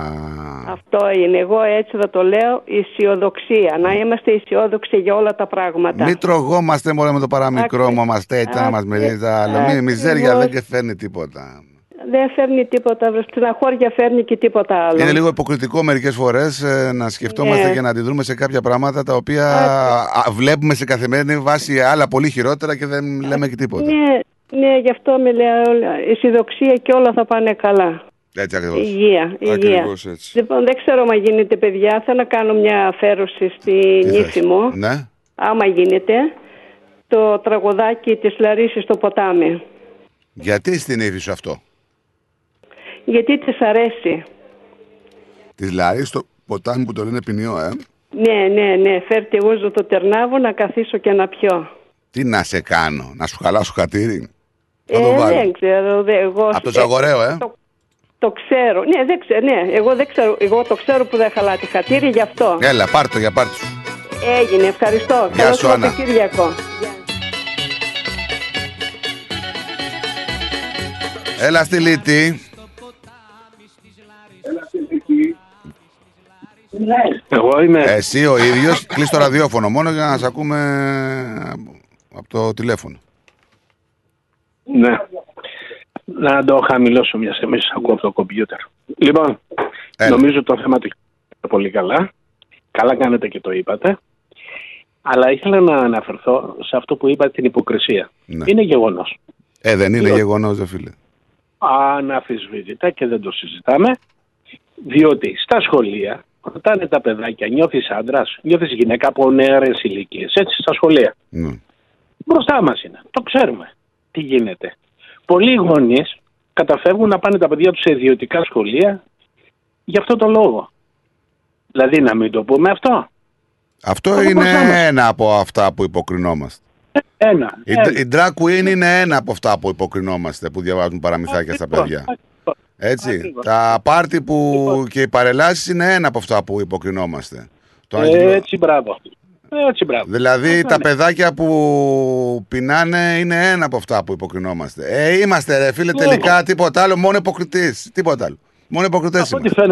Αυτό είναι, εγώ έτσι θα το λέω, αισιοδοξία. Να είμαστε αισιόδοξοι για όλα τα πράγματα. Μην τρογόμαστε μόνο με το παραμικρό μου, μας τέτοια, μας μιλίζα, αλλά μιζέρια δεν φέρνει τίποτα. Δεν φέρνει τίποτα, στην αχώρια φέρνει και τίποτα άλλο. Είναι λίγο υποκριτικό μερικές φορές να σκεφτόμαστε και να αντιδρούμε σε κάποια πράγματα τα οποία βλέπουμε σε καθημερινή βάση, άλλα πολύ χειρότερα και δεν λέμε και τίποτα. Ναι, γι' αυτό μιλάω, η αισιοδοξία και όλα θα πάνε καλά. Έτσι ακριβώς. Υγεία. Έτσι. Λοιπόν, δεν ξέρω αν γίνεται, παιδιά, θα να κάνω μια αφαίρωση στη νύφη μου, άμα γίνεται, το τραγουδάκι της Λαρίσης στο ποτάμι. Γιατί στην νύφη σου αυτό? Γιατί της αρέσει. Της Λάρης το ποτάμι που το λένε ποινιό, Ναι. Φέρτε εγώ το τερνάβο να καθίσω και να πιω. Τι να σε κάνω, να σου χαλάσω χατήρι? Δεν ξέρω. Από το Ζαγοραίο, Το ξέρω. Ναι, δεν ξέρω. Ναι, εγώ δεν ξέρω. Εγώ το ξέρω που δεν χαλάτε χατήρι, γι' αυτό. Έλα, πάρτο για πάρτο. Έγινε, ευχαριστώ. Γεια σου, Άννα. Έλα στη Λίτη. Εγώ είμαι. Εσύ ο ίδιος. Κλείς το ραδιόφωνο μόνο για να σε ακούμε από το τηλέφωνο. Ναι. Να το χαμηλώσω μια στιγμή, σας ακούω από το κομπιούτερ. Λοιπόν, νομίζω το θέμα του είναι πολύ καλά. Καλά κάνετε και το είπατε. Αλλά ήθελα να αναφερθώ σε αυτό που είπατε, την υποκρισία. Ναι. Είναι γεγονός. Δεν είναι γεγονός, δε φίλε. Αναμφισβήτητα και δεν το συζητάμε. Διότι στα σχολεία ρωτάνε τα παιδάκια, νιώθεις άντρας, νιώθεις γυναίκα από νεαρές ηλικίες, έτσι στα σχολεία. Μπροστά μας είναι, το ξέρουμε τι γίνεται. Πολλοί γονείς καταφεύγουν να πάνε τα παιδιά τους σε ιδιωτικά σχολεία για αυτό το λόγο. Δηλαδή να μην το πούμε αυτό. Αυτό είναι ένα από αυτά που υποκρινόμαστε. Η drag queen είναι ένα από αυτά που υποκρινόμαστε, που διαβάζουν παραμυθάκια στα παιδιά. Έτσι, τα πάρτι που και οι παρελάσεις είναι ένα από αυτά που υποκρινόμαστε. Έτσι, μπράβο. Δηλαδή τα παιδάκια που πεινάνε είναι ένα από αυτά που υποκρινόμαστε. Είμαστε ρε φίλε τελικά τίποτα άλλο, μόνο υποκριτές. Τίποτα άλλο. Μόνο υποκριτές είμαστε.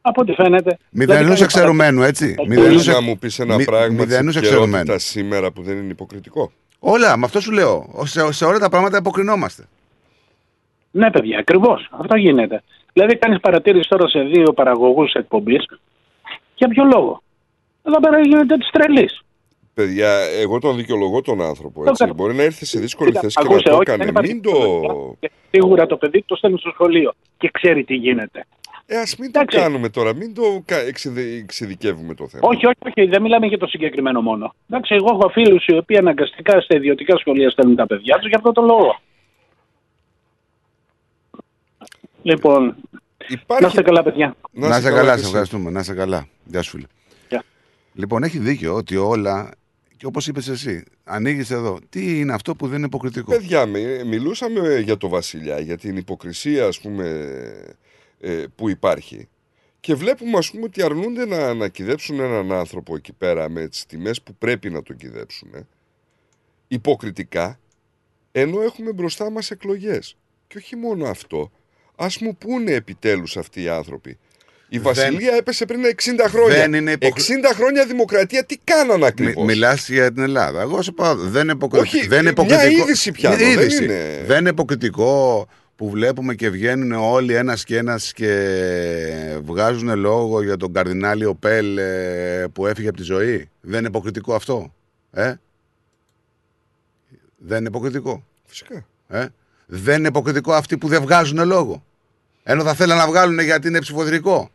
Από ό,τι φαίνεται. Μηδενούς εξαιρουμένου, έτσι. Μηδενούς να μου πεις ένα πράγμα της καιρότητας σήμερα που δεν είναι υποκριτικό. Όλα, με αυτό σου λέω. Σε όλα τα πράγματα υποκρινόμαστε. Ναι, παιδιά, ακριβώς. Αυτό γίνεται. Δηλαδή, κάνεις παρατήρηση τώρα σε δύο παραγωγούς εκπομπής. Για ποιο λόγο? Εδώ πέρα γίνεται της τρελής. Παιδιά, εγώ τον δικαιολογώ τον άνθρωπο. Έτσι. Μπορεί να έρθει σε δύσκολη θέση και να το έκανε. Μην το. Σίγουρα το παιδί το στέλνει στο σχολείο και ξέρει τι γίνεται. Ας μην το κάνουμε τώρα, μην το εξειδικεύουμε το θέμα. Όχι, δεν μιλάμε για το συγκεκριμένο μόνο. Εντάξει, εγώ έχω φίλους οι οποίοι αναγκαστικά στα ιδιωτικά σχολεία στέλνουν τα παιδιά τους για αυτό το λόγο. Λοιπόν, να είστε καλά, παιδιά. Να είστε καλά, σε ευχαριστούμε. Να είστε καλά. Γεια σου, φίλε. Λοιπόν, έχει δίκιο ότι όλα, και όπως είπες εσύ, ανοίγεις εδώ. Τι είναι αυτό που δεν είναι υποκριτικό? Παιδιά, μιλούσαμε για το Βασιλιά, για την υποκρισία, ας πούμε, που υπάρχει. Και βλέπουμε, ας πούμε, ότι αρνούνται να κυδέψουν έναν άνθρωπο εκεί πέρα με τις τιμές που πρέπει να τον κυδέψουν. Υποκριτικά, ενώ έχουμε μπροστά μας εκλογές. Και όχι μόνο αυτό. Ας μου πούνε επιτέλους αυτοί οι άνθρωποι. Η Βασιλεία έπεσε πριν 60 χρόνια. 60 χρόνια δημοκρατία, τι κάνανε ακριβώς. Μιλάς για την Ελλάδα. Εγώ σου πάω. Δεν είναι είδηση πια. Δεν είναι υποκριτικό που βλέπουμε και βγαίνουν όλοι ένας και ένας και βγάζουν λόγο για τον καρδινάλιο Πέλ που έφυγε από τη ζωή. Δεν είναι υποκριτικό αυτό. Δεν είναι υποκριτικό. Φυσικά. Δεν είναι υποκριτικό αυτοί που δεν βγάζουν λόγο. Ενώ θα θέλανε να βγάλουν γιατί είναι ψηφοδρικό.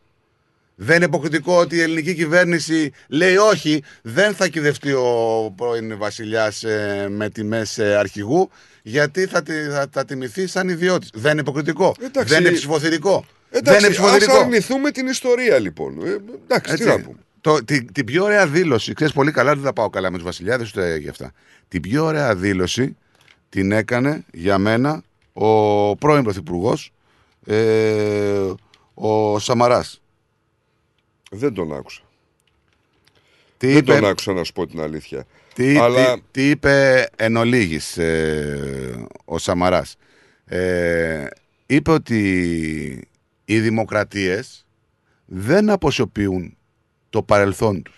Δεν είναι υποκριτικό ότι η ελληνική κυβέρνηση λέει όχι, δεν θα κυδευτεί ο πρώην βασιλιάς με τιμές αρχηγού, γιατί θα τιμηθεί σαν ιδιώτης. Δεν είναι υποκριτικό. Εντάξει, δεν είναι ψηφοδρικό. Ας αρνηθούμε την ιστορία λοιπόν. Εντάξει, τι να πούμε. Την πιο ωραία δήλωση, ξέρεις πολύ καλά, δεν θα πάω καλά με τους βασιλιάδες ούτε για αυτά. Την πιο ωραία δήλωση την έκανε για μένα ο πρώην πρωθυπουργός, ο Σαμαράς. Δεν τον άκουσα. Δεν τον άκουσα να σου πω την αλήθεια. Τι είπε εν ολίγης ο Σαμαράς. Είπε ότι οι δημοκρατίες δεν αποσιοποιούν το παρελθόν τους.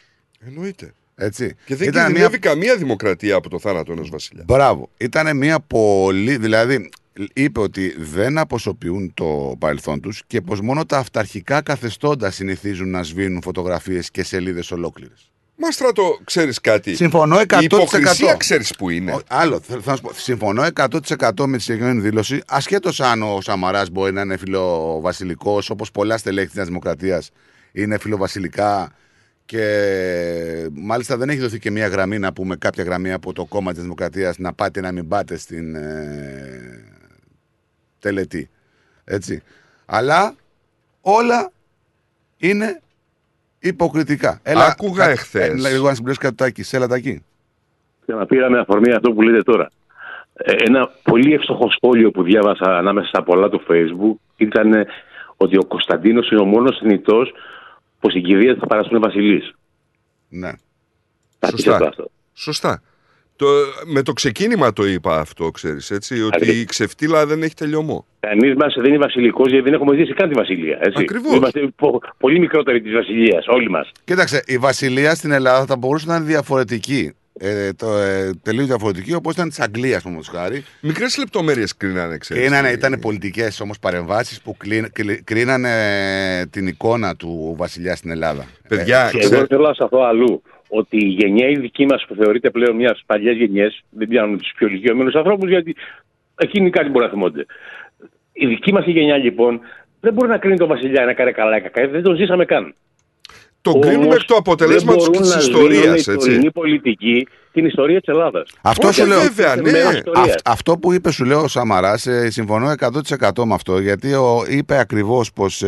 Εννοείται. Έτσι. Και δεν κινδυνεύει καμία δημοκρατία από το θάνατο ενός βασιλιά. Μπράβο. Ήταν μια πολύ... Δηλαδή, είπε ότι δεν αποσιοποιούν το παρελθόν τους και πως μόνο τα αυταρχικά καθεστώντα συνηθίζουν να σβήνουν φωτογραφίες και σελίδες ολόκληρες. Μα Στρατό, ξέρεις κάτι. Συμφωνώ 100%. Η υποκρισία ξέρεις που είναι. Άλλο, θα σου πω. Συμφωνώ 100% με τη συγκεκριμένη δήλωση, ασχέτως αν ο Σαμαράς μπορεί να είναι φιλοβασιλικός, όπως πολλά στελέχη της Νέας Δημοκρατίας είναι φιλοβασιλικά. Και μάλιστα δεν έχει δοθεί και μια γραμμή, να πούμε, κάποια γραμμή από το κόμμα της Δημοκρατίας να πάτε να μην πάτε στην τελετή. Έτσι. Αλλά όλα είναι υποκριτικά. Ακούγα εχθές. Λίγο να συμπληρώσει κάτι τάκι. Έλα τάκι. Και να πήραμε αφορμή αυτό που λέτε τώρα. Ένα πολύ εύστοχο σχόλιο που διάβασα ανάμεσα στα πολλά του Facebook ήταν ότι ο Κωνσταντίνος είναι ο μόνος θνητός που στην κηδεία θα παραστούν βασιλείς. Ναι. Σωστά. Με το ξεκίνημα το είπα αυτό, ξέρεις, έτσι, ότι η ξεφτύλα δεν έχει τελειωμό. Κανείς μας δεν είναι βασιλικός, γιατί δεν έχουμε ζήσει καν τη βασιλεία. Έτσι. Ακριβώς. Είμαστε πολύ μικρότεροι της βασιλείας, όλοι μας. Κοίταξε, η βασιλεία στην Ελλάδα θα μπορούσε να είναι διαφορετική. Τελείως διαφορετική, όπως ήταν της Αγγλίας, όμως χάρη. Μικρές λεπτομέρειες κρίνανε, ξέρεις. Ήταν πολιτικές όμως παρεμβάσεις που κρίνανε την εικόνα του βασιλιά στην Ελλάδα. Παιδιά, και εγώ θέλω να σταθώ αλλού. Ότι η γενιά η δική μας που θεωρείται πλέον μια από τις παλιές γενιές, δεν πιάνουν τους πιο ηλικιωμένους ανθρώπους, γιατί εκείνοι κάτι μπορεί να θυμώνται. Η δική μας η γενιά λοιπόν δεν μπορεί να κρίνει τον βασιλιά να κάνει καλά ή κακά, δεν τον ζήσαμε καν. Το κρίνουμε εκ του αποτελέσματος της ιστορίας. Η ελληνική πολιτική την ιστορία της Ελλάδας. Αυτό σου λέω. Βέβαια, ναι. Αυτό που είπε, σου λέω, ο Σαμαράς, συμφωνώ 100% με αυτό, γιατί είπε ακριβώς πως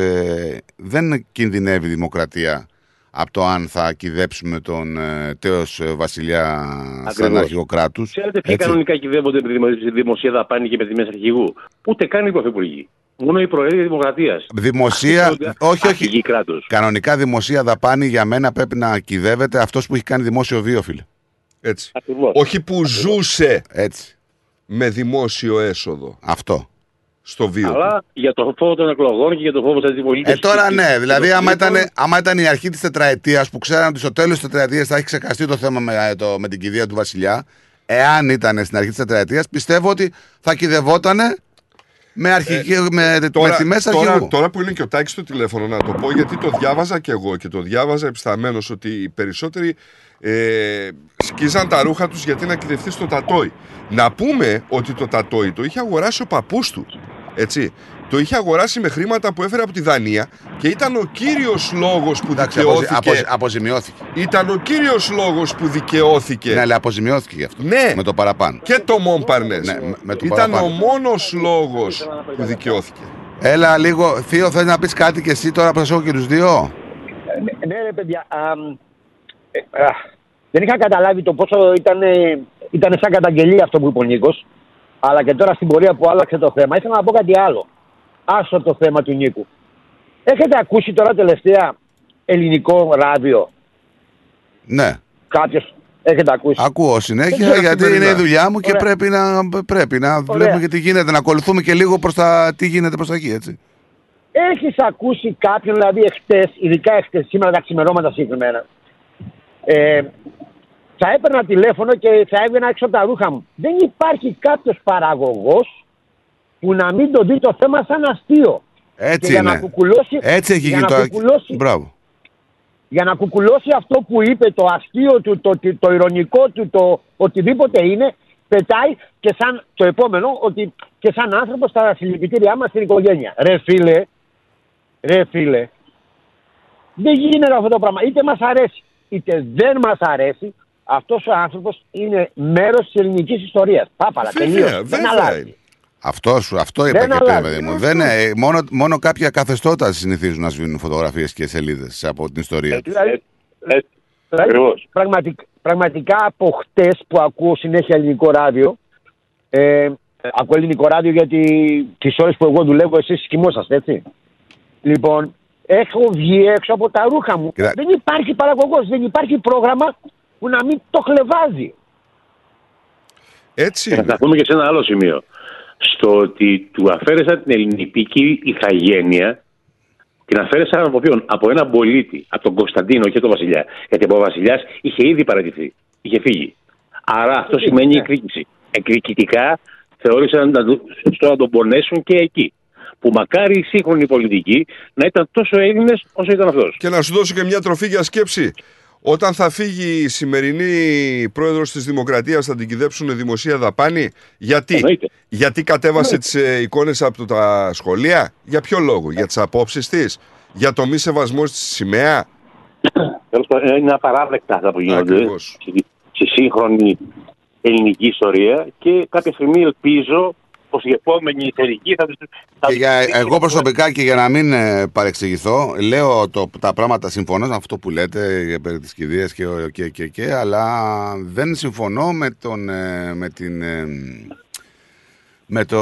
δεν κινδυνεύει η δημοκρατία από το αν θα κυδέψουμε τον τέος βασιλιά σαν αρχηγό κράτους. Ξέρετε ποιοι κανονικά κυδεύονται με τη δημοσία δαπάνη και με τιμές αρχηγού? Ούτε καν οι πρωθυπουργοί. Μόνο η προέδρια δημοκρατίας. Δημοσία, όχι. Κανονικά δημοσία δαπάνη για μένα πρέπει να κυδεύεται αυτός που έχει κάνει δημόσιο βίο, φίλε. Έτσι. Ακριβώς. Όχι που ζούσε έτσι με δημόσιο έσοδο. Αυτό. Στο βίο. Αλλά για το φόβο των εκλογών και για το φόβο της αντιπολίτευσης. Τώρα ναι, δηλαδή άμα ήταν η αρχή της τετραετίας που ξέραν ότι στο τέλος της τετραετίας θα έχει ξεχαστεί το θέμα με την κηδεία του βασιλιά, εάν ήταν στην αρχή της τετραετίας, πιστεύω ότι θα κυδευότανε με τιμές αρχηγού. Τώρα που είναι και ο Τάκης στο τηλέφωνο, να το πω, γιατί το διάβαζα και εγώ και το διάβαζα επισταμένος, ότι οι περισσότεροι σκίζαν τα ρούχα τους γιατί να κυδευτεί στο τατόι. Να πούμε ότι το τατόι το είχε αγοράσει ο παππούς του. Έτσι. Το είχε αγοράσει με χρήματα που έφερε από τη Δανία και ήταν ο κύριος λόγος που δικαιώθηκε. Αποζημιώθηκε. Ήταν ο κύριος λόγος που δικαιώθηκε. Ναι, αλλά αποζημιώθηκε γι' αυτό. Ναι. Με το παραπάνω. Και το Μομπαρνές. Ναι, ήταν ο μόνος λόγος που δικαιώθηκε. Έλα λίγο. Θείο, θες να πεις κάτι και εσύ τώρα που σας έχω και τους δύο? Ναι, ρε παιδιά. Δεν είχα καταλάβει το πόσο ήταν σαν καταγγελία αυτό που είπε ο Νίκος. Αλλά και τώρα στην πορεία που άλλαξε το θέμα, ήθελα να πω κάτι άλλο. Άσο το θέμα του Νίκου. Έχετε ακούσει τώρα τελευταία ελληνικό ράδιο? Ναι. Κάποιος έχετε ακούσει? Ακούω συνέχεια, γιατί είναι η δουλειά μου. Ωραία. Και πρέπει να βλέπουμε και τι γίνεται. Να ακολουθούμε και λίγο προς τι γίνεται προς τα εκεί, έτσι. Έχεις ακούσει κάποιον, δηλαδή εχθές, ειδικά εχθές, σήμερα τα ξημερώματα συγκεκριμένα, θα έπαιρνα τηλέφωνο και θα έβγαινα έξω από τα ρούχα μου. Δεν υπάρχει κάποιος παραγωγός που να μην το δει το θέμα σαν αστείο. Έτσι για να κουκουλώσει, έτσι έχει γίνει το αστείο. Για να κουκουλώσει αυτό που είπε, το αστείο του, το ειρωνικό του, το οτιδήποτε είναι, πετάει και σαν το επόμενο, ότι και σαν άνθρωπος στα συλληπιτήριά μας στην οικογένεια. Ρε φίλε, δεν γίνεται αυτό το πράγμα. Είτε μας αρέσει, είτε δεν μας αρέσει, αυτός ο άνθρωπος είναι μέρος της ελληνικής ιστορίας. Πάπαλα, τελείως. Δεν αλλάζει. Αυτό είπα και πριν, παιδί μου. Μόνο κάποια καθεστώτα συνηθίζουν να σβήνουν φωτογραφίες και σελίδες από την ιστορία. Πραγματικά από χτες που ακούω συνέχεια ελληνικό ράδιο, ακούω ελληνικό ράδιο γιατί τις ώρες που εγώ δουλεύω εσείς κοιμόσαστε, έτσι. Λοιπόν, έχω βγει έξω από τα ρούχα μου. Δεν υπάρχει παραγωγός, δεν υπάρχει πρόγραμμα που να μην το χλεβάζει. Έτσι. Θα πούμε και σε ένα άλλο σημείο. Στο ότι του αφαίρεσα την ελληνική ηθαγένεια, την αφαίρεσα από ποιον? Από έναν πολίτη, από τον Κωνσταντίνο και τον Βασιλιά. Γιατί από ο Βασιλιάς είχε ήδη παρατηθεί, είχε φύγει. Άρα αυτό σημαίνει εκδίκηση. Εκδικητικά θεώρησαν σωστό να τον πονέσουν και εκεί. Που μακάρι η σύγχρονη πολιτική να ήταν τόσο Έλληνες όσο ήταν αυτός. Και να σου δώσω και μια τροφή για σκέψη. Όταν θα φύγει η σημερινή πρόεδρος της Δημοκρατίας, θα την κυδέψουν δημοσία δαπάνη. Γιατί? Γιατί κατέβασε τις εικόνες από τα σχολεία. Για ποιο λόγο? Για τις απόψεις της? Για το μη σεβασμό στη σημαία? Είναι απαράδεκτα αυτά που γίνονται στη σύγχρονη ελληνική ιστορία. Και κάποια στιγμή ελπίζω πως η επόμενη εταιρική θα... Εγώ προσωπικά, και για να μην παρεξηγηθώ, λέω τα πράγματα, συμφωνώ με αυτό που λέτε περί της κηδείας και αλλά δεν συμφωνώ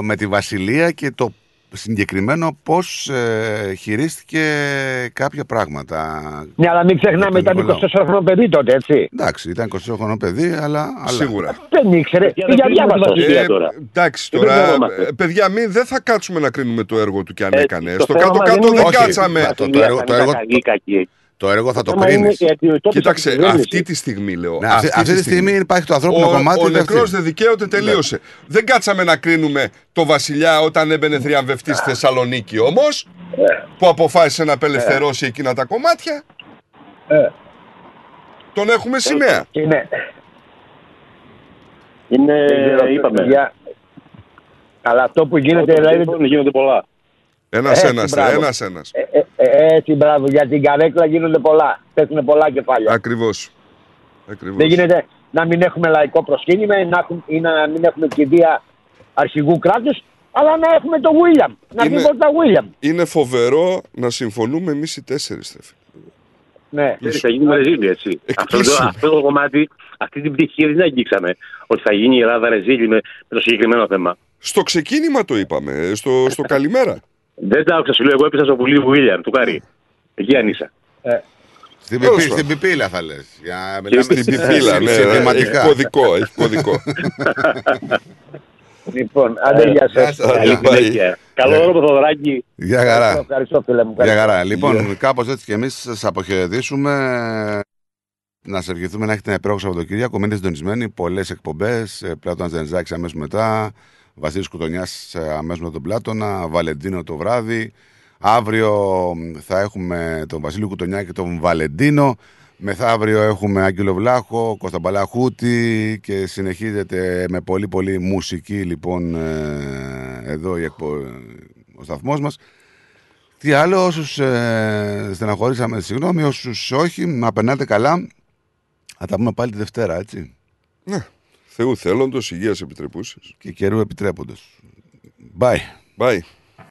με τη Βασιλεία και το συγκεκριμένο πώς χειρίστηκε κάποια πράγματα. Ναι, αλλά μην ξεχνάμε, ήταν 24χρονο παιδί τότε, έτσι. Εντάξει, ήταν 24χρονο παιδί, αλλά σίγουρα. Δεν ήξερε, για διάβαση τώρα. Εντάξει, τώρα, παιδιά, δεν θα κάτσουμε να κρίνουμε το έργο του και αν έκανε. Στο κάτω-κάτω δεν κάτσαμε. Το έργο θα το κρίνεις. Κοίταξε, αυτή τη στιγμή λέω. Αυτή τη στιγμή υπάρχει το ανθρώπινο κομμάτι. Ο νεκρός δεν δικαίωται, τελείωσε. Δεν κάτσαμε να κρίνουμε το Βασιλιά όταν έμπαινε θριαμβευτής στη Θεσσαλονίκη όμως, που αποφάσισε να απελευθερώσει εκείνα τα κομμάτια. Τον έχουμε σημαία. Είναι, είπαμε. Αλλά αυτό που γίνεται, δηλαδή, γίνονται πολλά. Ένας-ένας. Έτσι, μπράβο, για την καρέκλα γίνονται πολλά. Πέφτουν πολλά κεφάλια. Ακριβώς. Δεν γίνεται να μην έχουμε λαϊκό προσκύνημα ή να μην έχουμε κηδεία αρχηγού κράτους, αλλά να έχουμε το Γουίλιαμ. Να μην πω τα Γουίλιαμ. Είναι φοβερό να συμφωνούμε εμείς οι τέσσερις. Ναι. Θα γίνουμε ρεζίλη, έτσι. Αυτό το κομμάτι, αυτή την πτυχή δεν αγγίξαμε. Ότι θα γίνει η Ελλάδα ρεζίλη με το συγκεκριμένο θέμα. Στο ξεκίνημα το είπαμε, στο καλημέρα. Δεν τα άκουσα, σου λέω. Εγώ έπεσα στο πουλί Γουίλιαμ, του Καρί. Εκεί ανήσα. Στην πιπίλα θα λες. Στην πιπίλα, έχει κωδικό. Λοιπόν, άντε, γεια σας. Καλό όλο το Θοδωράκι. Γεια χαρά. Ευχαριστώ, φίλε μου. Γεια χαρά. Λοιπόν, κάπως έτσι και εμείς σας αποχαιρετήσουμε. Να σας ευχηθούμε να έχετε ένα υπέροχο Σαββατοκύριακο. Μείνετε συντονισμένοι. Πολλές εκπομπές. Πλάτωνα Δενζάκη αμέσως μετά. Βασίλης Κουτονιάς αμέσως με τον Πλάτωνα, Βαλεντίνο το βράδυ. Αύριο θα έχουμε τον Βασίλη Κουτονιά και τον Βαλεντίνο. Μεθαύριο έχουμε Άγγελο Βλάχο, Κώστα Μπαλαχούτη και συνεχίζεται με πολύ πολύ μουσική, λοιπόν, εδώ ο σταθμός μας. Τι άλλο, όσους στεναχωρήσαμε, συγγνώμη, όσους όχι, να περνάτε καλά. Θα τα πούμε πάλι τη Δευτέρα, έτσι. Ναι. Θεού θέλοντος, υγείας επιτρεπούσες. Και καιρού επιτρέποντος. Bye. Bye.